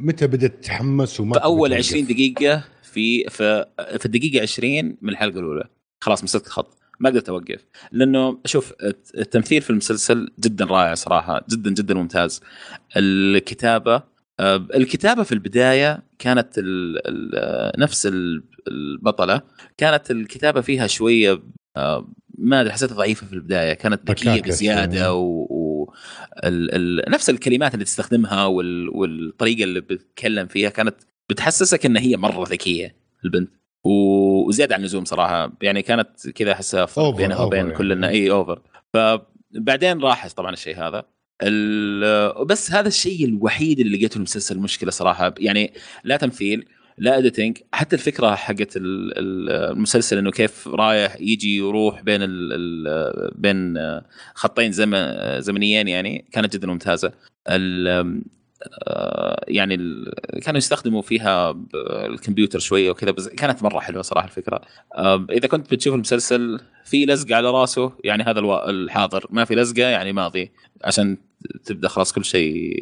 متى بدأت تتحمس وما اول 20 دقيقه في الدقيقه 20 من الحلقه الاولى خلاص مسكت الخط ما قدرت أوقف، لأنه أشوف التمثيل في المسلسل جدا رائع صراحة، جدا جدا ممتاز. الكتابة في البداية كانت نفس البطلة، كانت الكتابة فيها شوية ما أدري حسيتها ضعيفة في البداية، كانت ذكية بزيادة ونفس الكلمات اللي تستخدمها والطريقة اللي بتتكلم فيها كانت بتحسسك إن هي مرة ذكية البنت وزياد عن اللزوم صراحة يعني، كانت كذا أحسها بينها وبين يعني. كلنا أي أوفر. فبعدين راحت طبعا الشيء هذا بس هذا الشيء الوحيد اللي لقيته المسلسل مشكلة صراحة يعني، لا تمثيل لا إديتنج، حتى الفكرة حقت المسلسل إنه كيف رايح يجي وروح بين بين خطين زمنيين يعني، كانت جدا ممتازة. يعني كانوا يستخدموا فيها الكمبيوتر شوية وكذا، بس كانت مرة حلوة صراحة الفكرة. إذا كنت بتشوف المسلسل في لزقة على رأسه يعني هذا الحاضر، ما في لزقة يعني ماضي، عشان تبدأ خلاص كل شيء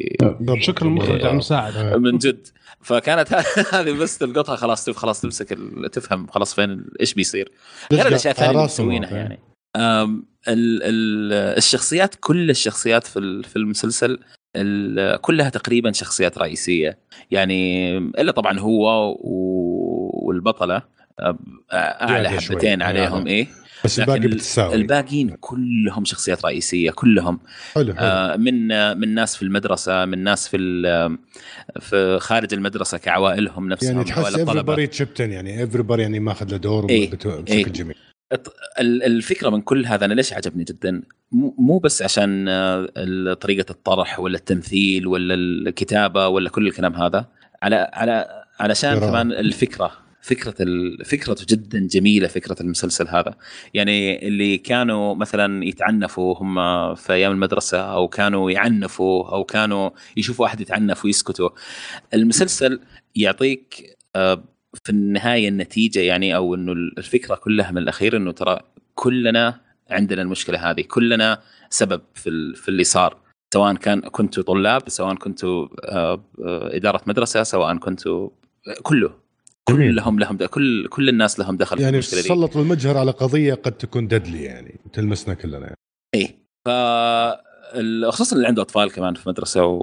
شكرا المخرج عم ساعد من جد. فكانت هذه بس تلقطها خلاص تمسك تفهم خلاص فين إيش بيصير، غير الأشياء الثانية مسوينها يعني. الشخصيات كل الشخصيات في المسلسل كلها تقريبا شخصيات رئيسية يعني، إلا طبعا هو والبطلة أعلى حبتين عليهم إيه، بس الباقيين كلهم شخصيات رئيسية كلهم. حلو. من ناس في المدرسة، من ناس في خارج المدرسة كعوائلهم نفسهم يعني، تحس everybody تشبتن يعني everybody يعني ما أخذ له دور بشكل جميل. الفكرة من كل هذا أنا ليش عجبني جدا، مو بس عشان طريقة الطرح ولا التمثيل ولا الكتابة ولا كل الكلام هذا، علشان كمان الفكرة، فكرة جدا جميلة فكرة المسلسل هذا يعني. اللي كانوا مثلا يتعنفوا هم في أيام المدرسة، أو كانوا يعنفوا، أو كانوا يشوفوا أحد يتعنف ويسكتوا، المسلسل يعطيك في النهاية النتيجة يعني، أو إنه الفكرة كلها من الأخير إنه ترى كلنا عندنا المشكلة هذه، كلنا سبب في اللي صار، سواء كنتوا طلاب، سواء كنتوا إدارة مدرسة، سواء كنتوا كلهم لهم كل الناس لهم دخل يعني في المشكلة دي. سلطوا المجهر على قضية قد تكون ددلي يعني تلمسنا كلنا يعني. إيه، خصوصا اللي عنده أطفال كمان في مدرسة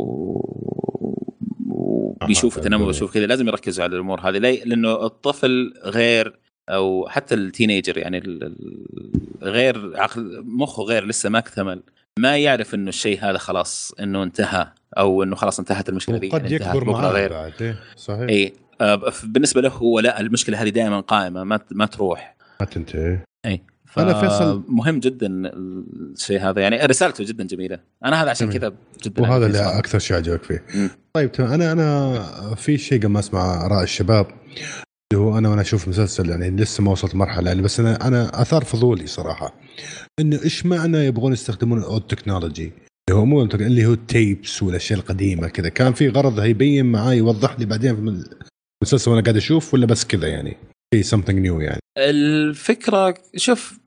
بيشوف تنمر ويشوف كذا، لازم يركزوا على الأمور هذه لأنه الطفل غير، أو حتى التينيجر يعني غير، عقل مخه غير لسه ما اكتمل، ما يعرف إنه الشيء هذا خلاص إنه انتهى، أو إنه خلاص انتهت المشكلة دي قد يعني يكبر معاه غير. صحيح. إيه بالنسبة له هو لا، المشكلة هذه دائما قائمة ما تروح ما تنتهي. إيه أنا فيصل مهم جدا الشيء هذا يعني، رسالته جدا جميلة، أنا هذا عشان كذا جدا، وهذا اللي أكثر شيء عجبك فيه. طيب أنا في شيء قبل ما أسمع رأي الشباب، هو أنا أشوف مسلسل يعني لسه ما وصلت مرحلة يعني، بس أنا أثار فضولي صراحة إنه إيش معنى يبغون يستخدمون التكنولوجي اللي هو التيبس والأشياء القديمة كذا، كان في غرض هيبين معاي يوضح لي بعدين في المسلسل وأنا قاعد أشوف، ولا بس كذا يعني في something new يعني الفكرة. شوف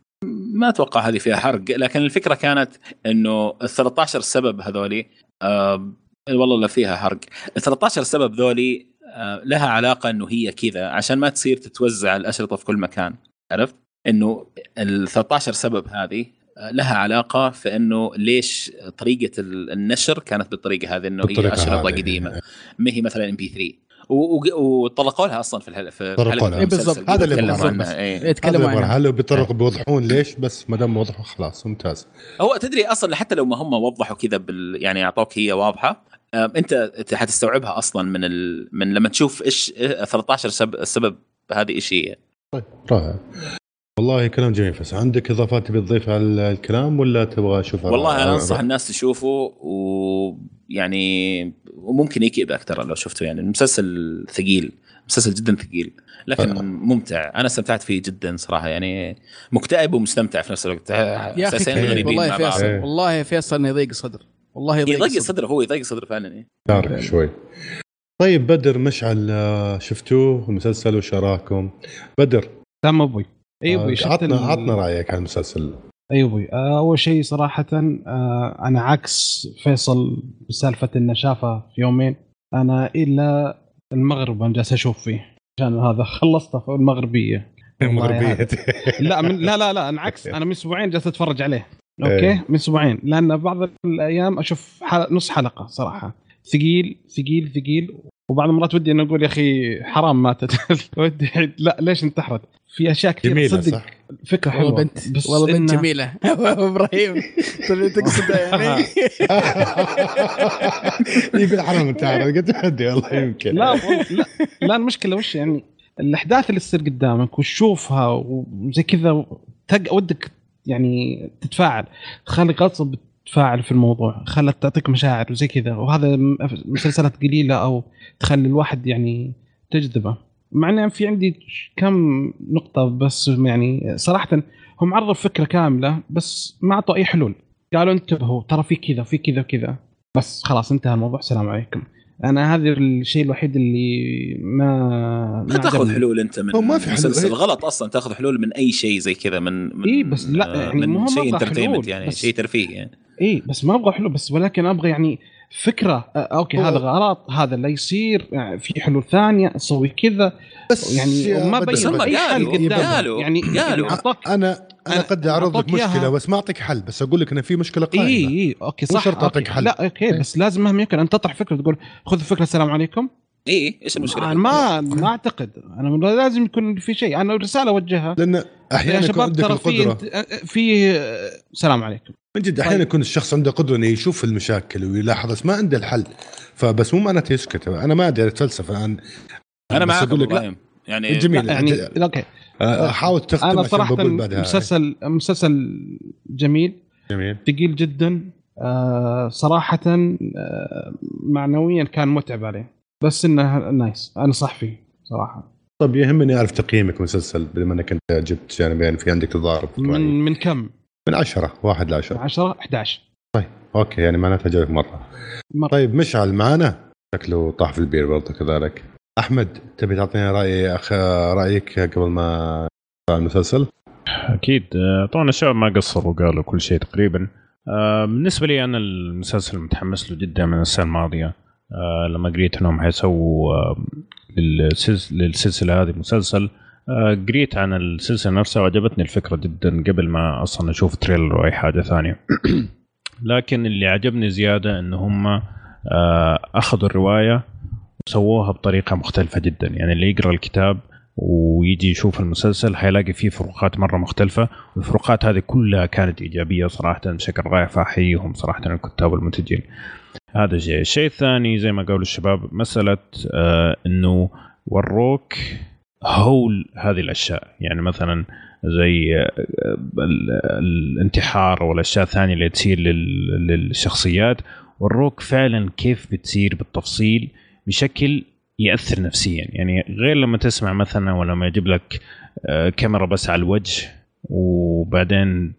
ما أتوقع هذه فيها حرق، لكن الفكرة كانت إنه 13 سبب هذولي والله لا فيها حرق. 13 سبب ذولي لها علاقة إنه هي كذا عشان ما تصير تتوزع الأشرطة في كل مكان، عرفت؟ إنه ال 13 سبب هذه لها علاقة في إنه ليش طريقة النشر كانت بالطريقة هذه، إنه هي أشرطة قديمة ما هي مثلا MP3 وطلقوا لها أصلا في الحلقة بالضبط. هذا اللي يتكلموا عنه، هل بيطرقوا بيوضحون ليش، بس ما دام وضحوا خلاص ممتاز. هو تدري أصلا حتى لو ما هم وضحوا كذا يعني أعطوك هي واضحة، أنت حتستوعبها أصلا من لما تشوف إيش 13 سبب هذه إيش هي. طيب رائع والله كلام جميل. بس عندك إضافات بتضيفها على الكلام ولا تبغى أشوفها؟ والله أنا أنصح الناس تشوفه، ويعني وممكن يكئب أكثر لو شفته، يعني المسلسل ثقيل، مسلسل جدا ثقيل لكن ممتع. أنا استمتعت فيه جدا صراحة، يعني مكتئب ومستمتع في نفس الوقت. والله فيصل، والله فيصل يضيق صدر، والله يضيق صدر، هو يضيق صدر فعلا يعني. شوي. طيب بدر مشعل شفتوه المسلسل وش رايكم؟ بدر تمام أبوي. عطنا رأيك على المسلسل. أيوبي أول شيء صراحة أنا عكس فيصل بسالفة إنه شافه في يومين، أنا إلا المغرب أنا جالس أشوف فيه عشان هذا خلصته المغربية. المغربية لا من لا لا لا أنا عكس، أنا من أسبوعين جالس أتفرج عليه. أوكي من أسبوعين، لأن بعض الأيام أشوف نص حلقة صراحة ثقيل ثقيل ثقيل، وبعض المرات ودي أنا أقول يا أخي حرام ماتت ودي لا ليش انتحرت في أشياء كثير صدق صح. فكرة حلوة والله بنت جميلة إبراهيم تقصده يعني يقول حرام انتحرت قلت هدي والله يمكن لا لا المشكلة وش يعني الأحداث اللي تصير قدامك وتشوفها وزي كذا ودك يعني تتفاعل، تخلي قصة تفاعل في الموضوع، خلت تعطيك مشاعر وزي كذا، وهذا مسلسلات قليلة أو تخلي الواحد يعني تجذبه. معناه في عندي كم نقطة بس، يعني صراحة هم عرضوا فكرة كاملة بس ما عطوا أي حلول، قالوا انتبهوا ترى في كذا في كذا كذا بس خلاص انتهى الموضوع السلام عليكم. أنا هذا الشيء الوحيد اللي ما تأخذ حلول أنت من مسلسل غلط أصلاً، تأخذ حلول من أي شيء زي كذا من إيه بس لا يعني من شيء انترتينمنت يعني شيء ترفيه يعني إيه بس ما أبغى حلول بس، ولكن أبغى يعني فكرة أوكي هذا غلط هذا لا يصير يعني في حلول ثانية سوي كذا بس يعني ما بيصير أي حل قدامه يعني أنا قد أعرضك مشكلة بس ما أعطيك حل، بس أقول لك أنا في مشكلة قائمة إيه أوكي صح أعطيك حل لا أوكي بس لازم مهم يمكن أن تطرح فكرة تقول خذ فكرة السلام عليكم إيه إيش المشكلة. أنا ما أعتقد أنا لازم يكون في شيء، أنا رسالة وجهها لأن أحيانا يكون عندك القدرة في سلام عليكم من جد أحيانا يكون الشخص عنده قدرة إنه يشوف المشاكل ويلاحظ بس ما عنده الحل، فبس مو معناته يسكت. أنا ما أدري الفلسفة أنا ما أقول لك يعني جميل يعني أوكي حاول تختم. أنا صراحة مسلسل جميل ثقيل جدا صراحة معنويا كان متعب عليه بس إنه نايس أنا صح فيه صراحة. طب يهمني أعرف تقييمك مسلسل بما أنك أنت جبت يعني في عندك الضارب من كم؟ من 10 1 ل 10 10 11 طيب أوكي يعني معناتها جايب مرة. طيب مشعل معنا شكله طاح في البير برضه كذلك. أحمد تبي تعطينا رأيك قبل ما المسلسل؟ أكيد طبعا الشباب ما قصروا وقالوا كل شيء تقريبا. بالنسبة لي أنا المسلسل متحمس له جدا من السنة الماضية، لما قريت أنهم حيسووا للسلسلة هذه مسلسل، قريت عن السلسلة نفسها وعجبتني الفكرة جدا قبل ما أصلا أشوف تريلر أو أي حاجة ثانية لكن اللي عجبني زيادة أن هم أخذوا الرواية سووها بطريقة مختلفة جدا، يعني اللي يقرأ الكتاب ويجي يشوف المسلسل حيلاقي فيه فروقات مرة مختلفة، والفروقات هذه كلها كانت إيجابية صراحة بشكل رائع، فأحييهم صراحة الكتاب والمنتجين. هذا الشيء الثاني زي ما قالوا الشباب مسألة أنه وروك هول هذه الأشياء، يعني مثلا زي الانتحار والأشياء الثانية اللي تصير للشخصيات، وروك فعلا كيف بتصير بالتفصيل بشكل يأثر نفسيا، يعني غير لما تسمع مثلا ولا ما يجيب لك كاميرا بس على الوجه وبعدين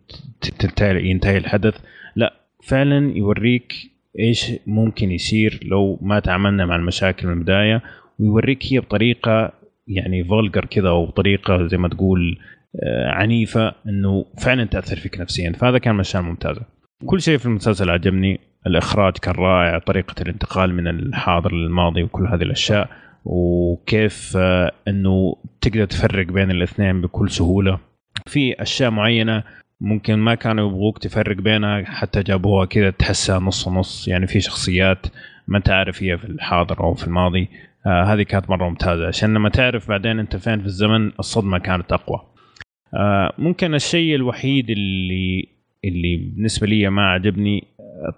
ينتهي الحدث، لا فعلا يوريك ايش ممكن يصير لو ما تعاملنا مع المشاكل من البداية، ويوريك هي بطريقة يعني فولجر كذا، وبطريقة زي ما تقول عنيفة أنه فعلا تأثر فيك نفسيا. فهذا كان مشان ممتازة. كل شيء في المسلسل عجبني، الإخراج كان رائع، طريقة الانتقال من الحاضر للماضي وكل هذه الأشياء، وكيف أنه تقدر تفرق بين الاثنين بكل سهولة. في أشياء معينة ممكن ما كانوا يبغوك تفرق بينها حتى جابوها كذا تحسها نص نص، يعني في شخصيات ما تعرف هي في الحاضر أو في الماضي. هذه كانت مرة ممتازة عشان لما تعرف بعدين أنت فين في الزمن الصدمة كانت أقوى. ممكن الشيء الوحيد اللي بالنسبة لي ما عجبني،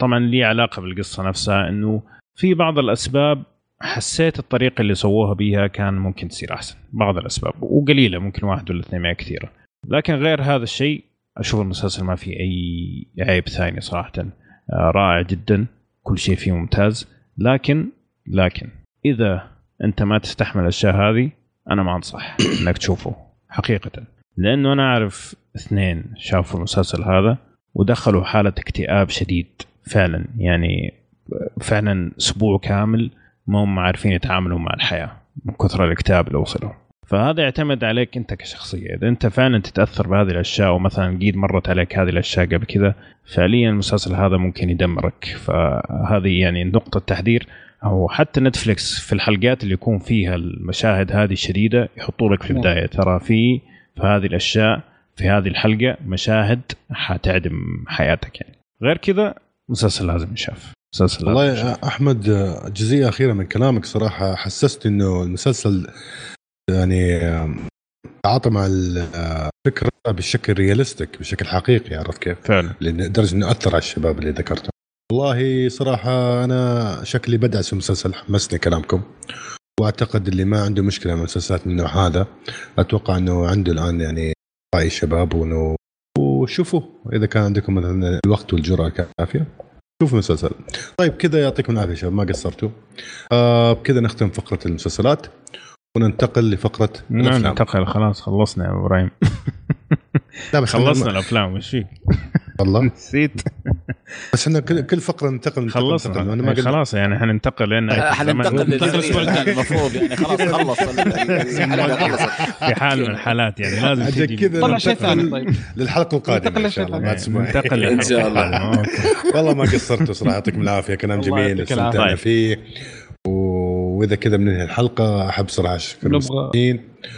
طبعا لي علاقة بالقصة نفسها، أنه في بعض الأسباب حسيت الطريقة اللي سووها بيها كان ممكن تصير أحسن، بعض الأسباب وقليلة، ممكن واحد ولا اثنين ما كثيرة. لكن غير هذا الشيء أشوف المسلسل ما فيه أي عيب ثاني صراحة، رائع جدا، كل شيء فيه ممتاز. لكن إذا أنت ما تستحمل الأشياء هذه أنا ما أنصح أنك تشوفه حقيقة، لأنه أنا أعرف اثنين شافوا المسلسل هذا ودخلوا حالة اكتئاب شديد فعلا، يعني فعلا أسبوع كامل ما هم عارفين يتعاملوا مع الحياة من كثر الاكتئاب اللي وصلهم. فهذا يعتمد عليك أنت كشخصية، إذا أنت فعلا تتأثر بهذه الأشياء ومثلا قيد مرت عليك هذه الأشياء قبل كذا، فعليا المسلسل هذا ممكن يدمرك. فهذه يعني نقطة تحذير. أو حتى نتفليكس في الحلقات اللي يكون فيها المشاهد هذه الشديدة يحطوا لك في البداية ترى في هذه الأشياء في هذه الحلقة مشاهد حتعدم حياتك، يعني غير كذا مسلسل لازم يشاف. مسلسل والله يا أحمد جزئية أخيرة من كلامك صراحة حسست إنه المسلسل يعني تعاطى مع الفكرة بشكل رياليستيك، بشكل حقيقي، عرفت كيف؟ فعلا. لدرجة إنه أثر على الشباب اللي ذكرته. والله صراحة أنا شكلي بدأ في مسلسل، حمسني كلامكم، وأعتقد اللي ما عنده مشكلة مع مسلسلات من النوع هذا أتوقع أنه عنده الآن يعني رأي شباب، وشوفوا إذا كان عندكم مثلا الوقت والجرأة كافية شوفوا مسلسل. طيب كذا يعطيكم العافية شباب، ما قصرتوا. بكذا نختم فقرة المسلسلات وننتقل لفقرة الأفلام. ننتقل، خلاص خلصنا يا إبراهيم. خلصنا الأفلام وش فيك؟ والله نسيت. بس احنا كل فقره ننتقل خلصنا انا ما خلاص يعني حننتقل لان حننتقل للاسبوع الجاي المفروض يعني خلاص خلص في حال من الحالات يعني لازم تجي طلع شيء ثاني. طيب للحلقه القادمه ان شاء الله ما تسمعوا ان شاء الله. والله ما قصرتوا صراحه، يعطيكم العافيه، كلام جميل استمتعنا فيه. وإذا كذا بننهي الحلقه. احب صراحه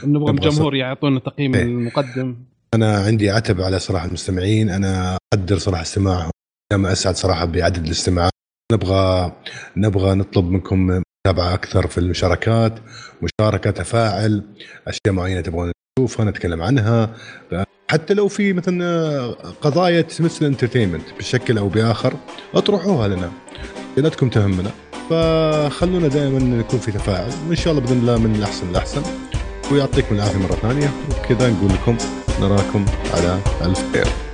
نبغى الجمهور يعطونا تقييم المقدم. أنا عندي عتب على صراحة المستمعين، أنا أقدر صراحة استماعهم، أنا أسعد صراحة بعدد الاستماعات. نبغى نطلب منكم متابعة أكثر في المشاركات، مشاركة، تفاعل، أشياء معينة تبغون نشوفها نتكلم عنها، حتى لو في مثلا قضايا مثل انترتينمنت بشكل أو بآخر أطرحوها لنا، لأنكم تهمنا. فخلونا دائما نكون في تفاعل، وإن شاء الله بإذن الله من الأحسن للأحسن. ويعطيكم العافية مرة ثانية، وكذا نقول لكم نراكم على الف خير.